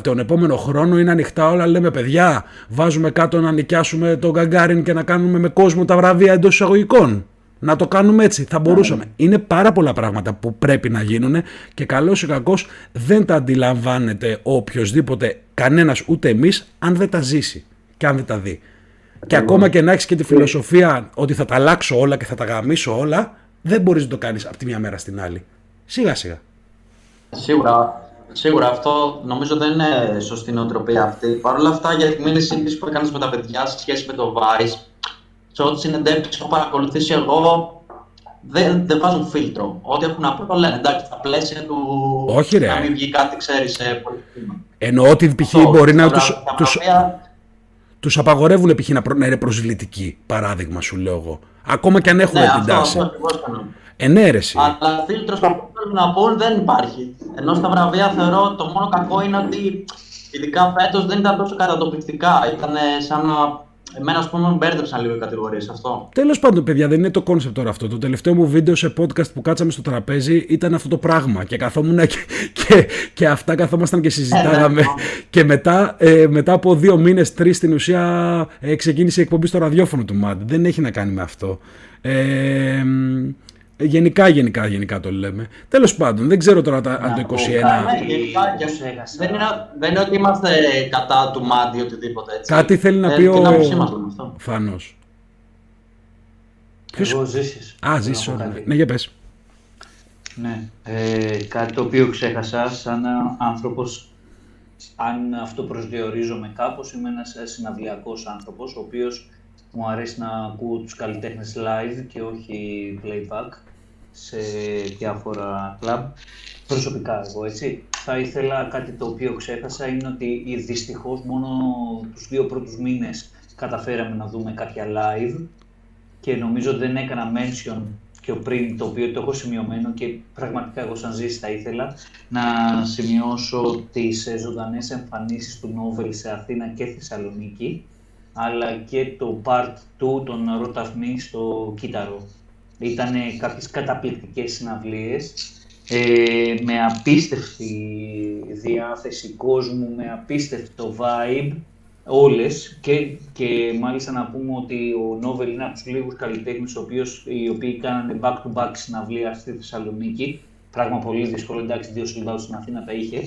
Τον επόμενο χρόνο είναι ανοιχτά όλα, λέμε παιδιά, βάζουμε κάτω να νοικιάσουμε τον Γκαγκάριν και να κάνουμε με κόσμο τα βραβεία εντός εισαγωγικών. Να το κάνουμε έτσι, θα μπορούσαμε. Είναι πάρα πολλά πράγματα που πρέπει να γίνουν και καλώς ή κακώς δεν τα αντιλαμβάνεται οποιοσδήποτε, κανένας ούτε εμείς, αν δεν τα ζήσει και αν δεν τα δει. Και ακόμα και να έχεις και τη φιλοσοφία ότι θα τα αλλάξω όλα και θα τα γαμίσω όλα, δεν μπορείς να το κάνεις από τη μια μέρα στην άλλη. Σιγά σιγά. Σίγουρα αυτό νομίζω δεν είναι σωστή νοοτροπία αυτή. Παρ' όλα αυτά, για τη μίληση που έκανες με τα παιδιά σε σχέση με το Vice, σε ό,τι συνεντεύξεις έχω παρακολουθήσει εγώ, δεν βάζουν φίλτρο. Ό,τι έχουν να πω, λένε εντάξει, τα πλαίσια του. Όχι, ρε. Να μην βγει κάτι, ξέρεις. Εννοώ ότι π.χ. μπορεί να τους απαγορεύουν π.χ. να είναι προσβλητικοί, παράδειγμα σου λέω εγώ. Ακόμα και αν έχουν την τάση. Ενέρεση. Αλλά φίλτρο που θέλουν να πούν δεν υπάρχει. Ενώ στα βραβεία θεωρώ το μόνο κακό είναι ότι ειδικά φέτος δεν ήταν τόσο κατατοπιστικά. Ήταν σαν να. Εμένα, ας πούμε, μπέρδεψαν λίγο οι κατηγορίες αυτό. Τέλος πάντων, παιδιά, δεν είναι το κόνσεπτ τώρα αυτό. Το τελευταίο μου βίντεο σε podcast που κάτσαμε στο τραπέζι ήταν αυτό το πράγμα. Και καθόμουν και αυτά καθόμασταν και συζητάγαμε. Και μετά από 2 μήνες, 3 στην ουσία, ξεκίνησε η εκπομπή στο ραδιόφωνο του ΜΑΤ. Δεν έχει να κάνει με αυτό. Γενικά το λέμε. Τέλος πάντων, δεν ξέρω τώρα αν το 21. Δεν είναι ότι είμαστε κατά του μάτι ή οτιδήποτε έτσι. Κάτι θέλει να πει ο Φανός. Εγώ ζήσεις. Α, ζήσεις. Ναι, για πες. Ναι. Κάτι το οποίο ξέχασα σαν άνθρωπος, αν αυτό προσδιορίζομαι κάπως, είμαι ένας συναυλιακός άνθρωπος, ο οποίος μου αρέσει να ακούω τους καλλιτέχνες live και όχι playback σε διάφορα κλαμπ. Προσωπικά εγώ, έτσι. Θα ήθελα, κάτι το οποίο ξέχασα είναι ότι δυστυχώς μόνο τους 2 πρώτους μήνες καταφέραμε να δούμε κάποια live και νομίζω δεν έκανα mention πιο πριν, το οποίο το έχω σημειωμένο και πραγματικά εγώ σαν Ζήση θα ήθελα να σημειώσω τις ζωντανές εμφανίσεις του Νόβελ σε Αθήνα και Θεσσαλονίκη, αλλά και το part 2 των Ροταθμή στο Κύτταρο. Ήτανε κάποιες καταπληκτικές συναυλίες, με απίστευτη διάθεση κόσμου, με απίστευτο vibe, όλες. Και μάλιστα να πούμε ότι ο Νόβελ είναι από τους λίγους καλλιτέχνες οι οποίοι κάνανε back-to-back συναυλία στη Θεσσαλονίκη. Πράγμα πολύ δύσκολο, εντάξει, 2 συλλογάους στην Αθήνα τα είχε.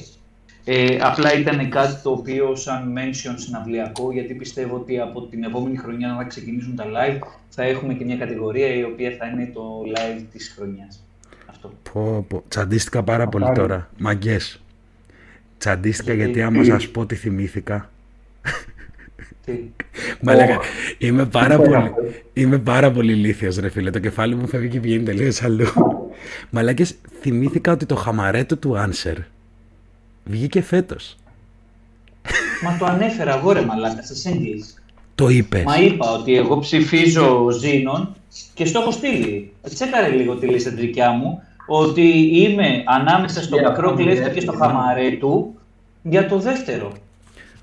Απλά ήταν κάτι το οποίο σαν mention συναυλιακό, γιατί πιστεύω ότι από την επόμενη χρονιά να ξεκινήσουν τα live θα έχουμε και μια κατηγορία η οποία θα είναι το live της χρονιάς. Αυτό. Πω, πω. Τσαντίστηκα πάρα πολύ τώρα. Μαγκές. Τσαντίστηκα γιατί άμα σας πω τι θυμήθηκα. Μαλάκα, είμαι πάρα πολύ ηλίθιος ρε φίλε, το κεφάλι μου φεύγει και βγαίνει τελείως αλλού. Μαλάκες, θυμήθηκα ότι το χαμαρέτο του Answer βγήκε φέτος. Μα το ανέφερα εγώ ρε μαλάκα, στις Indies. Το είπες. Μα είπα ότι εγώ ψηφίζω Ζήνων και στο έχω στείλει. Τσέκαρε λίγο τη λίστα δικιά μου, ότι είμαι ανάμεσα στο μικρό κλέφτη και στο χαμαρέτου για το δεύτερο.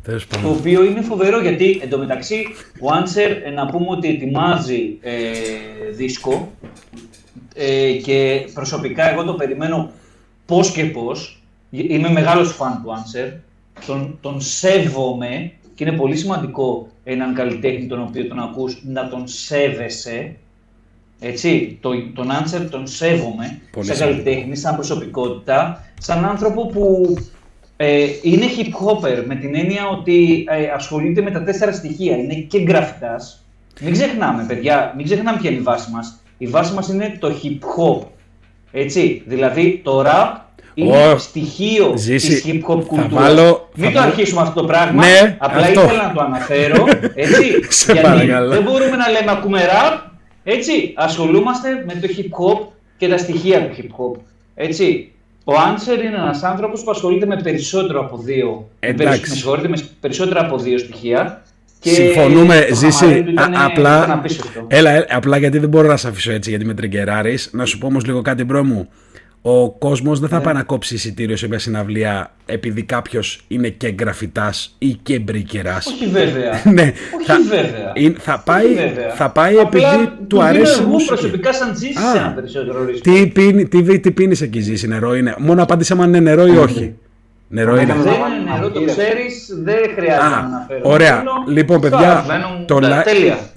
Το οποίο είναι φοβερό γιατί εντωμεταξύ ο Answer να πούμε ότι ετοιμάζει δίσκο και προσωπικά εγώ το περιμένω πώς και πώς. Είμαι μεγάλος φαν του Answer, τον σέβομαι και είναι πολύ σημαντικό έναν καλλιτέχνη τον οποίο τον ακούς να τον σέβεσαι. Έτσι, τον Answer τον σέβομαι πολύ σαν καλλιτέχνη, σαν προσωπικότητα, σαν άνθρωπο που... είναι hip-hopper με την έννοια ότι ασχολείται με τα 4 στοιχεία, είναι και γραφτάς. Μην ξεχνάμε παιδιά, μην ξεχνάμε ποια είναι η βάση μας. Η βάση μας είναι το hip-hop, έτσι, δηλαδή το rap είναι στοιχείο της hip-hop κουλτούρα. Μην το αρχίσουμε αυτό το πράγμα, ναι, απλά αυτό ήθελα να το αναφέρω, έτσι, γιατί δεν μπορούμε να λέμε ακούμε rap, έτσι, ασχολούμαστε με το hip-hop και τα στοιχεία του hip-hop, έτσι. Ο Answer είναι ένας άνθρωπος που ασχολείται με περισσότερο από 2. Ασχολείται με περισσότερο από 2 στοιχεία. Και συμφωνούμε, Ζήση. Απλά, απλά γιατί δεν μπορώ να σε αφήσω έτσι, γιατί με τριγκεράρεις. Να σου πω όμως λίγο κάτι, μπρο μου. Ο κόσμος δεν θα πάει να κόψει εισιτήριο σε μια συναυλία επειδή κάποιος είναι και γραφιτάς ή και μπρικεράς. Όχι βέβαια. Ναι, όχι βέβαια. Θα πάει επειδή του αρέσει. Εγώ προσωπικά σαν Ζήση σε ένα περισσότερο ρίσκο. Τι πίνεις εκεί Ζήση, νερό είναι? Μόνο απάντησε αν είναι νερό ή όχι. Νερό είναι. Δεν είναι νερό, το ξέρεις, δεν χρειάζεται να αναφέρω. Ωραία. Λοιπόν παιδιά,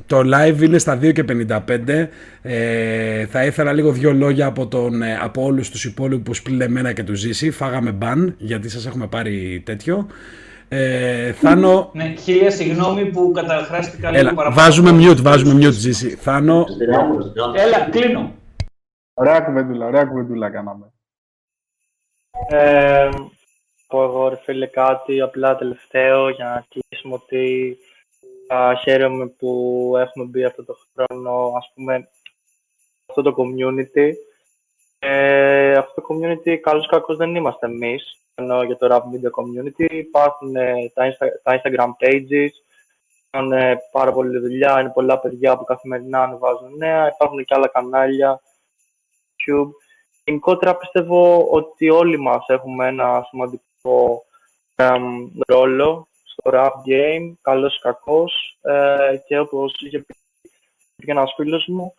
το live είναι στα 2.55. Θα ήθελα λίγο 2 λόγια από όλους τους υπόλοιπους πλην εμένα και του Ζήση. Φάγαμε μπαν, γιατί σας έχουμε πάρει τέτοιο. Θάνο... Ναι, χίλια συγγνώμη που καταχράστηκα λίγο παραπάνω. Βάζουμε mute Ζήση. Θάνο... Έλα, κλείνω. Ωραία κουβεντούλα, κάναμε. Πω εγώ ρε φίλε κάτι απλά τελευταίο για να κλείσουμε ότι χαίρομαι που έχουμε μπει αυτό το χρόνο, ας πούμε, αυτό το community. Αυτό το community, καλώς κακώς δεν είμαστε εμείς, ενώ για το Rap Media Community υπάρχουν τα Instagram pages, κάνουν πάρα πολλή δουλειά, είναι πολλά παιδιά που καθημερινά ανεβάζουν νέα, υπάρχουν και άλλα κανάλια, YouTube. Γενικότερα πιστεύω ότι όλοι μας έχουμε ένα σημαντικό ρόλο στο rap game, καλός ή κακός, και όπως είχε πει και ένας φίλος μου,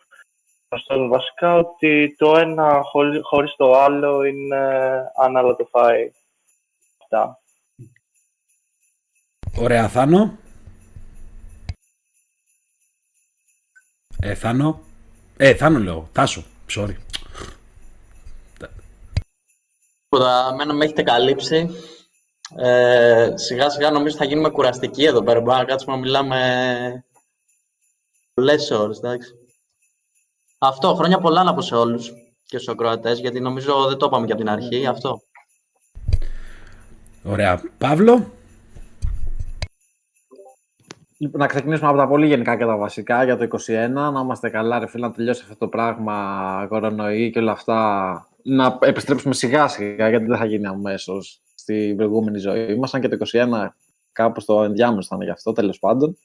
βασικά ότι το ένα χωρίς το άλλο είναι αναλατοφάει. Αυτά. Ωραία, Θάνο. Θάνο. Θάνο λέω, Θάσο, sorry. Μένα με έχετε καλύψει. Σιγά σιγά νομίζω θα γίνουμε κουραστικοί εδώ πέρα. Μπορούμε να κάτσουμε να μιλάμε πολλές ώρες, εντάξει. Αυτό, χρόνια πολλά να πω σε όλους και στους ακροατές, γιατί νομίζω δεν το είπαμε και από την αρχή, αυτό. Ωραία. Παύλο. Να ξεκινήσουμε από τα πολύ γενικά και τα βασικά για το 2021. Να είμαστε καλά ρε φίλοι, να τελειώσει αυτό το πράγμα, κορονοϊ και όλα αυτά. Να επιστρέψουμε σιγά σιγά, γιατί δεν θα γίνει αμέσως στην προηγούμενη ζωή μας, αν και το 2021 κάπου στο ενδιάμεσο ήταν γι' αυτό, τέλος πάντων.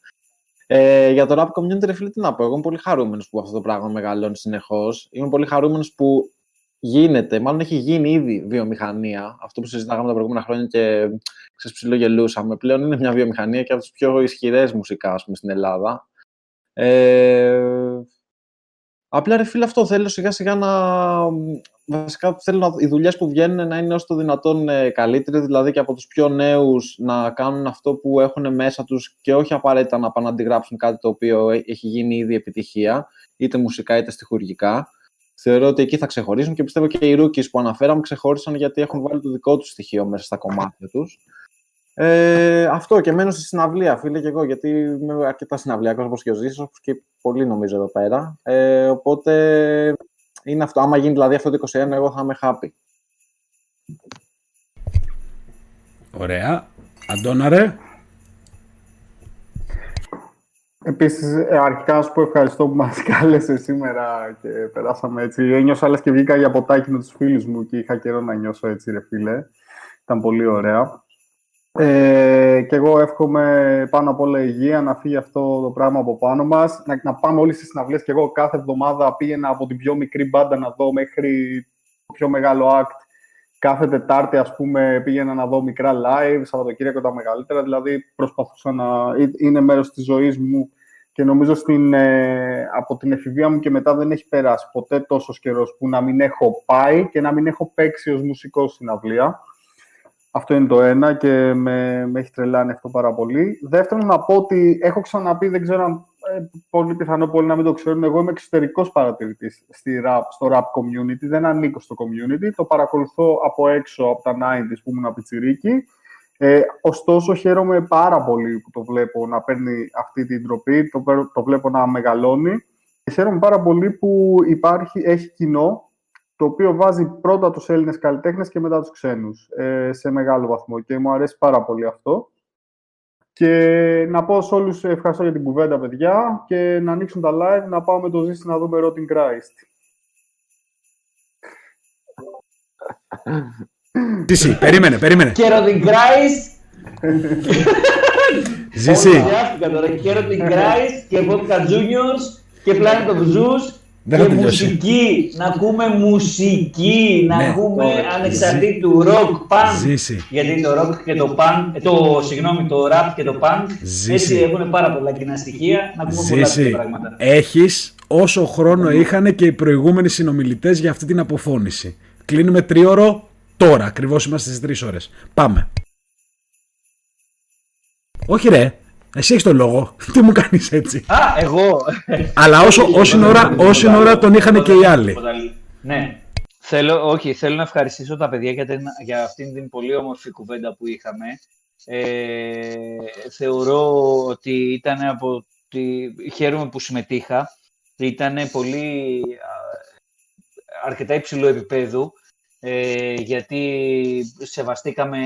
Για το Rap Community, ρε φίλε, τι να πω, εγώ είμαι πολύ χαρούμενος που αυτό το πράγμα μεγαλώνει συνεχώς. Είμαι πολύ χαρούμενος που γίνεται, μάλλον έχει γίνει ήδη βιομηχανία. Αυτό που συζητάγαμε τα προηγούμενα χρόνια και ξεσψιλογελούσαμε. Πλέον είναι μια βιομηχανία και από τις πιο ισχυρές μουσικά, ας πούμε, στην Ελλάδα. Απλά ρε φίλε αυτό, θέλω σιγά σιγά να... Βασικά θέλω οι δουλειές που βγαίνουν να είναι όσο το δυνατόν καλύτεροι, δηλαδή και από τους πιο νέους να κάνουν αυτό που έχουν μέσα τους και όχι απαραίτητα να πάνε να αντιγράψουν κάτι το οποίο έχει γίνει ήδη επιτυχία, είτε μουσικά είτε στιχουργικά. Θεωρώ ότι εκεί θα ξεχωρίσουν και πιστεύω και οι rookies που αναφέραμε ξεχώρισαν γιατί έχουν βάλει το δικό τους στοιχείο μέσα στα κομμάτια τους. Αυτό και μένω στη συναυλία, φίλε, και εγώ, γιατί είμαι αρκετά συναυλιακός όπως και ο Ζήσης, όπως και πολλοί νομίζω εδώ πέρα. Οπότε είναι αυτό. Άμα γίνει δηλαδή αυτό το 21, εγώ θα είμαι happy. Ωραία. Αντώνα, ρε. Επίσης, αρχικά σου πω ευχαριστώ που μας κάλεσε σήμερα και περάσαμε έτσι. Ένιωσα λες και βγήκα για ποτάκι με τους φίλους μου και είχα καιρό να νιώσω έτσι, ρε φίλε. Ήταν πολύ ωραία. Και εγώ εύχομαι πάνω απ' όλα υγεία, να φύγει αυτό το πράγμα από πάνω μας. Να πάμε όλοι στις συναυλίες και εγώ κάθε εβδομάδα πήγαινα από την πιο μικρή μπάντα να δω μέχρι το πιο μεγάλο act. Κάθε Τετάρτη, ας πούμε, πήγαινα να δω μικρά live, Σαββατοκύριακο τα μεγαλύτερα. Δηλαδή, προσπαθούσα να είναι μέρος της ζωής μου και νομίζω από την εφηβεία μου και μετά δεν έχει περάσει ποτέ τόσος καιρός που να μην έχω πάει και να μην έχω παίξει ως μουσικός συναυλία. Αυτό είναι το ένα και με έχει τρελάνει αυτό πάρα πολύ. Δεύτερον, να πω ότι έχω ξαναπεί, δεν ξέρω αν πολύ πιθανό πολύ να μην το ξέρουν, εγώ είμαι εξωτερικός παρατηρητής στο rap community, δεν ανήκω στο community, το παρακολουθώ από έξω, από τα 90's που ήμουν πιτσιρίκι. Ωστόσο, χαίρομαι πάρα πολύ που το βλέπω να παίρνει αυτή την ντροπή, το βλέπω να μεγαλώνει. Και χαίρομαι πάρα πολύ που έχει κοινό, το οποίο βάζει πρώτα τους Έλληνες καλλιτέχνες και μετά τους ξένους, σε μεγάλο βαθμό και μου αρέσει πάρα πολύ αυτό. Και να πω σε όλους ευχαριστώ για την κουβέντα, παιδιά, και να ανοίξουν τα live, να πάμε το Ζήση να δούμε Rotting Christ. Ζήση, περίμενε. Και Rotting Christ. Ζήση. Και Rotting Christ και Vodka Juniors και Planet of Zeus. Και μουσική, να ακούμε μουσική, να ακούμε ανεξαρτήτου rock, punk. Γιατί το rock και το punk, το rap και το punk, έτσι έχουν πάρα πολλά κοινά στοιχεία, να ακούμε πολλά τέτοια πράγματα. Έχεις όσο χρόνο είχαν και οι προηγούμενοι συνομιλητές για αυτή την αποφώνηση. Κλείνουμε 3ωρο τώρα, ακριβώς είμαστε στις 3 ώρες. Πάμε. Όχι ρε. Εσύ έχεις τον λόγο. Τι μου κάνεις έτσι. Α, εγώ. Αλλά όση ώρα τον είχαν και οι άλλοι. Ναι. Θέλω να ευχαριστήσω τα παιδιά για αυτήν την πολύ όμορφη κουβέντα που είχαμε. Θεωρώ ότι χαίρομαι που συμμετείχα. Ήταν πολύ αρκετά υψηλό επίπεδο. Γιατί σεβαστήκαμε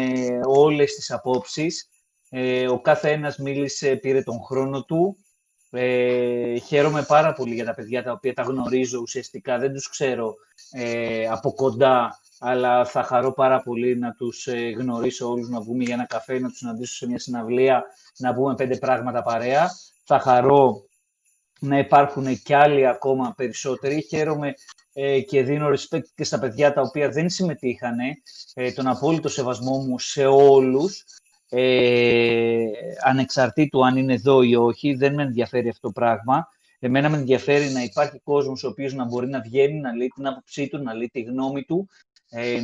όλες τις απόψεις. Ο κάθε ένας μίλησε, πήρε τον χρόνο του. Χαίρομαι πάρα πολύ για τα παιδιά τα οποία τα γνωρίζω ουσιαστικά. Δεν τους ξέρω από κοντά, αλλά θα χαρώ πάρα πολύ να τους γνωρίσω όλους, να βγούμε για ένα καφέ, να τους συναντήσω σε μια συναυλία, να πούμε 5 πράγματα παρέα. Θα χαρώ να υπάρχουν κι άλλοι ακόμα περισσότεροι. Χαίρομαι και δίνω respect και στα παιδιά τα οποία δεν συμμετείχανε. Τον απόλυτο σεβασμό μου σε όλους. Ανεξαρτήτου αν είναι εδώ ή όχι, δεν με ενδιαφέρει αυτό το πράγμα. Εμένα με ενδιαφέρει να υπάρχει κόσμος ο οποίος να μπορεί να βγαίνει, να λέει την άποψή του, να λέει τη γνώμη του,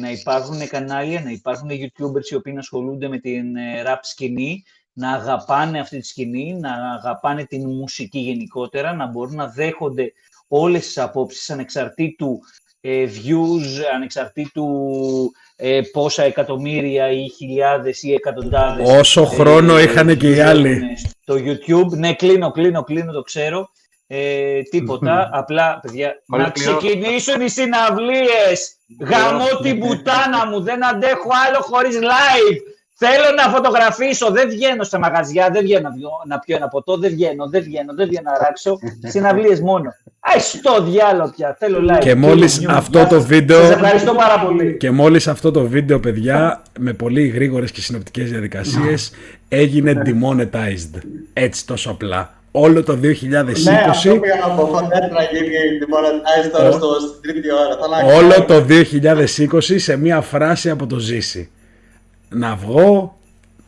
να υπάρχουν κανάλια, να υπάρχουν YouTubers οι οποίοι να ασχολούνται με την rap σκηνή, να αγαπάνε αυτή τη σκηνή, να αγαπάνε την μουσική γενικότερα, να μπορούν να δέχονται όλες τις απόψεις ανεξαρτήτου views, ανεξαρτήτου πόσα εκατομμύρια ή χιλιάδες ή εκατοντάδες. Όσο χρόνο είχαν και οι άλλοι. Το YouTube, ναι, κλείνω, το ξέρω. Τίποτα, απλά, παιδιά, να ξεκινήσουν οι συναυλίες. Γαμώ την πουτάνα μου, δεν αντέχω άλλο χωρίς live. Θέλω να φωτογραφίσω, δεν βγαίνω στα μαγαζιά, δεν βγαίνω να πιω ένα ποτό, δεν βγαίνω να ράξω, συναυλίες μόνο. Στο διάλογο πια, θέλω live. Και μόλις αυτό το βίντεο... Σας ευχαριστώ πάρα πολύ. Και μόλις αυτό το βίντεο, παιδιά, με πολύ γρήγορες και συνοπτικές διαδικασίες, έγινε demonetized. Έτσι, τόσο απλά. Όλο το 2020... Ναι, αυτό πήγα να πω, να γίνει demonetized τώρα στην τρίτη ώρα. Όλο το 2020 σε μία φράση από το Ζήση. Να βγω,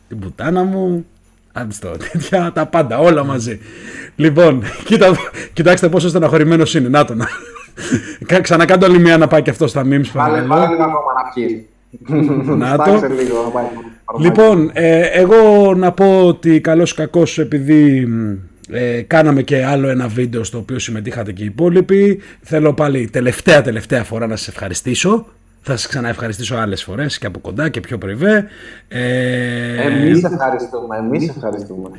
την πουτάνα μου, αντιστώ, τέτοια, τα πάντα, όλα μαζί. Λοιπόν, κοιτάξτε πόσο στεναχωρημένος είναι, να τον. Ξανακάντω άλλη μία να πάει και αυτό στα memes. Βάλε λίγο ακόμα να πιει. Λοιπόν, εγώ να πω ότι καλός κακός επειδή Κάναμε και άλλο ένα βίντεο στο οποίο συμμετείχατε και οι υπόλοιποι. Θέλω πάλι τελευταία φορά να σας ευχαριστήσω. Θα σας ξαναευχαριστήσω άλλες φορές και από κοντά και πιο πριβέ. Εμείς ευχαριστούμε.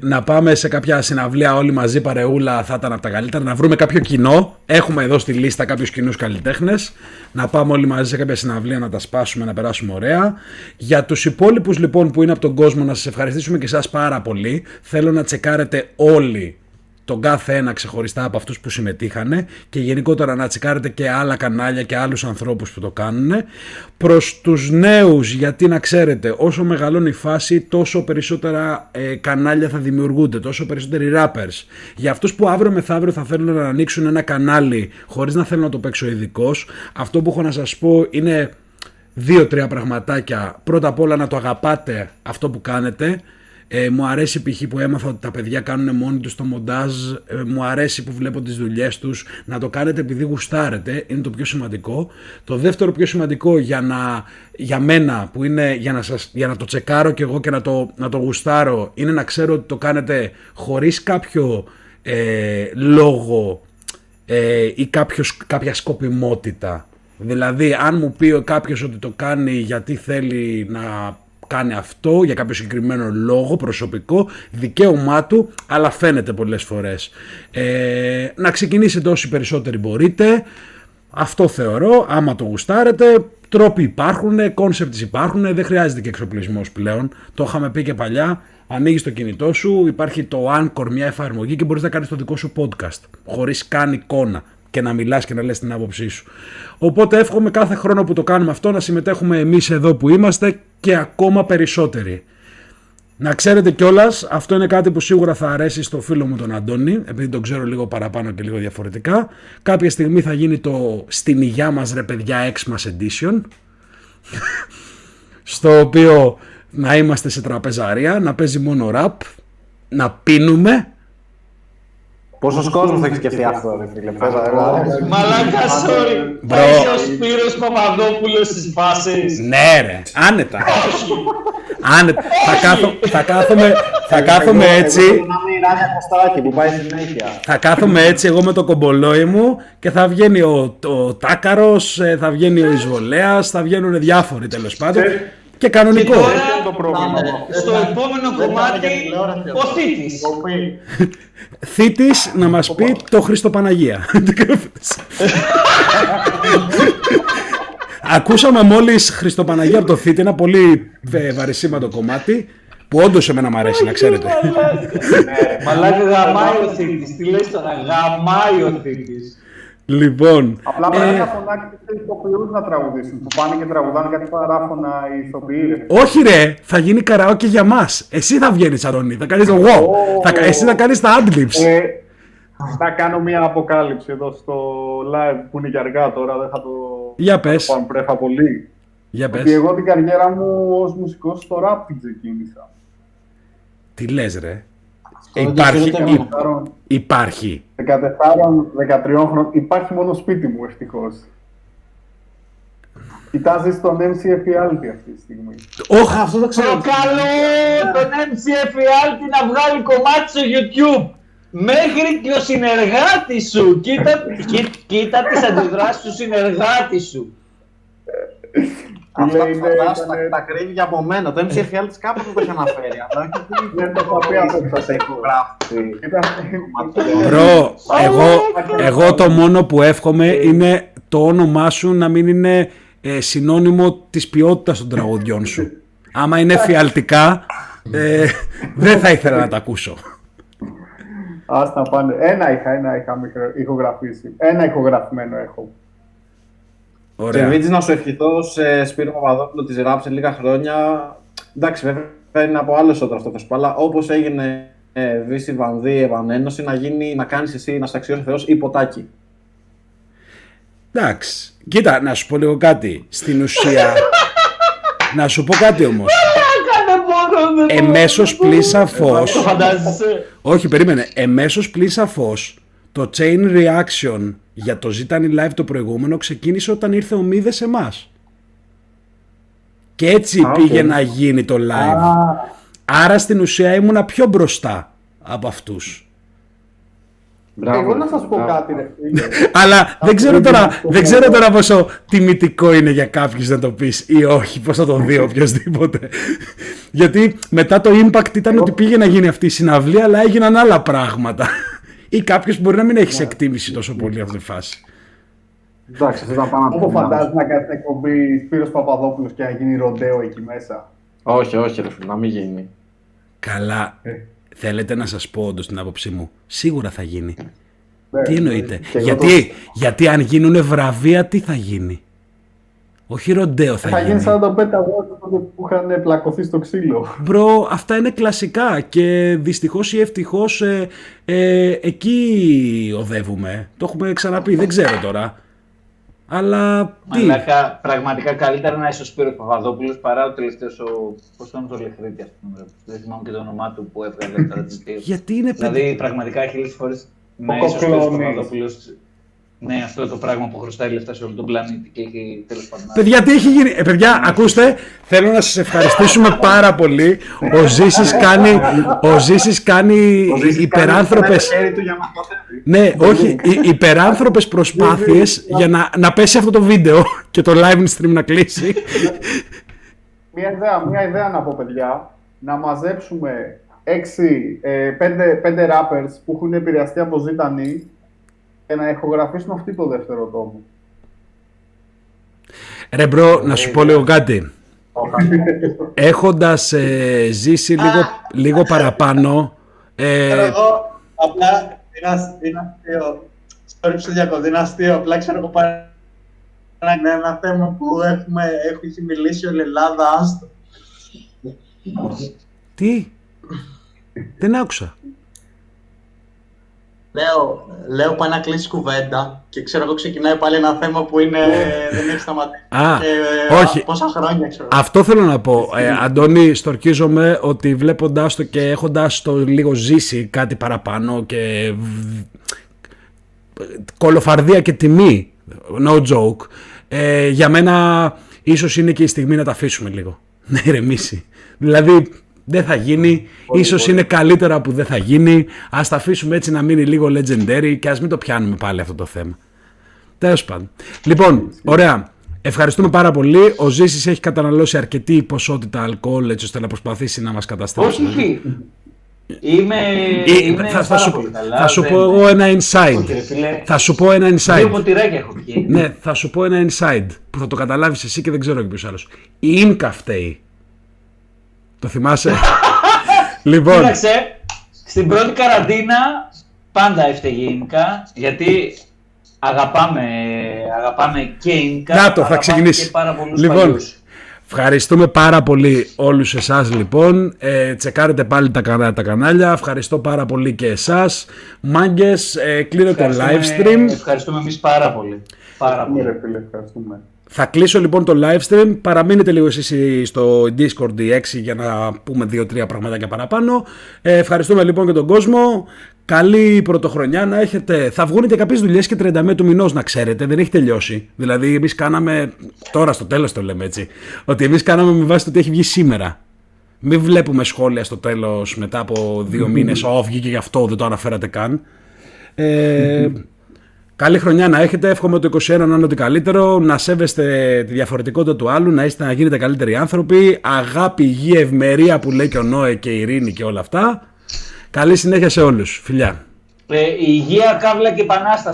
Να πάμε σε κάποια συναυλία όλοι μαζί παρεούλα, θα ήταν από τα καλύτερα. Να βρούμε κάποιο κοινό. Έχουμε εδώ στη λίστα κάποιους κοινούς καλλιτέχνες. Να πάμε όλοι μαζί σε κάποια συναυλία να τα σπάσουμε, να περάσουμε ωραία. Για τους υπόλοιπους λοιπόν που είναι από τον κόσμο, να σας ευχαριστήσουμε και εσάς πάρα πολύ. Θέλω να τσεκάρετε όλοι τον κάθε ένα ξεχωριστά από αυτούς που συμμετείχανε και γενικότερα να τσικάρετε και άλλα κανάλια και άλλους ανθρώπους που το κάνουνε. Προς τους νέους, γιατί να ξέρετε, όσο μεγαλώνει η φάση τόσο περισσότερα κανάλια θα δημιουργούνται, τόσο περισσότεροι rappers. Για αυτούς που αύριο μεθαύριο θα θέλουν να ανοίξουν ένα κανάλι χωρίς να θέλουν να το παίξω ειδικός, αυτό που έχω να σας πω είναι 2-3 πραγματάκια. Πρώτα απ' όλα να το αγαπάτε αυτό που κάνετε. Μου αρέσει π.χ. που έμαθα ότι τα παιδιά κάνουν μόνοι τους το μοντάζ, μου αρέσει που βλέπω τις δουλειές τους. Να το κάνετε επειδή γουστάρετε, είναι το πιο σημαντικό. Το δεύτερο πιο σημαντικό για μένα που είναι για να το τσεκάρω και εγώ και να το γουστάρω, είναι να ξέρω ότι το κάνετε χωρίς κάποιο λόγο ή κάποια σκοπιμότητα. Δηλαδή αν μου πει κάποιος ότι το κάνει γιατί θέλει να κάνει αυτό για κάποιο συγκεκριμένο λόγο προσωπικό, δικαίωμά του, αλλά φαίνεται πολλές φορές. Να ξεκινήσετε όσοι περισσότεροι μπορείτε, αυτό θεωρώ, άμα το γουστάρετε. Τρόποι υπάρχουν, κόνσεπτς υπάρχουν, δεν χρειάζεται και εξοπλισμός πλέον. Το είχαμε πει και παλιά, ανοίγεις το κινητό σου, υπάρχει το Anchor, μια εφαρμογή και μπορείς να κάνεις το δικό σου podcast, χωρίς καν εικόνα, και να μιλάς και να λες την άποψή σου. Οπότε εύχομαι κάθε χρόνο που το κάνουμε αυτό να συμμετέχουμε εμείς εδώ που είμαστε και ακόμα περισσότεροι. Να ξέρετε κιόλας, αυτό είναι κάτι που σίγουρα θα αρέσει στο φίλο μου τον Αντώνη, επειδή τον ξέρω λίγο παραπάνω και λίγο διαφορετικά. Κάποια στιγμή θα γίνει το «Στην υγειά μας ρε παιδιά Xmas Edition», στο οποίο να είμαστε σε τραπεζαρία, να παίζει μόνο ραπ, να πίνουμε. Πόσος κόσμος θα έχει σκεφτεί αυτό, ρε φίλε. Μαλάκα, sorry. Παίζει ο Σπύρος Παπαδόπουλος στις φάσεις. Ναι ρε, άνετα. Άνετα. Θα κάθομαι έτσι. Θα κάθομαι έτσι εγώ με το κομπολόι μου και θα βγαίνει ο Τάκαρος, θα βγαίνει ο Ισβολέας, θα βγαίνουν διάφοροι τέλος πάντων. Και κανονικό. Και τώρα, στο επόμενο κομμάτι, ο Θήτης. Θήτης να μας πει το Χριστοπαναγία. Ακούσαμε μόλις Χριστοπαναγία από το Θήτη, ένα πολύ βαρισίματο κομμάτι, που όντως εμένα μου αρέσει, να ξέρετε. Μαλάκα, γαμάει ο Θήτης. Τι λες τώρα, γαμάει ο Θήτης. Λοιπόν, απλά πρέπει να φωνάξει και οι ηθοποιούς να τραγουδήσουν. Που πάνε και τραγουδάνε κάτι παράφωνα οι ηθοποιοί. Όχι ρε, θα γίνει καραόκι για μας. Εσύ θα βγαίνεις, Αντώνη, θα κάνεις το wow. Εσύ θα κάνεις τα ad-libs. Θα κάνω μια αποκάλυψη εδώ στο live που είναι και αργά τώρα. Δεν θα το πάμε πρέφα πολύ. Για πες. Εγώ την καριέρα μου ως μουσικός στο rap την ξεκίνησα. Τι λες ρε. Υπάρχει. 14-13 χρόνια. Υπάρχει μόνο σπίτι μου, ευτυχώς. Κοιτάζει τον MC Εφιάλτη αυτή τη στιγμή. Όχι, αυτό το ξέρω. Προκαλώ τον MC Εφιάλτη να βγάλει κομμάτι στο YouTube. Μέχρι και ο συνεργάτης σου. Κοίτα τις αντιδράσεις του συνεργάτη σου. Αυτά τα κρίνει από μένα. Το MC Εφιάλτης κάπου δεν το είχε αναφέρει. Δεν το έχω πει αυτό που θα σε υπογράφει. Μπρο, εγώ το μόνο που εύχομαι είναι το όνομά σου να μην είναι συνώνυμο της ποιότητας των τραγουδιών σου. Άμα είναι εφιαλτικά, δεν θα ήθελα να τα ακούσω. Άστα πάνε. Ένα είχα ηχογραφήσει. Ένα ηχογραφημένο έχω. Κερβίτης, να σου ευχηθώ σε Σπύρο Παπαδόπουλο της Ράπ σε λίγα χρόνια. Εντάξει, βέβαια είναι από άλλες όταν αυτό θα σου πω, αλλά όπως έγινε Βύση Βανδύ Επανένωση, να κάνεις εσύ να σε αξιώσει ο Θεός ή Ποτάκι. Εντάξει, κοίτα, να σου πω λίγο κάτι. Στην ουσία, να σου πω κάτι όμως. Εμέσως πλήσα φως. Όχι, περίμενε. Εμέσως πλήσα φως. Το chain reaction για το Ζήτανη Live το προηγούμενο ξεκίνησε όταν ήρθε ο Μίδε σε εμάς. Και έτσι πήγε να γίνει το live. Άρα στην ουσία ήμουνα πιο μπροστά από αυτούς. Εγώ να σας πω κάτι. Αλλά δεν ξέρω τώρα πόσο τιμητικό είναι για κάποιους να το πεις ή όχι, πώς θα το δει οποιοδήποτε. Γιατί μετά το impact ήταν ότι πήγε να γίνει αυτή η συναυλία, αλλά έγιναν άλλα πράγματα. Ή κάποιος μπορεί να μην έχει εκτίμηση τόσο πολύ αυτή τη φάση. Εντάξει, θα πάμε από φαντάζομαι να κάνει εκπομπή Σπύρος Παπαδόπουλος και να γίνει ροντέο εκεί μέσα. Όχι, όχι, ρε φίλε, να μην γίνει. Καλά. Θέλετε να σας πω όντως την άποψή μου? Σίγουρα θα γίνει. Τι εννοείτε? Γιατί αν γίνουνε βραβεία, τι θα γίνει? Όχι ροντέο θα γίνει. Θα γίνει 45 αγώνες που είχαν πλακωθεί στο ξύλο. Μπρο, αυτά είναι κλασικά και δυστυχώς ή ευτυχώς εκεί οδεύουμε. Το έχουμε ξαναπεί, δεν ξέρω τώρα. Αλλά τι. Μαλάκα, πραγματικά καλύτερα να είσαι ο Σπύρος Παπαδόπουλος παρά ο τελευταίος ο. Πώς τον το Λεχθρίτη, α πούμε. Δεν θυμάμαι και το όνομά του που έβγαλε τώρα τη στιγμή. Γιατί είναι παιδί. Δηλαδή, πραγματικά χίλιες φορές να είσαι ο Σπύρος Παπαδόπουλος. Ναι, αυτό το πράγμα που χρωστάει λεφτά σε όλο τον πλανήτη και έχει τέλος πάντων. Παιδιά, τι έχει γίνει. Παιδιά, ακούστε, θέλω να σας ευχαριστήσουμε πάρα πολύ. Ο Ζήσης κάνει υπεράνθρωπες. Ναι, όχι, υπεράνθρωπες προσπάθειες για να πέσει αυτό το βίντεο και το live stream να κλείσει. Μια ιδέα να πω, παιδιά, να μαζέψουμε 5 rappers που έχουν επηρεαστεί από Ζήτανη. Και να ηχογραφήσουν αυτή το δεύτερο τόμο. Ρε μπρο, να σου πω λίγο κάτι. Έχοντας ζήσει λίγο παραπάνω... Εγώ απλά είναι αστείο, απλά ξέρω εγώ πάρα ένα θέμα που έχει μιλήσει όλη η Ελλάδα, άστο. Τι? Δεν άκουσα. Λέω πάει να κλείσει κουβέντα και ξέρω εγώ ξεκινάει πάλι ένα θέμα που είναι, δεν έχει σταματήσει όχι. Πόσα χρόνια ξέρω. Αυτό θέλω να πω. Αντώνη, στορκίζομαι ότι βλέποντάς το και έχοντας το λίγο ζήσει κάτι παραπάνω και κολοφαρδία και τιμή, no joke, για μένα ίσως είναι και η στιγμή να τα αφήσουμε λίγο, να ηρεμήσει. Δηλαδή... Δεν θα γίνει, ίσως είναι καλύτερα που δεν θα γίνει. Ας τα αφήσουμε έτσι να μείνει λίγο legendary και ας μην το πιάνουμε πάλι αυτό το θέμα. Τέλος πάντων. Λοιπόν, ωραία. Ευχαριστούμε πάρα πολύ. Ο Ζήσης έχει καταναλώσει αρκετή ποσότητα αλκοόλ έτσι ώστε να προσπαθήσει να μας καταστρέψει. Όχι. Είμαι θα σου πω εγώ ένα inside. Θα σου πω ένα inside. Δύο ποτηράκια έχω πιει. Ναι, θα σου πω ένα inside που θα το καταλάβεις εσύ και δεν ξέρω και ποιος άλλος. Η Ίνκα φταίει. Το θυμάσαι? Λοιπόν. Κοίταξε, στην πρώτη καραντίνα πάντα έφταιγε η Ίνκα, γιατί αγαπάμε και Ίνκα. Κάτω, θα ξεκινήσει. Λοιπόν, παλιούς. Ευχαριστούμε πάρα πολύ όλους εσάς λοιπόν. Τσεκάρετε πάλι τα κανάλια. Ευχαριστώ πάρα πολύ και εσάς. Μάγκες, κλείνω το live stream. Ευχαριστούμε εμείς πάρα πολύ. Πάρα πολύ. Ευχαριστούμε. Θα κλείσω λοιπόν το live stream, παραμείνετε λίγο εσείς στο Discord 6 για να πούμε 2-3 πραγματάκια παραπάνω. Ευχαριστούμε λοιπόν και τον κόσμο, καλή πρωτοχρονιά να έχετε. Θα βγουν και κάποιες δουλειές και 31 του μηνός να ξέρετε, δεν έχει τελειώσει. Δηλαδή εμείς κάναμε, τώρα στο τέλος το λέμε έτσι, ότι εμείς κάναμε με βάση το τι έχει βγει σήμερα. Μην βλέπουμε σχόλια στο τέλος μετά από 2 μήνες, βγήκε γι' αυτό, δεν το αναφέρατε καν. Καλή χρονιά να έχετε, εύχομαι το 2021 να είναι το καλύτερο, να σέβεστε τη διαφορετικότητα του άλλου, να γίνετε καλύτεροι άνθρωποι, αγάπη, υγεία, ευμερία που λέει και ο Νόε και η ειρήνη και όλα αυτά. Καλή συνέχεια σε όλους, φιλιά. Υγεία, καύλα και επανάσταση.